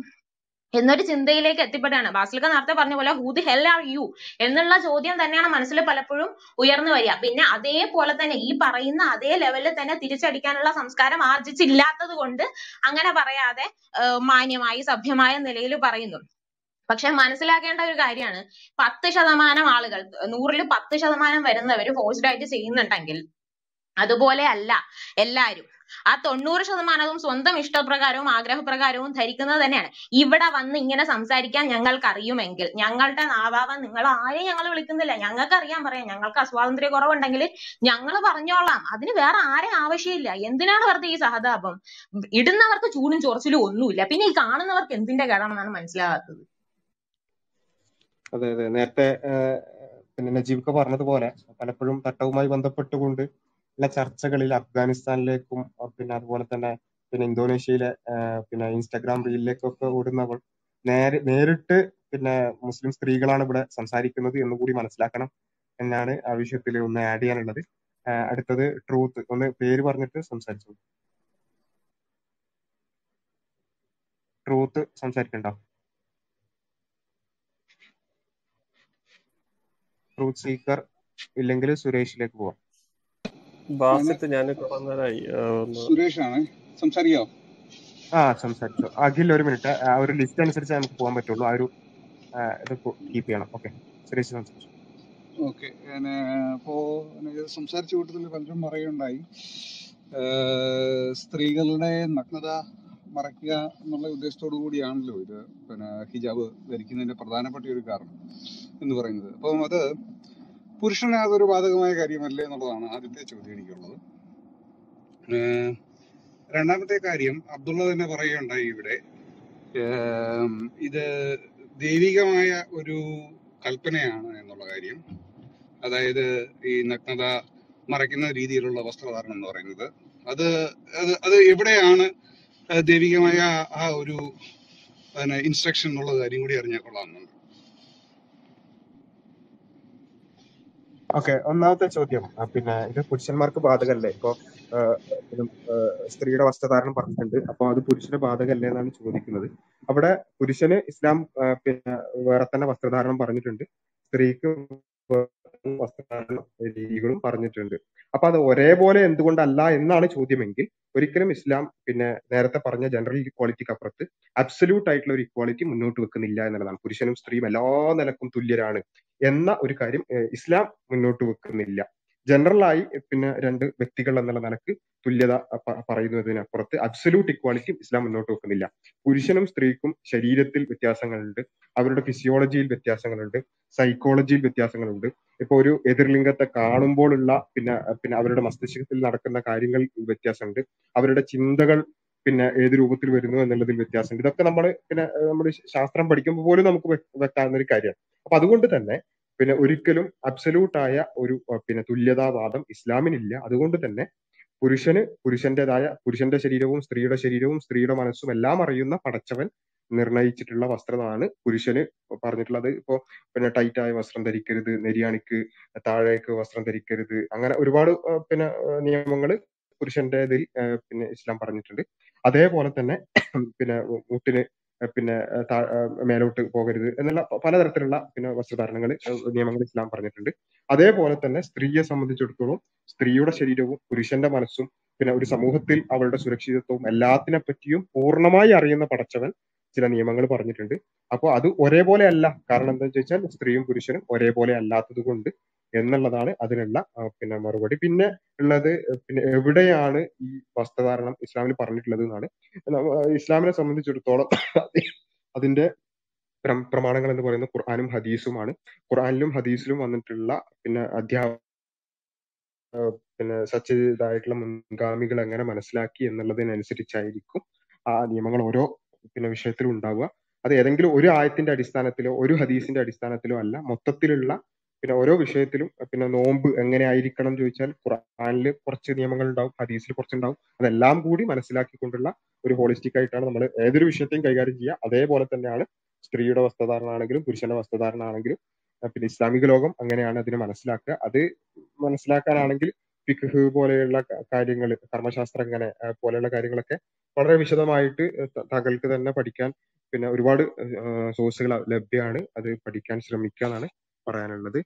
എന്നൊരു ചിന്തയിലേക്ക് എത്തിപ്പെട്ടാണ്. ബാസിൽക്ക നേരത്തെ പറഞ്ഞ പോലെ who the hell are you എന്നുള്ള ചോദ്യം തന്നെയാണ് മനസ്സിൽ പലപ്പോഴും ഉയർന്നു വരിക. പിന്നെ അതേപോലെ തന്നെ ഈ പറയുന്ന അതേ ലെവലിൽ തന്നെ തിരിച്ചടിക്കാനുള്ള സംസ്കാരം ആർജിച്ചില്ലാത്തത് കൊണ്ട് അങ്ങനെ പറയാതെ മാന്യമായി സഭ്യമായ നിലയിൽ പറയുന്നു. പക്ഷെ മനസ്സിലാക്കേണ്ട ഒരു കാര്യമാണ് പത്ത് ശതമാനം ആളുകൾ, നൂറിൽ പത്ത് ശതമാനം വരുന്നവര് ഫോഴ്സ്ഡ് ആയിട്ട് ചെയ്യുന്നുണ്ടെങ്കിൽ അതുപോലെ അല്ല എല്ലാരും. ആ തൊണ്ണൂറ് ശതമാനവും സ്വന്തം ഇഷ്ടപ്രകാരവും ആഗ്രഹപ്രകാരവും ധരിക്കുന്നത് തന്നെയാണ്. ഇവിടെ വന്ന് ഇങ്ങനെ സംസാരിക്കാൻ ഞങ്ങൾക്ക് അറിയുമെങ്കിൽ ഞങ്ങളുടെ നാവാവാൻ നിങ്ങൾ ആരെയും ഞങ്ങൾ വിളിക്കുന്നില്ല. ഞങ്ങൾക്ക് അറിയാൻ പറയാം, ഞങ്ങൾക്ക് അസ്വാതന്ത്ര്യ കുറവുണ്ടെങ്കിൽ ഞങ്ങൾ പറഞ്ഞോളാം. അതിന് വേറെ ആരെയും ആവശ്യമില്ല. എന്തിനാണ് വെറുതെ ഈ സഹതാപം? ഇടുന്നവർക്ക് ചൂടും ചൊറിച്ചിലും ഒന്നുമില്ല. പിന്നെ ഈ കാണുന്നവർക്ക് എന്തിന്റെ കേടാണെന്നാണ് മനസ്സിലാകാത്തത്. അതെ അതെ, നേരത്തെ പിന്നെ നജീബ് പറഞ്ഞതുപോലെ പലപ്പോഴും തട്ടവുമായി ബന്ധപ്പെട്ടുകൊണ്ട് ചർച്ചകളിൽ അഫ്ഗാനിസ്ഥാനിലേക്കും പിന്നെ അതുപോലെ തന്നെ പിന്നെ ഇന്തോനേഷ്യയിലെ പിന്നെ ഇൻസ്റ്റാഗ്രാം റീലിലേക്കും ഒക്കെ ഓടുന്നവൾ നേരെ നേരിട്ട് പിന്നെ മുസ്ലിം സ്ത്രീകളാണ് ഇവിടെ സംസാരിക്കുന്നത് എന്ന് കൂടി മനസ്സിലാക്കണം എന്നാണ് ആ വിഷയത്തിൽ ഒന്ന് ആഡ് ചെയ്യാനുള്ളത്. അടുത്തത് ട്രൂത്ത്, ഒന്ന് പേര് പറഞ്ഞിട്ട് സംസാരിച്ചു. ട്രൂത്ത് സംസാരിക്കണ്ടോ? ട്രൂത്ത് സീക്കർ ഇല്ലെങ്കിൽ സുരേഷിലേക്ക് പോവാം. അഖിൽ ഒരു മിനിറ്റ്, ആ ഒരു ലിസ്റ്റ് അനുസരിച്ച് നമുക്ക് പോകാൻ പറ്റുള്ളൂ. ആ ഒരു ഇത് കീപ്പ് ചെയ്യണം. ഓക്കെ, സുരേഷ് സംസാരിച്ചു. ഓക്കെ, ഇപ്പോ സംസാരിച്ച കൂട്ടത്തിൽ പലരും പറയുണ്ടായി സ്ത്രീകളുടെ നഗ്നത മറയ്ക്കുക എന്നുള്ള ഉദ്ദേശത്തോടു കൂടിയാണല്ലോ ഇത് പിന്നെ ഹിജാബ് ധരിക്കുന്നതിന്റെ പ്രധാനപ്പെട്ട ഒരു കാരണം എന്ന് പറയുന്നത്. അപ്പം അത് പുരുഷന് അതൊരു ബാധകമായ കാര്യമല്ലേ എന്നുള്ളതാണ് ആദ്യത്തെ ചോദ്യം എനിക്കുള്ളത്. രണ്ടാമത്തെ കാര്യം, അബ്ദുള്ള തന്നെ പറയുകയുണ്ടായി ഇവിടെ ഇത് ദൈവികമായ ഒരു കൽപ്പനയാണ് എന്നുള്ള കാര്യം. അതായത് ഈ നഗ്നത മറയ്ക്കുന്ന രീതിയിലുള്ള വസ്ത്രധാരണം എന്ന് പറയുന്നത്, അത് അത് എവിടെയാണ് ദൈവികമായ ആ ഒരു ഇൻസ്ട്രക്ഷൻ എന്നുള്ള കാര്യം കൂടി അറിഞ്ഞാൽ കൊള്ളാമെന്നുണ്ട്. ഓക്കെ, ഒന്നാമത്തെ ചോദ്യം പിന്നെ ഇത് പുരുഷന്മാർക്ക് ബാധകല്ലേ? ഇപ്പൊ സ്ത്രീയുടെ വസ്ത്രധാരണം പറഞ്ഞിട്ടുണ്ട്, അപ്പൊ അത് പുരുഷന് ബാധകല്ലേ എന്നാണ് ചോദിക്കുന്നത്. അവിടെ പുരുഷന് ഇസ്ലാം പിന്നെ വേറെ തന്നെ വസ്ത്രധാരണം പറഞ്ഞിട്ടുണ്ട്, സ്ത്രീക്ക് വസ്ത്രധാരണ രീതികളും പറഞ്ഞിട്ടുണ്ട്. അപ്പൊ അത് ഒരേപോലെ എന്തുകൊണ്ടല്ല എന്നാണ് ചോദ്യമെങ്കിൽ, ഒരിക്കലും ഇസ്ലാം പിന്നെ നേരത്തെ പറഞ്ഞ ജനറൽ ഇക്വാളിറ്റിക്ക് അപ്പുറത്ത് അബ്സല്യൂട്ട് ആയിട്ടുള്ള ഒരു ഇക്വാളിറ്റി മുന്നോട്ട് വെക്കുന്നില്ല എന്നുള്ളതാണ്. പുരുഷനും സ്ത്രീയും എല്ലാ നിലക്കും തുല്യരാണ് എന്ന ഒരു കാര്യം ഇസ്ലാം മുന്നോട്ട് വെക്കുന്നില്ല. ജനറലായി പിന്നെ രണ്ട് വ്യക്തികൾ എന്നുള്ള നിലക്ക് തുല്യത പറയുന്നതിനപ്പുറത്ത് അബ്സല്യൂട്ട് ഇക്വാളിറ്റി ഇസ്ലാം മുന്നോട്ട് വെക്കുന്നില്ല. പുരുഷനും സ്ത്രീക്കും ശരീരത്തിൽ വ്യത്യാസങ്ങളുണ്ട്, അവരുടെ ഫിസിയോളജിയിൽ വ്യത്യാസങ്ങളുണ്ട്, സൈക്കോളജിയിൽ വ്യത്യാസങ്ങളുണ്ട്. ഇപ്പൊ ഒരു എതിർലിംഗത്തെ കാണുമ്പോഴുള്ള പിന്നെ പിന്നെ അവരുടെ മസ്തിഷ്കത്തിൽ നടക്കുന്ന കാര്യങ്ങൾ വ്യത്യാസമുണ്ട്, അവരുടെ ചിന്തകൾ പിന്നെ ഏത് രൂപത്തിൽ വരുന്നു എന്നുള്ളതിൽ വ്യത്യാസമുണ്ട്. ഇതൊക്കെ നമ്മൾ പിന്നെ നമ്മൾ ശാസ്ത്രം പഠിക്കുമ്പോൾ പോലും നമുക്ക് വെക്കാവുന്ന ഒരു കാര്യമാണ്. അപ്പൊ അതുകൊണ്ട് തന്നെ പിന്നെ ഒരിക്കലും അബ്സല്യൂട്ടായ ഒരു പിന്നെ തുല്യതാവാദം ഇസ്ലാമിനില്ല. അതുകൊണ്ട് തന്നെ പുരുഷന് പുരുഷന്റേതായ പുരുഷന്റെ ശരീരവും സ്ത്രീയുടെ ശരീരവും സ്ത്രീയുടെ മനസ്സും എല്ലാം അറിയുന്ന പടച്ചവൻ നിർണയിച്ചിട്ടുള്ള വസ്ത്രമാണ് പുരുഷന് പറഞ്ഞിട്ടുള്ളത്. ഇപ്പോ പിന്നെ ടൈറ്റായ വസ്ത്രം ധരിക്കരുത്, നെരിയാണിക്ക് താഴേക്ക് വസ്ത്രം ധരിക്കരുത്, അങ്ങനെ ഒരുപാട് പിന്നെ നിയമങ്ങൾ പുരുഷന്റേതിൽ പിന്നെ ഇസ്ലാം പറഞ്ഞിട്ടുണ്ട്. അതേപോലെ തന്നെ പിന്നെ മുട്ടിന് പിന്നെ മേലോട്ട് പോകരുത് എന്നുള്ള പലതരത്തിലുള്ള പിന്നെ വസ്ത്രധാരണങ്ങൾ നിയമങ്ങൾ ഇസ്ലാം പറഞ്ഞിട്ടുണ്ട്. അതേപോലെ തന്നെ സ്ത്രീയെ സംബന്ധിച്ചിടത്തോളം സ്ത്രീയുടെ ശരീരവും പുരുഷന്റെ മനസ്സും പിന്നെ ഒരു സമൂഹത്തിൽ അവളുടെ സുരക്ഷിതത്വവും എല്ലാത്തിനെ പറ്റിയും പൂർണ്ണമായി അറിയുന്ന പടച്ചവൻ ചില നിയമങ്ങൾ പറഞ്ഞിട്ടുണ്ട്. അപ്പോൾ അത് ഒരേപോലെ അല്ല, കാരണം എന്താണെന്ന് ചോദിച്ചാൽ സ്ത്രീയും പുരുഷനും ഒരേപോലെ അല്ലാത്തത് കൊണ്ട് എന്നുള്ളതാണ് അതിനുള്ള പിന്നെ മറുപടി. പിന്നെ ഉള്ളത് പിന്നെ എവിടെയാണ് ഈ വസ്ത്രധാരണം ഇസ്ലാമിൽ പറഞ്ഞിട്ടുള്ളത് എന്നാണ്. ഇസ്ലാമിനെ സംബന്ധിച്ചിടത്തോളം അതിന്റെ പ്രമാണങ്ങൾ എന്ന് പറയുന്ന ഖുർആനും ഹദീസുമാണ്. ഖുർആനിലും ഹദീസിലും വന്നിട്ടുള്ള പിന്നെ അധ്യാപ പിന്നെ സച്ചിതായിട്ടുള്ള മുൻഗാമികൾ എങ്ങനെ മനസ്സിലാക്കി എന്നുള്ളതിനനുസരിച്ചായിരിക്കും ആ നിയമങ്ങൾ ഓരോ പിന്നെ വിഷയത്തിലും ഉണ്ടാവുക. അത് ഏതെങ്കിലും ഒരു ആയത്തിന്റെ അടിസ്ഥാനത്തിലോ ഒരു ഹദീസിന്റെ അടിസ്ഥാനത്തിലോ അല്ല, മൊത്തത്തിലുള്ള പിന്നെ ഓരോ വിഷയത്തിലും. പിന്നെ നോമ്പ് എങ്ങനെ ആയിരിക്കണം ചോദിച്ചാൽ ഖുർആനിൽ കുറച്ച് നിയമങ്ങൾ ഉണ്ടാവും, ഹദീസിൽ കുറച്ചുണ്ടാവും. അതെല്ലാം കൂടി മനസ്സിലാക്കിക്കൊണ്ടുള്ള ഒരു ഹോളിസ്റ്റിക് ആയിട്ടാണ് നമ്മൾ ഏതൊരു വിഷയത്തെയും കൈകാര്യം ചെയ്യുക. അതേപോലെ തന്നെയാണ് സ്ത്രീയുടെ വസ്ത്രധാരണ ആണെങ്കിലും പുരുഷന്റെ വസ്ത്രധാരണ ആണെങ്കിലും. പിന്നെ ഇസ്ലാമിക ലോകം അങ്ങനെയാണ് അതിനെ മനസ്സിലാക്കുക. അത് മനസ്സിലാക്കാനാണെങ്കിൽ ഫിഖ് പോലെയുള്ള കാര്യങ്ങൾ, കർമ്മശാസ്ത്രം അങ്ങനെ പോലെയുള്ള കാര്യങ്ങളൊക്കെ വളരെ വിശദമായിട്ട് താങ്കൾക്ക് തന്നെ പഠിക്കാൻ പിന്നെ ഒരുപാട് സോഴ്സുകൾ ലഭ്യമാണ്. അത് പഠിക്കാൻ ശ്രമിക്കുക എന്നാണ് പറയാനുള്ളത്.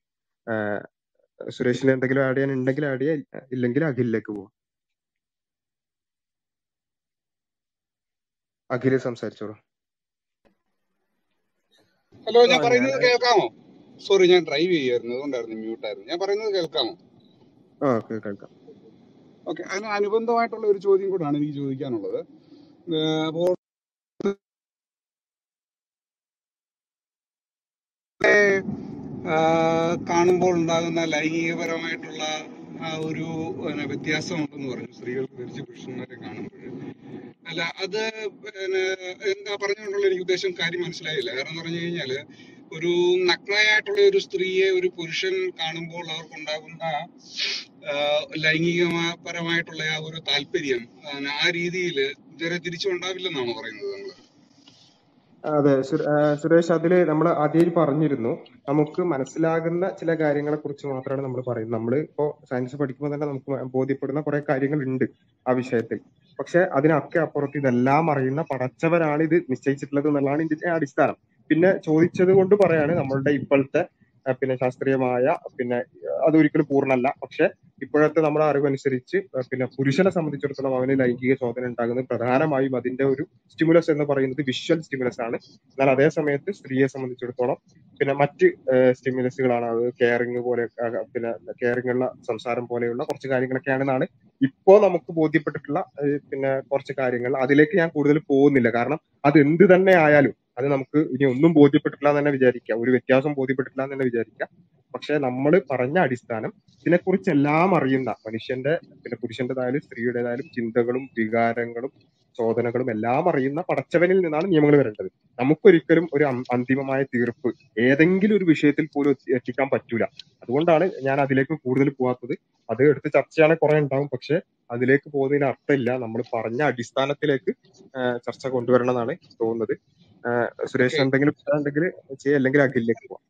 സുരേഷിന് എന്തെങ്കിലും ആഡ് ചെയ്യാൻ ഉണ്ടെങ്കിൽ ആഡ് ചെയ്യാൻ, ഇല്ലെങ്കിൽ അഖിലേക്ക് പോവാം. അഖില് സംസാരിച്ചോളൂ. ഹലോ, ഞാൻ പറയുന്നത് കേൾക്കാമോ? സോറി, ഞാൻ ഡ്രൈവ് ചെയ്യായിരുന്നു, അതുകൊണ്ടായിരുന്നു മ്യൂട്ടായിരുന്നു. ഞാൻ പറയുന്നത് കേൾക്കാമോ? ഓക്കെ, കേൾക്കാം. ഓക്കെ, അതിന് അനുബന്ധമായിട്ടുള്ള ഒരു ചോദ്യം കൂടാണ് എനിക്ക് ചോദിക്കാനുള്ളത്. അപ്പോൾ കാണുമ്പോൾ ഉണ്ടാകുന്ന ലൈംഗികപരമായിട്ടുള്ള ആ ഒരു വ്യത്യാസം ഉണ്ടെന്ന് പറഞ്ഞു, സ്ത്രീകൾക്ക് ധരിച്ച് പുരുഷന്മാരെ കാണുമ്പോൾ. അല്ല, അത് പിന്നെ എന്താ പറഞ്ഞുകൊണ്ടുള്ള എനിക്ക് ഉദ്ദേശം കാര്യം മനസ്സിലായില്ല. കാരണം എന്ന് പറഞ്ഞു കഴിഞ്ഞാല് ഒരു നഗ്നയായിട്ടുള്ള ഒരു സ്ത്രീയെ ഒരു പുരുഷൻ കാണുമ്പോൾ അവർക്കുണ്ടാകുന്ന ലൈംഗികപരമായിട്ടുള്ള ആ ഒരു താല്പര്യം ആ രീതിയിൽ ഇതുവരെ തിരിച്ചുണ്ടാവില്ലെന്നാണോ പറയുന്നത് നമ്മൾ? അതെ സുരേഷ്, അതില് നമ്മൾ ആദ്യം പറഞ്ഞിരുന്നു, നമുക്ക് മനസ്സിലാകുന്ന ചില കാര്യങ്ങളെ കുറിച്ച് മാത്രമാണ് നമ്മൾ പറയുന്നത്. നമ്മൾ ഇപ്പോ സയൻസ് പഠിക്കുമ്പോൾ തന്നെ നമുക്ക് ബോധ്യപ്പെടുന്ന കുറെ കാര്യങ്ങൾ ഉണ്ട് ആ വിഷയത്തിൽ. പക്ഷെ അതിനൊക്കെ അപ്പുറത്ത് ഇതെല്ലാം അറിയുന്ന പടച്ചവരാണ് ഇത് നിശ്ചയിച്ചിട്ടുള്ളത് എന്നുള്ളതാണ് ഇതിന്റെ അടിസ്ഥാനം. പിന്നെ ചോദിച്ചത് കൊണ്ട് പറയാണ്, നമ്മളുടെ ഇപ്പോഴത്തെ പിന്നെ ശാസ്ത്രീയമായ പിന്നെ അതൊരിക്കലും പൂർണ്ണമല്ല, പക്ഷെ ഇപ്പോഴത്തെ നമ്മുടെ അറിവനുസരിച്ച് പിന്നെ പുരുഷനെ സംബന്ധിച്ചിടത്തോളം അവന് ലൈംഗിക ചോദന ഉണ്ടാകുന്നത് പ്രധാനമായും അതിന്റെ ഒരു സ്റ്റിമുലസ് എന്ന് പറയുന്നത് വിഷ്വൽ സ്റ്റിമുലസ് ആണ്. എന്നാൽ അതേ സമയത്ത് സ്ത്രീയെ സംബന്ധിച്ചിടത്തോളം പിന്നെ മറ്റ് സ്റ്റിമുലസുകളാണ്, അത് കെയറിങ് പോലെ പിന്നെ കെയറിങ്ങുള്ള സംസാരം പോലെയുള്ള കുറച്ച് കാര്യങ്ങളൊക്കെയാണെന്നാണ് ഇപ്പോ നമുക്ക് ബോധ്യപ്പെട്ടിട്ടുള്ള പിന്നെ കുറച്ച് കാര്യങ്ങൾ. അതിലേക്ക് ഞാൻ കൂടുതൽ പോകുന്നില്ല, കാരണം അത് എന്ത് തന്നെ ആയാലും അത് നമുക്ക് ഇനി ഒന്നും ബോധ്യപ്പെട്ടിട്ടില്ല എന്ന് തന്നെ വിചാരിക്കാം, ഒരു വ്യത്യാസം ബോധ്യപ്പെട്ടില്ല എന്ന് തന്നെ വിചാരിക്കാം. പക്ഷെ നമ്മൾ പറഞ്ഞ അടിസ്ഥാനം ഇതിനെക്കുറിച്ച് എല്ലാം അറിയുന്ന മനുഷ്യന്റെ പിന്നെ പുരുഷന്റേതായാലും സ്ത്രീയുടേതായാലും ചിന്തകളും വികാരങ്ങളും ചോദനകളും എല്ലാം അറിയുന്ന പടച്ചവനിൽ നിന്നാണ് നിയമങ്ങൾ വരേണ്ടത്. നമുക്കൊരിക്കലും ഒരു അന്തിമമായ തീർപ്പ് ഏതെങ്കിലും ഒരു വിഷയത്തിൽ പോലും എത്തിക്കാൻ പറ്റൂല. അതുകൊണ്ടാണ് ഞാൻ അതിലേക്ക് കൂടുതൽ പോകാത്തത്. അത് എടുത്ത് ചർച്ചയാണെങ്കിൽ കുറെ ഉണ്ടാവും, പക്ഷെ അതിലേക്ക് പോകുന്നതിന് അർത്ഥമില്ല. നമ്മൾ പറഞ്ഞ അടിസ്ഥാനത്തിലേക്ക് ചർച്ച കൊണ്ടുവരണം എന്നാണ് തോന്നുന്നത്. സുരേഷ് എന്തെങ്കിലും ഉണ്ടെങ്കിൽ ചെയ്യാം, അല്ലെങ്കിൽ അഖിലേക്ക് പോവാം.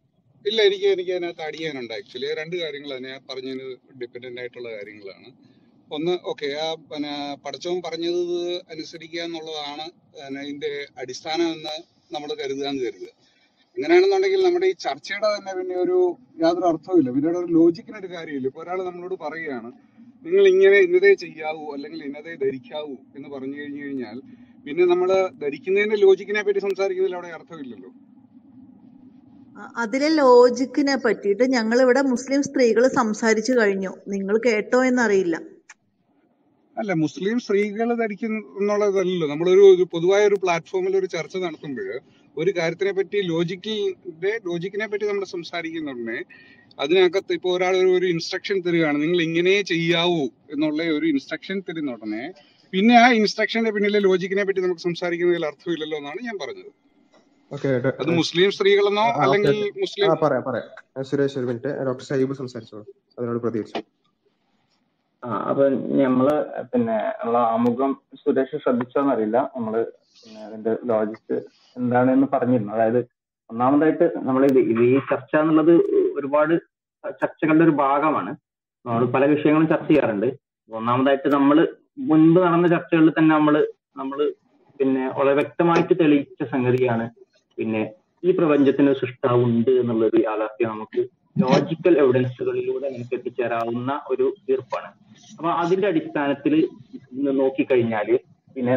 ഇല്ല, എനിക്ക് എനിക്ക് അതിനകത്ത് അടിയാനുണ്ട്. ആക്ച്വലി രണ്ട് കാര്യങ്ങൾ ഞാൻ പറഞ്ഞതിന് ഡിപ്പെൻഡന്റ് ആയിട്ടുള്ള കാര്യങ്ങളാണ്. ഒന്ന്, ഓക്കെ, ആ പിന്നെ പഠിച്ചവൻ പറഞ്ഞത് അനുസരിക്കുക എന്നുള്ളതാണ് ഇതിന്റെ അടിസ്ഥാനം എന്ന് നമ്മൾ കരുതുക എന്ന് കരുതുക. അങ്ങനെയാണെന്നുണ്ടെങ്കിൽ നമ്മുടെ ഈ ചർച്ചയുടെ തന്നെ പിന്നെ ഒരു യാതൊരു അർത്ഥവുമില്ല, പിന്നെ ഒരു ലോജിക്കിനൊരു കാര്യമില്ല. ഇപ്പൊ ഒരാൾ നമ്മളോട് പറയുകയാണ് നിങ്ങൾ ഇങ്ങനെ ഇന്നതേ ചെയ്യാവൂ അല്ലെങ്കിൽ ഇന്നതേ ധരിക്കാവൂ എന്ന് പറഞ്ഞു കഴിഞ്ഞു കഴിഞ്ഞാൽ പിന്നെ നമ്മൾ ധരിക്കുന്നതിന്റെ ലോജിക്കിനെ പറ്റി സംസാരിക്കുന്നതിൽ അവിടെ അർത്ഥമില്ലല്ലോ. അതിലെ ലോജിക്കിനെ പറ്റിയിട്ട് ഞങ്ങൾ ഇവിടെ മുസ്ലിം സ്ത്രീകൾ സംസാരിച്ചു കഴിഞ്ഞു, നിങ്ങൾ കേട്ടോ എന്നറിയില്ല. അല്ല, മുസ്ലിം സ്ത്രീകൾ ധരിക്കുന്നുള്ളതല്ലോ. നമ്മളൊരു പൊതുവായ ഒരു പ്ലാറ്റ്ഫോമിൽ ഒരു ചർച്ച നടത്തുമ്പോൾ ഒരു കാര്യത്തിനെ പറ്റി ലോജിക്കിന്റെ ലോജിക്കിനെ പറ്റി നമ്മൾ സംസാരിക്കുന്നുടനെ അതിനകത്ത് ഇപ്പോൾ ഒരാൾ ഒരു ഇൻസ്ട്രക്ഷൻ തരികയാണ്, നിങ്ങൾ ഇങ്ങനെ ചെയ്യാവൂ എന്നുള്ള ഒരു ഇൻസ്ട്രക്ഷൻ തരുന്ന ഉടനെ പിന്നെ ആ ഇൻസ്ട്രക്ഷന്റെ പിന്നിലെ ലോജിക്കിനെ പറ്റി നമുക്ക് സംസാരിക്കുന്നതിൽ അർത്ഥമില്ലല്ലോ എന്നാണ് ഞാൻ പറഞ്ഞത്. അത് മുസ്ലിം സ്ത്രീകളെന്നോ അല്ലെങ്കിൽ മുസ്ലിം സുരേഷ് ഒരു മിനിറ്റ്, ഡോക്ടർ സൈബ് സംസാരിച്ചോളൂ, അതിനോട് പ്രതികരിച്ചു. ആ അപ്പൊ നമ്മള് പിന്നെ നമ്മളെ ആമുഖം സുരേഷ് ശ്രദ്ധിച്ചോന്നറിയില്ല, നമ്മള് പിന്നെ അതിന്റെ ലോജിക്ക് എന്താണെന്ന് പറഞ്ഞിരുന്നു. അതായത് ഒന്നാമതായിട്ട് നമ്മൾ ഈ ചർച്ച എന്നുള്ളത് ഒരുപാട് ചർച്ചകളുടെ ഒരു ഭാഗമാണ്. നമ്മൾ പല വിഷയങ്ങളും ചർച്ച ചെയ്യാറുണ്ട്. ഒന്നാമതായിട്ട് നമ്മൾ മുൻപ് നടന്ന ചർച്ചകളിൽ തന്നെ നമ്മള് നമ്മള് പിന്നെ വളരെ വ്യക്തമായിട്ട് തെളിയിച്ച സംഗതിയാണ് പിന്നെ ഈ പ്രപഞ്ചത്തിന് സൃഷ്ടാവ് ഉണ്ട് എന്നുള്ളൊരു യാഥാർത്ഥ്യം നമുക്ക് ലോജിക്കൽ എവിഡൻസുകളിലൂടെ നമുക്ക് എത്തിച്ചേരാവുന്ന ഒരു തീർപ്പാണ്. അപ്പൊ അതിന്റെ അടിസ്ഥാനത്തിൽ നോക്കിക്കഴിഞ്ഞാല് പിന്നെ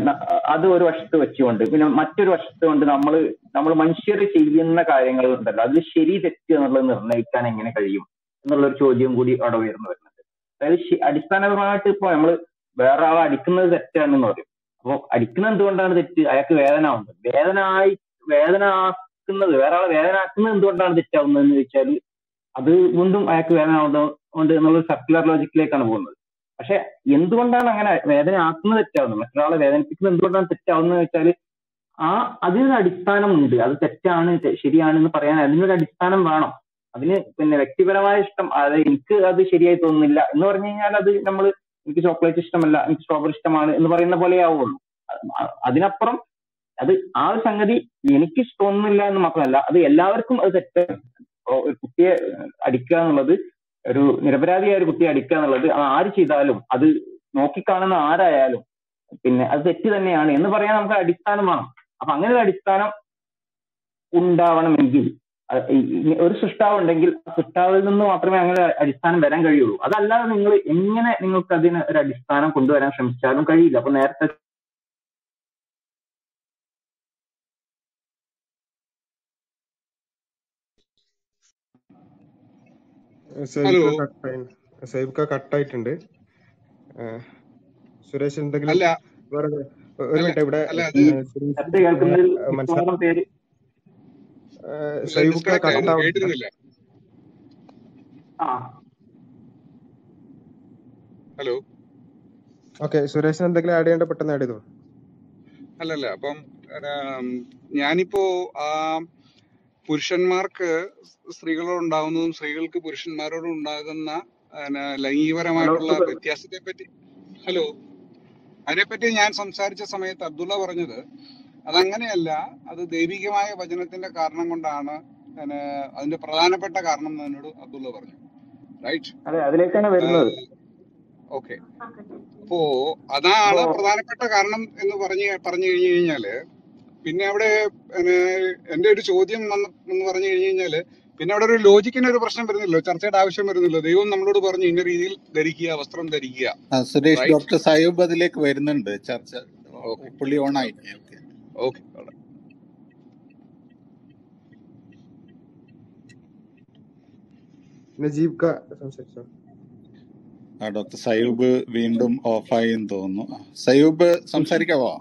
അത് ഒരു വശത്ത് വെച്ചുകൊണ്ട് പിന്നെ മറ്റൊരു വശത്ത് കൊണ്ട് നമ്മൾ നമ്മൾ മനുഷ്യർ ചെയ്യുന്ന കാര്യങ്ങൾ ഉണ്ടല്ലോ അത് ശരി തെറ്റ് എന്നുള്ളത് നിർണ്ണയിക്കാൻ എങ്ങനെ കഴിയും എന്നുള്ളൊരു ചോദ്യം കൂടി അവിടെ ഉയർന്നു വരുന്നുണ്ട്. അതായത് അടിസ്ഥാനപരമായിട്ട് ഇപ്പൊ നമ്മള് വേറെ ആൾ അടിക്കുന്നത് തെറ്റാണെന്ന് പറയും. അപ്പൊ അടിക്കുന്നത് എന്തുകൊണ്ടാണ് തെറ്റ്? അയാൾക്ക് വേദന ഉണ്ട്. വേദന ആയി വേദന ആക്കുന്നത് വേറെ ആളെ വേദന ആക്കുന്നത് എന്തുകൊണ്ടാണ് തെറ്റാവുന്നതെന്ന് ചോദിച്ചാൽ അത് വീണ്ടും അയാൾക്ക് വേദന ആവുന്നതുകൊണ്ട് എന്നുള്ള സർക്കുലർ ലോജിക്കിലേക്കാണ് പോകുന്നത്. പക്ഷെ എന്തുകൊണ്ടാണ് അങ്ങനെ വേദന ആക്കുന്നത് തെറ്റാവുന്നത്, മറ്റൊരാളെ വേദനിപ്പിക്കുന്നത് എന്തുകൊണ്ടാണ് തെറ്റാവുന്നതെന്ന് വെച്ചാൽ ആ അതിനൊരു അടിസ്ഥാനം ഉണ്ട്. അത് തെറ്റാണ് ശരിയാണെന്ന് പറയാൻ അതിനൊരു അടിസ്ഥാനം വേണം. അതിന് പിന്നെ വ്യക്തിപരമായ ഇഷ്ടം, അതായത് എനിക്ക് അത് ശരിയായി തോന്നുന്നില്ല എന്ന് പറഞ്ഞു കഴിഞ്ഞാൽ അത് നമ്മൾ എനിക്ക് ചോക്ലേറ്റ് ഇഷ്ടമല്ല എനിക്ക് സ്ട്രോബെറി ഇഷ്ടമാണ് എന്ന് പറയുന്ന പോലെ ആവുള്ളൂ. അതിനപ്പുറം അത് ആ ഒരു സംഗതി എനിക്ക് തോന്നുന്നില്ല എന്ന് മാത്രമല്ല അത് എല്ലാവർക്കും അത് തെറ്റാണ്. ഒരു കുട്ടിയെ അടിക്കുക എന്നുള്ളത്, ഒരു നിരപരാധിയായ ഒരു കുട്ടിയെ അടിക്കുക എന്നുള്ളത് ആര് ചെയ്താലും അത് നോക്കിക്കാണുന്ന ആരായാലും പിന്നെ അത് തെറ്റ് തന്നെയാണ് എന്ന് പറയാൻ നമുക്ക് അടിസ്ഥാനം വേണം. അപ്പൊ അങ്ങനെ ഒരു അടിസ്ഥാനം ഉണ്ടാവണമെങ്കിൽ ഒരു സൃഷ്ടാവ് ഉണ്ടെങ്കിൽ ആ സൃഷ്ടാവിൽ നിന്ന് മാത്രമേ അങ്ങനെ അടിസ്ഥാനം വരാൻ കഴിയുള്ളൂ. അതല്ലാതെ നിങ്ങൾ എങ്ങനെ നിങ്ങൾക്ക് അതിന് ഒരു അടിസ്ഥാനം കൊണ്ടുവരാൻ ശ്രമിച്ചാലും കഴിയില്ല. അപ്പൊ നേരത്തെ ായിട്ടുണ്ട് സുരേഷ് എന്തെങ്കിലും ഒരു മിനിറ്റ് ഇവിടെ മനസ്സിലാക്കി ഹലോ ഓക്കെ സുരേഷിന് എന്തെങ്കിലും ആഡ് ചെയ്യേണ്ട പെട്ടെന്ന് ആഡ് ചെയ്തോ. അല്ലല്ല, അപ്പം ഞാനിപ്പോ ആ പുരുഷന്മാർക്ക് സ്ത്രീകളോടുണ്ടാകുന്നതും സ്ത്രീകൾക്ക് പുരുഷന്മാരോടും ഉണ്ടാകുന്ന ലൈംഗികപരമായിട്ടുള്ള വ്യത്യാസത്തെ പറ്റി ഹലോ അതിനെപ്പറ്റി ഞാൻ സംസാരിച്ച സമയത്ത് അബ്ദുള്ള പറഞ്ഞത് അതങ്ങനെയല്ല, അത് ദൈവികമായ വചനത്തിന്റെ കാരണം കൊണ്ടാണ്, അതിന്റെ പ്രധാനപ്പെട്ട കാരണം എന്നോട് അബ്ദുള്ള പറഞ്ഞു. റൈറ്റ്, അതിലേക്കാണ് വരുന്നത്. ഓക്കെ, അപ്പോ അതാണ് പ്രധാനപ്പെട്ട കാരണം എന്ന് പറഞ്ഞു പറഞ്ഞു കഴിഞ്ഞു കഴിഞ്ഞാല് പിന്നെ അവിടെ എന്റെ ഒരു ചോദ്യം എന്ന് പറഞ്ഞു കഴിഞ്ഞു കഴിഞ്ഞാല് പിന്നെ അവിടെ ഒരു ലോജിക്കിന് ഒരു പ്രശ്നം വരുന്നില്ലോ, ചർച്ചയുടെ ആവശ്യം വരുന്നില്ലോ. ദൈവം നമ്മളോട് പറഞ്ഞു ഇന്ന രീതിയിൽ ധരിക്കുക, വസ്ത്രം ധരിക്കുക. സുരേഷ്, ഡോക്ടർ സാഹിബ് അതിലേക്ക് വരുന്നുണ്ട്, ചർച്ച പുള്ളി ഓണായി. ഓക്കെ, ഡോക്ടർ സാഹിബ് വീണ്ടും ഓഫായി എന്ന് തോന്നുന്നു. സാഹിബ് സംസാരിക്കാവോ?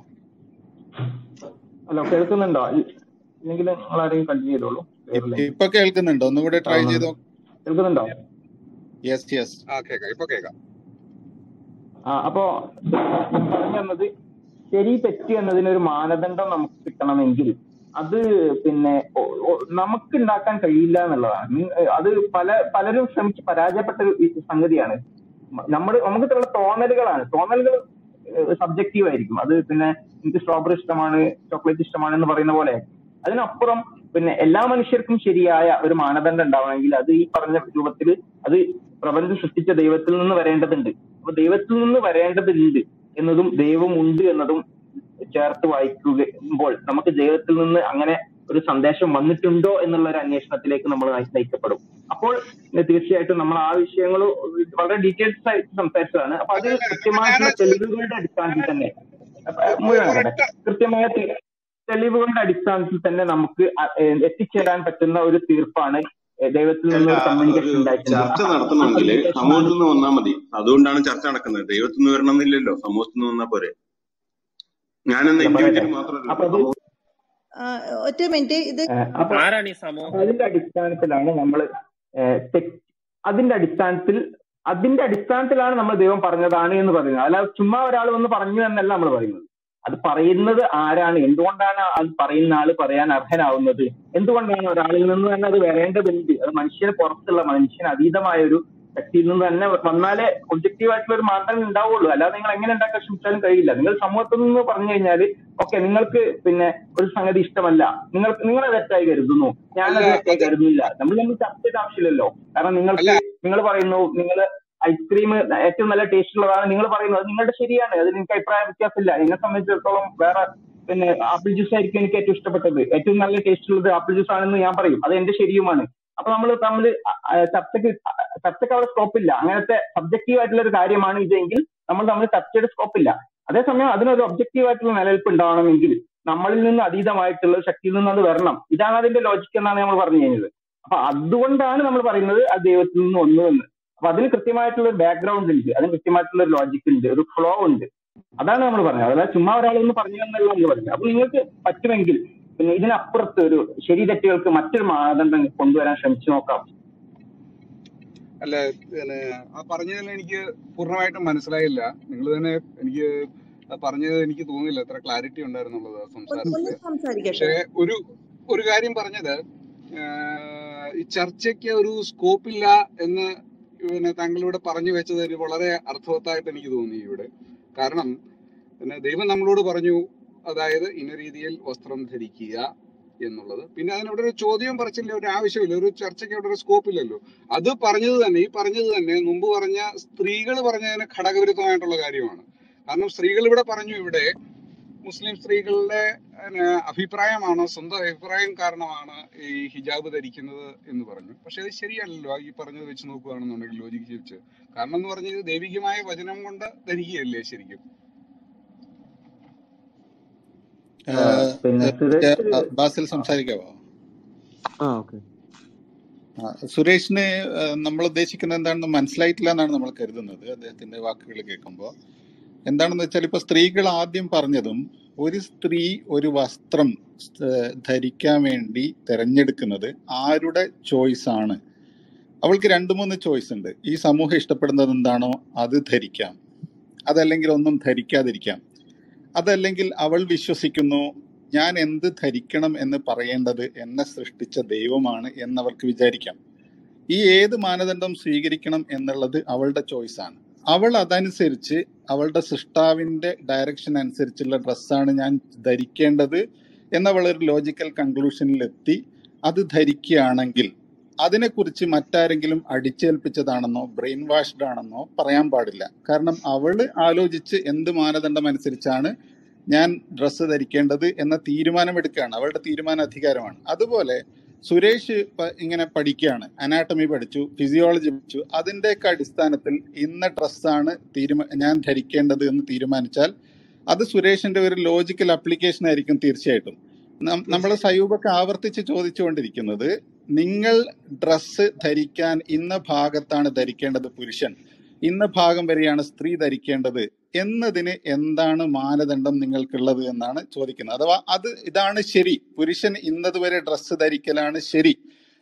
ഹലോ, കേൾക്കുന്നുണ്ടോ? ഇല്ലെങ്കിൽ ആരെയും കണ്ടിന്യൂ ചെയ്തോളൂ. ഇപ്പൊ കേൾക്കുന്നുണ്ടോ? ഒന്നുകൂടെ ട്രൈ ചെയ്തോ. കേൾക്കുന്നുണ്ടോ? യെസ് യെസ്, ആ കേൾക്കാം, ഇപ്പൊ കേൾക്കാം. ആ അപ്പോ പറഞ്ഞത് ശരി തെറ്റ് എന്നതിനൊരു മാനദണ്ഡം നമുക്ക് കിട്ടണമെങ്കിൽ അത് പിന്നെ നമുക്ക് ഉണ്ടാക്കാൻ കഴിയില്ല എന്നുള്ളതാണ്. അത് പല പലരും ശ്രമിച്ച് പരാജയപ്പെട്ട സംഗതിയാണ്. നമ്മുടെ നമുക്ക് ഇത്രയുള്ള തോന്നലുകളാണ്. തോന്നലുകൾ സബ്ജക്റ്റീവ് ആയിരിക്കും. അത് പിന്നെ എനിക്ക് സ്ട്രോബെറി ഇഷ്ടമാണ്, ചോക്ലേറ്റ് ഇഷ്ടമാണ് എന്ന് പറയുന്ന പോലെ. അതിനപ്പുറം പിന്നെ എല്ലാ മനുഷ്യർക്കും ശരിയായ ഒരു മാനദണ്ഡം ഉണ്ടാവണമെങ്കിൽ അത് ഈ പറഞ്ഞ രൂപത്തിൽ അത് പ്രപഞ്ചം സൃഷ്ടിച്ച ദൈവത്തിൽ നിന്ന് വരേണ്ടതുണ്ട്. അപ്പൊ ദൈവത്തിൽ നിന്ന് വരേണ്ടതുണ്ട് എന്നതും ദൈവം ഉണ്ട് എന്നതും ചേർത്ത് വായിക്കുമ്പോൾ നമുക്ക് ദൈവത്തിൽ നിന്ന് അങ്ങനെ ഒരു സന്ദേശം വന്നിട്ടുണ്ടോ എന്നുള്ള ഒരു അന്വേഷണത്തിലേക്ക് നമ്മൾ നയിക്കപ്പെടും. അപ്പോൾ തീർച്ചയായിട്ടും നമ്മൾ ആ വിഷയങ്ങൾ വളരെ ഡീറ്റെയിൽസ് ആയിട്ട് സംസാരിച്ചതാണ്. അപ്പൊ അത് കൃത്യമായിട്ടുള്ള തെളിവുകളുടെ അടിസ്ഥാനത്തിൽ തന്നെ കൃത്യമായ തെളിവുകളുടെ അടിസ്ഥാനത്തിൽ തന്നെ നമുക്ക് എത്തിച്ചേരാൻ പറ്റുന്ന ഒരു തീർപ്പാണ് ദൈവത്തിൽ നിന്ന് കമ്മ്യൂണിക്കേഷൻ. ചർച്ച നടത്തണമെങ്കിൽ സമൂഹത്തിൽ നിന്ന് വന്നാൽ മതി. അതുകൊണ്ടാണ് ചർച്ച നടക്കുന്നത്. ദൈവത്തിൽ നിന്ന് വരണമെന്നില്ലല്ലോ, സമൂഹത്തിൽ നിന്ന് വന്നാൽ പോരെ. ഞാനെന്ന ഇൻഡിവിജ്വൽ മാത്രമല്ല. ഒറ്റ മിനിറ്റ്, ഇത് അതിന്റെ അടിസ്ഥാനത്തിലാണ് നമ്മൾ അതിന്റെ അടിസ്ഥാനത്തിൽ അതിന്റെ അടിസ്ഥാനത്തിലാണ് നമ്മൾ ദൈവം പറഞ്ഞതാണ് എന്ന് പറയുന്നത്. അല്ലാതെ ചുമ്മാ ഒരാൾ വന്ന് പറഞ്ഞു എന്നല്ല നമ്മൾ പറയുന്നത്. അത് പറയുന്നത് ആരാണ്, എന്തുകൊണ്ടാണ് അത് പറയുന്ന ആള് പറയാൻ അർഹനാവുന്നത്, എന്തുകൊണ്ടാണ് ഒരാളിൽ നിന്ന് തന്നെ അത് വരേണ്ടതുണ്ട്. അത് മനുഷ്യന് പുറത്തുള്ള മനുഷ്യന് അതീതമായ ഒരു ശക്തിയിൽ നിന്ന് തന്നെ വന്നാലേ ഒബ്ജക്റ്റീവായിട്ടുള്ള ഒരു മാറ്റം ഉണ്ടാവുള്ളൂ. അല്ലാതെ നിങ്ങൾ എങ്ങനെ ഉണ്ടാക്കാൻ ശ്രമിച്ചാലും കഴിയില്ല. നിങ്ങൾ സമൂഹത്തിൽ നിന്ന് പറഞ്ഞു കഴിഞ്ഞാൽ ഓക്കെ, നിങ്ങൾക്ക് പിന്നെ ഒരു സംഗതി ഇഷ്ടമല്ല, നിങ്ങൾ നിങ്ങളെ തെറ്റായി കരുതുന്നു, ഞാനത് തെറ്റായി കരുതുന്നില്ല, നമ്മൾ നമ്മൾ ചർച്ച ചെയ്ത ആവശ്യമില്ലല്ലോ. കാരണം നിങ്ങൾക്ക് നിങ്ങൾ പറയുന്നു നിങ്ങൾ ഐസ്ക്രീം ഏറ്റവും നല്ല ടേസ്റ്റ് ഉള്ളതാണ്, നിങ്ങൾ പറയുന്നത് നിങ്ങളുടെ ശരിയാണ്, അതിൽ നിങ്ങൾക്ക് അഭിപ്രായ വ്യത്യാസമില്ല. എന്നെ സംബന്ധിച്ചിടത്തോളം വേറെ പിന്നെ ആപ്പിൾ ജ്യൂസ് ആയിരിക്കും എനിക്ക് ഏറ്റവും ഇഷ്ടപ്പെട്ടത്, ഏറ്റവും നല്ല ടേസ്റ്റ് ഉള്ളത് ആപ്പിൾ ജ്യൂസ് ആണെന്ന് ഞാൻ പറയും, അത് എന്റെ ശരിയുമാണ്. അപ്പൊ നമ്മൾ തമ്മിൽ ചർച്ചക്ക് ചർച്ചക്ക് അവിടെ സ്കോപ്പില്ല. അങ്ങനത്തെ സബ്ജക്റ്റീവ് ആയിട്ടുള്ള ഒരു കാര്യമാണ് ഇതെങ്കിൽ നമ്മൾ തമ്മിൽ ചർച്ചയുടെ സ്കോപ്പില്ല. അതേസമയം അതിനൊരു ഒബ്ജക്റ്റീവ് ആയിട്ടുള്ള നിലനിൽപ്പ് ഉണ്ടാവണമെങ്കിൽ നമ്മളിൽ നിന്ന് അതീതമായിട്ടുള്ള ശക്തിയിൽ നിന്ന് അത് വരണം. ഇതാണ് അതിന്റെ ലോജിക് എന്നാണ് നമ്മൾ പറഞ്ഞു കഴിഞ്ഞത്. അപ്പൊ അതുകൊണ്ടാണ് നമ്മൾ പറയുന്നത് അത് ദൈവത്തിൽ നിന്ന് ഒന്ന് എന്ന്. അപ്പൊ അതിന് കൃത്യമായിട്ടുള്ള ഒരു ബാക്ക്ഗ്രൗണ്ട് ഉണ്ട്, അതിന് കൃത്യമായിട്ടുള്ള ഒരു ലോജിക് ഉണ്ട്, ഒരു ഫ്ലോ ഉണ്ട്. അതാണ് നമ്മൾ പറഞ്ഞത്. അതായത് ചുമ്മാ ഒരാളൊന്ന് പറഞ്ഞു എന്നല്ല നമ്മൾ പറഞ്ഞത്. അപ്പൊ നിങ്ങൾക്ക് പറ്റുമെങ്കിൽ പിന്നെ ഇതിനപ്പുറത്ത് ഒരു ശരി തെറ്റുകൾക്ക് മറ്റൊരു മാനദണ്ഡം കൊണ്ടുവരാൻ ശ്രമിച്ചു നോക്കാം. അല്ല, പറഞ്ഞതന്നെ എനിക്ക് പൂർണ്ണമായിട്ടും മനസ്സിലായില്ല. നിങ്ങൾ തന്നെ എനിക്ക് പറഞ്ഞത് എനിക്ക് തോന്നില്ല അത്ര ക്ലാരിറ്റി ഉണ്ടായിരുന്നുള്ളത് സംസാരത്തിൽ. പക്ഷേ ഒരു ഒരു കാര്യം പറഞ്ഞത്, ഈ ചർച്ചയ്ക്ക് ഒരു സ്കോപ്പില്ല എന്ന് പിന്നെ താങ്കളിവിടെ പറഞ്ഞു വെച്ചത് എനിക്ക് വളരെ അർത്ഥവത്തായിട്ട് എനിക്ക് തോന്നി ഇവിടെ. കാരണം പിന്നെ ദൈവം നമ്മളോട് പറഞ്ഞു, അതായത് ഇന്ന രീതിയിൽ വസ്ത്രം ധരിക്കുക എന്നുള്ളത്. പിന്നെ അതിനവിടെ ഒരു ചോദ്യം പറച്ചില്ല, ഒരു ആവശ്യമില്ല, ഒരു ചർച്ചയ്ക്ക് അവിടെ ഒരു സ്കോപ്പ് ഇല്ലല്ലോ. അത് പറഞ്ഞത് തന്നെ, ഈ പറഞ്ഞത് തന്നെ മുമ്പ് പറഞ്ഞ സ്ത്രീകൾ പറഞ്ഞതിന് ഘടകവിരുദ്ധമായിട്ടുള്ള കാര്യമാണ്. കാരണം സ്ത്രീകൾ ഇവിടെ പറഞ്ഞു, ഇവിടെ മുസ്ലിം സ്ത്രീകളുടെ അഭിപ്രായമാണ്, സ്വന്തം അഭിപ്രായം കാരണമാണ് ഈ ഹിജാബ് ധരിക്കുന്നത് എന്ന് പറഞ്ഞു. പക്ഷെ അത് ശരിയല്ലല്ലോ ഈ പറഞ്ഞത് വെച്ച് നോക്കുകയാണെന്നുണ്ടെങ്കിൽ, ലോജിക്ക് വെച്ച്. കാരണം എന്ന് പറഞ്ഞത് ദൈവികമായ വചനം കൊണ്ട് ധരിക്കുകയല്ലേ ശരിക്കും. ബാസിൽ സംസാരിക്കാവോ? സുരേഷിന് നമ്മൾ ഉദ്ദേശിക്കുന്നത് എന്താണെന്ന് മനസ്സിലായിട്ടില്ല എന്നാണ് നമ്മൾ കരുതുന്നത് അദ്ദേഹത്തിന്റെ വാക്കുകൾ കേൾക്കുമ്പോൾ. എന്താണെന്ന് വെച്ചാൽ, ഇപ്പൊ സ്ത്രീകൾ ആദ്യം പറഞ്ഞതും ഒരു സ്ത്രീ ഒരു വസ്ത്രം ധരിക്കാൻ വേണ്ടി തിരഞ്ഞെടുക്കുന്നത് ആരുടെ ചോയ്സ് ആണ്? അവൾക്ക് രണ്ട് മൂന്ന് ചോയ്സ് ഉണ്ട്. ഈ സമൂഹം ഇഷ്ടപ്പെടുന്നത് എന്താണോ അത് ധരിക്കാം, അതല്ലെങ്കിൽ ഒന്നും ധരിക്കാതിരിക്കാം, അതല്ലെങ്കിൽ അവൾ വിശ്വസിക്കുന്നു ഞാൻ എന്ത് ധരിക്കണം എന്ന് പറയേണ്ടത് എന്നെ സൃഷ്ടിച്ച ദൈവമാണ് എന്നവർക്ക് വിചാരിക്കാം. ഈ ഏത് മാനദണ്ഡം സ്വീകരിക്കണം എന്നുള്ളത് അവളുടെ ചോയ്സാണ്. അവൾ അതനുസരിച്ച് അവളുടെ സൃഷ്ടാവിൻ്റെ ഡയറക്ഷൻ അനുസരിച്ചുള്ള ഡ്രസ്സാണ് ഞാൻ ധരിക്കേണ്ടത് എന്നവളൊരു ലോജിക്കൽ കൺക്ലൂഷനിലെത്തി അത് ധരിക്കുകയാണെങ്കിൽ അതിനെക്കുറിച്ച് മറ്റാരെങ്കിലും അടിച്ചേൽപ്പിച്ചതാണെന്നോ ബ്രെയിൻ വാഷ്ഡ് ആണെന്നോ പറയാൻ പാടില്ല. കാരണം അവൾ ആലോചിച്ച് എന്ത് മാനദണ്ഡം അനുസരിച്ചാണ് ഞാൻ ഡ്രസ്സ് ധരിക്കേണ്ടത് എന്ന തീരുമാനമെടുക്കുകയാണ്. അവളുടെ തീരുമാന അധികാരമാണ്. അതുപോലെ സുരേഷ് ഇങ്ങനെ പഠിക്കുകയാണ്, അനാട്ടമി പഠിച്ചു, ഫിസിയോളജി പഠിച്ചു, അതിൻ്റെയൊക്കെ അടിസ്ഥാനത്തിൽ ഇന്ന ഡ്രസ്സാണ് തീരുമാ ഞാൻ ധരിക്കേണ്ടത് എന്ന് തീരുമാനിച്ചാൽ അത് സുരേഷിൻ്റെ ഒരു ലോജിക്കൽ അപ്ലിക്കേഷൻ ആയിരിക്കും. തീർച്ചയായിട്ടും നമ്മളെ സയൂബൊക്കെ ആവർത്തിച്ച് ചോദിച്ചുകൊണ്ടിരിക്കുന്നത്, നിങ്ങൾ ഡ്രസ്സ് ധരിക്കാൻ ഇന്ന ഭാഗത്താണ് ധരിക്കേണ്ടത് പുരുഷൻ, ഇന്ന ഭാഗം വരെയാണ് സ്ത്രീ ധരിക്കേണ്ടത് എന്നതിന് എന്താണ് മാനദണ്ഡം നിങ്ങൾക്കുള്ളത് എന്നാണ് ചോദിക്കുന്നത്. അഥവാ അത് ഇതാണ് ശരി, പുരുഷൻ ഇന്നതുവരെ ഡ്രസ്സ് ധരിക്കലാണ് ശരി,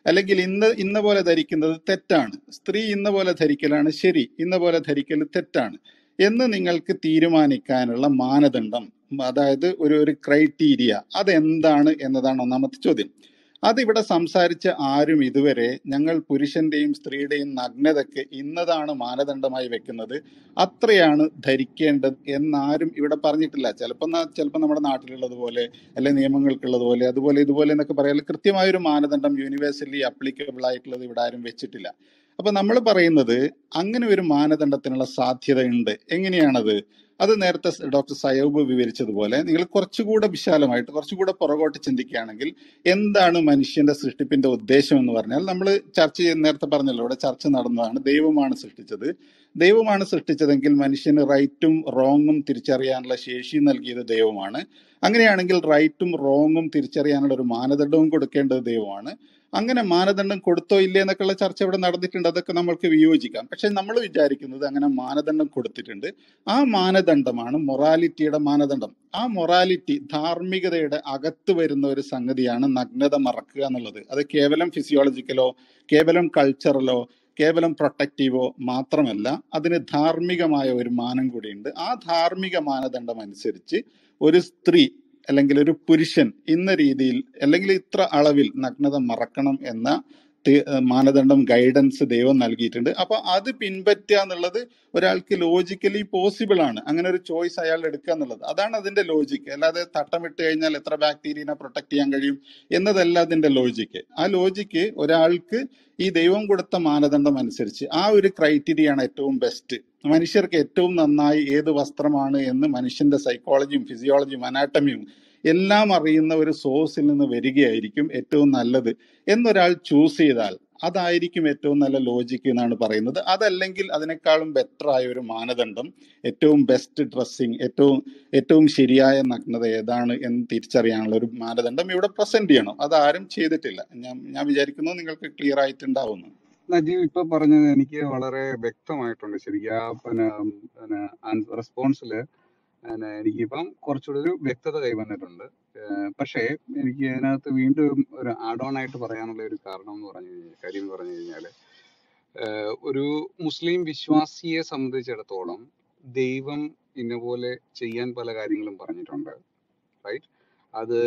അല്ലെങ്കിൽ ഇന്ന് ഇന്ന പോലെ ധരിക്കുന്നത് തെറ്റാണ്, സ്ത്രീ ഇന്ന പോലെ ധരിക്കലാണ് ശരി, ഇന്ന പോലെ ധരിക്കൽ തെറ്റാണ് എന്ന് നിങ്ങൾക്ക് തീരുമാനിക്കാനുള്ള മാനദണ്ഡം അതായത് ഒരു ഒരു ക്രൈറ്റീരിയ അതെന്താണ് എന്നതാണ് ഒന്നാമത്തെ ചോദ്യം. അതിവിടെ സംസാരിച്ച ആരും ഇതുവരെ ഞങ്ങൾ പുരുഷന്റെയും സ്ത്രീയുടെയും നഗ്നതയ്ക്ക് ഇന്നതാണ് മാനദണ്ഡമായി വെക്കുന്നത്, അത്രയാണ് ധരിക്കേണ്ടത് എന്നാരും ഇവിടെ പറഞ്ഞിട്ടില്ല. ചിലപ്പോൾ ചിലപ്പോൾ നമ്മുടെ നാട്ടിലുള്ളതുപോലെ അല്ലെ നിയമങ്ങൾക്കുള്ളതുപോലെ അതുപോലെ ഇതുപോലെ എന്നൊക്കെ പറയാൻ കൃത്യമായൊരു മാനദണ്ഡം യൂണിവേഴ്സലി അപ്ലിക്കബിൾ ആയിട്ടുള്ളത് ഇവിടെ ആരും വെച്ചിട്ടില്ല. അപ്പൊ നമ്മൾ പറയുന്നത് അങ്ങനെ ഒരു മാനദണ്ഡത്തിനുള്ള സാധ്യതയുണ്ട്. എങ്ങനെയാണത്? അത് നേരത്തെ ഡോക്ടർ സയബ് വിവരിച്ചതുപോലെ നിങ്ങൾ കുറച്ചുകൂടെ വിശാലമായിട്ട് കുറച്ചുകൂടെ പുറകോട്ട് ചിന്തിക്കുകയാണെങ്കിൽ എന്താണ് മനുഷ്യന്റെ സൃഷ്ടിപ്പിന്റെ ഉദ്ദേശം എന്ന് പറഞ്ഞാൽ, നമ്മൾ ചർച്ച ചെയ്ത് നേരത്തെ പറഞ്ഞല്ലോ, ഇവിടെ ചർച്ച നടന്നതാണ്, ദൈവമാണ് സൃഷ്ടിച്ചത്. ദൈവമാണ് സൃഷ്ടിച്ചതെങ്കിൽ മനുഷ്യന് റൈറ്റും റോങ്ങും തിരിച്ചറിയാനുള്ള ശേഷി നൽകിയത് ദൈവമാണ്. അങ്ങനെയാണെങ്കിൽ റൈറ്റും റോങ്ങും തിരിച്ചറിയാനുള്ള ഒരു മാനദണ്ഡവും കൊടുക്കേണ്ടത് ദൈവമാണ്. അങ്ങനെ മാനദണ്ഡം കൊടുത്തോ ഇല്ലേ എന്നൊക്കെയുള്ള ചർച്ച ഇവിടെ നടന്നിട്ടുണ്ട്, അതൊക്കെ നമ്മൾക്ക് വിയോജിക്കാം. പക്ഷെ നമ്മൾ വിചാരിക്കുന്നത് അങ്ങനെ മാനദണ്ഡം കൊടുത്തിട്ടുണ്ട്, ആ മാനദണ്ഡമാണ് മൊറാലിറ്റിയുടെ മാനദണ്ഡം. ആ മൊറാലിറ്റി ധാർമ്മികതയുടെ അകത്ത് വരുന്ന ഒരു സംഗതിയാണ് നഗ്നത മറക്കുക എന്നുള്ളത്. അത് കേവലം ഫിസിയോളജിക്കലോ കേവലം കൾച്ചറലോ കേവലം പ്രൊട്ടക്റ്റീവോ മാത്രമല്ല, അതിന് ധാർമ്മികമായ ഒരു മാനം കൂടിയുണ്ട്. ആ ധാർമ്മിക മാനദണ്ഡം അനുസരിച്ച് ഒരു സ്ത്രീ അല്ലെങ്കിൽ ഒരു പുരുഷൻ ഇന്ന രീതിയിൽ അല്ലെങ്കിൽ ഇത്ര അളവിൽ നഗ്നത മറക്കണം എന്ന മാനദണ്ഡം ഗൈഡൻസ് ദൈവം നൽകിയിട്ടുണ്ട്. അപ്പൊ അത് പിൻപറ്റുക എന്നുള്ളത് ഒരാൾക്ക് ലോജിക്കലി പോസിബിൾ ആണ്. അങ്ങനെ ഒരു ചോയ്സ് അയാൾ എടുക്കുക എന്നുള്ളത് അതാണ് അതിന്റെ ലോജിക്ക്. അല്ലാതെ തട്ടമിട്ട് കഴിഞ്ഞാൽ എത്ര ബാക്ടീരിയനെ പ്രൊട്ടക്ട് ചെയ്യാൻ കഴിയും എന്നതല്ല അതിന്റെ ലോജിക്ക്. ആ ലോജിക്ക് ഒരാൾക്ക് ഈ ദൈവം കൊടുത്ത മാനദണ്ഡം അനുസരിച്ച് ആ ഒരു ക്രൈറ്റീരിയയാണ് ഏറ്റവും ബെസ്റ്റ്. മനുഷ്യർക്ക് ഏറ്റവും നന്നായി ഏത് വസ്ത്രമാണ് എന്ന് മനുഷ്യന്റെ സൈക്കോളജിയും ഫിസിയോളജിയും അനാട്ടമിയും എല്ലാം അറിയുന്ന ഒരു സോഴ്സിൽ നിന്ന് വരികയായിരിക്കും ഏറ്റവും നല്ലത് എന്നൊരാൾ ചൂസ് ചെയ്താൽ അതായിരിക്കും ഏറ്റവും നല്ല ലോജിക്ക് എന്നാണ് പറയുന്നത്. അതല്ലെങ്കിൽ അതിനേക്കാളും ബെറ്റർ ആയ ഒരു മാനദണ്ഡം, ഏറ്റവും ബെസ്റ്റ് ഡ്രസ്സിങ്, ഏറ്റവും ഏറ്റവും ശരിയായ നഗ്നത ഏതാണ് എന്ന് തിരിച്ചറിയാനുള്ള ഒരു മാനദണ്ഡം ഇവിടെ പ്രസന്റ് ചെയ്യണം. അതാരും ചെയ്തിട്ടില്ല. ഞാൻ ഞാൻ വിചാരിക്കുന്നു നിങ്ങൾക്ക് ക്ലിയർ ആയിട്ടുണ്ടാവുന്നു. നജീവ് ഇപ്പൊ പറഞ്ഞത് എനിക്ക് വളരെ വ്യക്തമായിട്ടുണ്ട്. ശരിക്കും റെസ്പോൺസില് എനിക്കിപ്പം കുറച്ചുകൂടി ഒരു വ്യക്തത കൈവന്നിട്ടുണ്ട്. പക്ഷേ എനിക്ക് അതിനകത്ത് വീണ്ടും ഒരു ആഡ് ഓൺ ആയിട്ട് പറയാനുള്ള ഒരു കാരണം എന്ന് പറഞ്ഞു കഴിഞ്ഞാൽ കാര്യം എന്ന് പറഞ്ഞു കഴിഞ്ഞാൽ ഒരു മുസ്ലിം വിശ്വാസിയെ സംബന്ധിച്ചിടത്തോളം ദൈവം ഇന്നപോലെ ചെയ്യാൻ പല കാര്യങ്ങളും പറഞ്ഞിട്ടുണ്ട്, റൈറ്റ്? അത്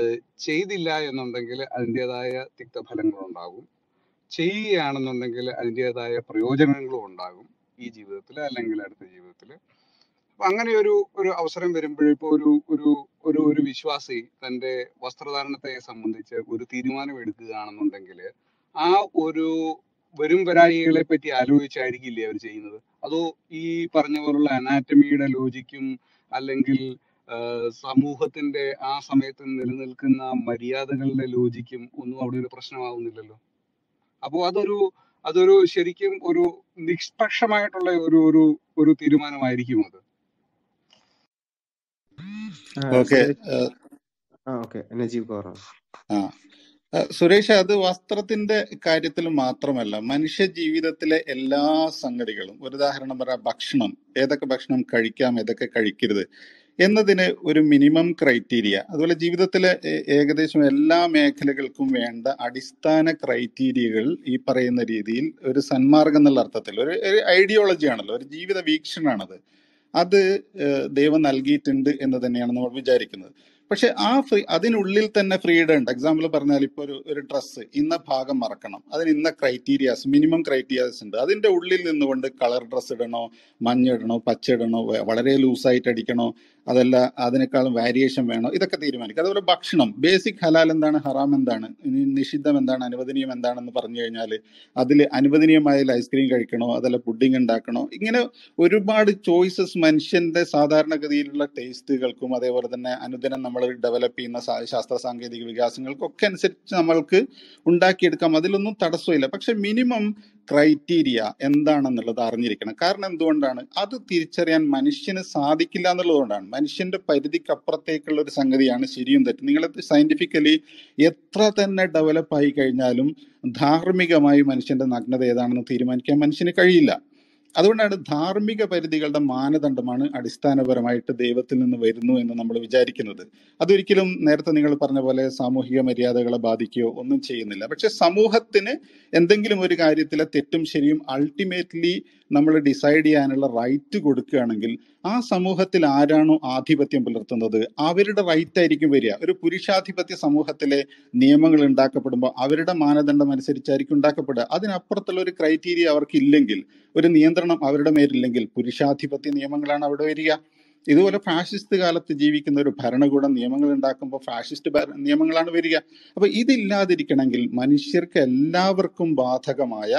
ചെയ്തില്ല എന്നുണ്ടെങ്കിൽ അതിൻ്റെതായ തിക്തഫലങ്ങളുണ്ടാകും, ചെയ്യുകയാണെന്നുണ്ടെങ്കിൽ അതിൻ്റെതായ പ്രയോജനങ്ങളും ഉണ്ടാകും ഈ ജീവിതത്തിൽ അല്ലെങ്കിൽ അടുത്ത ജീവിതത്തിൽ. അങ്ങനെ ഒരു ഒരു അവസരം വരുമ്പോഴിപ്പോ ഒരു ഒരു ഒരു ഒരു വിശ്വാസി തന്റെ വസ്ത്രധാരണത്തെ സംബന്ധിച്ച് ഒരു തീരുമാനം എടുക്കുകയാണെന്നുണ്ടെങ്കിൽ ആ ഒരു വരും വരായികളെ പറ്റി ആലോചിച്ചായിരിക്കില്ലേ അവർ ചെയ്യുന്നത്? അതോ ഈ പറഞ്ഞ പോലുള്ള അനാറ്റമിയുടെ ലോജിക്കും അല്ലെങ്കിൽ സമൂഹത്തിന്റെ ആ സമയത്ത് നിലനിൽക്കുന്ന മര്യാദകളുടെ ലോജിക്കും ഒന്നും അവിടെ ഒരു പ്രശ്നമാവുന്നില്ലല്ലോ. അപ്പോൾ അതൊരു അതൊരു ശരിക്കും ഒരു നിഷ്പക്ഷമായിട്ടുള്ള ഒരു ഒരു ഒരു തീരുമാനമായിരിക്കും അത്. സുരേഷ്, അത് വസ്ത്രത്തിന്റെ കാര്യത്തിൽ മാത്രമല്ല, മനുഷ്യ ജീവിതത്തിലെ എല്ലാ സംഗതികളും, ഒരു ഉദാഹരണം പറയാം, ഭക്ഷണം, ഏതൊക്കെ ഭക്ഷണം കഴിക്കാം ഏതൊക്കെ കഴിക്കരുത് എന്നതിന് ഒരു മിനിമം ക്രൈറ്റീരിയ, അതുപോലെ ജീവിതത്തിലെ ഏകദേശം എല്ലാ മേഖലകൾക്കും വേണ്ട അടിസ്ഥാന ക്രൈറ്റീരിയകൾ ഈ പറയുന്ന രീതിയിൽ ഒരു സന്മാർഗം എന്നുള്ള അർത്ഥത്തിൽ ഒരു ഒരു ഐഡിയോളജിയാണല്ലോ, ഒരു ജീവിത വീക്ഷണമാണത്. അത് ദൈവം നൽകിയിട്ടുണ്ട് എന്ന് തന്നെയാണ് നമ്മൾ വിചാരിക്കുന്നത്. പക്ഷെ ആ ഫ്രീ അതിനുള്ളിൽ തന്നെ ഫ്രീഡം ഉണ്ട്. എക്സാമ്പിൾ പറഞ്ഞാൽ ഇപ്പോൾ ഒരു ഒരു ഡ്രസ്സ് ഇന്ന ഭാഗം മറക്കണം, അതിന് ഇന്ന ക്രൈറ്റീരിയാസ്, മിനിമം ക്രൈറ്റീരിയാസ് ഉണ്ട്. അതിൻ്റെ ഉള്ളിൽ നിന്നുകൊണ്ട് കളർ ഡ്രസ്സ് ഇടണോ, മഞ്ഞിടണോ, പച്ച ഇടണോ, വളരെ ലൂസായിട്ട് അടിക്കണോ, അതല്ല അതിനേക്കാളും വേരിയേഷൻ വേണോ, ഇതൊക്കെ തീരുമാനിക്കുക. അതുപോലെ ഭക്ഷണം, ബേസിക് ഹലാൽ എന്താണ്, ഹറാം എന്താണ്, നിഷിദ്ധം എന്താണ്, അനുവദനീയം എന്താണെന്ന് പറഞ്ഞു കഴിഞ്ഞാൽ അതിൽ അനുവദനീയമായാൽ ഐസ്ക്രീം കഴിക്കണോ അതല്ല പുഡിങ് ഉണ്ടാക്കണോ, ഇങ്ങനെ ഒരുപാട് ചോയ്സസ് മനുഷ്യൻ്റെ സാധാരണഗതിയിലുള്ള ടേസ്റ്റുകൾക്കും അതേപോലെ തന്നെ അനുദിനം നമ്മൾ ഡെവലപ്പ് ചെയ്യുന്ന ശാസ്ത്ര സാങ്കേതിക വികാസങ്ങൾക്കൊക്കെ അനുസരിച്ച് നമ്മൾക്ക് ഉണ്ടാക്കിയെടുക്കാം. അതിലൊന്നും തടസ്സമില്ല. പക്ഷെ മിനിമം ക്രൈറ്റീരിയ എന്താണെന്നുള്ളത് അറിഞ്ഞിരിക്കണം. കാരണം എന്തുകൊണ്ടാണ്? അത് തിരിച്ചറിയാൻ മനുഷ്യന് സാധിക്കില്ല എന്നുള്ളതുകൊണ്ടാണ്. മനുഷ്യന്റെ പരിധിക്കപ്പുറത്തേക്കുള്ള ഒരു സംഗതിയാണ് ശരിയും തെറ്റും. നിങ്ങളത് സയന്റിഫിക്കലി എത്ര തന്നെ ഡെവലപ്പായി കഴിഞ്ഞാലും ധാർമ്മികമായി മനുഷ്യന്റെ നഗ്നത ഏതാണെന്ന് തീരുമാനിക്കാൻ മനുഷ്യന് കഴിയില്ല. അതുകൊണ്ടാണ് ധാർമ്മിക പരിധികളുടെ മാനദണ്ഡമാണ് അടിസ്ഥാനപരമായിട്ട് ദൈവത്തിൽ നിന്ന് വരുന്നു എന്ന് നമ്മൾ വിചാരിക്കുന്നത്. അതൊരിക്കലും നേരത്തെ നിങ്ങൾ പറഞ്ഞ പോലെ സാമൂഹിക മര്യാദകളെ ബാധിക്കുകയോ ഒന്നും ചെയ്യുന്നില്ല. പക്ഷെ സമൂഹത്തിന് എന്തെങ്കിലും ഒരു കാര്യത്തിലെ തെറ്റും ശരിയും അൾട്ടിമേറ്റ്ലി നമ്മൾ ഡിസൈഡ് ചെയ്യാനുള്ള റൈറ്റ് കൊടുക്കുകയാണെങ്കിൽ ആ സമൂഹത്തിൽ ആരാണോ ആധിപത്യം പുലർത്തുന്നത് അവരുടെ റൈറ്റ് ആയിരിക്കും വരിക. ഒരു പുരുഷാധിപത്യ സമൂഹത്തിലെ നിയമങ്ങൾ ഉണ്ടാക്കപ്പെടുമ്പോൾ അവരുടെ മാനദണ്ഡം അനുസരിച്ചായിരിക്കും ഉണ്ടാക്കപ്പെടുക. അതിനപ്പുറത്തുള്ള ഒരു ക്രൈറ്റീരിയ അവർക്കില്ലെങ്കിൽ, ഒരു നിയന്ത്രണം അവരുടെ മേലില്ലെങ്കിൽ പുരുഷാധിപത്യ നിയമങ്ങളാണ് അവിടെ വരിക. ഇതുപോലെ ഫാഷിസ്റ്റ് കാലത്ത് ജീവിക്കുന്ന ഒരു ഭരണകൂടം നിയമങ്ങൾ ഉണ്ടാക്കുമ്പോൾ ഫാഷിസ്റ്റ് നിയമങ്ങളാണ് വരിക. അപ്പൊ ഇതില്ലാതിരിക്കണമെങ്കിൽ മനുഷ്യർക്ക് എല്ലാവർക്കും ബാധകമായ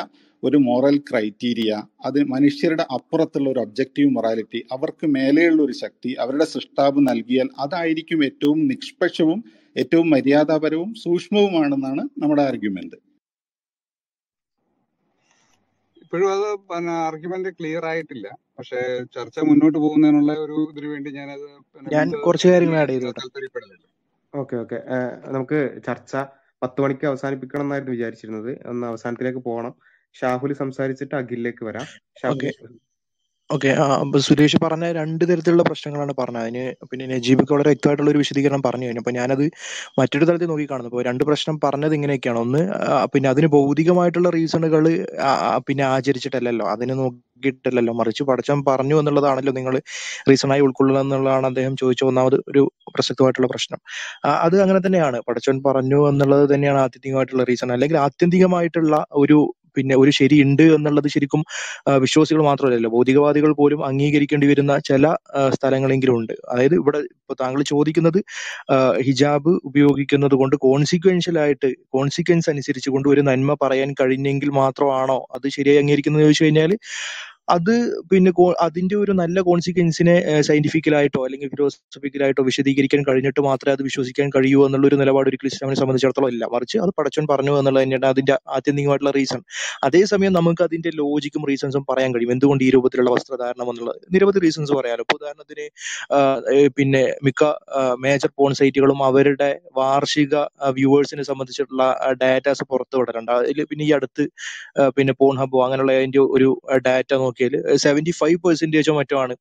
ഒരു മോറൽ ക്രൈറ്റീരിയ, അത് മനുഷ്യരുടെ അപ്പുറത്തുള്ള ഒരു ഒബ്ജക്റ്റീവ് മൊറാലിറ്റി, അവർക്ക് മേലെയുള്ള ഒരു ശക്തി അവരുടെ സൃഷ്ടാവ് നൽകിയാൽ അതായിരിക്കും ഏറ്റവും നിഷ്പക്ഷവും ഏറ്റവും മര്യാദാപരവും സൂക്ഷ്മവുമാണെന്നാണ് നമ്മുടെ ആർഗ്യുമെന്റ്. ഇപ്പോഴും അത് പിന്നെ ആർഗ്യുമെന്റ് ക്ലിയർ ആയിട്ടില്ല, പക്ഷെ ചർച്ച മുന്നോട്ട് പോകുന്നതിനുള്ള ഒരു ഇതിനു വേണ്ടി ഞാനത് ഞാൻ കുറച്ച് കാര്യങ്ങൾ ആഡ് ചെയ്തു താല്പര്യപ്പെടുന്നില്ല. ഓക്കെ ഓക്കെ നമുക്ക് ചർച്ച പത്ത് മണിക്ക് അവസാനിപ്പിക്കണം എന്നായിരുന്നു വിചാരിച്ചിരുന്നത്. ഒന്ന് അവസാനത്തിലേക്ക് പോകണം. ഷാഹുൽ സംസാരിച്ചിട്ട് അഖിലേക്ക് വരാം. ഓക്കെ, സുരേഷ് പറഞ്ഞ രണ്ട് തരത്തിലുള്ള പ്രശ്നങ്ങളാണ് പറഞ്ഞത്. അതിന് പിന്നെ നജീബിക്ക് വളരെ വ്യക്തമായിട്ടുള്ള ഒരു വിശദീകരണം പറഞ്ഞു കഴിഞ്ഞു. അപ്പൊ ഞാനത് മറ്റൊരു തലത്തിൽ നോക്കിക്കാണുന്നു. ഇപ്പോൾ രണ്ട് പ്രശ്നം പറഞ്ഞത് ഇങ്ങനെയൊക്കെയാണ്. ഒന്ന്, പിന്നെ അതിന് ഭൗതികമായിട്ടുള്ള റീസണുകൾ പിന്നെ ആചരിച്ചിട്ടല്ലല്ലോ, അതിനെ നോക്കിയിട്ടല്ലല്ലോ, മറിച്ച് പടച്ചവൻ പറഞ്ഞു എന്നുള്ളതാണല്ലോ നിങ്ങൾ റീസണായി ഉൾക്കൊള്ളുക എന്നുള്ളതാണ് അദ്ദേഹം ചോദിച്ച ഒന്നാമത് ഒരു പ്രസക്തമായിട്ടുള്ള പ്രശ്നം. അത് അങ്ങനെ തന്നെയാണ്, പടച്ചവൻ പറഞ്ഞു എന്നുള്ളത് തന്നെയാണ് ആത്യന്തികമായിട്ടുള്ള റീസൺ. അല്ലെങ്കിൽ ആത്യന്തികമായിട്ടുള്ള ഒരു പിന്നെ ഒരു ശരിയുണ്ട് എന്നുള്ളത് ശരിക്കും വിശ്വാസികൾ മാത്രമല്ലല്ലോ, ഭൗതികവാദികൾ പോലും അംഗീകരിക്കേണ്ടി വരുന്ന ചില സ്ഥലങ്ങളെങ്കിലും ഉണ്ട്. അതായത് ഇവിടെ ഇപ്പൊ താങ്കൾ ചോദിക്കുന്നത് ഹിജാബ് ഉപയോഗിക്കുന്നത് കൊണ്ട് കോൺസിക്വൻഷ്യൽ ആയിട്ട് കോൺസിക്വൻസ് അനുസരിച്ച് കൊണ്ട് ഒരു നന്മ പറയാൻ കഴിഞ്ഞെങ്കിൽ മാത്രമാണോ അത് ശരിയായി അംഗീകരിക്കുന്നത് ചോദിച്ചു കഴിഞ്ഞാൽ, അത് പിന്നെ അതിന്റെ ഒരു നല്ല കോൺസിക്വൻസിനെ സയന്റിഫിക്കലായിട്ടോ അല്ലെങ്കിൽ ഫിലോസഫിക്കലായിട്ടോ വിശദീകരിക്കാൻ കഴിഞ്ഞിട്ട് മാത്രമേ അത് വിശ്വസിക്കാൻ കഴിയൂ എന്നുള്ളൊരു നിലപാട് ഒരിക്കലും ഇസ്ലാമിനെ സംബന്ധിച്ചിടത്തോളം ഇല്ല. മറിച്ച് അത് പടച്ചവൻ പറഞ്ഞു എന്നുള്ളത് തന്നെയാണ് അതിന്റെ ആത്യന്തികമായിട്ടുള്ള റീസൺ. അതേസമയം നമുക്ക് അതിന്റെ ലോജിക്കും റീസൺസും പറയാൻ കഴിയും, എന്തുകൊണ്ട് ഈ രൂപത്തിലുള്ള വസ്ത്രധാരണം എന്നുള്ളത് നിരവധി റീസൺസ് പറയാമല്ലോ. ഇപ്പോൾ ഉദാഹരണത്തിന് പിന്നെ മിക്ക മേജർ പോൺ സൈറ്റുകളും അവരുടെ വാർഷിക വ്യൂവേഴ്സിനെ സംബന്ധിച്ചിട്ടുള്ള ഡാറ്റാസ് പുറത്തു വിടലുണ്ട്. അതിൽ പിന്നെ ഈ അടുത്ത് പിന്നെ പോൺ ഹബോ അങ്ങനെയുള്ള അതിന്റെ ഒരു ഡാറ്റ നോക്കി സെവന്റി ഫൈവ് പെർസെന്റേജോ മറ്റോ ആണ്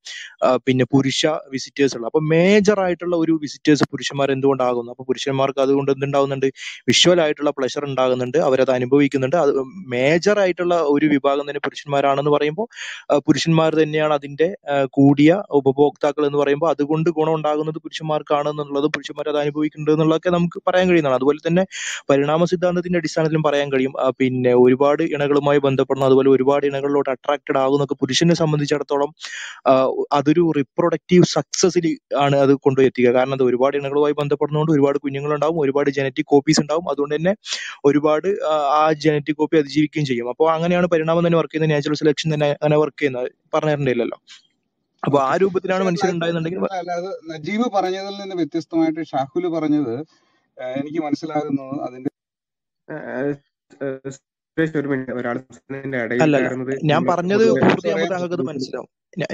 പിന്നെ പുരുഷ വിസിറ്റേഴ്സ് ഉള്ളത്. അപ്പൊ മേജർ ആയിട്ടുള്ള ഒരു വിസിറ്റേഴ്സ് പുരുഷന്മാർ എന്തുകൊണ്ടാകുന്നു? അപ്പൊ പുരുഷന്മാർക്ക് അതുകൊണ്ട് എന്തുണ്ടാകുന്നുണ്ട്? വിഷ്വൽ ആയിട്ടുള്ള പ്ലഷർ ഉണ്ടാകുന്നുണ്ട്, അവരത് അനുഭവിക്കുന്നുണ്ട്. അത് മേജർ ആയിട്ടുള്ള ഒരു വിഭാഗം തന്നെ പുരുഷന്മാരാണെന്ന് പറയുമ്പോൾ പുരുഷന്മാർ തന്നെയാണ് അതിന്റെ കൂടിയ ഉപഭോക്താക്കൾ എന്ന് പറയുമ്പോൾ അതുകൊണ്ട് ഗുണം ഉണ്ടാകുന്നത് പുരുഷന്മാർക്കാണെന്നുള്ളത്, പുരുഷന്മാർ അത് അനുഭവിക്കുന്നുണ്ട് എന്നുള്ളതൊക്കെ നമുക്ക് പറയാൻ കഴിയുന്നതാണ്. അതുപോലെ തന്നെ പരിണാമ സിദ്ധാന്തത്തിന്റെ അടിസ്ഥാനത്തിലും പറയാൻ കഴിയും, പിന്നെ ഒരുപാട് ഇണകളുമായി ബന്ധപ്പെടുന്ന അതുപോലെ ഒരുപാട് ഇണകളിലോട്ട് അട്രാക്റ്റഡ് ആകുന്ന പുരുഷനെ സംബന്ധിച്ചിടത്തോളം അതൊരു റീപ്രൊഡക്റ്റീവ് സക്സസിൽ ആണ് അത് കൊണ്ടുവെത്തിക്കുക. കാരണം അത് ഒരുപാട് ഇണകളുമായി ബന്ധപ്പെടുന്നതുകൊണ്ട് ഒരുപാട് കുഞ്ഞുങ്ങളുണ്ടാവും, ഒരുപാട് ജനറ്റിക് കോപ്പീസ് ഉണ്ടാവും, അതുകൊണ്ട് തന്നെ ഒരുപാട് ആ ജനറ്റിക് കോപ്പി അതിജീവിക്കുകയും ചെയ്യും. അപ്പോൾ അങ്ങനെയാണ് പരിണാമം തന്നെ വർക്ക് ചെയ്യുന്നത്, നാച്ചുറൽ സെലക്ഷൻ തന്നെ അങ്ങനെ വർക്ക് ചെയ്യുന്നത് പറഞ്ഞിട്ടുണ്ടല്ലോ. അപ്പൊ ആ രൂപത്തിലാണ് മനുഷ്യരുണ്ടായെന്നുണ്ടെങ്കിൽ. അല്ലാതെ നജീബ് പറഞ്ഞതിൽ നിന്ന് വ്യത്യസ്തമായിട്ട് ഷാഹുൽ പറഞ്ഞത് എനിക്ക് മനസ്സിലാകുന്നത് അതിന്റെ ഞാൻ പറഞ്ഞത് പൂർത്തിയാകുമ്പോൾ താങ്കൾക്ക് മനസ്സിലാവും.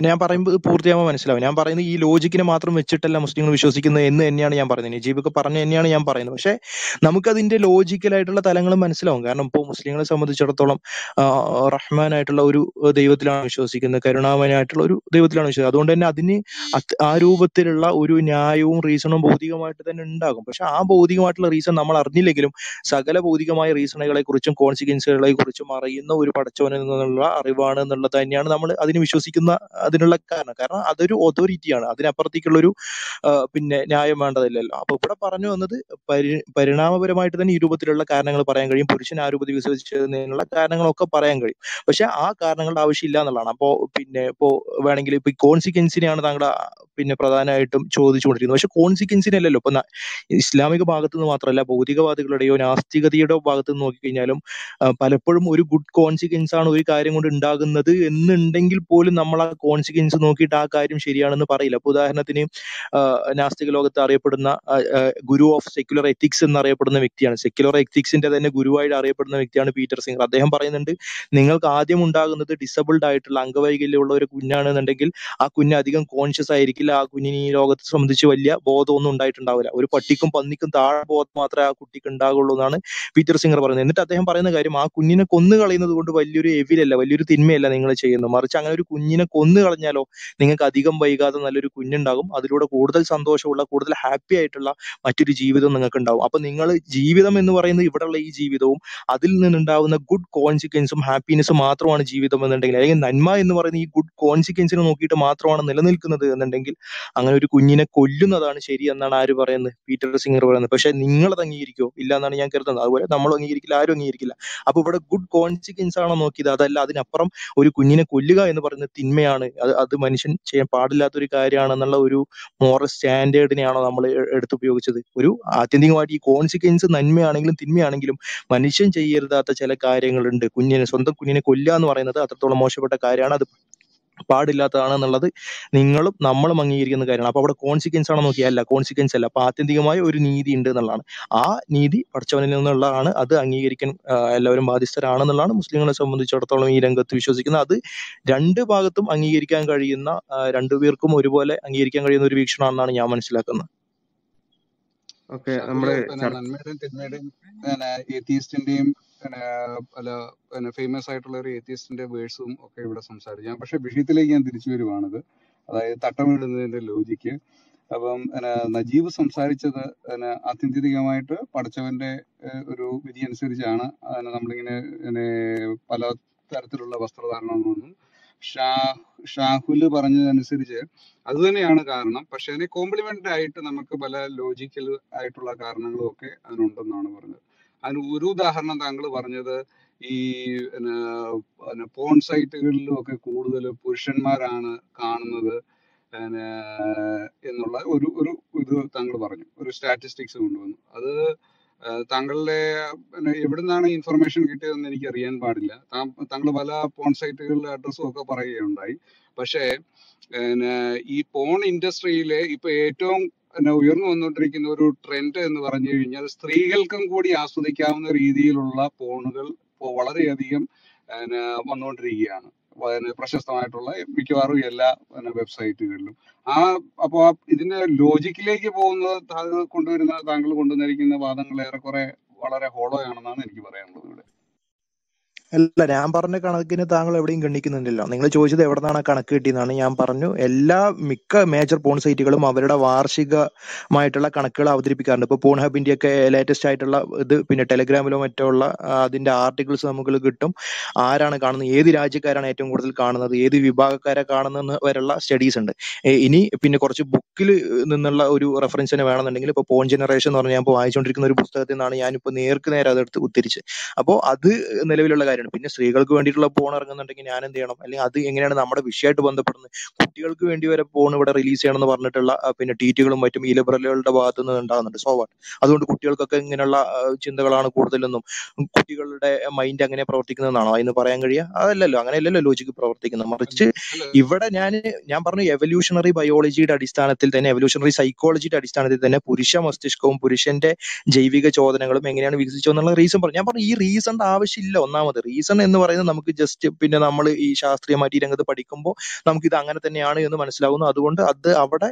ഞാൻ പറയുമ്പോൾ പൂർത്തിയാകുമ്പോൾ മനസ്സിലാവും. ഞാൻ പറയുന്നത് ഈ ലോജിക്കിനെ മാത്രം വെച്ചിട്ടല്ല മുസ്ലിങ്ങൾ വിശ്വസിക്കുന്നത് എന്ന് തന്നെയാണ് ഞാൻ പറയുന്നത്. നജീബൊക്കെ പറഞ്ഞു തന്നെയാണ് ഞാൻ പറയുന്നത്. പക്ഷെ നമുക്കതിന്റെ ലോജിക്കലായിട്ടുള്ള തലങ്ങൾ മനസ്സിലാവും. കാരണം ഇപ്പോൾ മുസ്ലിങ്ങളെ സംബന്ധിച്ചിടത്തോളം റഹ്മാനായിട്ടുള്ള ഒരു ദൈവത്തിലാണ് വിശ്വസിക്കുന്നത്, കരുണാമനായിട്ടുള്ള ഒരു ദൈവത്തിലാണ് വിശ്വസിക്കുന്നത്. അതുകൊണ്ട് തന്നെ അതിന് ആ രൂപത്തിലുള്ള ഒരു ന്യായവും റീസണും ഭൗതികമായിട്ട് തന്നെ ഉണ്ടാകും. പക്ഷെ ആ ഭൗതികമായിട്ടുള്ള റീസൺ നമ്മൾ അറിഞ്ഞില്ലെങ്കിലും സകല ഭൗതികമായ റീസണുകളെ കുറിച്ചും കോൺസിക്വൻസ് െ കുറിച്ചും അറിയുന്ന ഒരു പടച്ചവനിൽ നിന്നുള്ള അറിവാണ് എന്നുള്ളത് തന്നെയാണ് നമ്മൾ അതിന് വിശ്വസിക്കുന്ന അതിനുള്ള കാരണം. കാരണം അതൊരു അതോറിറ്റിയാണ്, അതിനപ്പുറത്തേക്കുള്ളൊരു പിന്നെ ന്യായം വേണ്ടതില്ലല്ലോ. അപ്പൊ ഇവിടെ പറഞ്ഞു വന്നത് പരി പരിണാമപരമായിട്ട് തന്നെ ഈ രൂപത്തിലുള്ള കാരണങ്ങൾ പറയാൻ കഴിയും, പുരുഷൻ ആ രൂപത്തിൽ വിശ്വസിച്ചതിനുള്ള കാരണങ്ങളൊക്കെ പറയാൻ കഴിയും. പക്ഷെ ആ കാരണങ്ങളുടെ ആവശ്യമില്ല എന്നുള്ളതാണ്. അപ്പോൾ പിന്നെ ഇപ്പോൾ വേണമെങ്കിൽ ഇപ്പൊ കോൺസിക്വൻസിനെയാണ് താങ്കളുടെ പിന്നെ പ്രധാനമായിട്ടും ചോദിച്ചുകൊണ്ടിരിക്കുന്നത്. പക്ഷെ കോൺസിക്വൻസിനല്ലല്ലോ ഇപ്പൊ ഇസ്ലാമിക ഭാഗത്തു നിന്ന് മാത്രമല്ല ഭൗതികവാദികളുടെയോ നാസ്തികതയുടെയോ ഭാഗത്തു നിന്ന് നോക്കിക്കഴിഞ്ഞാലും പലപ്പോഴും ഒരു ഗുഡ് കോൺസിക്വൻസ് ആണ് ഒരു കാര്യം കൊണ്ട് ഉണ്ടാകുന്നത് എന്നുണ്ടെങ്കിൽ പോലും നമ്മൾ ആ കോൺസിക്വൻസ് നോക്കിയിട്ട് ആ കാര്യം ശരിയാണെന്ന് പറയില്ല. അപ്പൊ ഉദാഹരണത്തിന് നാസ്തിക ലോകത്ത് അറിയപ്പെടുന്ന ഗുരു ഓഫ് സെക്യുലർ എത്തിക്സ് എന്നറിയപ്പെടുന്ന വ്യക്തിയാണ്, സെക്യുലർ എത്തിക്സിന്റെ തന്നെ ഗുരുവായിട്ട് അറിയപ്പെടുന്ന വ്യക്തിയാണ് പീറ്റർ സിംഗർ. അദ്ദേഹം പറയുന്നുണ്ട്, നിങ്ങൾക്ക് ആദ്യം ഉണ്ടാകുന്നത് ഡിസബിൾഡ് ആയിട്ടുള്ള അംഗവൈകല്യമുള്ള ഒരു കുഞ്ഞാണെന്നുണ്ടെങ്കിൽ ആ കുഞ്ഞ് അധികം കോൺഷ്യസ് ആയിരിക്കില്ല, ആ കുഞ്ഞിന് ഈ ലോകത്തെ സംബന്ധിച്ച് വലിയ ബോധമൊന്നും ഉണ്ടായിട്ടുണ്ടാവില്ല, ഒരു പട്ടിക്കും പന്നിക്കും താഴെ ബോധം മാത്രമേ ആ കുട്ടിക്ക് ഉണ്ടാകുള്ളൂ എന്നാണ് പീറ്റർ സിംഗർ പറയുന്നത്. എന്നിട്ട് അദ്ദേഹം പറയുന്ന കാര്യം, ആ കുഞ്ഞിനെ കൊന്നു കളയുന്നത് കൊണ്ട് വലിയൊരു എവിലല്ല വലിയൊരു തിന്മയല്ല നിങ്ങൾ ചെയ്യുന്നത്, മറിച്ച് അങ്ങനെ ഒരു കുഞ്ഞിനെ കൊ കൊന്നു കളഞ്ഞാലോ നിങ്ങൾക്ക് അധികം വൈകാതെ നല്ലൊരു കുഞ്ഞുണ്ടാകും. അതിലൂടെ കൂടുതൽ സന്തോഷമുള്ള കൂടുതൽ ഹാപ്പി ആയിട്ടുള്ള മറ്റൊരു ജീവിതം നിങ്ങൾക്ക് ഉണ്ടാവും. അപ്പൊ നിങ്ങൾ ജീവിതം എന്ന് പറയുന്നത് ഇവിടെയുള്ള ഈ ജീവിതവും അതിൽ നിന്നുണ്ടാവുന്ന ഗുഡ് കോൺസിക്വൻസും ഹാപ്പിനെസ്സും മാത്രമാണ് ജീവിതം എന്നുണ്ടെങ്കിൽ, അല്ലെങ്കിൽ നന്മ എന്ന് പറയുന്ന ഈ ഗുഡ് കോൺസിക്വൻസിനെ നോക്കിയിട്ട് മാത്രമാണ് നിലനിൽക്കുന്നത് എന്നുണ്ടെങ്കിൽ അങ്ങനെ ഒരു കുഞ്ഞിനെ കൊല്ലുന്നതാണ് ശരി എന്നാണ് ആര് പറയുന്നത്? പീറ്റർ സിംഗർ പറയുന്നത്. പക്ഷെ നിങ്ങളത് അംഗീകരിക്കുമോ? ഇല്ല എന്നാണ് ഞാൻ കരുതുന്നത്. അതുപോലെ നമ്മൾ അംഗീകരിക്കില്ല, ആരും അംഗീകരിക്കില്ല. അപ്പൊ ഇവിടെ ഗുഡ് കോൺസിക്വൻസ് ആണോ നോക്കിയത്? അതല്ല, അതിനപ്പുറം ഒരു കുഞ്ഞിനെ കൊല്ലുക എന്ന് പറയുന്നത് തിന്മയാണ്, അത് അത് മനുഷ്യൻ ചെയ്യാൻ പാടില്ലാത്തൊരു കാര്യമാണെന്നുള്ള ഒരു മോറൽ സ്റ്റാൻഡേർഡിനെയാണോ നമ്മൾ എടുത്തുപയോഗിച്ചത്? ഒരു ആത്യന്തികമായിട്ട് ഈ കോൺസിക്വൻസ് നന്മയാണെങ്കിലും തിന്മയാണെങ്കിലും മനുഷ്യൻ ചെയ്യരുതാത്ത ചില കാര്യങ്ങളുണ്ട്. കുഞ്ഞിനെ, സ്വന്തം കുഞ്ഞിനെ കൊല്ലുക എന്ന് പറയുന്നത് അത്രത്തോളം മോശപ്പെട്ട കാര്യമാണ്, അത് പാടില്ലാത്തതാണെന്നുള്ളത് നിങ്ങളും നമ്മളും അംഗീകരിക്കുന്ന കാര്യമാണ്. അപ്പൊ അവിടെ കോൺസിക്വൻസ് ആണോ നോക്കിയല്ല, കോൺസിക്വൻസ് അല്ല. അപ്പൊ ആത്യന്തികമായ ഒരു നീതി ഉണ്ട് എന്നുള്ളതാണ്. ആ നീതി പടച്ചവനിൽ നിന്നുള്ളതാണ്, അത് അംഗീകരിക്കാൻ എല്ലാവരും ബാധ്യസ്ഥരാണെന്നുള്ളതാണ് മുസ്ലിങ്ങളെ സംബന്ധിച്ചിടത്തോളം ഈ രംഗത്ത് വിശ്വസിക്കുന്നത്. അത് രണ്ട് ഭാഗത്തും അംഗീകരിക്കാൻ കഴിയുന്ന, രണ്ടുപേർക്കും ഒരുപോലെ അംഗീകരിക്കാൻ കഴിയുന്ന ഒരു വീക്ഷണമാണെന്നാണ് ഞാൻ മനസ്സിലാക്കുന്നത്. നന്മയുടെയും തിന്മയുടെയും ഏതീസ്റ്റിന്റെയും പല ഫേമസ് ആയിട്ടുള്ള ഒരു ഏതീസ്റ്റിന്റെ വേഴ്സും ഒക്കെ ഇവിടെ സംസാരിക്കാം. പക്ഷെ വിഷയത്തിലേക്ക് ഞാൻ തിരിച്ചു വരുവാണത്, അതായത് തട്ടമിടുന്നതിന്റെ ലോജിക്ക്. അപ്പം നജീബ് സംസാരിച്ചത് ആത്യന്തികമായിട്ട് പടച്ചവന്റെ ഒരു വിധി അനുസരിച്ചാണ് നമ്മളിങ്ങനെ പല തരത്തിലുള്ള വസ്ത്രധാരണമെന്നൊന്നും. ഷാ ഷാഹുല് പറഞ്ഞതനുസരിച്ച് അത് തന്നെയാണ് കാരണം. പക്ഷെ അതിനെ കോംപ്ലിമെന്റ് ആയിട്ട് നമുക്ക് പല ലോജിക്കൽ ആയിട്ടുള്ള കാരണങ്ങളും ഒക്കെ അതിനുണ്ടെന്നാണ് പറഞ്ഞത്. അതിന് ഒരു ഉദാഹരണം താങ്കൾ പറഞ്ഞത് ഈ പോൺ സൈറ്റുകളിലും ഒക്കെ കൂടുതൽ പുരുഷന്മാരാണ് കാണുന്നത് എന്നുള്ള ഒരു ഒരു ഇത് താങ്കൾ പറഞ്ഞു, ഒരു സ്റ്റാറ്റിസ്റ്റിക്സ് കൊണ്ടുവന്നു. അത് താങ്കളുടെ എവിടെ നിന്നാണ് ഇൻഫർമേഷൻ കിട്ടിയതെന്ന് എനിക്ക് അറിയാൻ പാടില്ല. താങ്കൾ പല പോൺ സൈറ്റുകളുടെ അഡ്രസ്സും ഒക്കെ പറയുകയുണ്ടായി. പക്ഷേ ഈ പോൺ ഇൻഡസ്ട്രിയിലെ ഇപ്പൊ ഏറ്റവും ഉയർന്നു വന്നുകൊണ്ടിരിക്കുന്ന ഒരു ട്രെൻഡ് എന്ന് പറഞ്ഞു കഴിഞ്ഞാൽ സ്ത്രീകൾക്കും കൂടി ആസ്വദിക്കാവുന്ന രീതിയിലുള്ള പോണുകൾ ഇപ്പോൾ വളരെയധികം വന്നുകൊണ്ടിരിക്കുകയാണ്, പ്രശസ്തമായിട്ടുള്ള മിക്കവാറും എല്ലാ വെബ്സൈറ്റുകളിലും. ആ അപ്പൊ ആ ഇതിന്റെ ലോജിക്കിലേക്ക് പോകുന്നത് കൊണ്ടുവരുന്ന, താങ്കൾ കൊണ്ടുവന്നിരിക്കുന്ന വാദങ്ങൾ ഏറെക്കുറെ വളരെ ഹോളോ ആണെന്നാണ് എനിക്ക് പറയാനുള്ളത് ഇവിടെ. അല്ല, ഞാൻ പറഞ്ഞ കണക്കിന് താങ്കൾ എവിടെയും ഗണ്ണിക്കുന്നുണ്ടല്ലോ. നിങ്ങൾ ചോദിച്ചത് എവിടെ നിന്നാണ് കണക്ക് കിട്ടിയെന്നാണ് ഞാൻ പറഞ്ഞു. എല്ലാ മിക്ക മേജർ പോൺ സൈറ്റുകളും അവരുടെ വാർഷികമായിട്ടുള്ള കണക്കുകൾ അവതരിപ്പിക്കാറുണ്ട്. ഇപ്പോൾ പോൺ ഹബിന്റെ ഒക്കെ ലേറ്റസ്റ്റ് ആയിട്ടുള്ള ഇത്, പിന്നെ ടെലഗ്രാമിലോ മറ്റോ ഉള്ള അതിന്റെ ആർട്ടിക്കിൾസ് നമുക്ക് കിട്ടും. ആരാണ് കാണുന്നത്, ഏത് രാജ്യക്കാരാണ് ഏറ്റവും കൂടുതൽ കാണുന്നത്, ഏത് വിഭാഗക്കാരെ കാണുന്നതെന്ന് വരെയുള്ള സ്റ്റഡീസ് ഉണ്ട്. ഇനി പിന്നെ കുറച്ച് ബുക്കിൽ നിന്നുള്ള ഒരു റെഫറൻസിന് വേണമെന്നുണ്ടെങ്കിൽ ഇപ്പോൾ പോൺ ജനറേഷൻ എന്ന് പറഞ്ഞാൽ ഞാൻ ഇപ്പോൾ വായിച്ചുകൊണ്ടിരിക്കുന്ന ഒരു പുസ്തകത്തിൽ നിന്നാണ് ഞാനിപ്പോൾ നേർക്ക് നേരെ അതെടുത്ത് ഉദ്ധരിച്ച്. അപ്പോൾ അത് നിലവിലുള്ള കാര്യമാണ്. പിന്നെ സ്ത്രീകൾക്ക് വേണ്ടിയിട്ടുള്ള പോൺ ഇറങ്ങുന്നുണ്ടെങ്കിൽ ഞാൻ എന്ത് ചെയ്യണം, അല്ലെങ്കിൽ അത് എങ്ങനെയാണ് നമ്മുടെ വിഷയമായിട്ട് ബന്ധപ്പെടുന്നത്? കുട്ടികൾക്ക് വേണ്ടി വരെ പോൺ ഇവിടെ റിലീസ് ചെയ്യണമെന്ന് പറഞ്ഞിട്ടുള്ള പിന്നെ ട്വീറ്റുകളും മറ്റും ഈ ലിബറലുകളുടെ ഭാഗത്തു നിന്ന് ഉണ്ടാകുന്നുണ്ട്. സോ വാട്ട്, അതുകൊണ്ട് കുട്ടികൾക്കൊക്കെ ഇങ്ങനെയുള്ള ചിന്തകളാണ് കൂടുതലെന്നും കുട്ടികളുടെ മൈൻഡ് അങ്ങനെ പ്രവർത്തിക്കുന്നതെന്നാണോ അതിന് പറയാൻ കഴിയുക? അതല്ലല്ലോ, അങ്ങനെയല്ലല്ലോ ലോജിക്ക് പ്രവർത്തിക്കുന്നത്. മറിച്ച് ഇവിടെ ഞാൻ ഞാൻ പറഞ്ഞു, എവല്യൂഷണറി ബയോളജിയുടെ അടിസ്ഥാനത്തിൽ തന്നെ, എവല്യൂഷണറി സൈക്കോളജിയുടെ അടിസ്ഥാനത്തിൽ തന്നെ പുരുഷ മസ്തിഷ്കവും പുരുഷന്റെ ജൈവിക ചോദനകളും എങ്ങനെയാണ് വികസിച്ചതെന്നുള്ള റീസൺ പറഞ്ഞു. ഞാൻ പറഞ്ഞു ഈ റീസൺ ആവശ്യമില്ല. ഒന്നാമത് റീസൺ എന്ന് പറയുന്നത് നമുക്ക് ജസ്റ്റ് പിന്നെ നമ്മൾ ഈ ശാസ്ത്രീയമായിട്ട് ഈ രംഗത്ത് പഠിക്കുമ്പോൾ നമുക്ക് ഇത് അങ്ങനെ തന്നെയാണ് എന്ന് മനസ്സിലാവുന്നു. അതുകൊണ്ട് അത് അവിടെ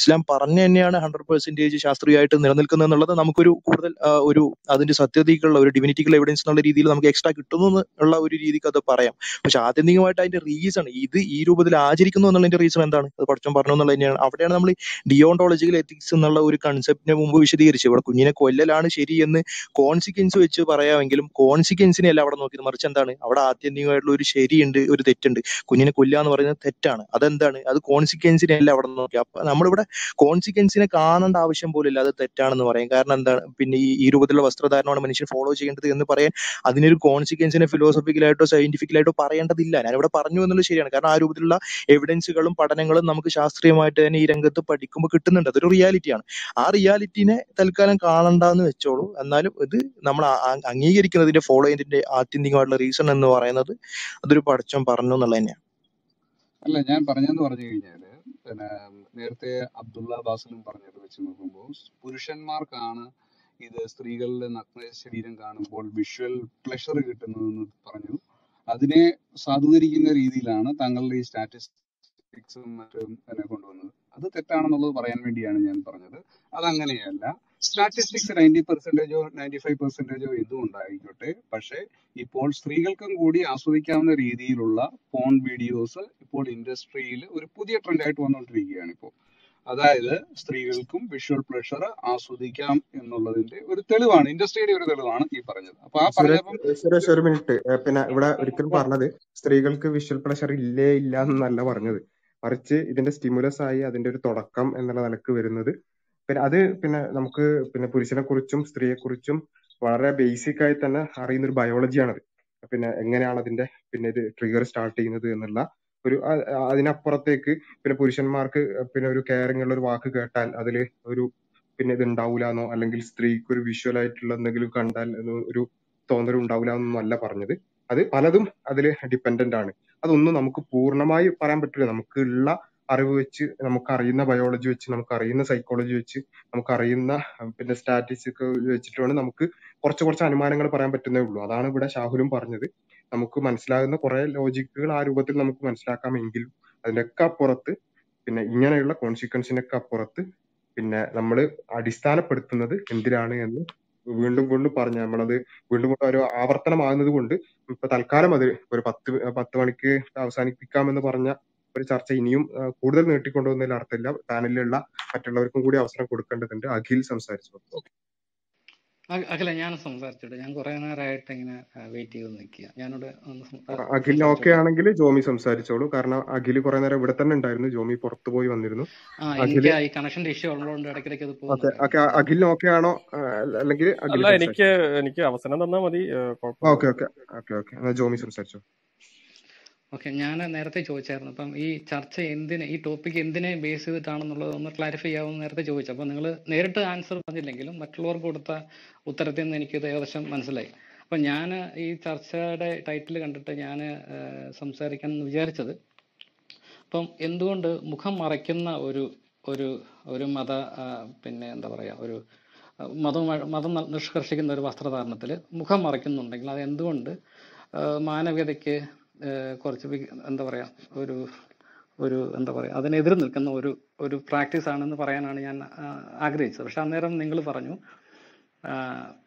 ഇസ്ലാം പറഞ്ഞു തന്നെയാണ് ഹൺഡ്രഡ് പെർസെന്റേജ് ശാസ്ത്രീയമായിട്ട് നിലനിൽക്കുന്നത് എന്നുള്ളത് നമുക്കൊരു കൂടുതൽ ഒരു അതിന്റെ സത്യതയ്ക്കുള്ള ഒരു ഡിവിനിറ്റിക്കുള്ള എവിഡൻസ് എന്നുള്ള രീതിയിൽ നമുക്ക് എക്സ്ട്രാ കിട്ടുന്നു എന്നുള്ള ഒരു രീതിക്ക് അത് പറയാം. പക്ഷെ ആത്യന്തികമായിട്ട് അതിന്റെ റീസൺ, ഇത് ഈ രൂപത്തിൽ ആചരിക്കുന്നു എന്നുള്ളതിന്റെ റീസൺ എന്താണ്? അത് പഠിച്ചോൻ പറഞ്ഞു എന്നുള്ളത് തന്നെയാണ്. അവിടെയാണ് നമ്മൾ ഡിയോണ്ടോളജിക്കൽ എത്തിക്സ് എന്നുള്ള ഒരു കൺസെപ്റ്റിനെ മുമ്പ് വിശദീകരിച്ചു. ഇവിടെ കുഞ്ഞിനെ കൊല്ലലാണ് ശരി എന്ന് കോൺസിക്വൻസ് വെച്ച് പറയാമെങ്കിലും കോൺസിക്വൻസിനെ അല്ല അവിടെ നോക്കിയത്, മറിച്ച് എന്താണ് അവിടെ ആത്യന്തികമായിട്ടുള്ള ഒരു ശരിയുണ്ട്, ഒരു തെറ്റുണ്ട്. കുഞ്ഞിനെ കൊല്ലുക എന്ന് പറയുന്നത് തെറ്റാണ്, അതെന്താണ്, അത് കോൺസിക്വൻസിനെ അല്ല അവിടെ നോക്കി. അപ്പൊ നമ്മളിവിടെ കോൺസിക്വൻസിനെ കാണേണ്ട ആവശ്യം പോലും ഇല്ല, അത് തെറ്റാണെന്ന് പറയും. കാരണം എന്താണ്, പിന്നെ ഈ ഈ രൂപത്തിലുള്ള വസ്ത്രധാരണമാണ് മനുഷ്യൻ ഫോളോ ചെയ്യേണ്ടത് എന്ന് പറയാൻ അതിനൊരു കോൺസിക്വൻസിനെ ഫിലോസഫിക്കലായിട്ടോ സയന്റിഫിക്കലായിട്ടോ പറയേണ്ടതില്ല. ഞാനിവിടെ പറഞ്ഞു എന്നുള്ളത് ശരിയാണ്. കാരണം ആ രൂപത്തിലുള്ള എവിഡൻസുകളും പഠനങ്ങളും നമുക്ക് ശാസ്ത്രീയമായിട്ട് തന്നെ ഈ രംഗത്ത് പഠിക്കുമ്പോൾ കിട്ടുന്നുണ്ട്. അതൊരു റിയാലിറ്റിയാണ്. ആ റിയാലിറ്റിനെ തൽക്കാലം കാണണ്ടെന്ന് വെച്ചോളൂ. എന്നാലും ഇത് നമ്മൾ അംഗീകരിക്കുന്നതിന്റെ ഫോളോ ചെയ്യുന്നതിന്റെ ആത്യന്തിക റീസൺ എന്ന് പറയുന്നത് അതൊരു പഠിച്ചോൻ പറഞ്ഞു എന്നുള്ള തന്നെയാണ്. അല്ല, ഞാൻ പറഞ്ഞെന്ന് പറഞ്ഞു കഴിഞ്ഞാല് പിന്നെ നേരത്തെ അബ്ദുള്ള ബാസിലും പറഞ്ഞത് വെച്ച് നോക്കുമ്പോൾ പുരുഷന്മാർക്കാണ് ഇത് സ്ത്രീകളുടെ നഗ്ന ശരീരം കാണുമ്പോൾ വിഷ്വൽ പ്ലഷർ കിട്ടുന്നതെന്ന് പറഞ്ഞു. അതിനെ സാധൂകരിക്കുന്ന രീതിയിലാണ് താങ്കളുടെ ഈ സ്റ്റാറ്റിസ്റ്റിക്സും മറ്റും തന്നെ കൊണ്ടുവന്നത്. അത് തെറ്റാണെന്നുള്ളത് പറയാൻ വേണ്ടിയാണ് ഞാൻ പറഞ്ഞത്. അതങ്ങനെയല്ല. സ്റ്റാറ്റിസ്റ്റിക്സ് നയൻറ്റി പെർസെന്റേജോ നയൻറ്റി ഫൈവ് പെർസെന്റേജോ ഇതും ഉണ്ടായിക്കോട്ടെ, പക്ഷെ ഇപ്പോൾ സ്ത്രീകൾക്കും കൂടി ആസ്വദിക്കാവുന്ന രീതിയിലുള്ള പോൺ വീഡിയോസ് ബോർഡ് ഇൻഡസ്ട്രിയിൽ ഒരു പുതിയ ട്രെൻഡായിട്ട് വന്നുകൊണ്ടിരിക്കുകയാണ് ഇപ്പോൾ. അതായത് സ്ത്രീകൾക്കും വിഷ്വൽ പ്ലഷർ ആസ്വദിക്കാം എന്നുള്ളതിന്റെ ഒരു തെളിവാണ്, ഇൻഡസ്ട്രിയുടെ ഒരു തെളിവാണ് ഈ പറഞ്ഞത്. അപ്പൊ ആ പറഞ്ഞ ഒരു മിനിറ്റ്, പിന്നെ ഇവിടെ ഒരിക്കലും പറഞ്ഞത് സ്ത്രീകൾക്ക് വിഷ്വൽ പ്ലഷർ ഇല്ലേ ഇല്ല എന്നല്ല പറഞ്ഞത്, മറിച്ച് ഇതിന്റെ സ്റ്റിമുലസ് ആയി അതിന്റെ ഒരു തുടക്കം എന്നുള്ള നിലക്ക് വരുന്നത്. പിന്നെ അത് പിന്നെ നമുക്ക് പിന്നെ പുരുഷനെ കുറിച്ചും സ്ത്രീയെ കുറിച്ചും വളരെ ബേസിക് ആയി തന്നെ അറിയുന്ന ഒരു ബയോളജിയാണത്. പിന്നെ എങ്ങനെയാണ് അതിന്റെ പിന്നെ ഇത് ട്രിഗർ സ്റ്റാർട്ട് ചെയ്യുന്നത് എന്നുള്ള ഒരു അതിനപ്പുറത്തേക്ക് പിന്നെ പുരുഷന്മാർക്ക് പിന്നെ ഒരു കെയറിംഗ് ഉള്ള ഒരു വാക്ക് കേട്ടാൽ അതിൽ ഒരു പിന്നെ ഇത് ഉണ്ടാവൂലെന്നോ അല്ലെങ്കിൽ സ്ത്രീക്ക് ഒരു വിഷ്വൽ ആയിട്ടുള്ള എന്തെങ്കിലും കണ്ടാൽ ഒരു തോന്നലും ഉണ്ടാവില്ല എന്നൊന്നും അല്ല പറഞ്ഞത്. അത് പലതും അതിൽ ഡിപ്പെൻഡന്റ് ആണ്. അതൊന്നും നമുക്ക് പൂർണ്ണമായി പറയാൻ പറ്റില്ല. നമുക്ക് ഉള്ള അറിവ് വെച്ച്, നമുക്ക് അറിയുന്ന ബയോളജി വെച്ച്, നമുക്ക് അറിയുന്ന സൈക്കോളജി വെച്ച്, നമുക്കറിയുന്ന പിന്നെ സ്റ്റാറ്റിസ്റ്റിക്സ് വെച്ചിട്ട് വേണം നമുക്ക് കുറച്ച് കുറച്ച് അനുമാനങ്ങൾ പറയാൻ പറ്റുന്നേ ഉള്ളൂ. അതാണ് ഇവിടെ ഷാഹുലും പറഞ്ഞത്. നമുക്ക് മനസ്സിലാകുന്ന കുറെ ലോജിക്കുകൾ ആ രൂപത്തിൽ നമുക്ക് മനസ്സിലാക്കാമെങ്കിലും അതിൻ്റെയൊക്കെ അപ്പുറത്ത് പിന്നെ ഇങ്ങനെയുള്ള കോൺസിക്വൻസിനൊക്കെ അപ്പുറത്ത് പിന്നെ നമ്മൾ അടിസ്ഥാനപ്പെടുത്തുന്നത് എന്തിനാണ് എന്ന് വീണ്ടും വീണ്ടും പറഞ്ഞ നമ്മളത് വീണ്ടും വീണ്ടും ഒരു ആവർത്തനമാകുന്നത് കൊണ്ട് ഇപ്പൊ തൽക്കാലം അത് ഒരു പത്ത് പത്ത് മണിക്ക് അവസാനിപ്പിക്കാമെന്ന് പറഞ്ഞ ഒരു ചർച്ച ഇനിയും കൂടുതൽ നീട്ടിക്കൊണ്ടുവന്നതിൽ അർത്ഥമില്ല. പാനലിലുള്ള മറ്റുള്ളവർക്കും കൂടി അവസരം കൊടുക്കേണ്ടതുണ്ട്. അഖിൽ സംസാരിച്ചു. അഖില ഞാൻ സംസാരിച്ചോട്ടെ. ഞാൻ കുറെ നേരമായിട്ട് ഇങ്ങനെ വെയിറ്റ് ചെയ്ത് നിൽക്കുക. ഞാനിവിടെ അഖിൽ ഓക്കെ ആണെങ്കിൽ ജോമി സംസാരിച്ചോളൂ. കാരണം അഖിൽ കുറെ നേരം ഇവിടെ തന്നെ ഉണ്ടായിരുന്നു, ജോമി പുറത്തു പോയി വന്നിരുന്നു. കണക്ഷന്റെ ഇഷ്യൂ ഉള്ളതുകൊണ്ട് ഇടയ്ക്കിടയ്ക്ക് അത് പോകും. അഖിൽ ഓക്കെ ആണോ? അല്ലെങ്കിൽ എനിക്ക് എനിക്ക് അവസരം തന്നാ മതി. Okay okay okay okay Jomy സംസാരിച്ചോ. ഓക്കെ, ഞാൻ നേരത്തെ ചോദിച്ചായിരുന്നു അപ്പം ഈ ചർച്ച എന്തിനെ, ഈ ടോപ്പിക് എന്തിനെ ബേസ് ചെയ്തിട്ടാണെന്നുള്ളത് ഒന്ന് ക്ലാരിഫൈ ചെയ്യാമെന്ന് നേരത്തെ ചോദിച്ചു. അപ്പം നിങ്ങൾ നേരിട്ട് ആൻസർ പറഞ്ഞില്ലെങ്കിലും മറ്റുള്ളവർക്ക് കൊടുത്ത ഉത്തരത്തിൽ നിന്ന് എനിക്കത് ഏകദേശം മനസ്സിലായി. അപ്പം ഞാൻ ഈ ചർച്ചയുടെ ടൈറ്റിൽ കണ്ടിട്ട് ഞാൻ സംസാരിക്കാൻ എന്ന് വിചാരിച്ചത് അപ്പം എന്തുകൊണ്ട് മുഖം മറയ്ക്കുന്ന ഒരു ഒരു ഒരു മത പിന്നെ എന്താ പറയുക ഒരു മതവുമായി മതം നിഷ്കർഷിക്കുന്ന ഒരു വസ്ത്രധാരണത്തിൽ മുഖം മറയ്ക്കുന്നുണ്ടെങ്കിൽ അത് എന്തുകൊണ്ട് മാനവികതയ്ക്ക് കുറച്ച് എന്താ പറയുക ഒരു ഒരു എന്താ പറയുക അതിനെതിരെ നിൽക്കുന്ന ഒരു ഒരു പ്രാക്ടീസ് ആണെന്ന് പറയാനാണ് ഞാൻ ആഗ്രഹിച്ചത്. പക്ഷെ അന്നേരം നിങ്ങൾ പറഞ്ഞു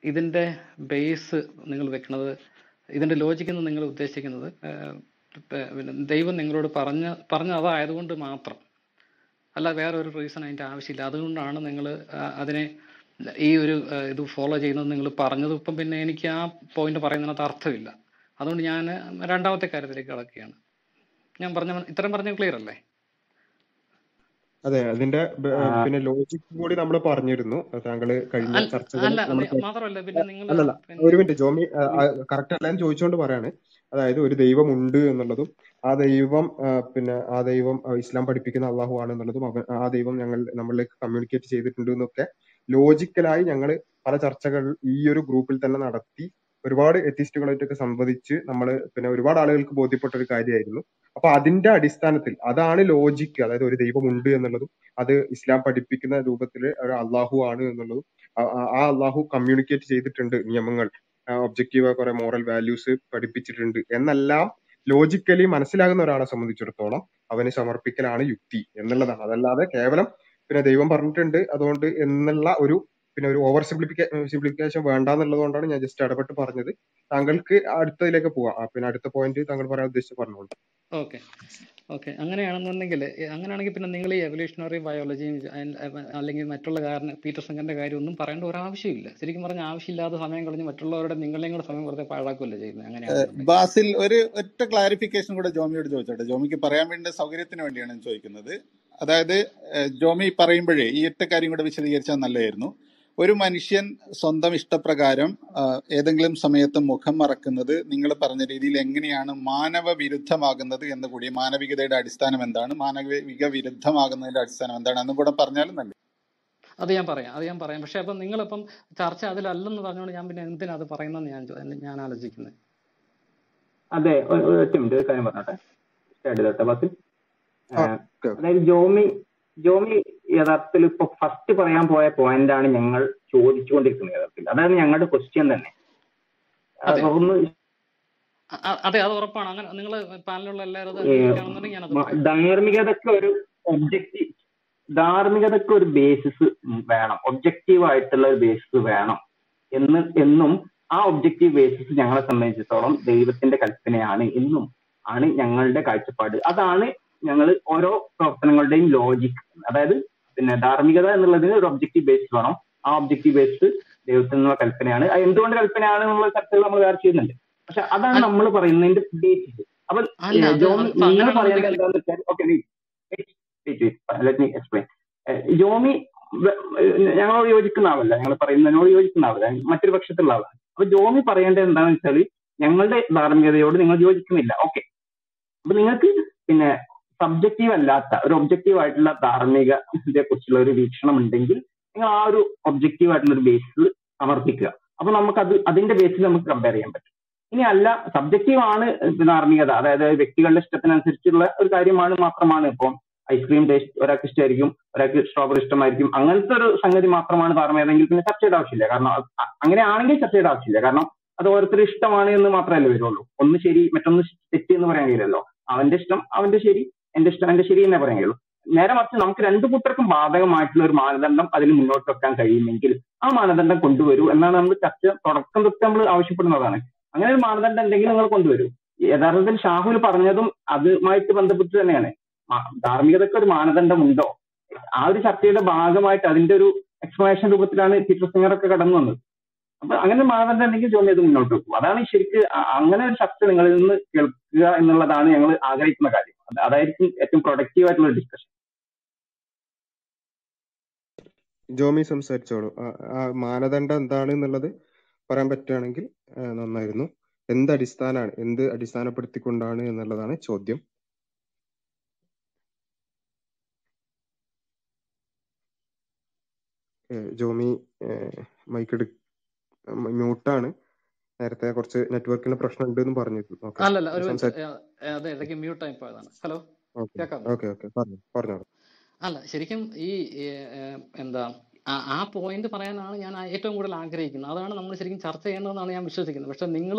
ഇതിൻ്റെ ബേസ് നിങ്ങൾ വെക്കുന്നത്, ഇതിൻ്റെ ലോജിക്കെന്ന് നിങ്ങൾ ഉദ്ദേശിക്കുന്നത് ദൈവം നിങ്ങളോട് പറഞ്ഞ പറഞ്ഞ അതായതുകൊണ്ട് മാത്രം അല്ല, വേറൊരു റീസൺ അതിൻ്റെ ആവശ്യമില്ല, അതുകൊണ്ടാണ് നിങ്ങൾ അതിനെ ഈ ഒരു ഇത് ഫോളോ ചെയ്യുന്നത് നിങ്ങൾ പറഞ്ഞത്. ഇപ്പം പിന്നെ എനിക്ക് ആ പോയിന്റ് പറയുന്നതിനകത്ത് അർത്ഥമില്ല. അതുകൊണ്ട് ഞാൻ രണ്ടാമത്തെ കാര്യത്തിലേക്ക് കടക്കുകയാണ്. ഞാൻ പറഞ്ഞ ഇത്രയും പറഞ്ഞ ക്ലിയർ അല്ലേ? അതെ, അതിന്റെ പിന്നെ ലോജിക് കൂടി നമ്മൾ പറഞ്ഞിരുന്നു. താങ്കൾ കഴിഞ്ഞ ചർച്ച മാത്രമല്ല പിന്നെ നിങ്ങൾ ഒരു മിനിറ്റ് ജോമി കറക്റ്റ് അല്ലാന്ന് ചോദിച്ചുകൊണ്ട് പറയാണ്. അതായത് ഒരു ദൈവം ഉണ്ട് എന്നുള്ളതും ആ ദൈവം പിന്നെ ആ ദൈവം ഇസ്ലാം പഠിപ്പിക്കുന്ന അള്ളാഹു ആണ് എന്നുള്ളതും ആ ദൈവം ഞങ്ങൾ നമ്മളിലേക്ക് കമ്മ്യൂണിക്കേറ്റ് ചെയ്തിട്ടുണ്ട് എന്നൊക്കെ ലോജിക്കലായി ഞങ്ങൾ പല ചർച്ചകൾ ഈ ഒരു ഗ്രൂപ്പിൽ തന്നെ നടത്തി ഒരുപാട് എത്തിസ്റ്റുകളായിട്ടൊക്കെ സംവദിച്ച് നമ്മൾ പിന്നെ ഒരുപാട് ആളുകൾക്ക് ബോധ്യപ്പെട്ട ഒരു കാര്യമായിരുന്നു. അപ്പൊ അതിന്റെ അടിസ്ഥാനത്തിൽ അതാണ് ലോജിക്ക്. അതായത് ഒരു ദൈവമുണ്ട് എന്നുള്ളതും അത് ഇസ്ലാം പഠിപ്പിക്കുന്ന രൂപത്തിൽ ഒരു അള്ളാഹു ആണ് എന്നുള്ളതും ആ അള്ളാഹു കമ്മ്യൂണിക്കേറ്റ് ചെയ്തിട്ടുണ്ട്, നിയമങ്ങൾ ഒബ്ജക്റ്റീവ് കുറെ മോറൽ വാല്യൂസ് പഠിപ്പിച്ചിട്ടുണ്ട് എന്നെല്ലാം ലോജിക്കലി മനസ്സിലാകുന്ന ഒരാളെ സംബന്ധിച്ചിടത്തോളം അവന് സമർപ്പിക്കലാണ് യുക്തി എന്നുള്ളതാണ്. അതല്ലാതെ കേവലം പിന്നെ ദൈവം പറഞ്ഞിട്ടുണ്ട് അതുകൊണ്ട് എന്നുള്ള ഒരു പിന്നെ ഒരു ഓവർ സിംപ്ലിഫിക്കേ സിംപ്ലിഫിക്കേഷൻ വേണ്ടാന്നുള്ളത് കൊണ്ടാണ് ഞാൻ ജസ്റ്റ് ഇടപെട്ട് പറഞ്ഞത്. താങ്കൾക്ക് അടുത്തതിലേക്ക് പോവാം. പിന്നെ അടുത്ത പോയിന്റ് താങ്കൾ പറയാൻ ഉദ്ദേശിച്ച് പറഞ്ഞോളൂ. ഓക്കെ ഓക്കെ അങ്ങനെയാണെന്നുണ്ടെങ്കിൽ അങ്ങനെയാണെങ്കിൽ പിന്നെ നിങ്ങൾ ഈ എവല്യൂഷണറി ബയോളജിയും അല്ലെങ്കിൽ മറ്റുള്ള കാരണം പീറ്റർ സെംഗറിന്റെ കാര്യം ഒന്നും പറയേണ്ട ഒരു ആവശ്യമില്ല. ശരിക്കും പറഞ്ഞ ആവശ്യമില്ലാതെ സമയം കളഞ്ഞ് മറ്റുള്ളവരുടെ നിങ്ങളെയും കൂടെ സമയം വെറുതെ പാഴാക്കുമല്ലോ ചെയ്യുന്നത്. അങ്ങനെയാണ് ബാസിൽ ഒരു ഒറ്റ ക്ലാരിഫിക്കേഷൻ കൂടെ ജോമിയോട് ചോദിച്ചോട്ടെ. ജോമിക്ക് പറയാൻ വേണ്ട സൗകര്യത്തിന് വേണ്ടിയാണ് ഞാൻ ചോദിക്കുന്നത്. അതായത് ജോമി പറയുമ്പോഴേ ഈ ഒറ്റ കാര്യം കൂടെ വിശദീകരിച്ചാൽ നല്ലതായിരുന്നു. ഒരു മനുഷ്യൻ സ്വന്തം ഇഷ്ടപ്രകാരം ഏതെങ്കിലും സമയത്ത് മുഖം മറക്കുന്നത് നിങ്ങൾ പറഞ്ഞ രീതിയിൽ എങ്ങനെയാണ് മാനവ വിരുദ്ധമാകുന്നത് എന്ന് കൂടി, മാനവികതയുടെ അടിസ്ഥാനം എന്താണ്, മാനവിക വിരുദ്ധമാകുന്നതിന്റെ അടിസ്ഥാനം എന്താണ് എന്നും കൂടെ പറഞ്ഞാലും നല്ലത്. അത് ഞാൻ പറയാം അത് ഞാൻ പറയാം പക്ഷെ അപ്പം നിങ്ങളിപ്പം ചർച്ച അതിലല്ലെന്ന് പറഞ്ഞുകൊണ്ട് ഞാൻ പിന്നെ എന്തിനാ അത് പറയുന്നതെന്ന് ഞാൻ ഞാൻ ആലോചിക്കുന്നത്. അതെ, ഒറ്റ മിനിറ്റ് ഒരു കാര്യം പറഞ്ഞോട്ടെ. അതായത് ജോമി ജോമി യഥാർത്ഥത്തിൽ ഇപ്പൊ ഫസ്റ്റ് പറയാൻ പോയ പോയിന്റാണ് ഞങ്ങൾ ചോദിച്ചുകൊണ്ടിരിക്കുന്നത്. യഥാർത്ഥത്തിൽ അതായത് ഞങ്ങളുടെ ക്വസ്റ്റ്യൻ തന്നെ. അതെ, അത് ഉറപ്പാണ്. അങ്ങനെ നിങ്ങൾ പാനലുള്ള എല്ലാവരും ധാർമ്മികതയ്ക്ക് ഒരു ഒബ്ജക്റ്റീവ് ധാർമ്മികതയ്ക്ക് ഒരു ബേസിസ് വേണം, ഒബ്ജക്റ്റീവ് ആയിട്ടുള്ള ഒരു ബേസിസ് വേണം എന്ന് എന്നും ആ ഒബ്ജക്റ്റീവ് ബേസിസ് ഞങ്ങളെ സംബന്ധിച്ചിടത്തോളം ദൈവത്തിന്റെ കൽപ്പനയാണ് എന്നും ആണ് ഞങ്ങളുടെ കാഴ്ചപ്പാട്. അതാണ് ഞങ്ങൾ ഓരോ പ്രവർത്തനങ്ങളുടെയും ലോജിക്. അതായത് പിന്നെ ധാർമ്മികത എന്നുള്ളതിന് ഒരു ഒബ്ജക്റ്റീവ് ബേസ്ഡ് വേണം. ആ ഒബ്ജക്റ്റീവ് ബേസ്ഡ് ദൈവത്തിൽ നിന്നുള്ള കൽപ്പനയാണ്. അത് എന്തുകൊണ്ട് കൽപ്പനയാണ് എന്നുള്ള ചർച്ചകൾ നമ്മൾ വേറെ ചെയ്യുന്നുണ്ട്. പക്ഷെ അതാണ് നമ്മൾ പറയുന്നതിന്റെ ബേസിസ്. അപ്പൊ ജോമി നിങ്ങൾ പറയുന്നത് എന്താണെന്ന് വെച്ചാൽ, okay let me explain. Jomy ഞങ്ങളോട് യോജിക്കുന്ന ആളല്ല, ഞങ്ങൾ പറയുന്നതിനോട് യോജിക്കുന്ന ആളല്ല, മറ്റൊരു പക്ഷത്തുള്ള ആളാണ്. അപ്പൊ ജോമി പറയേണ്ടത് എന്താണെന്ന് വെച്ചാൽ, ഞങ്ങളുടെ ധാർമ്മികതയോട് നിങ്ങൾ യോജിക്കുന്നില്ല, ഓക്കെ, അപ്പൊ നിങ്ങൾക്ക് പിന്നെ സബ്ജക്റ്റീവ് അല്ലാത്ത ഒരു ഒബ്ജക്റ്റീവ് ആയിട്ടുള്ള ധാർമ്മികതയെ കുറിച്ചുള്ള ഒരു വീക്ഷണം ഉണ്ടെങ്കിൽ നിങ്ങൾ ആ ഒരു ഒബ്ജക്റ്റീവ് ആയിട്ടുള്ള ഒരു ബേസിൽ സമർപ്പിക്കുക. അപ്പൊ നമുക്ക് അത് അതിന്റെ ബേസിൽ നമുക്ക് കമ്പയർ ചെയ്യാൻ പറ്റും. ഇനി അല്ല സബ്ജക്റ്റീവ് ആണ് ധാർമ്മികത, അതായത് വ്യക്തികളുടെ ഇഷ്ടത്തിനനുസരിച്ചുള്ള ഒരു കാര്യമാണ് മാത്രമാണ്. ഇപ്പം ഐസ്ക്രീം ടേസ്റ്റ് ഒരാൾക്ക് ഇഷ്ടമായിരിക്കും, ഒരാൾക്ക് സ്ട്രോബെറി ഇഷ്ടമായിരിക്കും, അങ്ങനത്തെ ഒരു സംഗതി മാത്രമാണ് ധാർമ്മികതയെങ്കിൽ പിന്നെ ചർച്ചയുടെ ആവശ്യമില്ല. കാരണം അങ്ങനെയാണെങ്കിൽ ചർച്ചയുടെ ആവശ്യമില്ല. കാരണം അത് ഓരോരുത്തർ ഇഷ്ടമാണ് എന്ന് മാത്രമല്ലേ വരുള്ളൂ. ഒന്ന് ശരി മറ്റൊന്ന് തെറ്റ് എന്ന് പറയാൻ കഴിയില്ലല്ലോ. അവന്റെ ഇഷ്ടം അവന്റെ ശരി, എന്റെ ഇഷ്ടം എന്റെ ശരി എന്നേ പറയാൻ കഴിയുള്ളൂ. നേരെ മറിച്ച് നമുക്ക് രണ്ടു കൂട്ടർക്കും ബാധകമായിട്ടുള്ള ഒരു മാനദണ്ഡം അതിൽ മുന്നോട്ട് വെക്കാൻ കഴിയുമെങ്കിൽ ആ മാനദണ്ഡം കൊണ്ടുവരൂ എന്നാണ് നമ്മൾ ചർച്ച തുടക്കം തൊട്ട് നമ്മൾ ആവശ്യപ്പെടുന്നതാണ്. അങ്ങനെ ഒരു മാനദണ്ഡം ഉണ്ടെങ്കിൽ നിങ്ങൾ കൊണ്ടുവരൂ. യഥാർത്ഥത്തിൽ ഷാഹുൽ പറഞ്ഞതും അതുമായിട്ട് ബന്ധപ്പെട്ട് തന്നെയാണ്. ധാർമ്മികതയ്ക്ക് ഒരു മാനദണ്ഡം ഉണ്ടോ? ആ ഒരു ചർച്ചയുടെ ഭാഗമായിട്ട് അതിന്റെ ഒരു എക്സ്പ്ലനേഷൻ രൂപത്തിലാണ് ടീച്ചർ സിംഗറൊക്കെ കടന്നു വന്നത്. അപ്പൊ അങ്ങനെ ഒരു മാനദണ്ഡം ഉണ്ടെങ്കിൽ ജോലി അത് മുന്നോട്ട് വെക്കും. അതാണ് ശരിക്ക് അങ്ങനെ ഒരു ചർച്ച നിങ്ങളിൽ നിന്ന് കേൾക്കുക എന്നുള്ളതാണ് ഞങ്ങൾ ആഗ്രഹിക്കുന്ന കാര്യം. അതായിരിക്കും ഏറ്റവും പ്രൊഡക്റ്റീവ് ആയിട്ടുള്ള ഡിസ്കഷൻ. ജോമി സംസാരിച്ചോളൂ. മാനദണ്ഡം എന്താണ് എന്നുള്ളത് പറയാൻ പറ്റുകയാണെങ്കിൽ നന്നായിരുന്നു. എന്ത് അടിസ്ഥാനമാണ്, എന്ത് അടിസ്ഥാനപ്പെടുത്തിക്കൊണ്ടാണ് എന്നുള്ളതാണ് ചോദ്യം. ജോമി മൈക്ക് മ്യൂട്ടാണ്. നേരത്തെ കുറച്ച് നെറ്റ്വർക്കിന്റെ പ്രശ്നം ഉണ്ടെന്ന് പറഞ്ഞിരുന്നു. ഹലോ, പറഞ്ഞോളൂ. അല്ല, ശരിക്കും ഈ എന്താ ആ പോയിന്റ് പറയാനാണ് ഞാൻ ഏറ്റവും കൂടുതൽ ആഗ്രഹിക്കുന്നത്. അതാണ് നമ്മൾ ശരിക്കും ചർച്ച ചെയ്യേണ്ടതെന്നാണ് ഞാൻ വിശ്വസിക്കുന്നത്. പക്ഷെ നിങ്ങൾ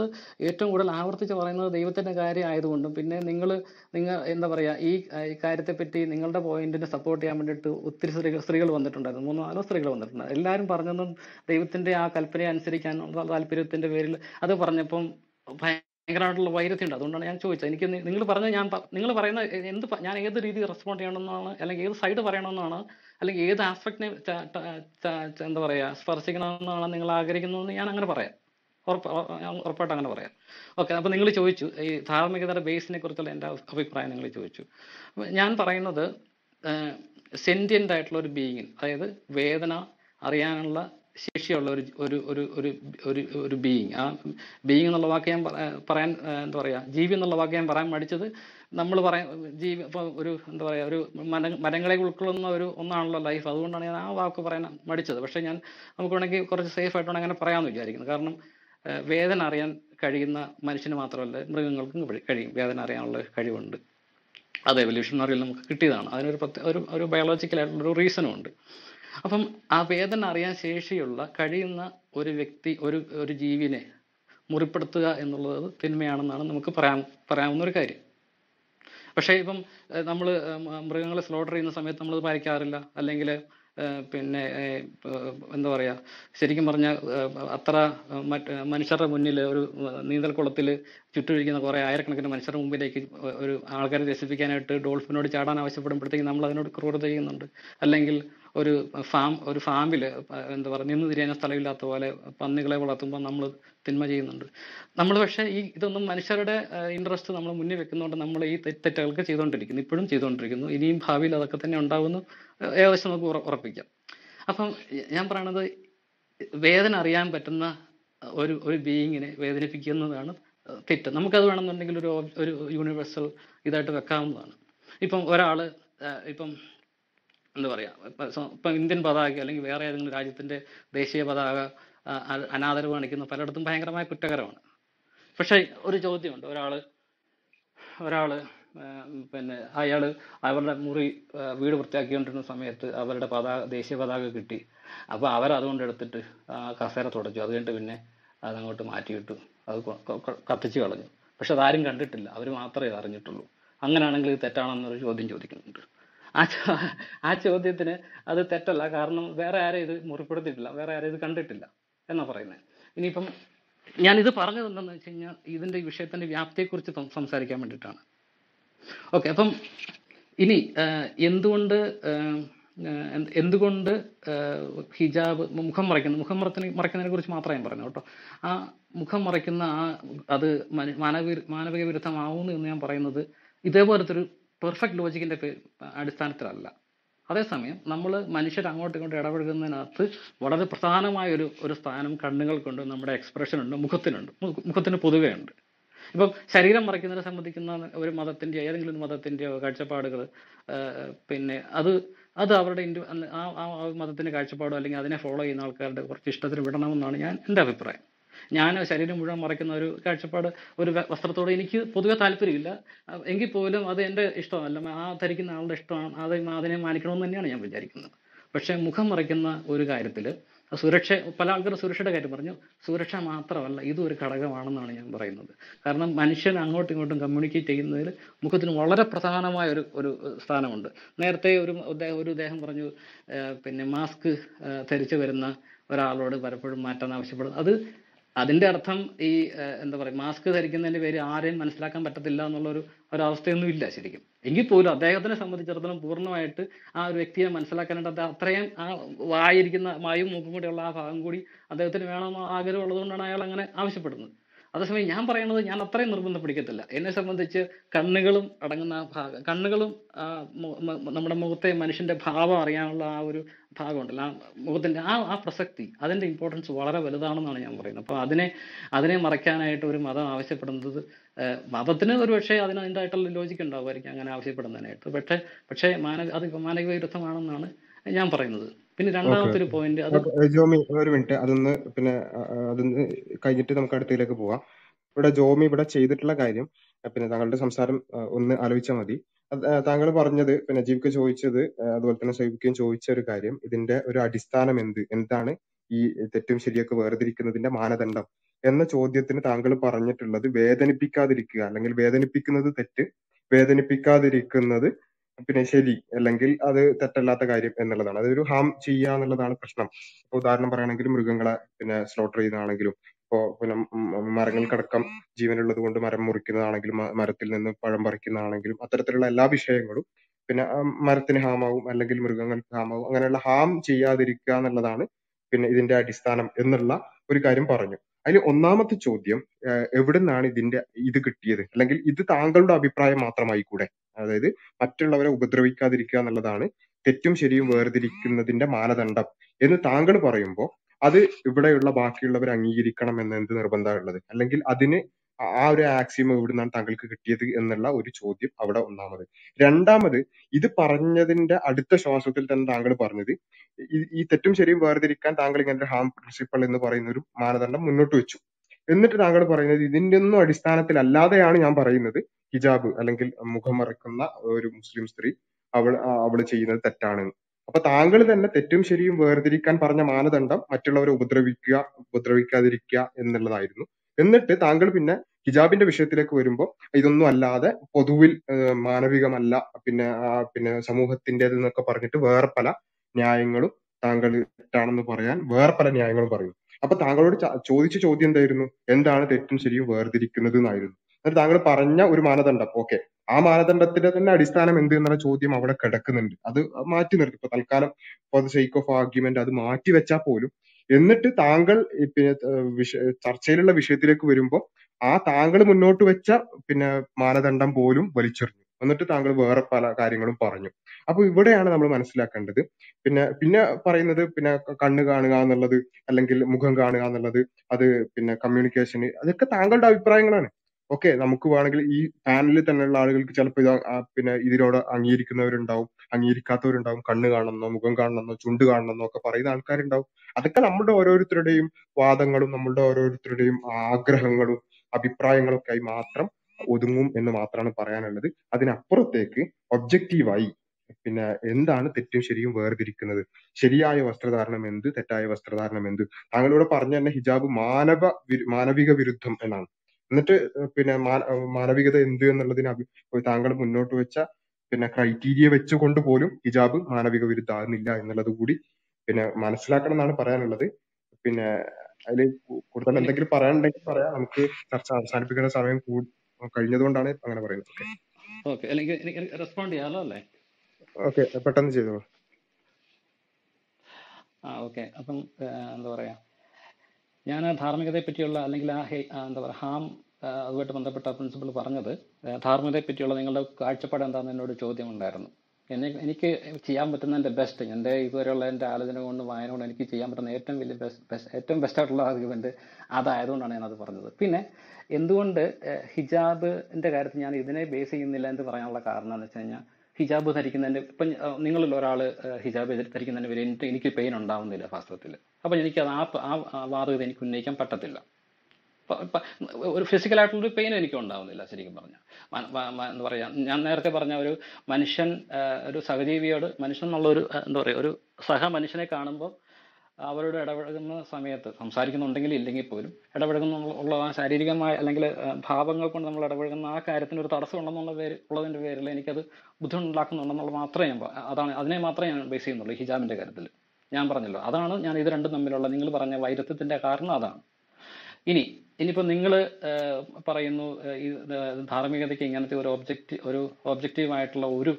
ഏറ്റവും കൂടുതൽ ആവർത്തിച്ച് പറയുന്നത് ദൈവത്തിൻ്റെ കാര്യം ആയതുകൊണ്ടും പിന്നെ നിങ്ങൾ നിങ്ങൾ എന്താ പറയുക, ഈ കാര്യത്തെപ്പറ്റി നിങ്ങളുടെ പോയിന്റിനെ സപ്പോർട്ട് ചെയ്യാൻ വേണ്ടിയിട്ട് ഒത്തിരി സ്ത്രീകൾ സ്ത്രീകൾ വന്നിട്ടുണ്ടായിരുന്നു. മൂന്നോ നാലോ സ്ത്രീകൾ വന്നിട്ടുണ്ടായിരുന്നു. എല്ലാവരും പറഞ്ഞതും ദൈവത്തിൻ്റെ ആ കൽപ്പനയെ അനുസരിക്കാനുള്ള താല്പര്യത്തിൻ്റെ പേരിൽ അത് പറഞ്ഞപ്പം ഭയങ്കരമായിട്ടുള്ള വൈരുദ്ധ്യമുണ്ട്. അതുകൊണ്ടാണ് ഞാൻ ചോദിച്ചത്. എനിക്ക് നിങ്ങൾ പറഞ്ഞ ഞാൻ നിങ്ങൾ പറയുന്ന എന്ത് ഞാൻ ഏത് രീതിയിൽ റെസ്പോണ്ട് ചെയ്യണമെന്നാണ്, അല്ലെങ്കിൽ ഏത് സൈഡ് പറയണമെന്നാണ്, അല്ലെങ്കിൽ ഏത് ആസ്പെക്ടിനെ എന്താ പറയുക സ്പർശിക്കണമെന്നാണ് നിങ്ങൾ ആഗ്രഹിക്കുന്നതെന്ന് ഞാൻ അങ്ങനെ പറയാം. ഉറപ്പ് ഉറപ്പായിട്ട് അങ്ങനെ പറയാം. ഓക്കെ, അപ്പോൾ നിങ്ങൾ ചോദിച്ചു ഈ ധാർമ്മികതയുടെ ബേസിനെ കുറിച്ചുള്ള എൻ്റെ അഭിപ്രായം നിങ്ങൾ ചോദിച്ചു. ഞാൻ പറയുന്നത് സെൻറ്റിയൻ്റ് ആയിട്ടുള്ള ഒരു ബീയിങ്, അതായത് വേദന അറിയാനുള്ള ശേഷിയുള്ള ഒരു ഒരു ഒരു ഒരു ഒരു ബീയിങ്. ആ ബീയിങ് എന്നുള്ള വാക്ക് ഞാൻ പറയാൻ എന്താ പറയുക ജീവി എന്നുള്ള വാക്ക് ഞാൻ പറയാൻ മടിച്ചത്. നമ്മൾ പറയാൻ ജീവി ഇപ്പോൾ ഒരു എന്താ പറയുക ഒരു മര മരങ്ങളെ ഉൾക്കൊള്ളുന്ന ഒരു ഒന്നാണല്ലോ ലൈഫ്. അതുകൊണ്ടാണ് ഞാൻ ആ വാക്ക് പറയാൻ മടിച്ചത്. പക്ഷേ ഞാൻ നമുക്ക് വേണമെങ്കിൽ കുറച്ച് സേഫ് ആയിട്ടാണ് അങ്ങനെ പറയാമെന്ന് വിചാരിക്കുന്നത്. കാരണം വേദന അറിയാൻ കഴിയുന്ന മനുഷ്യന് മാത്രമല്ല മൃഗങ്ങൾക്കും കഴിയും. വേദന അറിയാനുള്ള കഴിവുണ്ട്. അത് എവല്യൂഷണറിയിൽ നമുക്ക് കിട്ടിയതാണ്. അതിനൊരു പ്രത്യേക ഒരു ബയോളജിക്കലായിട്ടുള്ളൊരു റീസണും ഉണ്ട്. അപ്പം ആ വേദന അറിയാൻ ശേഷിയുള്ള കഴിയുന്ന ഒരു വ്യക്തി ഒരു ഒരു ജീവിനെ മുറിപ്പെടുത്തുക എന്നുള്ളത് തിന്മയാണെന്നാണ് നമുക്ക് പറയാൻ പറയാവുന്ന ഒരു കാര്യം. പക്ഷേ ഇപ്പം നമ്മൾ മൃഗങ്ങളെ സ്ലോട്ടർ ചെയ്യുന്ന സമയത്ത് നമ്മളത് പാലിക്കാറില്ല. അല്ലെങ്കിൽ പിന്നെ എന്താ പറയുക, ശരിക്കും പറഞ്ഞാൽ അത്ര മറ്റ് മനുഷ്യരുടെ മുന്നിൽ ഒരു നീന്തൽക്കുളത്തിൽ ചുറ്റുമിരിക്കുന്ന കുറേ ആയിരക്കണക്കിന് മനുഷ്യരുടെ മുമ്പിലേക്ക് ഒരു ആൾക്കാരെ രസിപ്പിക്കാനായിട്ട് ഡോൾഫിനോട് ചാടാൻ ആവശ്യപ്പെടുമ്പോഴത്തേക്കും നമ്മൾ അതിനോട് ക്രൂരത ചെയ്യുന്നുണ്ട്. അല്ലെങ്കിൽ ഒരു ഫാം ഒരു ഫാമിൽ എന്താ പറയുക നിന്ന് തിരിയാൻ സ്ഥലമില്ലാത്ത പോലെ പന്നികളെ വളർത്തുമ്പോൾ നമ്മൾ തിന്മ ചെയ്യുന്നുണ്ട്. നമ്മൾ പക്ഷേ ഈ ഇതൊന്നും മനുഷ്യരുടെ ഇൻട്രസ്റ്റ് നമ്മൾ മുന്നിൽ വെക്കുന്നതുകൊണ്ട് നമ്മൾ ഈ തെറ്റുകൾക്ക് ചെയ്തുകൊണ്ടിരിക്കുന്നു, ഇപ്പോഴും ചെയ്തുകൊണ്ടിരിക്കുന്നു. ഇനിയും ഭാവിയിൽ അതൊക്കെ തന്നെ ഉണ്ടാകുമെന്ന് ഏകദേശം നമുക്ക് ഉറപ്പിക്കാം. അപ്പം ഞാൻ പറയണത് വേദന അറിയാൻ പറ്റുന്ന ഒരു ഒരു ബീയിങ്ങിനെ വേദനിപ്പിക്കുന്നതാണ് തെറ്റ്. നമുക്കത് വേണമെന്നുണ്ടെങ്കിൽ ഒരു ഒരു യൂണിവേഴ്സൽ ഇതായിട്ട് വെക്കാവുന്നതാണ്. ഇപ്പം ഒരാൾ ഇപ്പം എന്താ പറയുക ഇപ്പം ഇന്ത്യൻ പതാക അല്ലെങ്കിൽ വേറെ ഏതെങ്കിലും രാജ്യത്തിൻ്റെ ദേശീയ പതാക അനാദരവ് കാണിക്കുന്ന പലയിടത്തും ഭയങ്കരമായ കുറ്റകരമാണ്. പക്ഷേ ഒരു ചോദ്യമുണ്ട്. ഒരാൾ ഒരാൾ പിന്നെ അയാൾ അവരുടെ മുറി വീട് വൃത്തിയാക്കിക്കൊണ്ടിരുന്ന സമയത്ത് അവരുടെ പതാക ദേശീയ പതാക കിട്ടി. അപ്പോൾ അവരതുകൊണ്ട് എടുത്തിട്ട് കസേര തുടച്ചു. അത് കഴിഞ്ഞിട്ട് പിന്നെ അതങ്ങോട്ട് മാറ്റിയിട്ടു അത് കത്തിച്ചു കളഞ്ഞു. പക്ഷെ അതാരും കണ്ടിട്ടില്ല, അവർ മാത്രമേ ഇത് അറിഞ്ഞിട്ടുള്ളൂ. അങ്ങനെയാണെങ്കിൽ ഇത് തെറ്റാണെന്നൊരു ചോദ്യം ചോദിക്കുന്നുണ്ട്. ആ ആ ചോദ്യത്തിന് അത് തെറ്റല്ല, കാരണം വേറെ ആരെയും ഇത് മുറിപ്പെടുത്തിയിട്ടില്ല, വേറെ ആരെയും ഇത് കണ്ടിട്ടില്ല എന്നാണ് പറയുന്നത്. ഇനിയിപ്പം ഞാനിത് പറഞ്ഞതെന്താണെന്ന് വെച്ച് കഴിഞ്ഞാൽ ഇതിൻ്റെ വിഷയത്തിൻ്റെ വ്യാപ്തിയെക്കുറിച്ച് സംസാരിക്കാൻ വേണ്ടിയിട്ടാണ്. ഓക്കെ, അപ്പം ഇനി എന്തുകൊണ്ട് എന്തുകൊണ്ട് ഹിജാബ് മുഖം മറയ്ക്കുന്നത് മുഖം മറത്തിന് മറയ്ക്കുന്നതിനെ കുറിച്ച് മാത്രമേ ഞാൻ പറഞ്ഞു കേട്ടോ. ആ മുഖം മറയ്ക്കുന്ന ആ അത് മാനവി മാനവിക വിരുദ്ധമാവുന്നു എന്ന് ഞാൻ പറയുന്നത് ഇതേപോലത്തെ ഒരു പെർഫെക്റ്റ് ലോജിക്കിൻ്റെ അടിസ്ഥാനത്തിലല്ല. അതേസമയം നമ്മൾ മനുഷ്യർ അങ്ങോട്ടും ഇങ്ങോട്ടും ഇടപഴകുന്നതിനകത്ത് വളരെ പ്രധാനമായൊരു ഒരു സ്ഥാനം കണ്ണുകൾക്കുണ്ട്, നമ്മുടെ എക്സ്പ്രഷനുണ്ട്, മുഖത്തിനുണ്ട്, മുഖത്തിന് പൊതുവേ ഉണ്ട്. ഇപ്പം ശരീരം മറയ്ക്കുന്നതിനെ സംബന്ധിക്കുന്ന ഒരു മതത്തിൻ്റെയോ ഏതെങ്കിലും ഒരു മതത്തിൻ്റെയോ കാഴ്ചപ്പാടുകൾ, പിന്നെ അത് അത് അവരുടെ ഇൻഡു ആ ആ മതത്തിൻ്റെ കാഴ്ചപ്പാടോ അല്ലെങ്കിൽ അതിനെ ഫോളോ ചെയ്യുന്ന ആൾക്കാരുടെ കുറച്ച് ഇഷ്ടത്തിന് വിടണമെന്നാണ് ഞാൻ എൻ്റെ അഭിപ്രായം. ഞാൻ ശരീരം മുഴുവൻ മറയ്ക്കുന്ന ഒരു കാഴ്ചപ്പാട്, ഒരു വസ്ത്രത്തോട് എനിക്ക് പൊതുവെ താല്പര്യമില്ല. എങ്കിൽ പോലും അത് എൻ്റെ ഇഷ്ടമല്ല, ആ ധരിക്കുന്ന ആളുടെ ഇഷ്ടമാണ്, അത് അതിനെ മാനിക്കണമെന്ന് തന്നെയാണ് ഞാൻ വിചാരിക്കുന്നത്. പക്ഷേ മുഖം മറയ്ക്കുന്ന ഒരു കാര്യത്തിൽ സുരക്ഷ, പല ആൾക്കാർ സുരക്ഷയുടെ കാര്യം പറഞ്ഞു, സുരക്ഷ മാത്രമല്ല ഇതൊരു ഘടകമാണെന്നാണ് ഞാൻ പറയുന്നത്. കാരണം മനുഷ്യൻ അങ്ങോട്ടും ഇങ്ങോട്ടും കമ്മ്യൂണിക്കേറ്റ് ചെയ്യുന്നതിൽ മുഖത്തിന് വളരെ പ്രധാനമായ ഒരു ഒരു സ്ഥാനമുണ്ട്. നേരത്തെ ഒരു ഒരു ദേഹം പറഞ്ഞു, പിന്നെ മാസ്ക് ധരിച്ചു വരുന്ന ഒരാളോട് പലപ്പോഴും മാറ്റാൻ ആവശ്യപ്പെടുന്നു. അത് അതിൻ്റെ അർത്ഥം ഈ എന്താ പറയുക, മാസ്ക് ധരിക്കുന്നതിൻ്റെ പേര് ആരെയും മനസ്സിലാക്കാൻ പറ്റത്തില്ല എന്നുള്ളൊരു ഒരവസ്ഥയൊന്നും ഇല്ല ശരിക്കും. എങ്കിൽ പോലും അദ്ദേഹത്തിനെ സംബന്ധിച്ചിടത്തോളം പൂർണ്ണമായിട്ട് ആ ഒരു വ്യക്തിയെ മനസ്സിലാക്കാനായിട്ട് അത്രയും ആ വായിരിക്കുന്ന വായും മൂക്കും കൂടെയുള്ള ആ ഭാഗം കൂടി അദ്ദേഹത്തിന് വേണമെന്ന് ആഗ്രഹമുള്ളതുകൊണ്ടാണ് അയാൾ അങ്ങനെ ആവശ്യപ്പെടുന്നത്. അതേസമയം ഞാൻ പറയുന്നത്, ഞാൻ അത്രയും നിർബന്ധം പിടിക്കത്തില്ല. എന്നെ സംബന്ധിച്ച് കണ്ണുകളും അടങ്ങുന്ന ആ ഭാഗം, കണ്ണുകളും നമ്മുടെ മുഖത്തെ മനുഷ്യൻ്റെ ഭാവം അറിയാനുള്ള ആ ഒരു ഭാഗമുണ്ടല്ലോ, ആ മുഖത്തിൻ്റെ ആ ആ പ്രസക്തി, അതിൻ്റെ ഇമ്പോർട്ടൻസ് വളരെ വലുതാണെന്നാണ് ഞാൻ പറയുന്നത്. അപ്പോൾ അതിനെ അതിനെ മറയ്ക്കാനായിട്ട് ഒരു മതം ആവശ്യപ്പെടുന്നത്, മതത്തിന് ഒരു പക്ഷേ അതിനതിൻ്റെതായിട്ടുള്ള ലോജിക്ക് ഉണ്ടാവുമായിരിക്കും അങ്ങനെ ആവശ്യപ്പെടുന്നതിനായിട്ട്. പക്ഷേ പക്ഷേ മാനവ അത് മാനവിക വിരുദ്ധമാണെന്നാണ് ഞാൻ പറയുന്നത്. പിന്നെ രണ്ടാമത്തെ ഒരു പോയിന്റ്, ജോമി ഒരു മിനിറ്റ്, അതൊന്ന് പിന്നെ അതൊന്ന് കഴിഞ്ഞിട്ട് നമുക്ക് അടുത്തേക്ക് പോവാം. ഇവിടെ ജോമി ഇവിടെ ചെയ്തിട്ടുള്ള കാര്യം, പിന്നെ താങ്കളുടെ സംസാരം ഒന്ന് ആലോചിച്ചാൽ മതി. താങ്കൾ പറഞ്ഞത്, പിന്നെ ജീവ്ക്ക് ചോദിച്ചത്, അതുപോലെ തന്നെ സൈബിക്കും ചോദിച്ച ഒരു കാര്യം, ഇതിന്റെ ഒരു അടിസ്ഥാനം എന്ത്, എന്താണ് ഈ തെറ്റും ശരിയൊക്കെ വേർതിരിക്കുന്നതിന്റെ മാനദണ്ഡം എന്ന ചോദ്യത്തിന് താങ്കൾ പറഞ്ഞിട്ടുള്ളത് വേദനിപ്പിക്കാതിരിക്കുക, അല്ലെങ്കിൽ വേദനിപ്പിക്കുന്നത് തെറ്റ്, വേദനിപ്പിക്കാതിരിക്കുന്നത് പിന്നെ ശരി, അല്ലെങ്കിൽ അത് തെറ്റല്ലാത്ത കാര്യം എന്നുള്ളതാണ്. അതൊരു ഹാം ചെയ്യുക എന്നുള്ളതാണ് പ്രശ്നം. ഇപ്പൊ ഉദാഹരണം പറയുകയാണെങ്കിൽ മൃഗങ്ങളെ പിന്നെ സ്ലോട്ടർ ചെയ്യുന്നതാണെങ്കിലും, ഇപ്പോ പിന്നെ മരങ്ങൾക്കടക്കം ജീവനുള്ളത് കൊണ്ട് മരം മുറിക്കുന്നതാണെങ്കിലും, മരത്തിൽ നിന്ന് പഴം പറിക്കുന്നതാണെങ്കിലും, അത്തരത്തിലുള്ള എല്ലാ വിഷയങ്ങളും പിന്നെ മരത്തിന് ഹാമാവും അല്ലെങ്കിൽ മൃഗങ്ങൾക്ക് ഹാമാവും. അങ്ങനെയുള്ള ഹാം ചെയ്യാതിരിക്കുക എന്നുള്ളതാണ് പിന്നെ ഇതിന്റെ അടിസ്ഥാനം എന്നുള്ള ഒരു കാര്യം പറഞ്ഞു. അതിൽ ഒന്നാമത്തെ ചോദ്യം, എവിടുന്നാണ് ഇതിന്റെ ഇത് കിട്ടിയത്, അല്ലെങ്കിൽ ഇത് താങ്കളുടെ അഭിപ്രായം മാത്രമായിക്കൂടെ? അതായത് മറ്റുള്ളവരെ ഉപദ്രവിക്കാതിരിക്കുക എന്നുള്ളതാണ് തെറ്റും ശരിയും വേർതിരിക്കുന്നതിന്റെ മാനദണ്ഡം എന്ന് താങ്കൾ പറയുമ്പോൾ അത് ഇവിടെയുള്ള ബാക്കിയുള്ളവർ അംഗീകരിക്കണം എന്ന് എന്ത് നിർബന്ധമുള്ളത്, അല്ലെങ്കിൽ അതിന് ആ ഒരു ആക്സിയം എവിടുന്നാണ് താങ്കൾക്ക് കിട്ടിയത് എന്നുള്ള ഒരു ചോദ്യം അവിടെ ഒന്നാമത്. രണ്ടാമത്, ഇത് പറഞ്ഞതിന്റെ അടുത്ത ശ്വാസത്തിൽ തന്നെ താങ്കൾ പറഞ്ഞത്, ഈ തെറ്റും ശരിയും വേർതിരിക്കാൻ താങ്കൾ ഇങ്ങനെ ഹാം പ്രിൻസിപ്പൾ എന്ന് പറയുന്ന ഒരു മാനദണ്ഡം മുന്നോട്ട് വെച്ചു. എന്നിട്ട് താങ്കൾ പറയുന്നത് ഇതിന്റെ ഒന്നും അടിസ്ഥാനത്തിലല്ലാതെയാണ് ഞാൻ പറയുന്നത് ഹിജാബ് അല്ലെങ്കിൽ മുഖം മറയ്ക്കുന്ന ഒരു മുസ്ലിം സ്ത്രീ അവൾ അവൾ ചെയ്യുന്നത് തെറ്റാണ്. അപ്പൊ താങ്കൾ തന്നെ തെറ്റും ശരിയും വേർതിരിക്കാൻ പറഞ്ഞ മാനദണ്ഡം മറ്റുള്ളവരെ ഉപദ്രവിക്കുക ഉപദ്രവിക്കാതിരിക്കുക എന്നുള്ളതായിരുന്നു. എന്നിട്ട് താങ്കൾ പിന്നെ ഹിജാബിന്റെ വിഷയത്തിലേക്ക് വരുമ്പോൾ ഇതൊന്നും അല്ലാതെ പൊതുവിൽ മാനവികമല്ല, പിന്നെ പിന്നെ സമൂഹത്തിൻ്റെതെന്നൊക്കെ പറഞ്ഞിട്ട് വേറെ പല ന്യായങ്ങളും താങ്കൾ തെറ്റാണെന്ന് പറയാൻ വേറെ പല ന്യായങ്ങളും പറയും. അപ്പൊ താങ്കളോട് ചോദിച്ച ചോദ്യം എന്തായിരുന്നു? എന്താണ് തെറ്റും ശരിയും വേർതിരിക്കുന്നത് എന്നായിരുന്നു. എന്നിട്ട് താങ്കൾ പറഞ്ഞ ഒരു മാനദണ്ഡം, ഓക്കെ, ആ മാനദണ്ഡത്തിന്റെ തന്നെ അടിസ്ഥാനം എന്ത് എന്നുള്ള ചോദ്യം അവിടെ കിടക്കുന്നുണ്ട്. അത് മാറ്റി നിർത്തി, ഇപ്പൊ തൽക്കാലം for the sake of argument അത് മാറ്റി വെച്ചാൽ പോലും, എന്നിട്ട് താങ്കൾ പിന്നെ ചർച്ചയിലുള്ള വിഷയത്തിലേക്ക് വരുമ്പോൾ ആ താങ്കൾ മുന്നോട്ട് വെച്ച പിന്നെ മാനദണ്ഡം പോലും വലിച്ചെറിഞ്ഞു. എന്നിട്ട് താങ്കൾ വേറെ പല കാര്യങ്ങളും പറഞ്ഞു. അപ്പൊ ഇവിടെയാണ് നമ്മൾ മനസ്സിലാക്കേണ്ടത്. പിന്നെ പിന്നെ പറയുന്നത് പിന്നെ കണ്ണ് കാണുക എന്നുള്ളത്, അല്ലെങ്കിൽ മുഖം കാണുക എന്നുള്ളത്, അത് പിന്നെ കമ്മ്യൂണിക്കേഷന്, അതൊക്കെ താങ്കളുടെ അഭിപ്രായങ്ങളാണ്. ഓക്കെ, നമുക്ക് വേണമെങ്കിൽ ഈ പാനലിൽ തന്നെയുള്ള ആളുകൾക്ക് ചിലപ്പോൾ ഇത് പിന്നെ ഇതിനോട് അംഗീകരിക്കുന്നവരുണ്ടാവും, അംഗീകരിക്കാത്തവരുണ്ടാവും, കണ്ണ് കാണണമെന്നോ മുഖം കാണണമെന്നോ ചുണ്ട് കാണണമെന്നോ ഒക്കെ പറയുന്ന ആൾക്കാരുണ്ടാവും. അതൊക്കെ നമ്മുടെ ഓരോരുത്തരുടെയും വാദങ്ങളും നമ്മളുടെ ഓരോരുത്തരുടെയും ആഗ്രഹങ്ങളും അഭിപ്രായങ്ങളും ഒക്കെ ആയി മാത്രം ഒതുങ്ങും എന്ന് മാത്രമാണ് പറയാനുള്ളത്. അതിനപ്പുറത്തേക്ക് ഒബ്ജക്റ്റീവായി പിന്നെ എന്താണ് തെറ്റും ശരിയും വേർതിരിക്കുന്നത്, ശരിയായ വസ്ത്രധാരണം എന്ത്, തെറ്റായ വസ്ത്രധാരണം എന്ത്, താങ്കളിവിടെ പറഞ്ഞു തന്നെ ഹിജാബ് മാനവ മാനവിക വിരുദ്ധം എന്നാണ്. എന്നിട്ട് പിന്നെ മാനവികത എന്ത് എന്നുള്ളതിന് താങ്കൾ മുന്നോട്ട് വെച്ച പിന്നെ ക്രൈറ്റീരിയ വെച്ചുകൊണ്ട് പോലും ഹിജാബ് മാനവിക വിരുദ്ധമാകുന്നില്ല എന്നുള്ളത് കൂടി പിന്നെ മനസ്സിലാക്കണം എന്നാണ് പറയാനുള്ളത്. പിന്നെ അതിൽ കൂടുതൽ എന്തെങ്കിലും പറയാനുണ്ടെങ്കിൽ പറയാം. നമുക്ക് ചർച്ച അവസാനിപ്പിക്കേണ്ട സമയം കഴിഞ്ഞത് കൊണ്ടാണ് അങ്ങനെ പറയുന്നത്. ഓക്കെ, പെട്ടെന്ന് ചെയ്തോളൂ. ആ ഓക്കെ, അപ്പം എന്താ പറയാ, ഞാൻ ആ ധാർമ്മികതയെ പറ്റിയുള്ള അല്ലെങ്കിൽ ആ എന്താ പറയുക ഹാം അതുമായിട്ട് ബന്ധപ്പെട്ട പ്രിൻസിപ്പിൾ പറഞ്ഞത്, ധാർമ്മികതയെ പറ്റിയുള്ള നിങ്ങളുടെ കാഴ്ചപ്പാട് എന്താണെന്ന് എന്നോട് ചോദ്യം ഉണ്ടായിരുന്നു. എന്നെ എനിക്ക് ചെയ്യാൻ പറ്റുന്ന എൻ്റെ ബെസ്റ്റ്, എൻ്റെ ഇതുവരെയുള്ള എൻ്റെ ആലോചന കൊണ്ട് വായന കൊണ്ട് എനിക്ക് ചെയ്യാൻ പറ്റുന്ന ഏറ്റവും വലിയ ബെസ്റ്റ് ഏറ്റവും ബെസ്റ്റായിട്ടുള്ള ആർഗ്യുമെൻറ്റ് അതായതുകൊണ്ടാണ് ഞാനത് പറഞ്ഞത്. പിന്നെ എന്തുകൊണ്ട് ഹിജാബിൻ്റെ കാര്യത്തിൽ ഞാൻ ഇതിനെ ബേസ് ചെയ്യുന്നില്ല എന്ന് പറയാനുള്ള കാരണം എന്ന് വെച്ച് കഴിഞ്ഞാൽ, ഹിജാബ് ധരിക്കുന്നതിൻ്റെ ഇപ്പം നിങ്ങളിൽ ഒരാൾ ഹിജാബ് ധരിക്കുന്നതിന് വരെ എനിക്ക് എനിക്ക് പെയിൻ ഉണ്ടാവുന്നില്ല വാസ്തവത്തിൽ. അപ്പം എനിക്കത് ആ ആ വാദഗതി എനിക്ക് ഉന്നയിക്കാൻ പറ്റത്തില്ല. ഒരു ഫിസിക്കലായിട്ടുള്ളൊരു പെയിൻ എനിക്ക് ഉണ്ടാവുന്നില്ല ശരിക്കും പറഞ്ഞാൽ. എന്താ പറയുക, ഞാൻ നേരത്തെ പറഞ്ഞ ഒരു മനുഷ്യൻ ഒരു സഹജീവിയോട് മനുഷ്യൻ എന്നുള്ളൊരു എന്താ പറയുക ഒരു സഹ മനുഷ്യനെ കാണുമ്പോൾ അവരോട് ഇടപഴകുന്ന സമയത്ത് സംസാരിക്കുന്നുണ്ടെങ്കിൽ ഇല്ലെങ്കിൽ പോലും ഇടപഴകുന്ന ഉള്ള ആ ശാരീരികമായ അല്ലെങ്കിൽ ഭാവങ്ങൾ കൊണ്ട് നമ്മൾ ഇടപഴകുന്ന ആ കാര്യത്തിന് ഒരു തടസ്സം ഉണ്ടെന്നുള്ള പേര് ഉള്ളതിൻ്റെ പേരിൽ എനിക്കത് ബുദ്ധിമുട്ടുണ്ടാക്കുന്നുണ്ടെന്നുള്ള മാത്രമേ ഞാൻ അതാണ് അതിനെ മാത്രമേ ഞാൻ ബേസ് ചെയ്യുന്നുള്ളൂ ഹിജാബിൻ്റെ കാര്യത്തിൽ. ഞാൻ പറഞ്ഞല്ലോ അതാണ് ഞാൻ ഇത് രണ്ടും തമ്മിലുള്ള നിങ്ങൾ പറഞ്ഞ വൈരുദ്ധ്യത്തിൻ്റെ കാരണം അതാണ്. ഇനി ഇനിയിപ്പോൾ നിങ്ങൾ പറയുന്നു ഈ ധാർമ്മികതയ്ക്ക് ഇങ്ങനത്തെ ഒരു ഒബ്ജക്റ്റ് ഒരു ഒബ്ജക്റ്റീവായിട്ടുള്ള ഒരു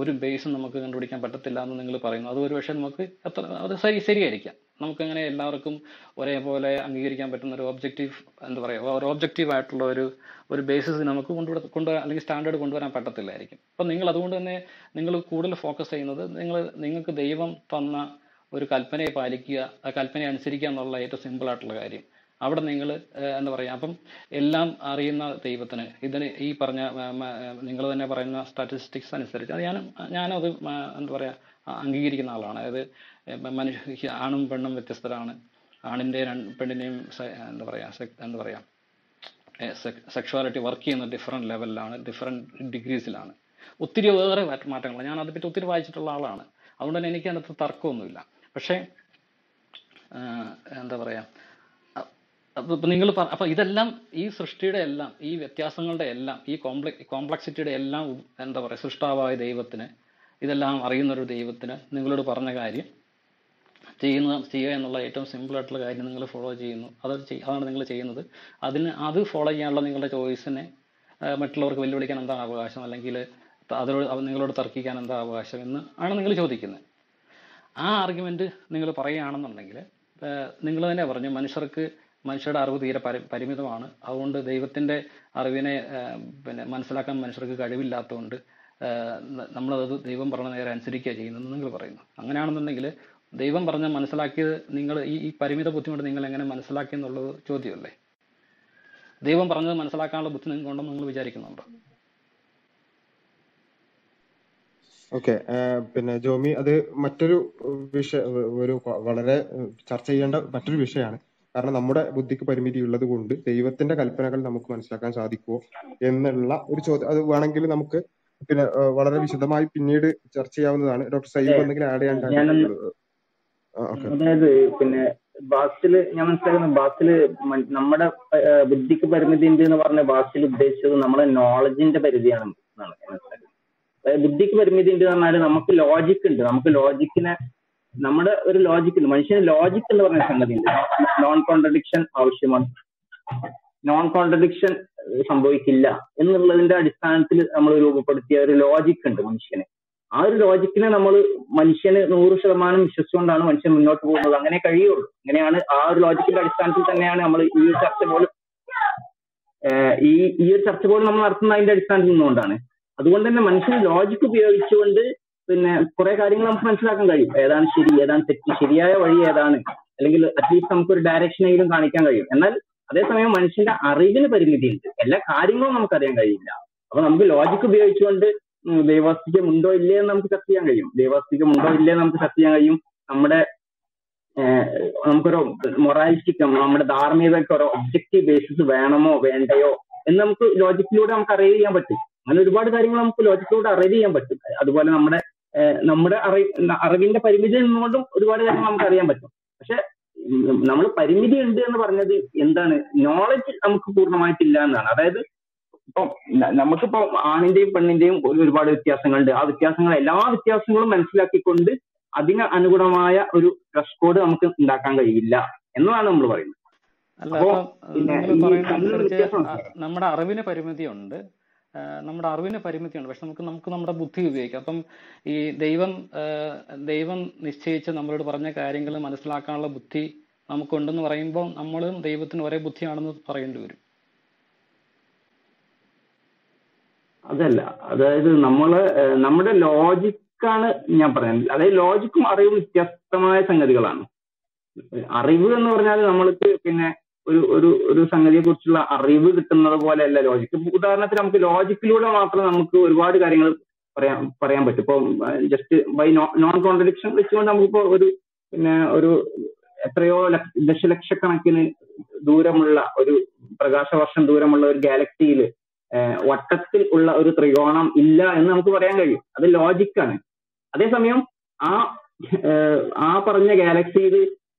ഒരു ബേസ് നമുക്ക് കണ്ടുപിടിക്കാൻ പറ്റത്തില്ല എന്ന് നിങ്ങൾ പറയുന്നു. അത് ഒരു പക്ഷേ നമുക്ക് അത്ര അത് ശരി ശരിയായിരിക്കാം. നമുക്കങ്ങനെ എല്ലാവർക്കും ഒരേപോലെ അംഗീകരിക്കാൻ പറ്റുന്ന ഒരു ഒബ്ജക്റ്റീവ് എന്താ പറയുക ഒരു ഒബ്ജക്റ്റീവായിട്ടുള്ള ഒരു ഒരു ബേസിസ് നമുക്ക് കൊണ്ടുവരാൻ കൊണ്ടുവരാൻ അല്ലെങ്കിൽ സ്റ്റാൻഡേർഡ് കൊണ്ടുവരാൻ പറ്റത്തില്ലായിരിക്കും. അപ്പം നിങ്ങൾ അതുകൊണ്ട് തന്നെ നിങ്ങൾ കൂടുതൽ ഫോക്കസ് ചെയ്യുന്നത് നിങ്ങൾ നിങ്ങൾക്ക് ദൈവം തന്ന ഒരു കൽപ്പനയെ പാലിക്കുക, ആ കൽപ്പനയെ അനുസരിക്കുക എന്നുള്ള ഏറ്റവും സിമ്പിളായിട്ടുള്ള കാര്യം അവിടെ നിങ്ങൾ എന്താ പറയുക. അപ്പം എല്ലാം അറിയുന്ന ദൈവത്തിന് ഇതിന് ഈ പറഞ്ഞ നിങ്ങൾ തന്നെ പറയുന്ന സ്റ്റാറ്റിസ്റ്റിക്സ് അനുസരിച്ച് അത് ഞാനും ഞാനത് എന്താ പറയുക അംഗീകരിക്കുന്ന ആളാണ്. അതായത് മനുഷ്യ ആണും പെണ്ണും വ്യത്യസ്തരാണ്, ആണിൻ്റെ പെണ്ണിൻ്റെയും എന്താ പറയുക എന്താ പറയുക സെക്ഷുവാലിറ്റി വർക്ക് ചെയ്യുന്ന ഡിഫറെൻറ്റ് ലെവലിലാണ്, ഡിഫറെൻറ്റ് ഡിഗ്രീസിലാണ്, ഒത്തിരി വേറെ മാറ്റങ്ങൾ ഞാൻ അതിനെപ്പറ്റി ഒത്തിരി വായിച്ചിട്ടുള്ള ആളാണ്. അതുകൊണ്ട് തന്നെ എനിക്ക് അതിനകത്ത് തർക്കമൊന്നുമില്ല. പക്ഷേ എന്താ പറയുക അപ്പം നിങ്ങൾ പറ അപ്പം ഇതെല്ലാം ഈ സൃഷ്ടിയുടെ എല്ലാം ഈ വ്യത്യാസങ്ങളുടെ എല്ലാം ഈ കോംപ്ലെ കോംപ്ലക്സിറ്റിയുടെ എല്ലാം എന്താ പറയുക സൃഷ്ടാവായ ദൈവത്തിന് ഇതെല്ലാം അറിയുന്നൊരു ദൈവത്തിന് നിങ്ങളോട് പറഞ്ഞ കാര്യം ചെയ്യുന്ന ചെയ്യുക എന്നുള്ള ഏറ്റവും സിമ്പിളായിട്ടുള്ള കാര്യം നിങ്ങൾ ഫോളോ ചെയ്യുന്നു. അതൊരു അതാണ് നിങ്ങൾ ചെയ്യുന്നത്. അതിന് അത് ഫോളോ ചെയ്യാനുള്ള നിങ്ങളുടെ ചോയ്സിനെ മറ്റുള്ളവർക്ക് വെല്ലുവിളിക്കാൻ എന്താ അവകാശം അല്ലെങ്കിൽ അതിനോട് നിങ്ങളോട് തർക്കിക്കാൻ എന്താ അവകാശം എന്ന് ആണ് നിങ്ങൾ ചോദിക്കുന്നത്. ആ ആർഗ്യുമെൻറ്റ് നിങ്ങൾ പറയുകയാണെന്നുണ്ടെങ്കിൽ നിങ്ങൾ തന്നെ പറഞ്ഞു മനുഷ്യർക്ക് മനുഷ്യരുടെ അറിവ് തീരെ പരി പരിമിതമാണ് അതുകൊണ്ട് ദൈവത്തിൻ്റെ അറിവിനെ പിന്നെ മനസ്സിലാക്കാൻ മനുഷ്യർക്ക് കഴിവില്ലാത്തതുകൊണ്ട് നമ്മളത് ദൈവം പറഞ്ഞ നേരെ അനുസരിക്കുക ചെയ്യുന്നതെന്ന് നിങ്ങൾ പറയുന്നു. അങ്ങനെയാണെന്നുണ്ടെങ്കിൽ ദൈവം പറഞ്ഞ മനസ്സിലാക്കിയത് നിങ്ങൾ ഈ ഈ പരിമിത ബുദ്ധിമുട്ട് നിങ്ങൾ എങ്ങനെ മനസ്സിലാക്കി എന്നുള്ളത് ചോദ്യമല്ലേ? ദൈവം പറഞ്ഞത് മനസ്സിലാക്കാനുള്ള ബുദ്ധി നിങ്ങൾക്കുണ്ടെന്ന് നിങ്ങൾ വിചാരിക്കുന്നുണ്ടോ? ഓക്കെ, പിന്നെ ജോമി അത് മറ്റൊരു വിഷയ ഒരു വളരെ ചർച്ച ചെയ്യേണ്ട മറ്റൊരു വിഷയമാണ്. കാരണം നമ്മുടെ ബുദ്ധിക്ക് പരിമിതി ഉള്ളത് കൊണ്ട് ദൈവത്തിന്റെ കൽപ്പനകൾ നമുക്ക് മനസ്സിലാക്കാൻ സാധിക്കുമോ എന്നുള്ള ഒരു ചോദ്യം അത് വേണമെങ്കിൽ നമുക്ക് പിന്നെ വളരെ വിശദമായി പിന്നീട് ചർച്ച ചെയ്യാവുന്നതാണ്. ഡോക്ടർ സൈബ് എന്തെങ്കിലും ആഡ് ചെയ്യാനുണ്ടായിരുന്നു? അതായത് പിന്നെ ബാസില് ഞാൻ മനസ്സിലാക്കുന്നത് ബാസില് നമ്മുടെ ബുദ്ധിക്ക് പരിമിതി ഉണ്ട് എന്ന് പറഞ്ഞ ബാസിൽ ഉദ്ദേശിച്ചത് നമ്മുടെ നോളജിന്റെ പരിധിയാണ് എന്നാണ് ഞാൻ മനസ്സിലാക്കുന്നത്. അതായത് ബുദ്ധിക്ക് പരിമിതി ഉണ്ട് എന്ന് പറഞ്ഞാൽ നമുക്ക് ലോജിക് ഉണ്ട്, നമുക്ക് ലോജിക്കിനെ നമ്മുടെ ഒരു ലോജിക് ഉണ്ട്. മനുഷ്യന് ലോജിക് എന്ന് പറഞ്ഞ സംഗതി ഉണ്ട്. നോൺ കോൺട്രഡിക്ഷൻ ആവശ്യമാണ്, നോൺ കോൺട്രഡിക്ഷൻ സംഭവിക്കില്ല എന്നുള്ളതിന്റെ അടിസ്ഥാനത്തിൽ നമ്മൾ രൂപപ്പെടുത്തിയ ഒരു ലോജിക് ഉണ്ട് മനുഷ്യന്. ആ ഒരു ലോജിക്കിനെ നമ്മൾ മനുഷ്യന് നൂറ് ശതമാനം വിശ്വസിച്ചുകൊണ്ടാണ് മനുഷ്യൻ മുന്നോട്ട് പോകുന്നത്. അങ്ങനെ കഴിയുള്ളൂ. അങ്ങനെയാണ് ആ ഒരു ലോജിക്കിന്റെ അടിസ്ഥാനത്തിൽ തന്നെയാണ് നമ്മൾ ഈ ചർച്ച പോലും ഈ ഈ ഒരു ചർച്ച പോലും നമ്മൾ നടത്തുന്ന അതിന്റെ അടിസ്ഥാനത്തിൽ നിന്നുകൊണ്ടാണ്. അതുകൊണ്ട് തന്നെ മനുഷ്യന് ലോജിക് ഉപയോഗിച്ചുകൊണ്ട് പിന്നെ കുറെ കാര്യങ്ങൾ നമുക്ക് മനസ്സിലാക്കാൻ കഴിയും. ഏതാണ് ശരി, ഏതാണ് തെറ്റ്, ശരിയായ വഴി ഏതാണ്, അല്ലെങ്കിൽ അറ്റ്ലീസ്റ്റ് നമുക്കൊരു ഡയറക്ഷനെങ്കിലും കാണിക്കാൻ കഴിയും. എന്നാൽ അതേസമയം മനുഷ്യന്റെ അറിവിന് പരിമിതിയുണ്ട്. എല്ലാ കാര്യങ്ങളും നമുക്കറിയാൻ കഴിയില്ല. അപ്പൊ നമുക്ക് ലോജിക് ഉപയോഗിച്ചുകൊണ്ട് ദൈവാസ്തികം ഉണ്ടോ ഇല്ലേ എന്ന് നമുക്ക് ചർച്ച ചെയ്യാൻ കഴിയും, ദൈവാസ്തികം ഉണ്ടോ ഇല്ലേ നമുക്ക് ചർച്ച ചെയ്യാൻ കഴിയും. നമ്മുടെ നമുക്കൊരു മൊറാലിറ്റിക്ക് നമ്മുടെ ധാർമ്മികതയ്ക്ക് ഒരു ഒബ്ജക്റ്റീവ് ബേസിസ് വേണമോ വേണ്ടയോ എന്ന് നമുക്ക് ലോജിക്കിലൂടെ നമുക്ക് അറിവ് ചെയ്യാൻ പറ്റും. അങ്ങനെ ഒരുപാട് കാര്യങ്ങൾ നമുക്ക് ലോജിക്കിലൂടെ അറിവ് ചെയ്യാൻ പറ്റും. അതുപോലെ നമ്മുടെ നമ്മുടെ അറി അറിവിന്റെ പരിമിതി നിന്നുകൊണ്ടും ഒരുപാട് കാര്യങ്ങൾ നമുക്ക് അറിയാൻ പറ്റും. പക്ഷെ നമ്മൾ പരിമിതി ഉണ്ട് എന്ന് പറഞ്ഞത് എന്താണ്? നോളജ് നമുക്ക് പൂർണ്ണമായിട്ടില്ല എന്നാണ്. അതായത് ഇപ്പം നമുക്കിപ്പോ ആണിന്റെയും പെണ്ണിന്റെയും ഒരുപാട് വ്യത്യാസങ്ങളുണ്ട്. ആ വ്യത്യാസങ്ങൾ എല്ലാ വ്യത്യാസങ്ങളും മനസ്സിലാക്കിക്കൊണ്ട് അതിന് അനുഗുണമായ ഒരു ഡ്രസ് കോഡ് നമുക്ക് ഉണ്ടാക്കാൻ കഴിയില്ല എന്നതാണ് നമ്മൾ പറയുന്നത്. അല്ല, അപ്പം നിങ്ങൾ പറയുന്നതനുസരിച്ച് നമ്മുടെ അറിവിന് പരിമിതിയുണ്ട്, നമ്മുടെ അറിവിന് പരിമിതിയുണ്ട് പക്ഷെ നമുക്ക് നമുക്ക് നമ്മുടെ ബുദ്ധി ഉപയോഗിക്കാം. അപ്പം ഈ ദൈവം ദൈവം നിശ്ചയിച്ച് നമ്മളോട് പറഞ്ഞ കാര്യങ്ങൾ മനസ്സിലാക്കാനുള്ള ബുദ്ധി നമുക്കുണ്ടെന്ന് പറയുമ്പോൾ നമ്മളും ദൈവത്തിന് ഒരേ ബുദ്ധിയാണെന്ന് പറയേണ്ടി വരും. അതല്ല, അതായത് നമ്മള് നമ്മുടെ ലോജിക്കാണ് ഞാൻ പറയുന്നത്. അതായത് ലോജിക്കും അറിവും വ്യത്യസ്തമായ സംഗതികളാണ്. അറിവ് എന്ന് പറഞ്ഞാൽ നമ്മൾക്ക് പിന്നെ ഒരു ഒരു ഒരു സംഗതിയെ കുറിച്ചുള്ള അറിവ് കിട്ടുന്നത് പോലെയല്ല ലോജിക്ക്. ഉദാഹരണത്തിന് നമുക്ക് ലോജിക്കിലൂടെ മാത്രം നമുക്ക് ഒരുപാട് കാര്യങ്ങൾ പറയാൻ പറയാൻ പറ്റും. ഇപ്പൊ ജസ്റ്റ് ബൈ നോൺ കോൺട്രഡിക്ഷൻ വെച്ചുകൊണ്ട് നമുക്കിപ്പോ ഒരു പിന്നെ ഒരു എത്രയോ ദശലക്ഷക്കണക്കിന് ദൂരമുള്ള ഒരു പ്രകാശവർഷം ദൂരമുള്ള ഒരു ഗാലക്സിയിൽ വട്ടത്തിൽ ഉള്ള ഒരു ത്രികോണം ഇല്ല എന്ന് നമുക്ക് പറയാൻ കഴിയും. അത് ലോജിക്കാണ്. അതേസമയം ആ ആ പറഞ്ഞ ഗാലക്സിയിൽ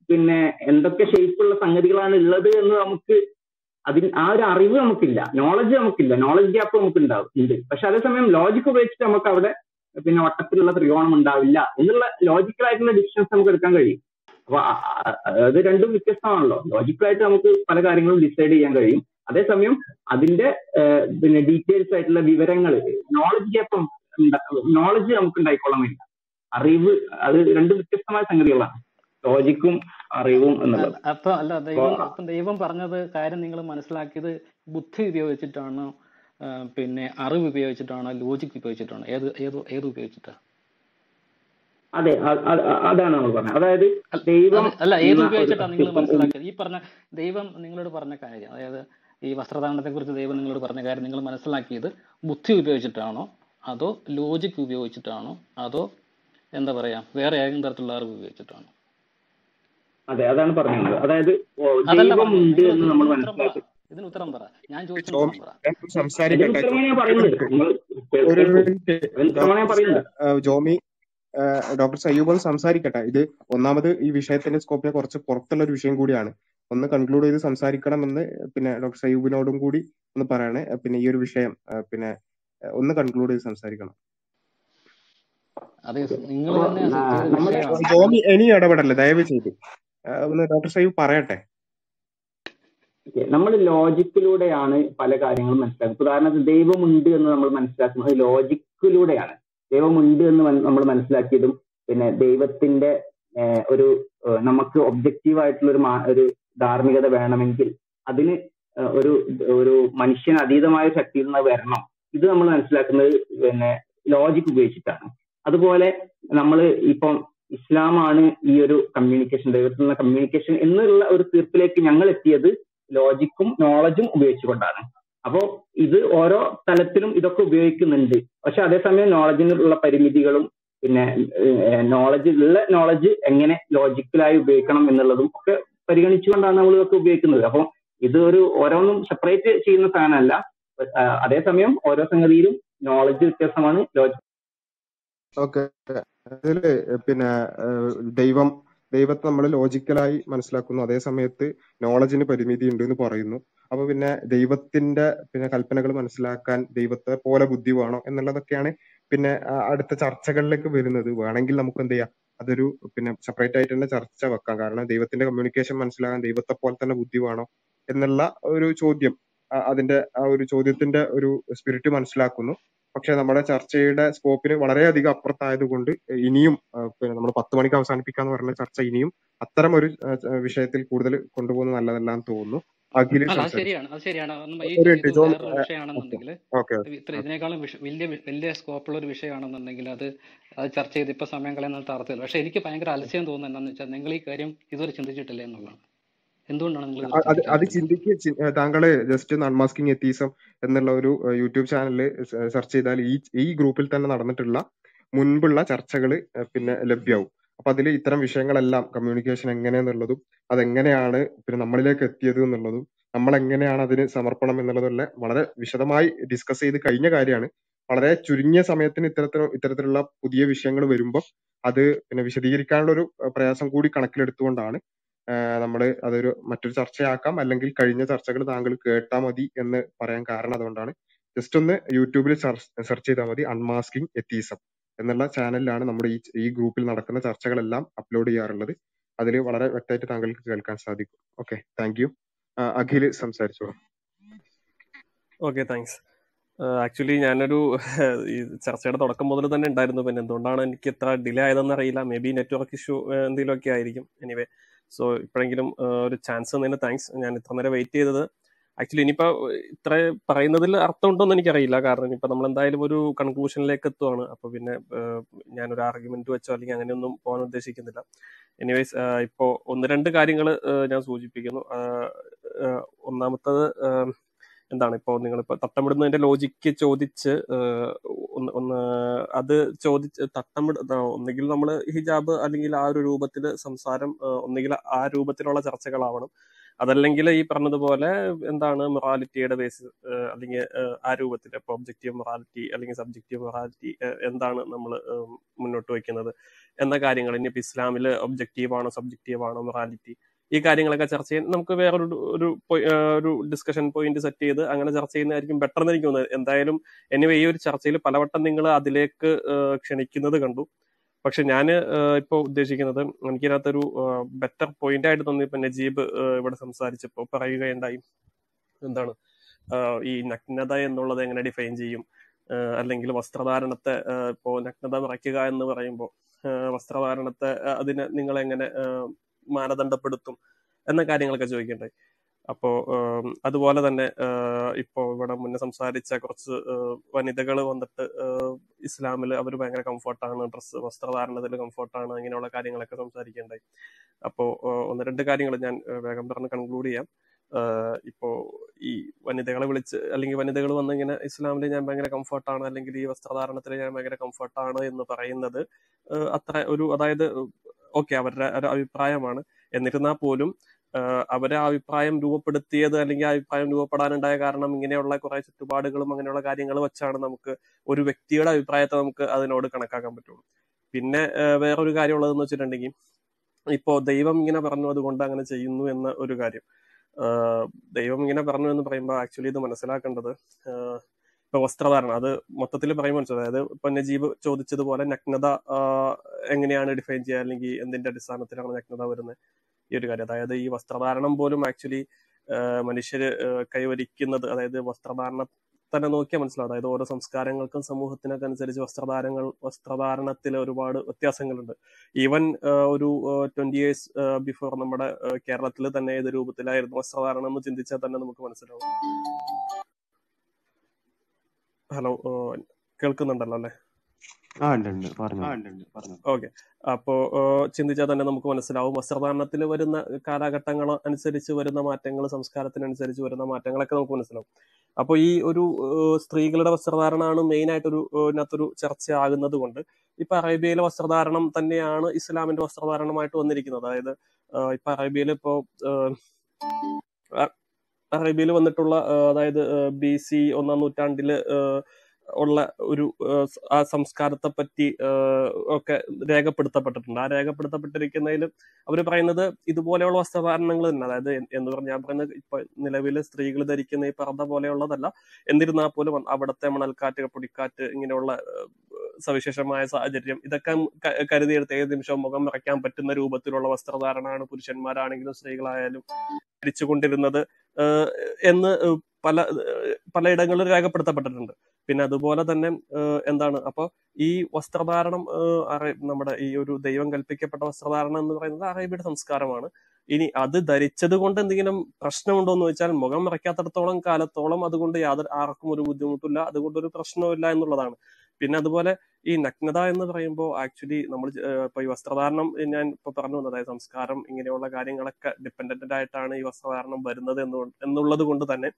പിന്നെ എന്തൊക്കെ ഷേപ്പുള്ള സംഗതികളാണ് ഉള്ളത് എന്ന് നമുക്ക് അതിന് ആ ഒരു അറിവ് നമുക്കില്ല, നോളജ് നമുക്കില്ല, നോളജ് ഗ്യാപ്പ് നമുക്ക് ഉണ്ടാവും ഉണ്ട്. പക്ഷെ അതേസമയം ലോജിക്ക് ഉപയോഗിച്ചിട്ട് നമുക്ക് അവിടെ പിന്നെ വട്ടത്തിലുള്ള ത്രികോണം ഉണ്ടാവില്ല എന്നുള്ള ലോജിക്കലായിട്ടുള്ള ഡിസിഷൻസ് നമുക്ക് എടുക്കാൻ കഴിയും. അപ്പൊ അത് രണ്ടും വ്യത്യസ്തമാണല്ലോ. ലോജിക്കലായിട്ട് നമുക്ക് പല കാര്യങ്ങളും ഡിസൈഡ് ചെയ്യാൻ കഴിയും. അതേസമയം അതിന്റെ പിന്നെ ഡീറ്റെയിൽസ് ആയിട്ടുള്ള വിവരങ്ങൾ നോളജ് ഗ്യാപ്പ് നോളജ് നമുക്ക് ഉണ്ടായിക്കൊള്ളാൻ വേണ്ട അറിവ്. അത് രണ്ടും വ്യത്യസ്തമായ സംഗതികളാണ്, ലോജിക്കും അറിവും എന്നുള്ളത്. അപ്പൊ അല്ല, ദൈവം ദൈവം പറഞ്ഞത് കാര്യം നിങ്ങൾ മനസ്സിലാക്കിയത് ബുദ്ധി ഉപയോഗിച്ചിട്ടാണോ, പിന്നെ അറിവ് ഉപയോഗിച്ചിട്ടാണോ, ലോജിക് ഉപയോഗിച്ചിട്ടാണോ, ഏത് ഏത് ഏത് ഉപയോഗിച്ചിട്ടാണ്? അതെ, അതാണ് നമ്മൾ പറഞ്ഞത്. അതായത് ദൈവം അല്ല ഏത് ഉപയോഗിച്ചിട്ടാണ് നിങ്ങൾ മനസ്സിലാക്കിയത് ഈ പറഞ്ഞ ദൈവം നിങ്ങളോട് പറഞ്ഞ കാര്യം, അതായത് ഈ വസ്ത്രധാരണത്തെ കുറിച്ച് ദൈവം നിങ്ങളോട് പറഞ്ഞ കാര്യം നിങ്ങൾ മനസ്സിലാക്കിയത് ബുദ്ധി ഉപയോഗിച്ചിട്ടാണോ, അതോ ലോജിക് ഉപയോഗിച്ചിട്ടാണോ, അതോ എന്താ പറയാ വേറെ ഏതെങ്കിലും തരത്തിലുള്ള അറിവ് ഉപയോഗിച്ചിട്ടാണോ? അതെ, അതാണ് പറഞ്ഞത്. അതായത് ഇതിന് ഉത്തരം പറ, ഞാൻ ചോദിച്ചു. ജോമി, ഡോക്ടർ സയ്യൂബ് സംസാരിക്കട്ടെ. ഇത് ഒന്നാമത് ഈ വിഷയത്തിന്റെ സ്കോപ്പിനെ കുറച്ച് പുറത്തുള്ള ഒരു വിഷയം കൂടിയാണ്. ഒന്ന് കൺക്ലൂഡ് ചെയ്ത് സംസാരിക്കണമെന്ന് പിന്നെ ഡോക്ടർ സയ്യൂബിനോടും കൂടി ഒന്ന് പറയണേ. പിന്നെ ഈ ഒരു വിഷയം പിന്നെ ഒന്ന് കൺക്ലൂഡ് ചെയ്ത് സംസാരിക്കണം. ജോമി ഇനി ഇടപെടല്ലേ ദയവ് ചെയ്ത്, ഒന്ന് ഡോക്ടർ സയ്യൂബ് പറയട്ടെ. നമ്മൾ ലോജിക്കിലൂടെയാണ് പല കാര്യങ്ങളും മനസ്സിലാക്കുന്നത്. ഉദാഹരണത്തിന് ദൈവമുണ്ട് എന്ന് നമ്മൾ മനസ്സിലാക്കുന്നത് ലോജിക്കിലൂടെയാണ്. ദൈവമുണ്ട് എന്ന് നമ്മൾ മനസ്സിലാക്കിയതും പിന്നെ ദൈവത്തിന്റെ ഒരു നമുക്ക് ഒബ്ജക്റ്റീവ് ആയിട്ടുള്ള ഒരു ധാർമ്മികത വേണമെങ്കിൽ അതിന് ഒരു ഒരു മനുഷ്യന് അതീതമായ ശക്തിയിൽ നിന്ന് വരണം. ഇത് നമ്മൾ മനസ്സിലാക്കുന്നത് പിന്നെ ലോജിക് ഉപയോഗിച്ചിട്ടാണ്. അതുപോലെ നമ്മൾ ഇപ്പം ഇസ്ലാമാണ് ഈ ഒരു കമ്മ്യൂണിക്കേഷൻ, ദൈവത്തിൽ നിന്നുള്ള കമ്മ്യൂണിക്കേഷൻ എന്നുള്ള ഒരു തീർപ്പിലേക്ക് ഞങ്ങൾ എത്തിയത് ലോജിക്കും നോളജും ഉപയോഗിച്ചുകൊണ്ടാണ്. അപ്പോൾ ഇത് ഓരോ തലത്തിലും ഇതൊക്കെ ഉപയോഗിക്കുന്നുണ്ട്. പക്ഷെ അതേസമയം നോളജിനുള്ള പരിമിതികളും പിന്നെ നോളജ് ഉള്ള നോളജ് എങ്ങനെ ലോജിക്കലായി ഉപയോഗിക്കണം എന്നുള്ളതും ഒക്കെ പരിഗണിച്ചുകൊണ്ടാണ് നമ്മൾ ഇതൊക്കെ ഉപയോഗിക്കുന്നത്. അപ്പോൾ ഇത് ഒരു ഓരോന്നും സെപ്പറേറ്റ് ചെയ്യുന്ന സാധനമല്ല. അതേസമയം ഓരോ സംഗതിയിലും നോളജ് വ്യത്യാസമാണ് ലോജിക്. ഓക്കെ, അതില് പിന്നെ ദൈവം ദൈവത്തെ നമ്മൾ ലോജിക്കലായി മനസ്സിലാക്കുന്നു, അതേ സമയത്ത് നോളജിന് പരിമിതി ഉണ്ട് എന്ന് പറയുന്നു. അപ്പൊ പിന്നെ ദൈവത്തിന്റെ പിന്നെ കൽപ്പനകൾ മനസ്സിലാക്കാൻ ദൈവത്തെ പോലെ ബുദ്ധി വേണോ എന്നുള്ളതൊക്കെയാണ് പിന്നെ അടുത്ത ചർച്ചകളിലേക്ക് വരുന്നത്. വേണമെങ്കിൽ നമുക്ക് എന്ത് ചെയ്യാം, അതൊരു പിന്നെ സെപ്പറേറ്റ് ആയിട്ട് തന്നെ ചർച്ച വെക്കാം. കാരണം ദൈവത്തിന്റെ കമ്മ്യൂണിക്കേഷൻ മനസ്സിലാക്കാൻ ദൈവത്തെ പോലെ തന്നെ ബുദ്ധി വേണോ എന്നുള്ള ഒരു ചോദ്യം, അതിന്റെ ആ ഒരു ചോദ്യത്തിന്റെ ഒരു സ്പിരിറ്റ് മനസ്സിലാക്കുന്നു. പക്ഷെ നമ്മുടെ ചർച്ചയുടെ സ്കോപ്പിന് വളരെയധികം അപ്പുറത്തായത് കൊണ്ട് ഇനിയും പിന്നെ നമ്മൾ പത്ത് മണിക്ക് അവസാനിപ്പിക്കാന്ന് പറഞ്ഞ ചർച്ച ഇനിയും അത്തരം ഒരു വിഷയത്തിൽ കൂടുതൽ കൊണ്ടുപോകുന്നത് നല്ലതല്ല എന്ന് തോന്നുന്നു. അഖിൽ ഇതിനേക്കാളും വലിയ വലിയ സ്കോപ്പുള്ള ഒരു വിഷയമാണെന്നുണ്ടെങ്കിൽ അത് അത് ചർച്ച ചെയ്ത് ഇപ്പൊ സമയം കളയാൻ തരത്തില്ല. പക്ഷെ എനിക്ക് ഭയങ്കര അലസ്യം തോന്നുന്നത് എന്താണെന്ന് വെച്ചാൽ നിങ്ങൾ ഈ കാര്യം ഇതുവരെ ചിന്തിച്ചിട്ടില്ല എന്നുള്ളതാണ്. എന്തുകൊണ്ടാണ് അത് ചിന്തിക്കുക? താങ്കള് ജസ്റ്റ് അൺമാസ്കിംഗ് എത്തീസം എന്നുള്ള ഒരു യൂട്യൂബ് ചാനലിൽ സെർച്ച് ചെയ്താൽ ഈ ഈ ഗ്രൂപ്പിൽ തന്നെ നടന്നിട്ടുള്ള മുൻപുള്ള ചർച്ചകൾ പിന്നെ ലഭ്യമാവും. അപ്പൊ അതിൽ ഇത്തരം വിഷയങ്ങളെല്ലാം കമ്മ്യൂണിക്കേഷൻ എങ്ങനെയെന്നുള്ളതും അതെങ്ങനെയാണ് പിന്നെ നമ്മളിലേക്ക് എത്തിയത് എന്നുള്ളതും നമ്മളെങ്ങനെയാണ് അതിന് സമർപ്പണം എന്നുള്ളതല്ല വളരെ വിശദമായി ഡിസ്കസ് ചെയ്ത് കഴിഞ്ഞ കാര്യമാണ്. വളരെ ചുരുങ്ങിയ സമയത്തിന് ഇത്തരത്തിൽ ഇത്തരത്തിലുള്ള പുതിയ വിഷയങ്ങൾ വരുമ്പോൾ അത് പിന്നെ വിശദീകരിക്കാനുള്ള ഒരു പ്രയാസം കൂടി കണക്കിലെടുത്തുകൊണ്ടാണ് നമ്മള് അതൊരു മറ്റൊരു ചർച്ചയാക്കാം, അല്ലെങ്കിൽ കഴിഞ്ഞ ചർച്ചകൾ താങ്കൾ കേട്ടാ മതി എന്ന് പറയാൻ കാരണം അതുകൊണ്ടാണ്. ജസ്റ്റ് ഒന്ന് യൂട്യൂബിൽ സെർച്ച് ചെയ്താൽ മതി, അൺമാസ്കിംഗ് എത്തീസം എന്നുള്ള ചാനലിലാണ് നമ്മുടെ ഈ ഈ ഗ്രൂപ്പിൽ നടക്കുന്ന ചർച്ചകളെല്ലാം അപ്ലോഡ് ചെയ്യാറുള്ളത്. അതിൽ വളരെ വ്യക്തമായിട്ട് താങ്കൾക്ക് കേൾക്കാൻ സാധിക്കും. Okay, thank U. അഖിൽ സംസാരിച്ചോളൂ. Okay, thanks. ആക്ച്വലി ഞാനൊരു ഈ ചർച്ചയുടെ തുടക്കം മുതൽ തന്നെ ഉണ്ടായിരുന്നു. പിന്നെ എന്തുകൊണ്ടാണ് എനിക്ക് ഇത്ര ഡിലേ ആയതെന്നറിയില്ല. മേ ബി നെറ്റ്വർക്ക് ഇഷ്യൂ എന്തെങ്കിലുമൊക്കെ ആയിരിക്കും. എനിവേ, സോ ഇപ്പോഴെങ്കിലും ഒരു ചാൻസ് തന്നതിന് താങ്ക്സ്. ഞാൻ ഇത്ര നേരം വെയിറ്റ് ചെയ്തത്. ആക്ച്വലി ഇനിയിപ്പോൾ ഇത്ര പറയുന്നതിൽ അർത്ഥമുണ്ടോയെന്ന് എനിക്കറിയില്ല. കാരണം ഇനിയിപ്പോൾ നമ്മളെന്തായാലും ഒരു കൺക്ലൂഷനിലേക്ക് എത്തുവാണ്. അപ്പോൾ പിന്നെ ഞാനൊരു ആർഗ്യുമെൻറ്റ് വെച്ചോ അല്ലെങ്കിൽ അങ്ങനെയൊന്നും പോകാൻ ഉദ്ദേശിക്കുന്നില്ല. എനിവേയ്സ്, ഇപ്പോൾ ഒന്ന് രണ്ട് കാര്യങ്ങൾ ഞാൻ സൂചിപ്പിക്കുന്നു. ഒന്നാമത്തത് എന്താണ്, ഇപ്പോൾ നിങ്ങളിപ്പോൾ തട്ടമിടുന്നതിൻ്റെ ലോജിക്ക് ചോദിച്ച് ഒന്ന് ഒന്ന് അത് ചോദിച്ച് തട്ടമിട ഒന്നുകിൽ നമ്മൾ ഹിജാബ് അല്ലെങ്കിൽ ആ ഒരു രൂപത്തിൽ സംസാരം, ഒന്നുകിൽ ആ രൂപത്തിലുള്ള ചർച്ചകളാവണം, അതല്ലെങ്കിൽ ഈ പറഞ്ഞതുപോലെ എന്താണ് മൊറാലിറ്റിയുടെ ബേസ് അല്ലെങ്കിൽ ആ രൂപത്തിൽ ഇപ്പോൾ ഒബ്ജക്റ്റീവ് മൊറാലിറ്റി അല്ലെങ്കിൽ സബ്ജക്റ്റീവ് മൊറാലിറ്റി എന്താണ് നമ്മൾ മുന്നോട്ട് വയ്ക്കുന്നത് എന്ന കാര്യങ്ങൾ. ഇനിയിപ്പോൾ ഇസ്ലാമിൽ ഒബ്ജക്റ്റീവാണോ സബ്ജക്റ്റീവാണോ മൊറാലിറ്റി, ഈ കാര്യങ്ങളൊക്കെ ചർച്ച ചെയ്യാൻ നമുക്ക് വേറൊരു ഒരു ഒരു ഡിസ്കഷൻ പോയിന്റ് സെറ്റ് ചെയ്ത് അങ്ങനെ ചർച്ച ചെയ്യുന്നതായിരിക്കും ബെറ്റർ എന്ന് എനിക്ക് തോന്നുന്നത്. എന്തായാലും എനിവേ, ഈ ഒരു ചർച്ചയിൽ പലവട്ടം നിങ്ങൾ അതിലേക്ക് ക്ഷണിക്കുന്നത് കണ്ടു. പക്ഷെ ഞാൻ ഇപ്പോൾ ഉദ്ദേശിക്കുന്നത്, എനിക്കതിനകത്തൊരു ബെറ്റർ പോയിന്റ് ആയിട്ട് തോന്നി ഇപ്പം നജീബ് ഇവിടെ സംസാരിച്ചപ്പോൾ പറയുകയുണ്ടായി, എന്താണ് ഈ നഗ്നത എന്നുള്ളത് എങ്ങനെ ഡിഫൈൻ ചെയ്യും, അല്ലെങ്കിൽ വസ്ത്രധാരണത്തെ ഇപ്പോൾ നഗ്നത മറയ്ക്കുക എന്ന് പറയുമ്പോൾ വസ്ത്രധാരണത്തെ അതിനെ നിങ്ങളെങ്ങനെ മാനദണ്ഡപ്പെടുത്തും എന്ന കാര്യങ്ങളൊക്കെ ചോദിക്കണ്ടായി. അപ്പോൾ അതുപോലെ തന്നെ ഇപ്പോൾ ഇവിടെ മുന്നേ സംസാരിച്ച കുറച്ച് വനിതകൾ വന്നിട്ട് ഇസ്ലാമിൽ അവർ ഭയങ്കര കംഫർട്ടാണ്, ഡ്രസ്സ് വസ്ത്രധാരണത്തിൽ കംഫർട്ടാണ്, ഇങ്ങനെയുള്ള കാര്യങ്ങളൊക്കെ സംസാരിക്കേണ്ടായി. അപ്പോൾ ഒന്ന് രണ്ട് കാര്യങ്ങൾ ഞാൻ വേഗം പറഞ്ഞ് കൺക്ലൂഡ് ചെയ്യാം. ഇപ്പോൾ ഈ വനിതകളെ വിളിച്ച് അല്ലെങ്കിൽ വനിതകൾ വന്നിങ്ങനെ ഇസ്ലാമിൽ ഞാൻ ഭയങ്കര കംഫർട്ടാണ് അല്ലെങ്കിൽ ഈ വസ്ത്രധാരണത്തിൽ ഞാൻ ഭയങ്കര കംഫർട്ടാണ് എന്ന് പറയുന്നത് അത്ര ഒരു, അതായത് ഓക്കെ അവരുടെ ഒരു അഭിപ്രായമാണ്. എന്നിരുന്നാൽ പോലും അവരെ അഭിപ്രായം രൂപപ്പെടുത്തിയത് അല്ലെങ്കിൽ അഭിപ്രായം രൂപപ്പെടാനുണ്ടായ കാരണം ഇങ്ങനെയുള്ള കുറെ ചുറ്റുപാടുകളും അങ്ങനെയുള്ള കാര്യങ്ങൾ വെച്ചാണ് നമുക്ക് ഒരു വ്യക്തിയുടെ അഭിപ്രായത്തെ നമുക്ക് അതിനോട് കണക്കാക്കാൻ പറ്റുള്ളൂ. പിന്നെ വേറൊരു കാര്യമുള്ളതെന്ന് വെച്ചിട്ടുണ്ടെങ്കിൽ, ഇപ്പോൾ ദൈവം ഇങ്ങനെ പറഞ്ഞു അതുകൊണ്ട് അങ്ങനെ ചെയ്യുന്നു എന്ന ഒരു കാര്യം. ദൈവം ഇങ്ങനെ പറഞ്ഞു എന്ന് പറയുമ്പോൾ ആക്ച്വലി ഇത് മനസ്സിലാക്കേണ്ടത്, ഇപ്പൊ വസ്ത്രധാരണം അത് മൊത്തത്തിൽ പറയുമ്പോൾ മനസ്സിലായി, അതായത് ഇപ്പൊ നജീബ് ചോദിച്ചതുപോലെ നഗ്നത എങ്ങനെയാണ് ഡിഫൈൻ ചെയ്യുക അല്ലെങ്കിൽ എന്തിന്റെ അടിസ്ഥാനത്തിലാണ് നഗ്നത വരുന്നത്, ഈ ഒരു കാര്യം. അതായത് ഈ വസ്ത്രധാരണം പോലും ആക്ച്വലി മനുഷ്യര് കൈവരിക്കുന്നത്, അതായത് വസ്ത്രധാരണം തന്നെ നോക്കിയാൽ മനസ്സിലാവും. അതായത് ഓരോ സംസ്കാരങ്ങൾക്കും സമൂഹത്തിനൊക്കെ അനുസരിച്ച് വസ്ത്രധാരണങ്ങൾ വസ്ത്രധാരണത്തിൽ ഒരുപാട് വ്യത്യാസങ്ങളുണ്ട്. ഈവൻ ഒരു ട്വന്റി ഇയേഴ്സ് ബിഫോർ നമ്മുടെ കേരളത്തിൽ തന്നെ ഏത് രൂപത്തിലായിരുന്നു വസ്ത്രധാരണം എന്ന് ചിന്തിച്ചാൽ തന്നെ നമുക്ക് മനസ്സിലാവും. ഹലോ, കേൾക്കുന്നുണ്ടല്ലോ അല്ലേ? ഓക്കെ, അപ്പോ ചിന്തിച്ചാൽ തന്നെ നമുക്ക് മനസ്സിലാവും വസ്ത്രധാരണത്തിൽ വരുന്ന കാലഘട്ടങ്ങൾ അനുസരിച്ച് വരുന്ന മാറ്റങ്ങൾ, സംസ്കാരത്തിനനുസരിച്ച് വരുന്ന മാറ്റങ്ങളൊക്കെ നമുക്ക് മനസ്സിലാവും. അപ്പൊ ഈ ഒരു സ്ത്രീകളുടെ വസ്ത്രധാരണമാണ് മെയിൻ ആയിട്ടൊരു ഇതിനകത്തൊരു ചർച്ച ആകുന്നത് കൊണ്ട് ഇപ്പൊ അറേബ്യയിലെ വസ്ത്രധാരണം തന്നെയാണ് ഇസ്ലാമിന്റെ വസ്ത്രധാരണമായിട്ട് വന്നിരിക്കുന്നത്. അതായത് ഇപ്പൊ അറേബ്യയിൽ ഇപ്പോ അറേബ്യയിൽ വന്നിട്ടുള്ള, അതായത് ബി സി ഒന്നാം നൂറ്റാണ്ടില് ഉള്ള ഒരു ആ സംസ്കാരത്തെ പറ്റി ഒക്കെ രേഖപ്പെടുത്തപ്പെട്ടിട്ടുണ്ട്. ആ രേഖപ്പെടുത്തപ്പെട്ടിരിക്കുന്നതിൽ അവർ പറയുന്നത് ഇതുപോലെയുള്ള വസ്ത്രധാരണങ്ങൾ തന്നെ, അതായത് എന്ന് പറഞ്ഞാൽ ഞാൻ പറയുന്നത് ഇപ്പൊ നിലവിലെ സ്ത്രീകൾ ധരിക്കുന്ന ഈ പർദ്ദ പോലെയുള്ളതല്ല. എന്നിരുന്നാൽ പോലും അവിടുത്തെ മണൽക്കാറ്റ്, പൊടിക്കാറ്റ്, ഇങ്ങനെയുള്ള സവിശേഷമായ സാഹചര്യം ഇതൊക്കെ കരുതിയെടുത്ത് ഏത് നിമിഷവും മുഖം മറയ്ക്കാൻ പറ്റുന്ന രൂപത്തിലുള്ള വസ്ത്രധാരണമാണ് പുരുഷന്മാരാണെങ്കിലും സ്ത്രീകളായാലും ധരിച്ചുകൊണ്ടിരുന്നത് എന്ന് പല പലയിടങ്ങളിൽ രേഖപ്പെടുത്തപ്പെട്ടിട്ടുണ്ട്. പിന്നെ അതുപോലെ തന്നെ എന്താണ്, അപ്പോൾ ഈ വസ്ത്രധാരണം നമ്മുടെ ഈ ഒരു ദൈവം കൽപ്പിക്കപ്പെട്ട വസ്ത്രധാരണം എന്ന് പറയുന്നത് അറേബ്യയുടെ സംസ്കാരമാണ്. ഇനി അത് ധരിച്ചത് കൊണ്ട് എന്തെങ്കിലും പ്രശ്നമുണ്ടോ എന്ന് വെച്ചാൽ, മുഖം മറയ്ക്കാത്തടത്തോളം കാലത്തോളം അതുകൊണ്ട് യാതൊരു ആർക്കും ഒരു ബുദ്ധിമുട്ടില്ല, അതുകൊണ്ടൊരു പ്രശ്നമില്ല എന്നുള്ളതാണ്. പിന്നെ അതുപോലെ ഈ നഗ്നത എന്ന് പറയുമ്പോൾ ആക്ച്വലി നമ്മൾ ഇപ്പൊ ഈ വസ്ത്രധാരണം ഞാൻ ഇപ്പൊ പറഞ്ഞു വന്നത്, അതായത് സംസ്കാരം ഇങ്ങനെയുള്ള കാര്യങ്ങളൊക്കെ ഡിപ്പെൻഡന്റ് ആയിട്ടാണ് ഈ വസ്ത്രധാരണം വരുന്നത് എന്ന് എന്നുള്ളത് കൊണ്ട് തന്നെ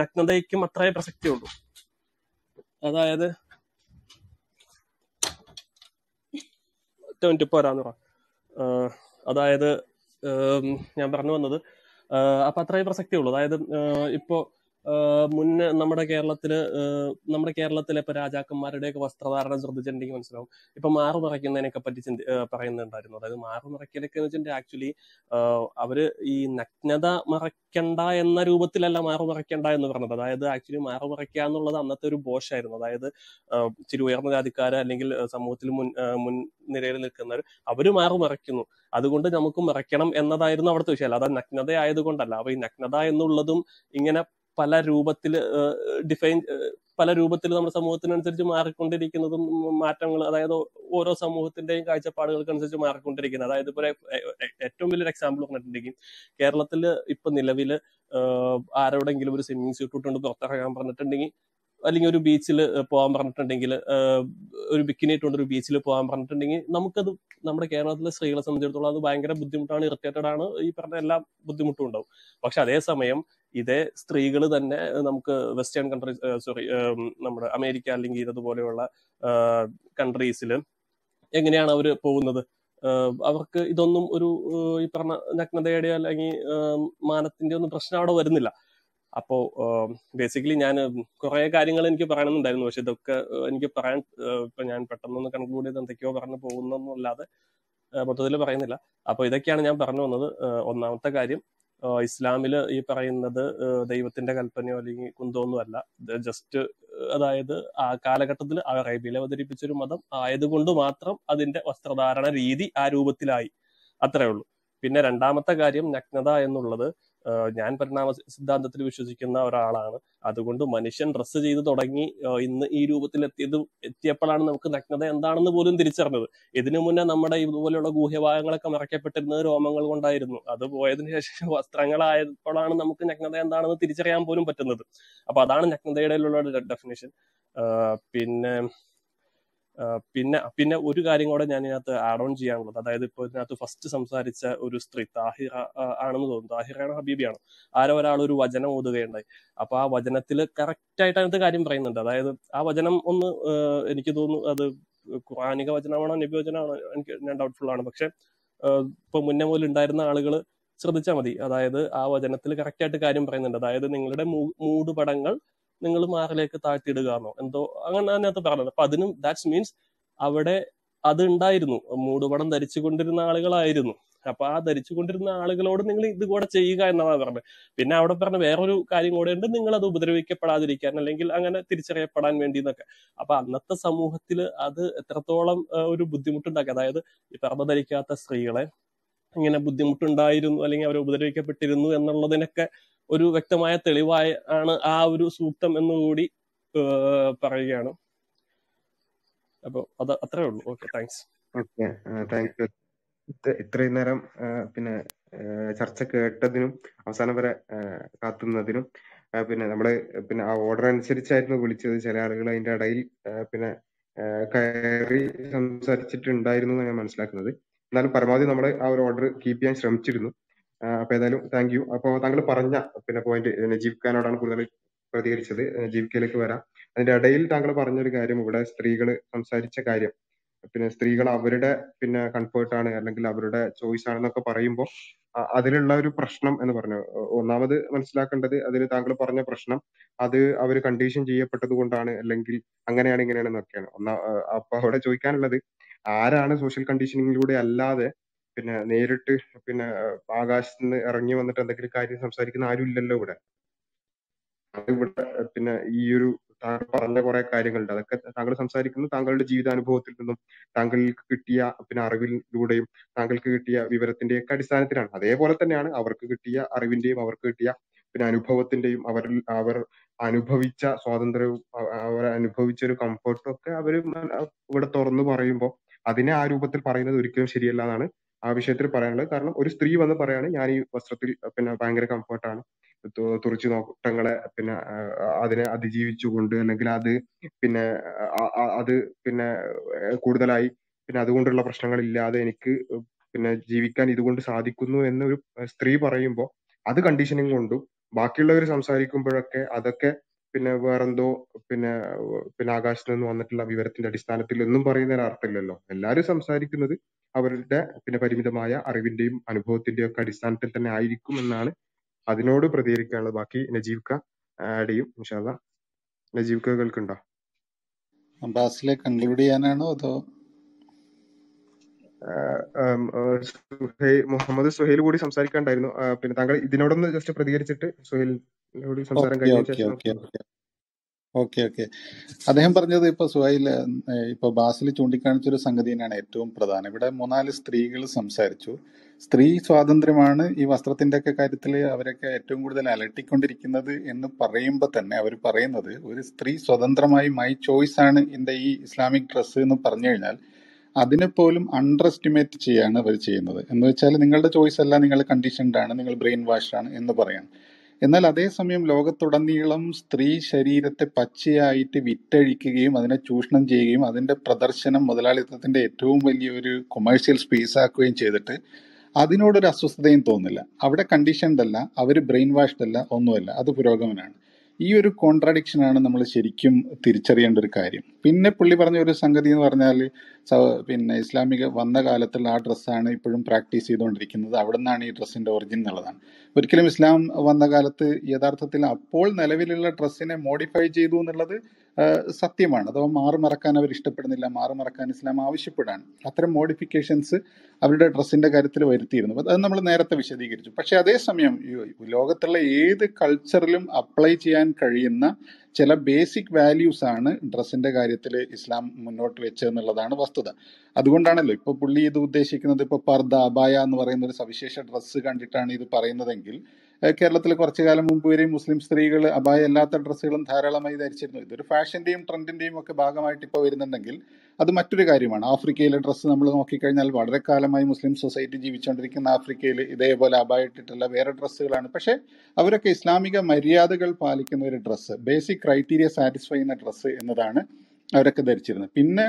നഗ്നതയ്ക്കും അത്രയേ പ്രസക്തിയുള്ളൂ. അതായത് പോരാന്ന് പറ അതായത് ഞാൻ പറഞ്ഞു വന്നത് അപ്പൊ അത്രയേ പ്രസക്തിയുള്ളൂ. അതായത് ഇപ്പോ മുന്നേ നമ്മുടെ കേരളത്തില് നമ്മുടെ കേരളത്തിലെ ഇപ്പൊ രാജാക്കന്മാരുടെയൊക്കെ വസ്ത്രധാരണം ശ്രദ്ധിച്ചിട്ടുണ്ടെങ്കിൽ മനസ്സിലാവും. ഇപ്പൊ മാറു നിറയ്ക്കുന്നതിനൊക്കെ പറ്റി ചിന്തി പറയുന്നുണ്ടായിരുന്നു. അതായത് മാറു നിറയ്ക്കലൊക്കെ എന്ന് വെച്ചിട്ടുണ്ടെങ്കിൽ ആക്ച്വലി അവര് ഈ നഗ്നത മറയ്ക്കണ്ട എന്ന രൂപത്തിലല്ല മാറു മറയ്ക്കണ്ട എന്ന് പറഞ്ഞത്. അതായത് ആക്ച്വലി മാറു മറയ്ക്കുക എന്നുള്ളത് അന്നത്തെ ഒരു ഭോഷായിരുന്നു. അതായത് ഇച്ചിരി ഉയർന്ന ജാതിക്കാര് അല്ലെങ്കിൽ സമൂഹത്തിൽ മുൻ മുൻ നിരയിൽ നിൽക്കുന്നവർ അവര് മാറു മറയ്ക്കുന്നു, അതുകൊണ്ട് നമുക്ക് മറയ്ക്കണം എന്നതായിരുന്നു അവിടുത്തെ വിഷയം. അതായത് നഗ്നത ആയതുകൊണ്ടല്ല. അപ്പൊ ഈ നഗ്നത എന്നുള്ളതും ഇങ്ങനെ പല രൂപത്തില് ഡിഫൈൻ പല രൂപത്തിൽ നമ്മുടെ സമൂഹത്തിനനുസരിച്ച് മാറിക്കൊണ്ടിരിക്കുന്നതും മാറ്റങ്ങൾ, അതായത് ഓരോ സമൂഹത്തിന്റെയും കാഴ്ചപ്പാടുകൾക്കനുസരിച്ച് മാറിക്കൊണ്ടിരിക്കുന്നത്. അതായത് ഇപ്പോൾ ഏറ്റവും വലിയൊരു എക്സാമ്പിൾ പറഞ്ഞിട്ടുണ്ടെങ്കിൽ കേരളത്തില് ഇപ്പൊ നിലവിൽ ആരോടെങ്കിലും ഒരു സ്വിമ്മിങ് സ്യൂട്ട് ഇട്ടുകൊണ്ട് പുറത്തിറങ്ങാൻ പറഞ്ഞിട്ടുണ്ടെങ്കിൽ, അല്ലെങ്കിൽ ഒരു ബീച്ചിൽ പോകാൻ പറഞ്ഞിട്ടുണ്ടെങ്കിൽ, ഒരു ബിക്കിനി ഇട്ടുകൊണ്ട് ഒരു ബീച്ചിൽ പോകാൻ പറഞ്ഞിട്ടുണ്ടെങ്കിൽ, നമുക്കത് നമ്മുടെ കേരളത്തിലെ സ്ത്രീകളെ സംബന്ധിച്ചിടത്തോളം അത് ഭയങ്കര ബുദ്ധിമുട്ടാണ്, ഇറിറ്റേറ്റഡ് ആണ്, ഈ പറഞ്ഞ എല്ലാ ബുദ്ധിമുട്ടും ഉണ്ടാവും. പക്ഷെ അതേസമയം ഇതേ സ്ത്രീകൾ തന്നെ നമുക്ക് വെസ്റ്റേൺ കൺട്രീ സോറി നമ്മുടെ അമേരിക്ക അല്ലെങ്കിൽ ഇതുപോലെയുള്ള കൺട്രീസിൽ എങ്ങനെയാണ് അവർ പോകുന്നത്? അവർക്ക് ഇതൊന്നും ഒരു ഈ പറഞ്ഞ നഗ്നതയുടെ അല്ലെങ്കിൽ മാനത്തിന്റെ ഒന്നും പ്രശ്നം അവിടെ വരുന്നില്ല. അപ്പോ ബേസിക്കലി ഞാൻ കുറെ കാര്യങ്ങൾ എനിക്ക് പറയണമെന്നുണ്ടായിരുന്നു, പക്ഷെ ഇതൊക്കെ എനിക്ക് പറയാൻ ഇപ്പൊ ഞാൻ പെട്ടെന്നൊന്ന് കൺക്ലൂഡ് ചെയ്ത് എന്തൊക്കെയോ പറഞ്ഞു പോകുന്നൊന്നുമല്ലാതെ മൊത്തത്തിൽ പറയുന്നില്ല. അപ്പൊ ഇതൊക്കെയാണ് ഞാൻ പറഞ്ഞു വന്നത്. ഒന്നാമത്തെ കാര്യം, ഇസ്ലാമില് ഈ പറയുന്നത് ദൈവത്തിന്റെ കൽപ്പനയോ അല്ലെങ്കിൽ കുന്തോന്നും അല്ല. ജസ്റ്റ് അതായത് ആ കാലഘട്ടത്തിൽ അറേബ്യയിൽ അവതരിപ്പിച്ചൊരു മതം ആയതുകൊണ്ട് മാത്രം അതിന്റെ വസ്ത്രധാരണ രീതി ആ രൂപത്തിലായി, അത്രേ ഉള്ളൂ. പിന്നെ രണ്ടാമത്തെ കാര്യം, നഗ്നത എന്നുള്ളത് ഞാൻ പരിണാമ സിദ്ധാന്തത്തിൽ വിശ്വസിക്കുന്ന ഒരാളാണ്. അതുകൊണ്ട് മനുഷ്യൻ ഡ്രസ്സ് ചെയ്ത് തുടങ്ങി ഇന്ന് ഈ രൂപത്തിൽ എത്തിയത് എത്തിയപ്പോഴാണ് നമുക്ക് നഗ്നത എന്താണെന്ന് പോലും തിരിച്ചറിഞ്ഞത്. ഇതിനു മുന്നേ നമ്മുടെ ഇതുപോലെയുള്ള ഗൂഹ്യഭാഗങ്ങളൊക്കെ മറയ്ക്കപ്പെട്ടിരുന്നത് രോമങ്ങൾ കൊണ്ടായിരുന്നു. അത് പോയതിനു ശേഷം വസ്ത്രങ്ങളായപ്പോഴാണ് നമുക്ക് നഗ്നത എന്താണെന്ന് തിരിച്ചറിയാൻ പോലും പറ്റുന്നത്. അപ്പൊ അതാണ് നഗ്നതയുടെ ഉള്ള ഡെഫിനേഷൻ. പിന്നെ പിന്നെ പിന്നെ ഒരു കാര്യം കൂടെ ഞാൻ ഇതിനകത്ത് ആഡ് ഓൺ ചെയ്യാനുള്ളത്, അതായത് ഇപ്പൊ ഇതിനകത്ത് ഫസ്റ്റ് സംസാരിച്ച ഒരു സ്ത്രീ താഹിറ ആണെന്ന് തോന്നുന്നു, താഹിറയാണോ ഹബീബിയാണോ, ആരോ ഒരാൾ ഒരു വചനം ഓതുകയുണ്ടായി. അപ്പൊ ആ വചനത്തിൽ കറക്റ്റ് ആയിട്ട് അതിനകത്ത് കാര്യം പറയുന്നുണ്ട്. അതായത് ആ വചനം ഒന്ന് എനിക്ക് തോന്നുന്നു അത് ഖുർആനിക വചനമാണോ നബി വചനമാണോ എനിക്ക് ഞാൻ ഡൗട്ട്ഫുൾ ആണ്. പക്ഷെ ഇപ്പൊ മുന്നേ മുതൽ ഉണ്ടായിരുന്ന ആളുകൾ ശ്രദ്ധിച്ചാൽ മതി. അതായത് ആ വചനത്തിൽ കറക്റ്റ് ആയിട്ട് കാര്യം പറയുന്നുണ്ട്. അതായത് നിങ്ങളുടെ മൂടുപടങ്ങൾ നിങ്ങൾ മാറിലേക്ക് താഴ്ത്തിയിടുകയാണോ എന്തോ അങ്ങനെ അതിനകത്ത് പറഞ്ഞത്. അപ്പൊ അതിനും ദാറ്റ്സ് മീൻസ് അവിടെ അത് ഉണ്ടായിരുന്നു, മൂടുപടം ധരിച്ചു കൊണ്ടിരുന്ന ആളുകളായിരുന്നു. അപ്പൊ ആ ധരിച്ചു കൊണ്ടിരുന്ന ആളുകളോട് നിങ്ങൾ ഇത് കൂടെ ചെയ്യുക എന്നതാണ് പറഞ്ഞത്. പിന്നെ അവിടെ പറഞ്ഞ വേറൊരു കാര്യം കൂടെ ഉണ്ട്, നിങ്ങൾ അത് ഉപദ്രവിക്കപ്പെടാതിരിക്കാൻ അല്ലെങ്കിൽ അങ്ങനെ തിരിച്ചറിയപ്പെടാൻ വേണ്ടി എന്നൊക്കെ. അപ്പൊ അന്നത്തെ സമൂഹത്തിൽ അത് എത്രത്തോളം ഒരു ബുദ്ധിമുട്ടുണ്ടാക്കി, അതായത് ഈ പർദ്ദ ധരിക്കാത്ത സ്ത്രീകളെ ഇങ്ങനെ ബുദ്ധിമുട്ടുണ്ടായിരുന്നു അല്ലെങ്കിൽ അവർ ഉപദ്രവിക്കപ്പെട്ടിരുന്നു എന്നുള്ളതിനൊക്കെ ഒരു വ്യക്തമായ തെളിവായ ആണ് ആ ഒരു സൂക്തം എന്നുകൂടി പറയുകയാണ്. അപ്പൊ അത് അത്രേ ഉള്ളൂ. Okay, thanks. Okay, thank you. ഇത്രയും നേരം പിന്നെ ചർച്ച കേട്ടതിനും അവസാനം വരെ കാത്തുന്നതിനും. പിന്നെ നമ്മള് പിന്നെ ആ ഓർഡർ അനുസരിച്ചായിരുന്നു വിളിച്ചത്. ചില ആളുകൾ അതിന്റെ ഇടയിൽ പിന്നെ കയറി സംസാരിച്ചിട്ടുണ്ടായിരുന്നു ഞാൻ മനസ്സിലാക്കുന്നത്. എന്നാലും പരമാവധി നമ്മള് ആ ഒരു ഓർഡർ കീപ്പ് ചെയ്യാൻ ശ്രമിച്ചിരുന്നു. അപ്പൊ ഏതായാലും താങ്ക് യു. അപ്പൊ താങ്കൾ പറഞ്ഞ പിന്നെ പോയിന്റ് നജീബ് ഖാനോടാണ് കൂടുതൽ പ്രതികരിച്ചത്. നജീബ് ഖാനിലേക്ക് വരാം. അതിന്റെ ഇടയിൽ താങ്കൾ പറഞ്ഞൊരു കാര്യം, ഇവിടെ സ്ത്രീകൾ സംസാരിച്ച കാര്യം, പിന്നെ സ്ത്രീകൾ അവരുടെ പിന്നെ കംഫേർട്ടാണ് അല്ലെങ്കിൽ അവരുടെ ചോയ്സ് ആണെന്നൊക്കെ പറയുമ്പോൾ അതിലുള്ള ഒരു പ്രശ്നം എന്ന് പറഞ്ഞു. ഒന്നാമത് മനസ്സിലാക്കേണ്ടത്, അതിൽ താങ്കൾ പറഞ്ഞ പ്രശ്നം അത് അവർ കണ്ടീഷൻ ചെയ്യപ്പെട്ടത് കൊണ്ടാണ് അല്ലെങ്കിൽ അങ്ങനെയാണ് ഇങ്ങനെയാണെന്നൊക്കെയാണ്. ഒന്നാ അപ്പൊ അവിടെ ചോദിക്കാനുള്ളത്, ആരാണ് സോഷ്യൽ കണ്ടീഷനിങ്ങിലൂടെ അല്ലാതെ പിന്നെ നേരിട്ട് പിന്നെ ആകാശത്ത് നിന്ന് ഇറങ്ങി വന്നിട്ട് എന്തെങ്കിലും കാര്യം സംസാരിക്കുന്ന ആരും ഇല്ലല്ലോ ഇവിടെ. ഇവിടെ പിന്നെ ഈ ഒരു താങ്കൾ പറഞ്ഞ കുറെ കാര്യങ്ങളുണ്ട്. അതൊക്കെ താങ്കൾ സംസാരിക്കുന്നത് താങ്കളുടെ ജീവിതാനുഭവത്തിൽ നിന്നും താങ്കൾക്ക് കിട്ടിയ പിന്നെ അറിവിലൂടെയും താങ്കൾക്ക് കിട്ടിയ വിവരത്തിന്റെയൊക്കെ അടിസ്ഥാനത്തിലാണ്. അതേപോലെ തന്നെയാണ് അവർക്ക് കിട്ടിയ അറിവിന്റെയും അവർക്ക് കിട്ടിയ പിന്നെ അനുഭവത്തിന്റെയും അവരിൽ അവർ അനുഭവിച്ച സ്വാതന്ത്ര്യവും അവർ അനുഭവിച്ച ഒരു കംഫർട്ടും ഒക്കെ അവർ ഇവിടെ തുറന്നു പറയുമ്പോൾ അതിനെ ആ രൂപത്തിൽ പറയുന്നത് ഒരിക്കലും ശരിയല്ല എന്നാണ് ആ വിഷയത്തിൽ പറയാനുള്ളത്. കാരണം ഒരു സ്ത്രീ വന്ന് പറയാണ്, ഞാൻ ഈ വസ്ത്രത്തിൽ പിന്നെ ഭയങ്കര കംഫർട്ടാണ്, തുറിച്ചു നോട്ടങ്ങളെ പിന്നെ അതിനെ അതിജീവിച്ചുകൊണ്ട് അല്ലെങ്കിൽ അത് പിന്നെ അത് പിന്നെ കൂടുതലായി പിന്നെ അതുകൊണ്ടുള്ള പ്രശ്നങ്ങൾ ഇല്ലാതെ എനിക്ക് പിന്നെ ജീവിക്കാൻ ഇതുകൊണ്ട് സാധിക്കുന്നു എന്നൊരു സ്ത്രീ പറയുമ്പോൾ അത് കണ്ടീഷനിങ് കൊണ്ടും ബാക്കിയുള്ളവർ സംസാരിക്കുമ്പോഴൊക്കെ അതൊക്കെ പിന്നെ വേറെന്തോ പിന്നെ പിന്നെ ആകാശത്ത് നിന്ന് വന്നിട്ടുള്ള വിവരത്തിന്റെ അടിസ്ഥാനത്തിൽ എന്നും പറയുന്നതിന് അർത്ഥമില്ലല്ലോ. എല്ലാവരും സംസാരിക്കുന്നത് അവരുടെ പിന്നെ പരിമിതമായ അറിവിന്റെയും അനുഭവത്തിന്റെയും ഒക്കെ അടിസ്ഥാനത്തിൽ തന്നെ ആയിരിക്കും എന്നാണ് അതിനോട് പ്രതികരിക്കാനുള്ളത്. ബാക്കി നജീബ് ഖാൻ ആഡ് ചെയ്യും ഇൻഷാല്ലാ. നജീബ് ക കേൾക്കുന്നുണ്ടോ? അബ്ബാസിലെ കൺക്ലൂഡ് ചെയ്യാനാണോ അതോ മുഹമ്മദ് സുഹൈൽ കൂടി സംസാരിക്കാണ്ടായിരുന്നു? പിന്നെ താങ്കൾ ഇതിനോടൊന്ന് ജസ്റ്റ് പ്രതികരിച്ചിട്ട് സുഹൈലിനോട് സംസാരം കഴിഞ്ഞ. ഓക്കെ ഓക്കെ അദ്ദേഹം പറഞ്ഞത് ഇപ്പൊ സുഹൈൽ ഇപ്പൊ ബാസിൽ ചൂണ്ടിക്കാണിച്ചൊരു സംഗതി തന്നെയാണ് ഏറ്റവും പ്രധാനം. ഇവിടെ മൂന്നാല് സ്ത്രീകൾ സംസാരിച്ചു. സ്ത്രീ സ്വാതന്ത്ര്യമാണ് ഈ വസ്ത്രത്തിന്റെ ഒക്കെ കാര്യത്തിൽ അവരൊക്കെ ഏറ്റവും കൂടുതൽ അലട്ടിക്കൊണ്ടിരിക്കുന്നത് എന്ന് പറയുമ്പോൾ തന്നെ അവർ പറയുന്നത് ഒരു സ്ത്രീ സ്വതന്ത്രമായി മൈ ചോയ്സ് ആണ് എന്റെ ഈ ഇസ്ലാമിക് ഡ്രസ്സ് എന്ന് പറഞ്ഞു കഴിഞ്ഞാൽ അതിനെപ്പോലും അണ്ടർ എസ്റ്റിമേറ്റ് ചെയ്യാണ് അവർ ചെയ്യുന്നത്. എന്ന് വെച്ചാൽ നിങ്ങളുടെ ചോയ്സ് അല്ല, നിങ്ങൾ കണ്ടീഷൻഡ് ആണ്, നിങ്ങൾ ബ്രെയിൻ വാഷ് ആണ് എന്ന് പറയാം. എന്നാൽ അതേസമയം ലോകത്തുടനീളം സ്ത്രീ ശരീരത്തെ പച്ചയായിട്ട് വിറ്റഴിക്കുകയും അതിനെ ചൂഷണം ചെയ്യുകയും അതിൻ്റെ പ്രദർശനം മുതലാളിത്തത്തിൻ്റെ ഏറ്റവും വലിയൊരു കൊമേഴ്ഷ്യൽ സ്പേസ് ആക്കുകയും ചെയ്തിട്ട് അതിനോടൊരു അസ്വസ്ഥതയും തോന്നില്ല. അവിടെ കണ്ടീഷൻഡ് അല്ല, അവർ ബ്രെയിൻ വാഷ്ഡ് അല്ല, ഒന്നുമല്ല, അത് പുരോഗമനാണ്. ഈ ഒരു കോൺട്രാഡിക്ഷനാണ് നമ്മൾ ശരിക്കും തിരിച്ചറിയേണ്ട ഒരു കാര്യം. പിന്നെ പുള്ളി പറഞ്ഞ ഒരു സംഗതി എന്ന് പറഞ്ഞാൽ പിന്നെ ഇസ്ലാമിക വന്ന കാലത്തുള്ള ആ ഡ്രസ്സാണ് ഇപ്പോഴും പ്രാക്ടീസ് ചെയ്തുകൊണ്ടിരിക്കുന്നത്, അവിടെ നിന്നാണ് ഈ ഡ്രസ്സിൻ്റെ ഒറിജിൻ എന്നുള്ളതാണ്. ഒരിക്കലും ഇസ്ലാം വന്ന കാലത്ത് യഥാർത്ഥത്തിൽ അപ്പോൾ നിലവിലുള്ള ഡ്രസ്സിനെ മോഡിഫൈ ചെയ്തു എന്നുള്ളത് സത്യമാണ്. അഥവാ മാറുമറക്കാൻ അവർ ഇഷ്ടപ്പെടുന്നില്ല, മാറുമറക്കാൻ ഇസ്ലാം ആവശ്യപ്പെടാണ്. അത്തരം മോഡിഫിക്കേഷൻസ് അവരുടെ ഡ്രസ്സിൻ്റെ കാര്യത്തിൽ വരുത്തിയിരുന്നു, അത് നമ്മൾ നേരത്തെ വിശദീകരിച്ചു. പക്ഷേ അതേസമയം ലോകത്തുള്ള ഏത് കൾച്ചറിലും അപ്ലൈ ചെയ്യാൻ കഴിയുന്ന ചില ബേസിക് വാല്യൂസ് ആണ് ഡ്രസ്സിൻ്റെ കാര്യത്തിൽ ഇസ്ലാം മുന്നോട്ട് വെച്ചതെന്നുള്ളതാണ് വസ്തുത. അതുകൊണ്ടാണല്ലോ ഇപ്പോൾ പുള്ളി ഇത് ഉദ്ദേശിക്കുന്നത്. ഇപ്പോൾ പർദ, അബായ എന്ന് പറയുന്ന ഒരു സവിശേഷ ഡ്രസ്സ് കണ്ടിട്ടാണ് ഇത് പറയുന്നതെങ്കിൽ കേരളത്തിൽ കുറച്ചു കാലം മുമ്പ് വരെയും മുസ്ലിം സ്ത്രീകൾ അബായ അല്ലാത്ത ഡ്രസ്സുകളും ധാരാളമായി ധരിച്ചിരുന്നു. ഇതൊരു ഫാഷൻ്റെയും ട്രെൻഡിൻ്റെയും ഒക്കെ ഭാഗമായിട്ട് ഇപ്പോൾ വരുന്നുണ്ടെങ്കിൽ അത് മറ്റൊരു കാര്യമാണ്. ആഫ്രിക്കയിലെ ഡ്രസ്സ് നമ്മൾ നോക്കിക്കഴിഞ്ഞാൽ വളരെ കാലമായി മുസ്ലിം സൊസൈറ്റി ജീവിച്ചുകൊണ്ടിരിക്കുന്ന ആഫ്രിക്കയിൽ ഇതേപോലെ അബായ ഇട്ടിട്ടുള്ള വേറെ ഡ്രസ്സുകളാണ്. പക്ഷേ അവരൊക്കെ ഇസ്ലാമിക മര്യാദകൾ പാലിക്കുന്ന ഒരു ഡ്രസ്സ്, ബേസിക് ക്രൈറ്റീരിയ സാറ്റിസ്ഫൈ ചെയ്യുന്ന ഡ്രസ്സ് എന്നതാണ് അവരൊക്കെ ധരിച്ചിരുന്നത്. പിന്നെ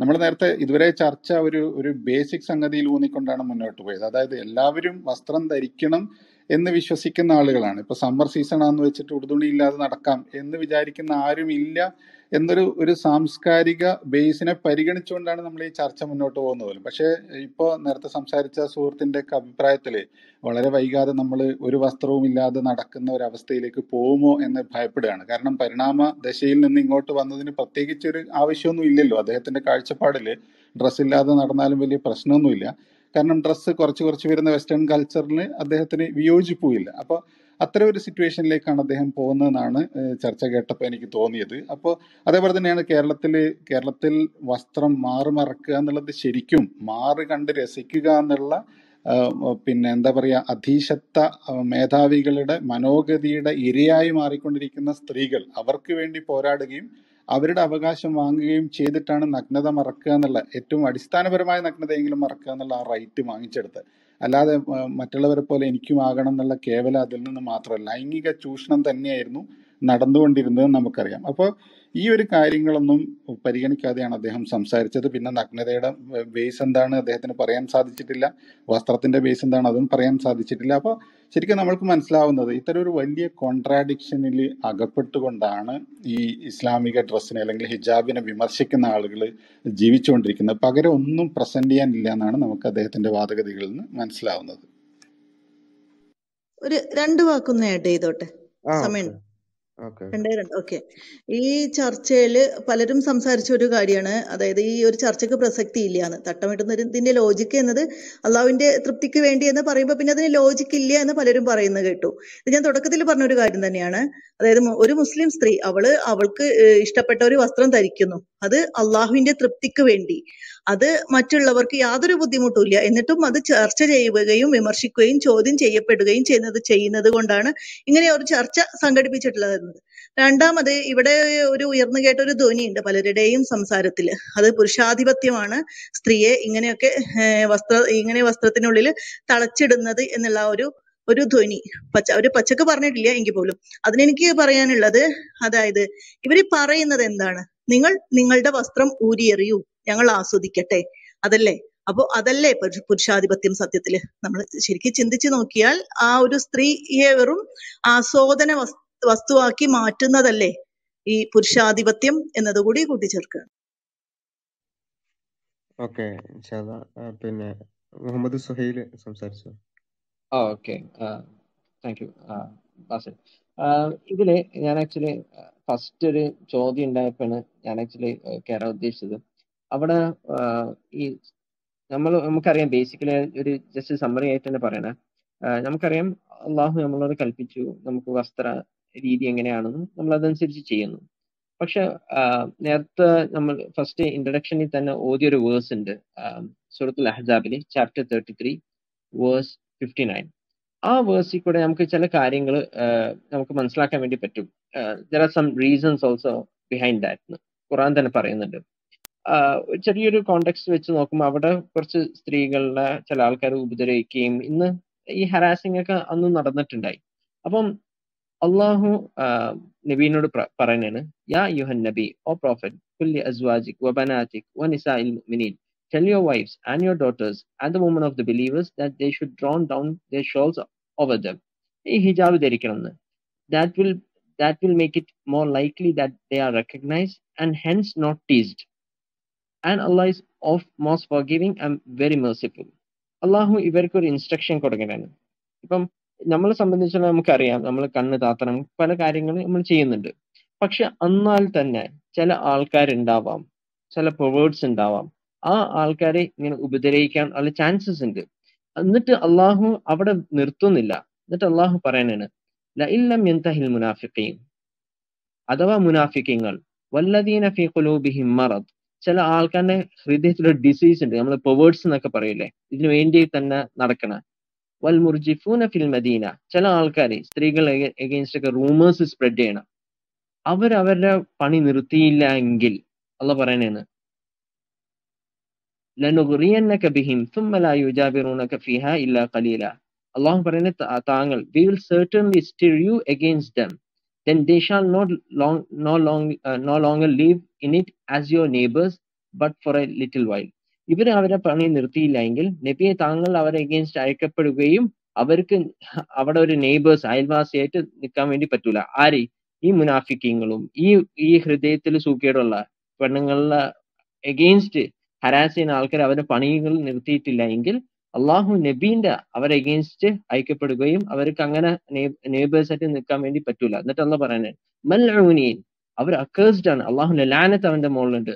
നമ്മൾ നേരത്തെ ഇതുവരെ ചർച്ച ഒരു ഒരു ബേസിക് സംഗതിയിൽ ഊന്നിക്കൊണ്ടാണ് മുന്നോട്ട് പോയത്. അതായത് എല്ലാവരും വസ്ത്രം ധരിക്കണം എന്ന് വിശ്വസിക്കുന്ന ആളുകളാണ്. ഇപ്പൊ സമ്മർ സീസൺ ആണെന്ന് വെച്ചിട്ട് ഉടുതുണി ഇല്ലാതെ നടക്കാം എന്ന് വിചാരിക്കുന്ന ആരും ഇല്ല എന്നൊരു ഒരു സാംസ്കാരിക ബേസിനെ പരിഗണിച്ചുകൊണ്ടാണ് നമ്മൾ ഈ ചർച്ച മുന്നോട്ട് പോകുന്നത് പോലും. പക്ഷേ ഇപ്പോൾ നേരത്തെ സംസാരിച്ച സുഹൃത്തിൻ്റെ ഒക്കെ അഭിപ്രായത്തിൽ വളരെ വൈകാതെ നമ്മൾ ഒരു വസ്ത്രവും ഇല്ലാതെ നടക്കുന്ന ഒരവസ്ഥയിലേക്ക് പോകുമോ എന്ന് ഭയപ്പെടുകയാണ്. കാരണം പരിണാമ ദശയിൽ നിന്ന് ഇങ്ങോട്ട് വന്നതിന് പ്രത്യേകിച്ച് ഒരു ആവശ്യമൊന്നും ഇല്ലല്ലോ. അദ്ദേഹത്തിൻ്റെ കാഴ്ചപ്പാടിൽ ഡ്രസ്സ് ഇല്ലാതെ നടന്നാലും വലിയ പ്രശ്നമൊന്നുമില്ല. കാരണം ഡ്രസ്സ് കുറച്ച് കുറച്ച് വരുന്ന വെസ്റ്റേൺ കൾച്ചറിന് അദ്ദേഹത്തിന് വിയോജിപ്പുമില്ല. അപ്പോൾ അത്തരം ഒരു സിറ്റുവേഷനിലേക്കാണ് അദ്ദേഹം പോകുന്നതെന്നാണ് ചർച്ച കേട്ടപ്പോൾ എനിക്ക് തോന്നിയത്. അപ്പോൾ അതേപോലെ തന്നെയാണ് കേരളത്തിൽ കേരളത്തിൽ വസ്ത്രം മാറുമറക്കുക എന്നുള്ളത് ശരിക്കും മാറി കണ്ട് രസിക്കുക എന്നുള്ള പിന്നെ എന്താ പറയുക അധീശത്ത മേധാവികളുടെ മനോഗതിയുടെ ഇരയായി മാറിക്കൊണ്ടിരിക്കുന്ന സ്ത്രീകൾ അവർക്ക് വേണ്ടി പോരാടുകയും അവരുടെ അവകാശം വാങ്ങുകയും ചെയ്തിട്ടാണ് നഗ്നത മറക്കുക എന്നുള്ള ഏറ്റവും അടിസ്ഥാനപരമായ നഗ്നതയെങ്കിലും മറക്കുക എന്നുള്ള ആ റൈറ്റ് വാങ്ങിച്ചെടുത്ത്. അല്ലാതെ മറ്റുള്ളവരെ പോലെ എനിക്കും ആകണം എന്നുള്ള കേവലം അതിൽ നിന്ന് മാത്രമല്ല ലൈംഗിക ചൂഷണം തന്നെയായിരുന്നു നടന്നുകൊണ്ടിരുന്നത് നമുക്കറിയാം. അപ്പോൾ ഈ ഒരു കാര്യങ്ങളൊന്നും പരിഗണിക്കാതെയാണ് അദ്ദേഹം സംസാരിച്ചത്. പിന്നെ നഗ്നതയുടെ ബേസ് എന്താണ് അദ്ദേഹത്തിന് പറയാൻ സാധിച്ചിട്ടില്ല, വസ്ത്രത്തിൻ്റെ ബേസ് എന്താണ് അതും പറയാൻ സാധിച്ചിട്ടില്ല. അപ്പോൾ ശരിക്കും നമ്മൾക്ക് മനസ്സിലാവുന്നത് ഇത്തരം ഒരു വലിയ കോൺട്രാഡിക്ഷനിൽ അകപ്പെട്ടുകൊണ്ടാണ് ഈ ഇസ്ലാമിക ഡ്രസ്സിനെ അല്ലെങ്കിൽ ഹിജാബിനെ വിമർശിക്കുന്ന ആളുകൾ ജീവിച്ചുകൊണ്ടിരിക്കുന്നത്. പകരം ഒന്നും പ്രസന്റ് ചെയ്യാനില്ല എന്നാണ് നമുക്ക് അദ്ദേഹത്തിന്റെ വാദഗതികളിൽ നിന്ന് മനസ്സിലാവുന്നത്. ഒരു രണ്ട് വാക്കൊന്ന് ആഡ് ചെയ്തോട്ടെ സമയം. ഓക്കെ, ഈ ചർച്ചയില് പലരും സംസാരിച്ച ഒരു കാര്യമാണ്, അതായത് ഈ ഒരു ചർച്ചക്ക് പ്രസക്തി ഇല്ലയെന്ന്. തട്ടമിട്ടുന്നതിന്റെ ലോജിക്ക് എന്നത് അള്ളാഹുവിന്റെ തൃപ്തിക്ക് വേണ്ടി എന്ന് പറയുമ്പോൾ പിന്നെ അതിന് ലോജിക്ക് ഇല്ല എന്ന് പലരും പറയുന്നത് കേട്ടു. ഇത് ഞാൻ തുടക്കത്തിൽ പറഞ്ഞൊരു കാര്യം തന്നെയാണ്. അതായത് ഒരു മുസ്ലിം സ്ത്രീ അവള് അവൾക്ക് ഇഷ്ടപ്പെട്ട ഒരു വസ്ത്രം ധരിക്കുന്നു, അത് അള്ളാഹുവിന്റെ തൃപ്തിക്ക് വേണ്ടി, അത് മറ്റുള്ളവർക്ക് യാതൊരു ബുദ്ധിമുട്ടും ഇല്ല, എന്നിട്ടും അത് ചർച്ച ചെയ്യുകയും വിമർശിക്കുകയും ചോദ്യം ചെയ്യപ്പെടുകയും ചെയ്യുന്നത് ചെയ്യുന്നത് കൊണ്ടാണ് ഇങ്ങനെ ഒരു ചർച്ച സംഘടിപ്പിച്ചിട്ടുള്ളത്. രണ്ടാമത്, ഇവിടെ ഒരു ഉയർന്നു കേട്ട ഒരു ധ്വനിയുണ്ട് പലരുടെയും സംസാരത്തിൽ, അത് പുരുഷാധിപത്യമാണ് സ്ത്രീയെ ഇങ്ങനെയൊക്കെ വസ്ത്ര ഇങ്ങനെ വസ്ത്രത്തിനുള്ളിൽ തളച്ചിടുന്നത് എന്നുള്ള ഒരു ഒരു ധ്വനി. പച്ച അവര് പച്ചക്ക് പറഞ്ഞിട്ടില്ല എങ്കിൽ പോലും അതിനെനിക്ക് പറയാനുള്ളത്, അതായത് ഇവര് പറയുന്നത് എന്താണ്, നിങ്ങൾ നിങ്ങളുടെ വസ്ത്രം ഊരിയെറിയൂ, ഞങ്ങൾ ആസ്വദിക്കട്ടെ, അതല്ലേ? അപ്പൊ അതല്ലേ പുരുഷാധിപത്യം സത്യത്തില്? നമ്മൾ ശരിക്കും ചിന്തിച്ചു നോക്കിയാൽ ആ ഒരു സ്ത്രീയെ വെറും ആസ്വാദന വസ്തുവാക്കി മാറ്റുന്നതല്ലേ ഈ പുരുഷാധിപത്യം എന്നതുകൂടി കൂട്ടിച്ചേർക്കുക. ഓക്കെ, പിന്നെ മുഹമ്മദ് സുഹൈൽ സംസാരിച്ചു. Okay, thank U. ആഹ് ഇതില് ഞാൻ ആക്ച്വലി ഫസ്റ്റ് ഒരു ചോദ്യം ഉണ്ടായപ്പോഴാണ് ഞാൻ ആക്ച്വലി കയറാൻ ഉദ്ദേശിച്ചത്. അവിടെ ആഹ് ഈ നമ്മൾ നമുക്കറിയാം ബേസിക്കലി ഒരു ജസ്റ്റ് സമ്മറി ആയിട്ട് തന്നെ പറയണേ. ആഹ് നമുക്കറിയാം അള്ളാഹു നമ്മളോട് കൽപ്പിച്ചു നമുക്ക് വസ്ത്ര രീതി എങ്ങനെയാണെന്ന്, നമ്മൾ അതനുസരിച്ച് ചെയ്യുന്നു. പക്ഷെ ആഹ് നേരത്തെ നമ്മൾ ഫസ്റ്റ് ഇൻട്രഡക്ഷനിൽ തന്നെ ഓതിയൊരു വേഴ്സ് ഉണ്ട്, സൂറത്തുൽ അഹ്സാബിലെ chapter thirty three verse fifty nine. ആ വേഴ്സിൽ കൂടെ നമുക്ക് ചില കാര്യങ്ങൾ നമുക്ക് മനസ്സിലാക്കാൻ വേണ്ടി പറ്റും. There are some reasons also behind that എന്ന് ഖുറാൻ തന്നെ പറയുന്നുണ്ട്. ആഹ് ഒരു ചെറിയൊരു കോണ്ടെക്സ്റ്റ് വെച്ച് നോക്കുമ്പോൾ അവിടെ കുറച്ച് സ്ത്രീകളുടെ ചില ആൾക്കാർ ഉപദ്രവിക്കുകയും ഇന്ന് ഈ ഹരാസിംഗ് ഒക്കെ അന്ന് നടന്നിട്ടുണ്ടായി. അപ്പം അള്ളാഹു ആഹ് നബീനോട് പറയുന്നതാണ്, യാ യുഹൻ നബി, ഓ പ്രോഫറ്റ്, കുല്ലി അസ്വാജിക് വബനാതിക് വനിസാഇൽ മുഅ്മിനീൻ, tell your wives and your daughters and the women of the believers that they should draw down their shawls over them. ഈ ഹിജാബ് ധരിക്കണമെന്ന്. that will that will make it more likely that they are recognized and hence not teased. and Allah is of most forgiving and very merciful. അള്ളാഹു ഇവർക്ക് ഒരു instruction കൊടുക്കണാണ്. ഇപ്പം നമ്മളെ സംബന്ധിച്ചുള്ള നമുക്കറിയാം, നമ്മൾ കണ്ണ് താത്തണം, പല കാര്യങ്ങളും നമ്മൾ ചെയ്യുന്നുണ്ട്. പക്ഷെ എന്നാൽ തന്നെ ചില ആൾക്കാരുണ്ടാവാം, ചില പ്രൊവേർഡ്സ് ഉണ്ടാവാം, ആ ആൾക്കാരെ ഇങ്ങനെ ഉപദ്രവിക്കാൻ ഉള്ള ചാൻസസ് ഉണ്ട്. എന്നിട്ട് അള്ളാഹു അവിടെ നിർത്തുന്നില്ല. എന്നിട്ട് അള്ളാഹു പറയാനാണ്, ലഇല്ലം യന്തഹിൽ മുനാഫിഖീൻ, അഥവാ മുനാഫിഖീങ്ങൾ, വല്ലദീന ഫീ ഖുലൂബിഹിം മറദ്, ചില ആൾക്കാരുടെ ഹൃദയത്തിലൊരു ഡിസീസ് ഉണ്ട്, നമ്മൾ പെവേർഡ്സ് എന്നൊക്കെ പറയൂലേ, ഇതിനു വേണ്ടി തന്നെ നടക്കണ, വൽ മുർജിഫൂന ഫിൽ മദീന, ചില ആൾക്കാർ സ്ത്രീകൾ എഗെയിൻസ്റ്റ് ഒക്കെ റൂമേഴ്സ് സ്പ്രെഡ് ചെയ്യണം, അവരവരുടെ പണി നിർത്തിയില്ല എങ്കിൽ അള്ള പറയണേന്ന്, ലനുഗ്രിയന്നക ബിഹിം സുമ്മ ലാ യുജാബിറൂനക ഫിഹാ ഇല്ലാ ഖലീല, അള്ളാഹു പറയുന്ന താങ്കൾ, we will certainly stir you against them, then they shall not long no long uh, no longer live in it as your neighbors but for a little while. ഇവർ അവരെ പണി നിർത്തിയില്ലെങ്കിൽ നബിയെ താങ്കൾ അവരെ എഗെയിൻസ്റ്റ് അയക്കപ്പെടുകയും അവർക്ക് അവിടെ ഒരു നെയ്ബേഴ്സ് അയൽവാസിയായിട്ട് നിൽക്കാൻ വേണ്ടി പറ്റൂല. ആര്? ഈ മുനാഫിക്കങ്ങളും ഈ ഈ ഹൃദയത്തിൽ സൂക്കേടുള്ള പെണ്ണുങ്ങളുടെ എഗെയിൻസ്റ്റ് ഹരാസ് ചെയ്യുന്ന ആൾക്കാർ അവരുടെ പണികൾ നിർത്തിയിട്ടില്ല എങ്കിൽ അള്ളാഹു നബീന്റെ അവരെ എഗെയിൻസ്റ്റ് അയക്കപ്പെടുകയും അവർക്ക് അങ്ങനെ നെയ്ബേഴ്സ് ആയിട്ട് നിൽക്കാൻ വേണ്ടി പറ്റൂല. എന്നിട്ട് അള്ളാഹ് പറയുന്നത്, മൽഊനീൻ, അവർ അക്കേഴ്സ്ഡ് ആണ്, അള്ളാഹുന്റെ ലാനത്ത് അവന്റെ മുകളിലുണ്ട്.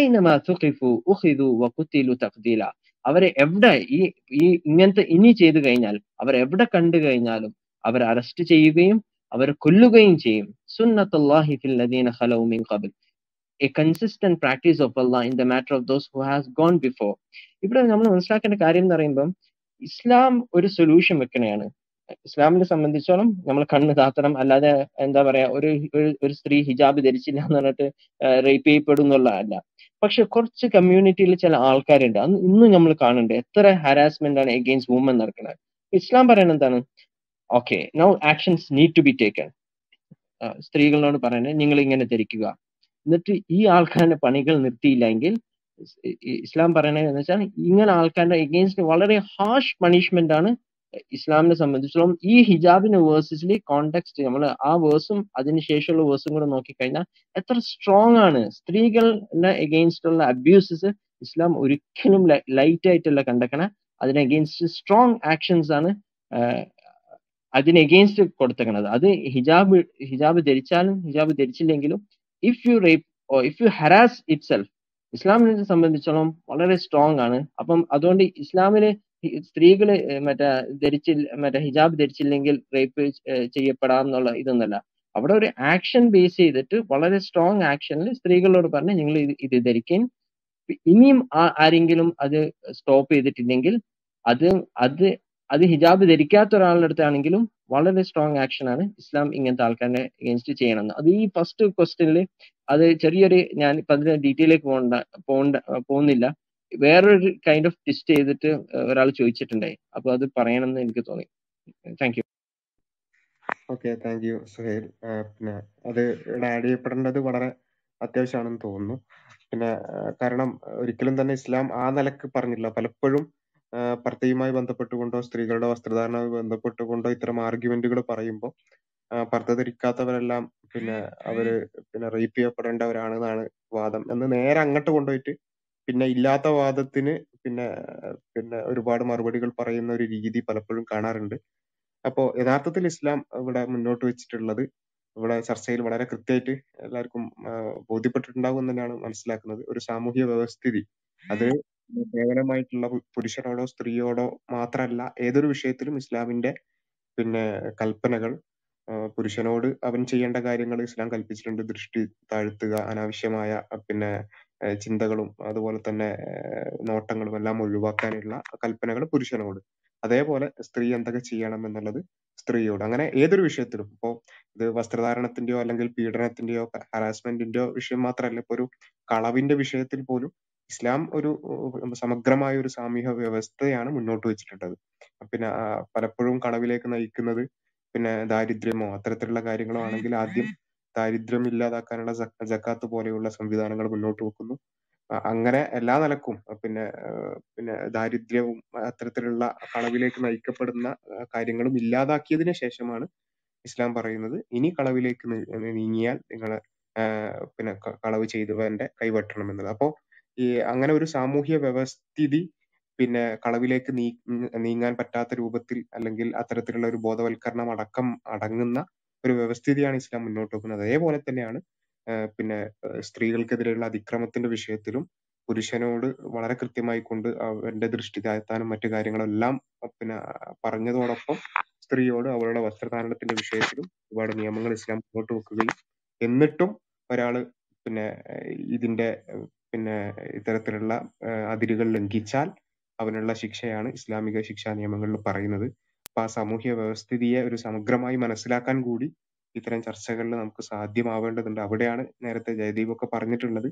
ഐനമാ തുഖിഫു ഉഖിദു വഖുതിലു തഖ്ദീല, അവരെ എവിടെ ഈ ഈ ഇങ്ങനത്തെ ഇനി ചെയ്തു കഴിഞ്ഞാൽ അവരെവിടെ കണ്ടു കഴിഞ്ഞാലും അവരെ അറസ്റ്റ് ചെയ്യുകയും അവരെ കൊല്ലുകയും ചെയ്യും. സുന്നത്തുല്ലാഹി ഫിൽ ലദീന ഖലഉ മിൻ ഖബൽ, a consistent practice of Allah in the matter of those who has gone before. ഇവിടെ നമ്മൾ മനസ്സിലാക്കേണ്ട കാര്യം എന്ന് പറയുമ്പം ഇസ്ലാം ഒരു സൊല്യൂഷൻ വെക്കണയാണ്. ഇസ്ലാമിനെ സംബന്ധിച്ചോളം നമ്മൾ കണ്ണ് താത്തണം, അല്ലാതെ എന്താ പറയാ ഒരു ഒരു സ്ത്രീ ഹിജാബ് ധരിച്ചില്ല എന്ന് പറഞ്ഞിട്ട് റേപ്പ് ചെയ്യപ്പെടും എന്നുള്ളതല്ല. പക്ഷെ കുറച്ച് കമ്മ്യൂണിറ്റിയിൽ ചില ആൾക്കാരുണ്ട്, അന്ന് ഇന്നും നമ്മൾ കാണുന്നുണ്ട്, എത്ര ഹരാസ്മെന്റ് ആണ് എഗെയിൻസ്റ്റ് വുമൻ നടക്കുന്നത്. ഇസ്ലാം പറയുന്നത് എന്താണ്? Okay, now actions need to be taken. സ്ത്രീകളോട് പറയണേ, നിങ്ങൾ ഇങ്ങനെ ധരിക്കുക. എന്നിട്ട് ഈ ആൾക്കാരുടെ പണികൾ നിർത്തിയില്ലെങ്കിൽ ഇസ്ലാം പറയണതെന്ന് വെച്ചാൽ ഇങ്ങനെ ആൾക്കാരുടെ എഗെയിൻസ്റ്റ് വളരെ ഹാർഷ് പണിഷ്മെന്റ് ആണ് ഇസ്ലാമിനെ സംബന്ധിച്ചിടത്തോളം. ഈ ഹിജാബിന്റെ വേഴ്സസിലെ കോണ്ടെക്സ്റ്റ് നമ്മൾ ആ വേഴ്സും അതിനുശേഷമുള്ള വേഴ്സും കൂടെ നോക്കിക്കഴിഞ്ഞാൽ എത്ര സ്ട്രോങ് ആണ്. സ്ത്രീകളുടെ എഗെയിൻസ്റ്റ് ഉള്ള അബ്യൂസസ് ഇസ്ലാം ഒരിക്കലും ലൈറ്റ് ആയിട്ടല്ല കണ്ടേക്കണേ, അതിന് എഗെയിൻസ്റ്റ് സ്ട്രോങ് ആക്ഷൻസ് ആണ് അതിന് എഗെയിൻസ്റ്റ് കൊടുത്തേക്കണത്. അത് ഹിജാബ് ഹിജാബ് ധരിച്ചാലും ഹിജാബ് ധരിച്ചില്ലെങ്കിലും if you rape or if you harass itself, ഇസ്ലാമിനെ സംബന്ധിച്ചോളം വളരെ സ്ട്രോങ് ആണ്. അപ്പം അതുകൊണ്ട് ഇസ്ലാമില് സ്ത്രീകള് മറ്റേ ധരിച്ചി മറ്റേ ഹിജാബ് ധരിച്ചില്ലെങ്കിൽ റേപ്പ് ചെയ്യപ്പെടാമെന്നുള്ള ഇതൊന്നല്ല. അവിടെ ഒരു ആക്ഷൻ ബേസ് ചെയ്തിട്ട് വളരെ സ്ട്രോങ് ആക്ഷനിൽ സ്ത്രീകളോട് പറഞ്ഞ് നിങ്ങൾ ഇത് ഇത് ധരിക്കാൻ, ഇനിയും ആരെങ്കിലും അത് സ്റ്റോപ്പ് ചെയ്തിട്ടില്ലെങ്കിൽ അത് അത് അത് ഹിജാബ് ധരിക്കാത്ത ഒരാളുടെ അടുത്താണെങ്കിലും വളരെ സ്ട്രോങ് ആക്ഷനാണ് ഇസ്ലാം ഇങ്ങനത്തെ ആൾക്കാരെ എഗെയിൻസ്റ്റ് ചെയ്യണമെന്ന്. അത് ഈ ഫസ്റ്റ് ക്വസ്റ്റ്യനിൽ അത് ചെറിയൊരു, ഞാൻ ഇപ്പം അതിന്റെ ഡീറ്റെയിലേക്ക് പോകണ്ട പോകണ്ട പോകുന്നില്ല. വേറൊരു കൈൻഡ് ഓഫ് ടെസ്റ്റ് ചെയ്തിട്ട് ഒരാൾ ചോദിച്ചിട്ടുണ്ടായി, അപ്പൊ അത് പറയണമെന്ന് എനിക്ക് തോന്നി. Thank you. Okay, thank you Suhail. പിന്നെ അത് ആഡ് ചെയ്യപ്പെടേണ്ടത് വളരെ അത്യാവശ്യമാണെന്ന് തോന്നുന്നു. പിന്നെ കാരണം ഒരിക്കലും തന്നെ ഇസ്ലാം ആ നിലക്ക് പറഞ്ഞില്ല. പലപ്പോഴും പർദ്ദയുമായി ബന്ധപ്പെട്ടുകൊണ്ടോ സ്ത്രീകളുടെ വസ്ത്രധാരണവുമായി ബന്ധപ്പെട്ടുകൊണ്ടോ ഇത്തരം ആർഗ്യുമെന്റുകൾ പറയുമ്പോൾ പർദ്ദ ധരിക്കാത്തവരെല്ലാം പിന്നെ അവര് പിന്നെ റേപ്പ് ചെയ്യപ്പെടേണ്ടവരാണെന്നാണ് വാദം എന്ന് നേരെ അങ്ങോട്ട് കൊണ്ടുപോയിട്ട് പിന്നെ ഇല്ലാത്ത വാദത്തിന് പിന്നെ പിന്നെ ഒരുപാട് മറുപടികൾ പറയുന്ന ഒരു രീതി പലപ്പോഴും കാണാറുണ്ട്. അപ്പോൾ യഥാർത്ഥത്തിൽ ഇസ്ലാം ഇവിടെ മുന്നോട്ട് വെച്ചിട്ടുള്ളത് ഇവിടെ ചർച്ചയിൽ വളരെ കൃത്യമായിട്ട് എല്ലാവർക്കും ബോധ്യപ്പെട്ടിട്ടുണ്ടാകും തന്നെയാണ് മനസ്സിലാക്കുന്നത്. ഒരു സാമൂഹ്യ വ്യവസ്ഥിതി, അത് കേവലമായിട്ടുള്ള പുരുഷനോടോ സ്ത്രീയോടോ മാത്രമല്ല, ഏതൊരു വിഷയത്തിലും ഇസ്ലാമിന്റെ പിന്നെ കൽപ്പനകൾ, പുരുഷനോട് അവൻ ചെയ്യേണ്ട കാര്യങ്ങൾ ഇസ്ലാം കൽപ്പിച്ചിട്ടുണ്ട്. ദൃഷ്ടി താഴ്ത്തുക, അനാവശ്യമായ പിന്നെ ചിന്തകളും അതുപോലെ തന്നെ നോട്ടങ്ങളും എല്ലാം ഒഴിവാക്കാനുള്ള കൽപ്പനകൾ പുരുഷനോട്. അതേപോലെ സ്ത്രീ എന്തൊക്കെ ചെയ്യണം എന്നുള്ളത് സ്ത്രീയോട്. അങ്ങനെ ഏതൊരു വിഷയത്തിലും, ഇപ്പോൾ ഇത് വസ്ത്രധാരണത്തിന്റെയോ അല്ലെങ്കിൽ പീഡനത്തിന്റെയോ ഹറാസ്മെന്റിന്റെയോ വിഷയം മാത്രമല്ല, ഇപ്പൊ ഒരു കളവിന്റെ വിഷയത്തിൽ പോലും ഇസ്ലാം ഒരു സമഗ്രമായ ഒരു സാമൂഹ്യ വ്യവസ്ഥയാണ് മുന്നോട്ട് വെച്ചിട്ടുള്ളത്. പിന്നെ പലപ്പോഴും കളവിലേക്ക് നയിക്കുന്നത് പിന്നെ ദാരിദ്ര്യമോ അത്തരത്തിലുള്ള കാര്യങ്ങളോ ആണെങ്കിൽ ആദ്യം ദാരിദ്ര്യം ഇല്ലാതാക്കാനുള്ള ജക്കാത്ത് പോലെയുള്ള സംവിധാനങ്ങൾ മുന്നോട്ട് വെക്കുന്നു. അങ്ങനെ എല്ലാ നിലക്കും പിന്നെ പിന്നെ ദാരിദ്ര്യവും അത്തരത്തിലുള്ള കളവിലേക്ക് നയിക്കപ്പെടുന്ന കാര്യങ്ങളും ഇല്ലാതാക്കിയതിനു ശേഷമാണ് ഇസ്ലാം പറയുന്നത്, ഇനി കളവിലേക്ക് നീങ്ങിയാൽ നിങ്ങൾ പിന്നെ കളവ് ചെയ്തവന്റെ കൈവെട്ടണം എന്നുള്ളത്. അപ്പോൾ ഈ അങ്ങനെ ഒരു സാമൂഹ്യ വ്യവസ്ഥിതി പിന്നെ കളവിലേക്ക് നീ നീങ്ങാൻ പറ്റാത്ത രൂപത്തിൽ അല്ലെങ്കിൽ അത്തരത്തിലുള്ള ഒരു ബോധവൽക്കരണം അടക്കം അടങ്ങുന്ന ഒരു വ്യവസ്ഥിതിയാണ് ഇസ്ലാം മുന്നോട്ട് വെക്കുന്നത്. അതേപോലെ തന്നെയാണ് പിന്നെ സ്ത്രീകൾക്കെതിരെയുള്ള അതിക്രമത്തിന്റെ വിഷയത്തിലും പുരുഷനോട് വളരെ കൃത്യമായി കൊണ്ട് അവന്റെ ദൃഷ്ടി താഴ്ത്താനും മറ്റു കാര്യങ്ങളെല്ലാം പിന്നെ പറഞ്ഞതോടൊപ്പം സ്ത്രീയോട് അവളുടെ വസ്ത്രധാരണത്തിന്റെ വിഷയത്തിലും ഒരുപാട് നിയമങ്ങൾ ഇസ്ലാം മുന്നോട്ട് വെക്കുകയും എന്നിട്ടും ഒരാള് പിന്നെ ഇതിന്റെ പിന്നെ ഇത്തരത്തിലുള്ള അതിരുകൾ ലംഘിച്ചാൽ അവനുള്ള ശിക്ഷയാണ് ഇസ്ലാമിക ശിക്ഷാ നിയമങ്ങളിൽ പറയുന്നത്. അപ്പൊ ആ സാമൂഹ്യ വ്യവസ്ഥിതിയെ ഒരു സമഗ്രമായി മനസ്സിലാക്കാൻ കൂടി ഇത്തരം ചർച്ചകളിൽ നമുക്ക് സാധ്യമാവേണ്ടതുണ്ട്. അവിടെയാണ് നേരത്തെ ജയദീപ് ഒക്കെ പറഞ്ഞിട്ടുള്ളത്,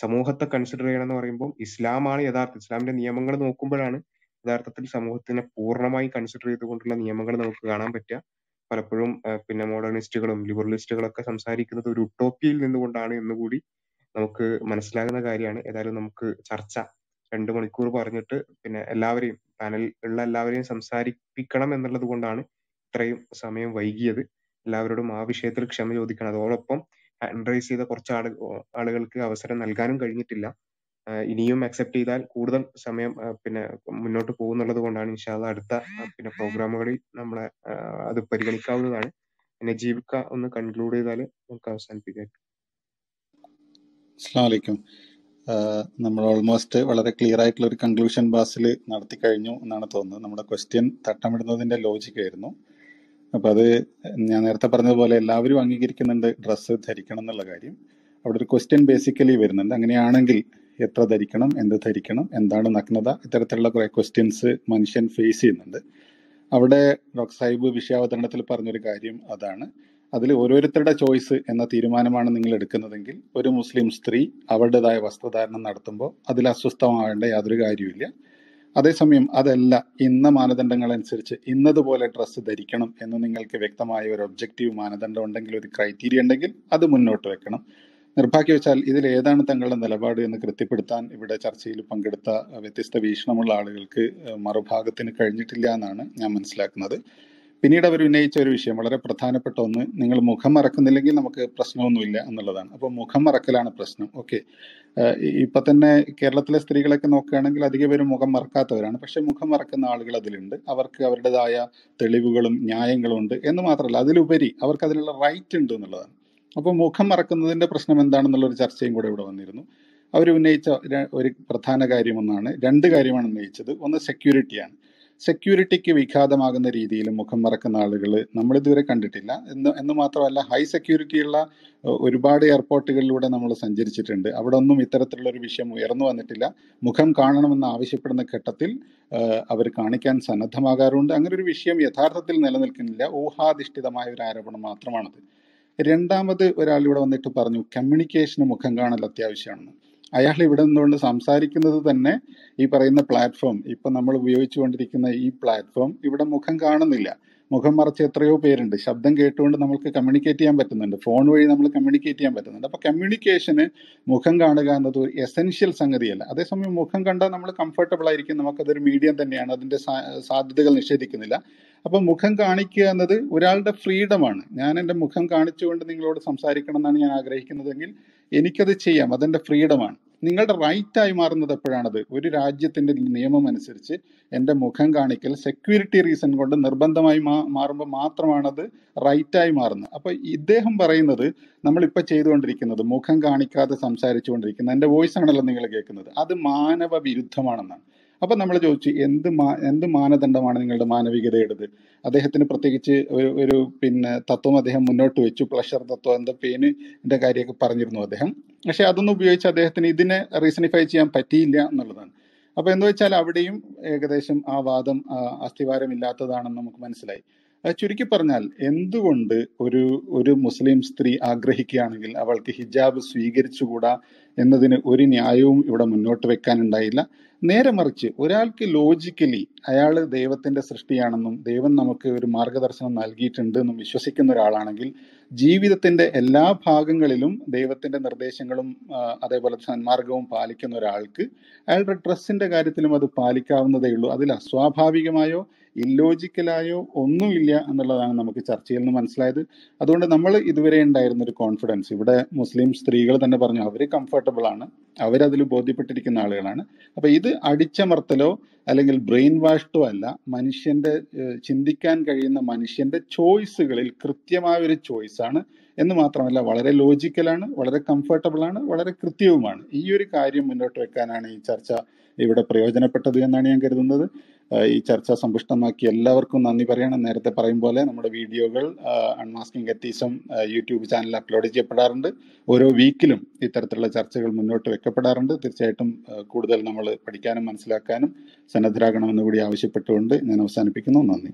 സമൂഹത്തെ കൺസിഡർ ചെയ്യണം എന്ന് പറയുമ്പോൾ ഇസ്ലാമാണ് യഥാർത്ഥ ഇസ്ലാമിന്റെ നിയമങ്ങൾ നോക്കുമ്പോഴാണ് യഥാർത്ഥത്തിൽ സമൂഹത്തിനെ പൂർണ്ണമായി കൺസിഡർ ചെയ്തുകൊണ്ടുള്ള നിയമങ്ങൾ നമുക്ക് കാണാൻ പറ്റുക. പലപ്പോഴും പിന്നെ മോഡേണിസ്റ്റുകളും ലിബറലിസ്റ്റുകളും ഒക്കെ സംസാരിക്കുന്നത് ഒരു ഉട്ടോപ്യയിൽ നിന്നുകൊണ്ടാണ് എന്നുകൂടി നമുക്ക് മനസ്സിലാകുന്ന കാര്യമാണ്. ഏതായാലും നമുക്ക് ചർച്ച രണ്ടു മണിക്കൂർ പറഞ്ഞിട്ട് പിന്നെ എല്ലാവരെയും പാനലിൽ ഉള്ള എല്ലാവരെയും സംസാരിപ്പിക്കണം എന്നുള്ളത് കൊണ്ടാണ് ഇത്രയും സമയം വൈകിയത്. എല്ലാവരോടും ആ വിഷയത്തിൽ ക്ഷമ ചോദിക്കണം. അതോടൊപ്പം ഹാൻഡ് റൈസ് ചെയ്ത കുറച്ച് ആളു ആളുകൾക്ക് അവസരം നൽകാനും കഴിഞ്ഞിട്ടില്ല. ഇനിയും അക്സെപ്റ്റ് ചെയ്താൽ കൂടുതൽ സമയം പിന്നെ മുന്നോട്ട് പോകുന്നുള്ളത് കൊണ്ടാണ് ഇൻഷാ അള്ളാ അടുത്ത പിന്നെ പ്രോഗ്രാമുകളിൽ നമ്മളെ അത് പരിഗണിക്കാവുന്നതാണ്. പിന്നെ ജീവിക്ക ഒന്ന് കൺക്ലൂഡ് ചെയ്താൽ നമുക്ക് അവസാനിപ്പിക്കാം. അസ്സലാമു അലൈക്കും. നമ്മൾ ഓൾമോസ്റ്റ് വളരെ ക്ലിയർ ആയിട്ടുള്ള ഒരു കൺക്ലൂഷൻ ബാസിൽ നടത്തി കഴിഞ്ഞു എന്നാണ് തോന്നുന്നത്. നമ്മുടെ ക്വസ്റ്റ്യൻ തട്ടമിടുന്നതിന്റെ ലോജിക് ആയിരുന്നു. അപ്പം അത് ഞാൻ നേരത്തെ പറഞ്ഞതുപോലെ എല്ലാവരും അംഗീകരിക്കുന്നുണ്ട് ഡ്രസ്സ് ധരിക്കണം എന്നുള്ള കാര്യം. അവിടെ ഒരു ക്വസ്റ്റ്യൻ ബേസിക്കലി വരുന്നുണ്ട്, അങ്ങനെയാണെങ്കിൽ എത്ര ധരിക്കണം, എന്ത് ധരിക്കണം, എന്താണ് നഗ്നത, ഇത്തരത്തിലുള്ള കുറേ ക്വസ്റ്റ്യൻസ് മനുഷ്യൻ ഫേസ് ചെയ്യുന്നുണ്ട്. അവിടെ ഡോക്ടർ സാഹിബ് വിഷയാവതരണത്തിൽ പറഞ്ഞൊരു കാര്യം അതാണ്, അതിൽ ഓരോരുത്തരുടെ ചോയ്സ് എന്ന തീരുമാനമാണ് നിങ്ങൾ എടുക്കുന്നതെങ്കിൽ ഒരു മുസ്ലിം സ്ത്രീ അവരുടേതായ വസ്ത്രധാരണം നടത്തുമ്പോൾ അതിൽ അസ്വസ്ഥമാവേണ്ട യാതൊരു കാര്യമില്ല. അതേസമയം അതല്ല ഇന്ന മാനദണ്ഡങ്ങൾ അനുസരിച്ച് ഇന്നതുപോലെ ഡ്രസ്സ് ധരിക്കണം എന്ന് നിങ്ങൾക്ക് വ്യക്തമായ ഒരു ഒബ്ജക്റ്റീവ് മാനദണ്ഡം ഉണ്ടെങ്കിൽ, ഒരു ക്രൈറ്റീരിയ ഉണ്ടെങ്കിൽ അത് മുന്നോട്ട് വെക്കണം. നിർഭാഗ്യവശാൽ ഇതിൽ ഏതാണ് തങ്ങളുടെ നിലപാട് എന്ന് കൃത്യപ്പെടുത്താൻ ഇവിടെ ചർച്ചയിൽ പങ്കെടുത്ത വ്യത്യസ്ത വീക്ഷണമുള്ള ആളുകൾക്ക് മറുഭാഗത്തിന് കഴിഞ്ഞിട്ടില്ല എന്നാണ് ഞാൻ മനസ്സിലാക്കുന്നത്. പിന്നീട് അവർ ഉന്നയിച്ച ഒരു വിഷയം വളരെ പ്രധാനപ്പെട്ട ഒന്ന്, നിങ്ങൾ മുഖം മറക്കുന്നില്ലെങ്കിൽ നമുക്ക് പ്രശ്നമൊന്നുമില്ല എന്നുള്ളതാണ്. അപ്പോൾ മുഖം മറക്കലാണ് പ്രശ്നം. ഓക്കെ, ഇപ്പം തന്നെ കേരളത്തിലെ സ്ത്രീകളൊക്കെ നോക്കുകയാണെങ്കിൽ അധികം പേരും മുഖം മറക്കാത്തവരാണ്. പക്ഷെ മുഖം മറക്കുന്ന ആളുകൾ അതിലുണ്ട്. അവർക്ക് അവരുടേതായ തെളിവുകളും ന്യായങ്ങളും ഉണ്ട് എന്ന് മാത്രമല്ല, അതിലുപരി അവർക്ക് അതിലുള്ള റൈറ്റ് ഉണ്ട് എന്നുള്ളതാണ്. അപ്പോൾ മുഖം മറക്കുന്നതിൻ്റെ പ്രശ്നം എന്താണെന്നുള്ളൊരു ചർച്ചയും കൂടെ ഇവിടെ വന്നിരുന്നു. അവർ ഉന്നയിച്ച ഒരു പ്രധാന കാര്യം ഒന്നാണ്, രണ്ട് കാര്യമാണ് ഉന്നയിച്ചത്. ഒന്ന് സെക്യൂരിറ്റിയാണ്. സെക്യൂരിറ്റിക്ക് വിഘാതമാകുന്ന രീതിയിൽ മുഖം മറക്കുന്ന ആളുകൾ നമ്മളിതുവരെ കണ്ടിട്ടില്ല എന്ന് എന്ന് മാത്രമല്ല, ഹൈ സെക്യൂരിറ്റിയുള്ള ഒരുപാട് എയർപോർട്ടുകളിലൂടെ നമ്മൾ സഞ്ചരിച്ചിട്ടുണ്ട്. അവിടെ ഒന്നും ഇത്തരത്തിലുള്ള ഒരു വിഷയം ഉയർന്നു വന്നിട്ടില്ല. മുഖം കാണണമെന്ന് ആവശ്യപ്പെടുന്ന ഘട്ടത്തിൽ അവർ കാണിക്കാൻ സന്നദ്ധമാകാറുണ്ട്. അങ്ങനെ ഒരു വിഷയം യഥാർത്ഥത്തിൽ നിലനിൽക്കുന്നില്ല, ഊഹാധിഷ്ഠിതമായ ഒരു ആരോപണം മാത്രമാണത്. രണ്ടാമത് ഒരാൾ ഇവിടെ വന്നിട്ട് പറഞ്ഞു കമ്മ്യൂണിക്കേഷന് മുഖം കാണൽ അത്യാവശ്യമാണെന്ന്. അയാൾ ഇവിടെ നിന്നുകൊണ്ട് സംസാരിക്കുന്നത് തന്നെ ഈ പറയുന്ന പ്ലാറ്റ്ഫോം, ഇപ്പം നമ്മൾ ഉപയോഗിച്ചു കൊണ്ടിരിക്കുന്ന ഈ പ്ലാറ്റ്ഫോം ഇവിടെ മുഖം കാണുന്നില്ല. മുഖം മറച്ച് എത്രയോ പേരുണ്ട്. ശബ്ദം കേട്ടുകൊണ്ട് നമുക്ക് കമ്മ്യൂണിക്കേറ്റ് ചെയ്യാൻ പറ്റുന്നുണ്ട്, ഫോൺ വഴി നമ്മൾ കമ്മ്യൂണിക്കേറ്റ് ചെയ്യാൻ പറ്റുന്നുണ്ട്. അപ്പോൾ കമ്മ്യൂണിക്കേഷന് മുഖം കാണുക എന്നത് ഒരു എസെൻഷ്യൽ സംഗതിയല്ല. അതേസമയം മുഖം കണ്ടാൽ നമ്മൾ കംഫർട്ടബിൾ ആയിരിക്കും, നമുക്കതൊരു മീഡിയം തന്നെയാണ്, അതിൻ്റെ സാധ്യതകൾ നിഷേധിക്കുന്നില്ല. അപ്പോൾ മുഖം കാണിക്കുക എന്നത് ഒരാളുടെ ഫ്രീഡമാണ്. ഞാൻ എൻ്റെ മുഖം കാണിച്ചുകൊണ്ട് നിങ്ങളോട് സംസാരിക്കണം എന്നാണ് ഞാൻ ആഗ്രഹിക്കുന്നതെങ്കിൽ എനിക്കത് ചെയ്യാം, അതെൻ്റെ ഫ്രീഡമാണ്. നിങ്ങളുടെ റൈറ്റായി മാറുന്നത് എപ്പോഴാണത്? ഒരു രാജ്യത്തിൻ്റെ നിയമം അനുസരിച്ച് എൻ്റെ മുഖം കാണിക്കൽ സെക്യൂരിറ്റി റീസൺ കൊണ്ട് നിർബന്ധമായി മാ മാറുമ്പോൾ മാത്രമാണത് റൈറ്റായി മാറുന്നത്. അപ്പോൾ ഇദ്ദേഹം പറയുന്നത് നമ്മളിപ്പോൾ ചെയ്തുകൊണ്ടിരിക്കുന്നത്, മുഖം കാണിക്കാതെ സംസാരിച്ചു കൊണ്ടിരിക്കുന്നത്, എൻ്റെ വോയിസ് ആണല്ലോ നിങ്ങൾ കേൾക്കുന്നത്, അത് മാനവ വിരുദ്ധമാണെന്നാണ്. അപ്പം നമ്മൾ ചോദിച്ചു എന്ത് മാ എന്ത് മാനദണ്ഡമാണ് നിങ്ങളുടെ മാനവികതയുടേത്? അദ്ദേഹത്തിന് പ്രത്യേകിച്ച് ഒരു ഒരു പിന്നെ തത്വം അദ്ദേഹം മുന്നോട്ട് വെച്ചു, പ്ലഷർ തത്വം, എന്താ പെയിനിൻ്റെ കാര്യമൊക്കെ പറഞ്ഞിരുന്നു അദ്ദേഹം. പക്ഷേ അതൊന്നും ഉപയോഗിച്ച് അദ്ദേഹത്തിന് ഇതിനെ റീസണിഫൈ ചെയ്യാൻ പറ്റിയില്ല എന്നുള്ളതാണ്. അപ്പോൾ എന്ന് വെച്ചാൽ അവിടെയും ഏകദേശം ആ വാദം അസ്ഥിവാരമില്ലാത്തതാണെന്ന് നമുക്ക് മനസ്സിലായി. ചുരുക്കി പറഞ്ഞാൽ എന്തുകൊണ്ട് ഒരു ഒരു മുസ്ലിം സ്ത്രീ ആഗ്രഹിക്കുകയാണെങ്കിൽ അവൾക്ക് ഹിജാബ് സ്വീകരിച്ചുകൂടാ എന്നതിന് ഒരു ന്യായവും ഇവിടെ മുന്നോട്ട് വെക്കാനുണ്ടായില്ല. നേരെ മറിച്ച് ഒരാൾക്ക് ലോജിക്കലി അയാൾ ദൈവത്തിൻ്റെ സൃഷ്ടിയാണെന്നും ദൈവം നമുക്ക് ഒരു മാർഗദർശനം നൽകിയിട്ടുണ്ട് എന്നും വിശ്വസിക്കുന്ന ഒരാളാണെങ്കിൽ ജീവിതത്തിൻ്റെ എല്ലാ ഭാഗങ്ങളിലും ദൈവത്തിൻ്റെ നിർദ്ദേശങ്ങളും അതേപോലെ സന്മാർഗവും പാലിക്കുന്ന ഒരാൾക്ക് അയാളുടെ ഡ്രസ്സിൻ്റെ കാര്യത്തിലും അത് പാലിക്കാവുന്നതേ ഉള്ളൂ. അതിൽ അസ്വാഭാവികമായോ ഇല്ലോജിക്കലായോ ഒന്നുമില്ല എന്നുള്ളതാണ് നമുക്ക് ചർച്ചയിൽ നിന്ന് മനസ്സിലായത്. അതുകൊണ്ട് നമ്മൾ ഇതുവരെ ഉണ്ടായിരുന്നൊരു കോൺഫിഡൻസ്, ഇവിടെ മുസ്ലിം സ്ത്രീകൾ തന്നെ പറഞ്ഞു അവർ കംഫർട്ടബിൾ ആണ്, അവരതിൽ ബോധ്യപ്പെട്ടിരിക്കുന്ന ആളുകളാണ്. അപ്പം ഇത് അടിച്ചമർത്തലോ അല്ലെങ്കിൽ ബ്രെയിൻ വാഷ്ഡോ അല്ല, മനുഷ്യൻ്റെ ചിന്തിക്കാൻ കഴിയുന്ന മനുഷ്യൻ്റെ ചോയ്സുകളിൽ കൃത്യമായൊരു ചോയ്സാണ് എന്ന് മാത്രമല്ല വളരെ ലോജിക്കലാണ്, വളരെ കംഫർട്ടബിളാണ്, വളരെ കൃത്യവുമാണ്. ഈ ഒരു കാര്യം മുന്നോട്ട് വെക്കാനാണ് ഈ ചർച്ച ഇവിടെ പ്രയോജനപ്പെട്ടത് എന്നാണ് ഞാൻ കരുതുന്നത്. ഈ ചർച്ച സമ്പുഷ്ടമാക്കി എല്ലാവർക്കും നന്ദി പറയണം. നേരത്തെ പറയും പോലെ നമ്മുടെ വീഡിയോകൾ അൺമാസ്കിംഗ് അത്തീസം യൂട്യൂബ് ചാനലിൽ അപ്ലോഡ് ചെയ്യപ്പെടാറുണ്ട്. ഓരോ വീക്കിലും ഇത്തരത്തിലുള്ള ചർച്ചകൾ മുന്നോട്ട് വെക്കപ്പെടാറുണ്ട്. തീർച്ചയായിട്ടും കൂടുതൽ നമ്മൾ പഠിക്കാനും മനസ്സിലാക്കാനും സന്നദ്ധരാകണമെന്ന് കൂടി ആവശ്യപ്പെട്ടുകൊണ്ട് ഞാൻ അവസാനിപ്പിക്കുന്നു. നന്ദി.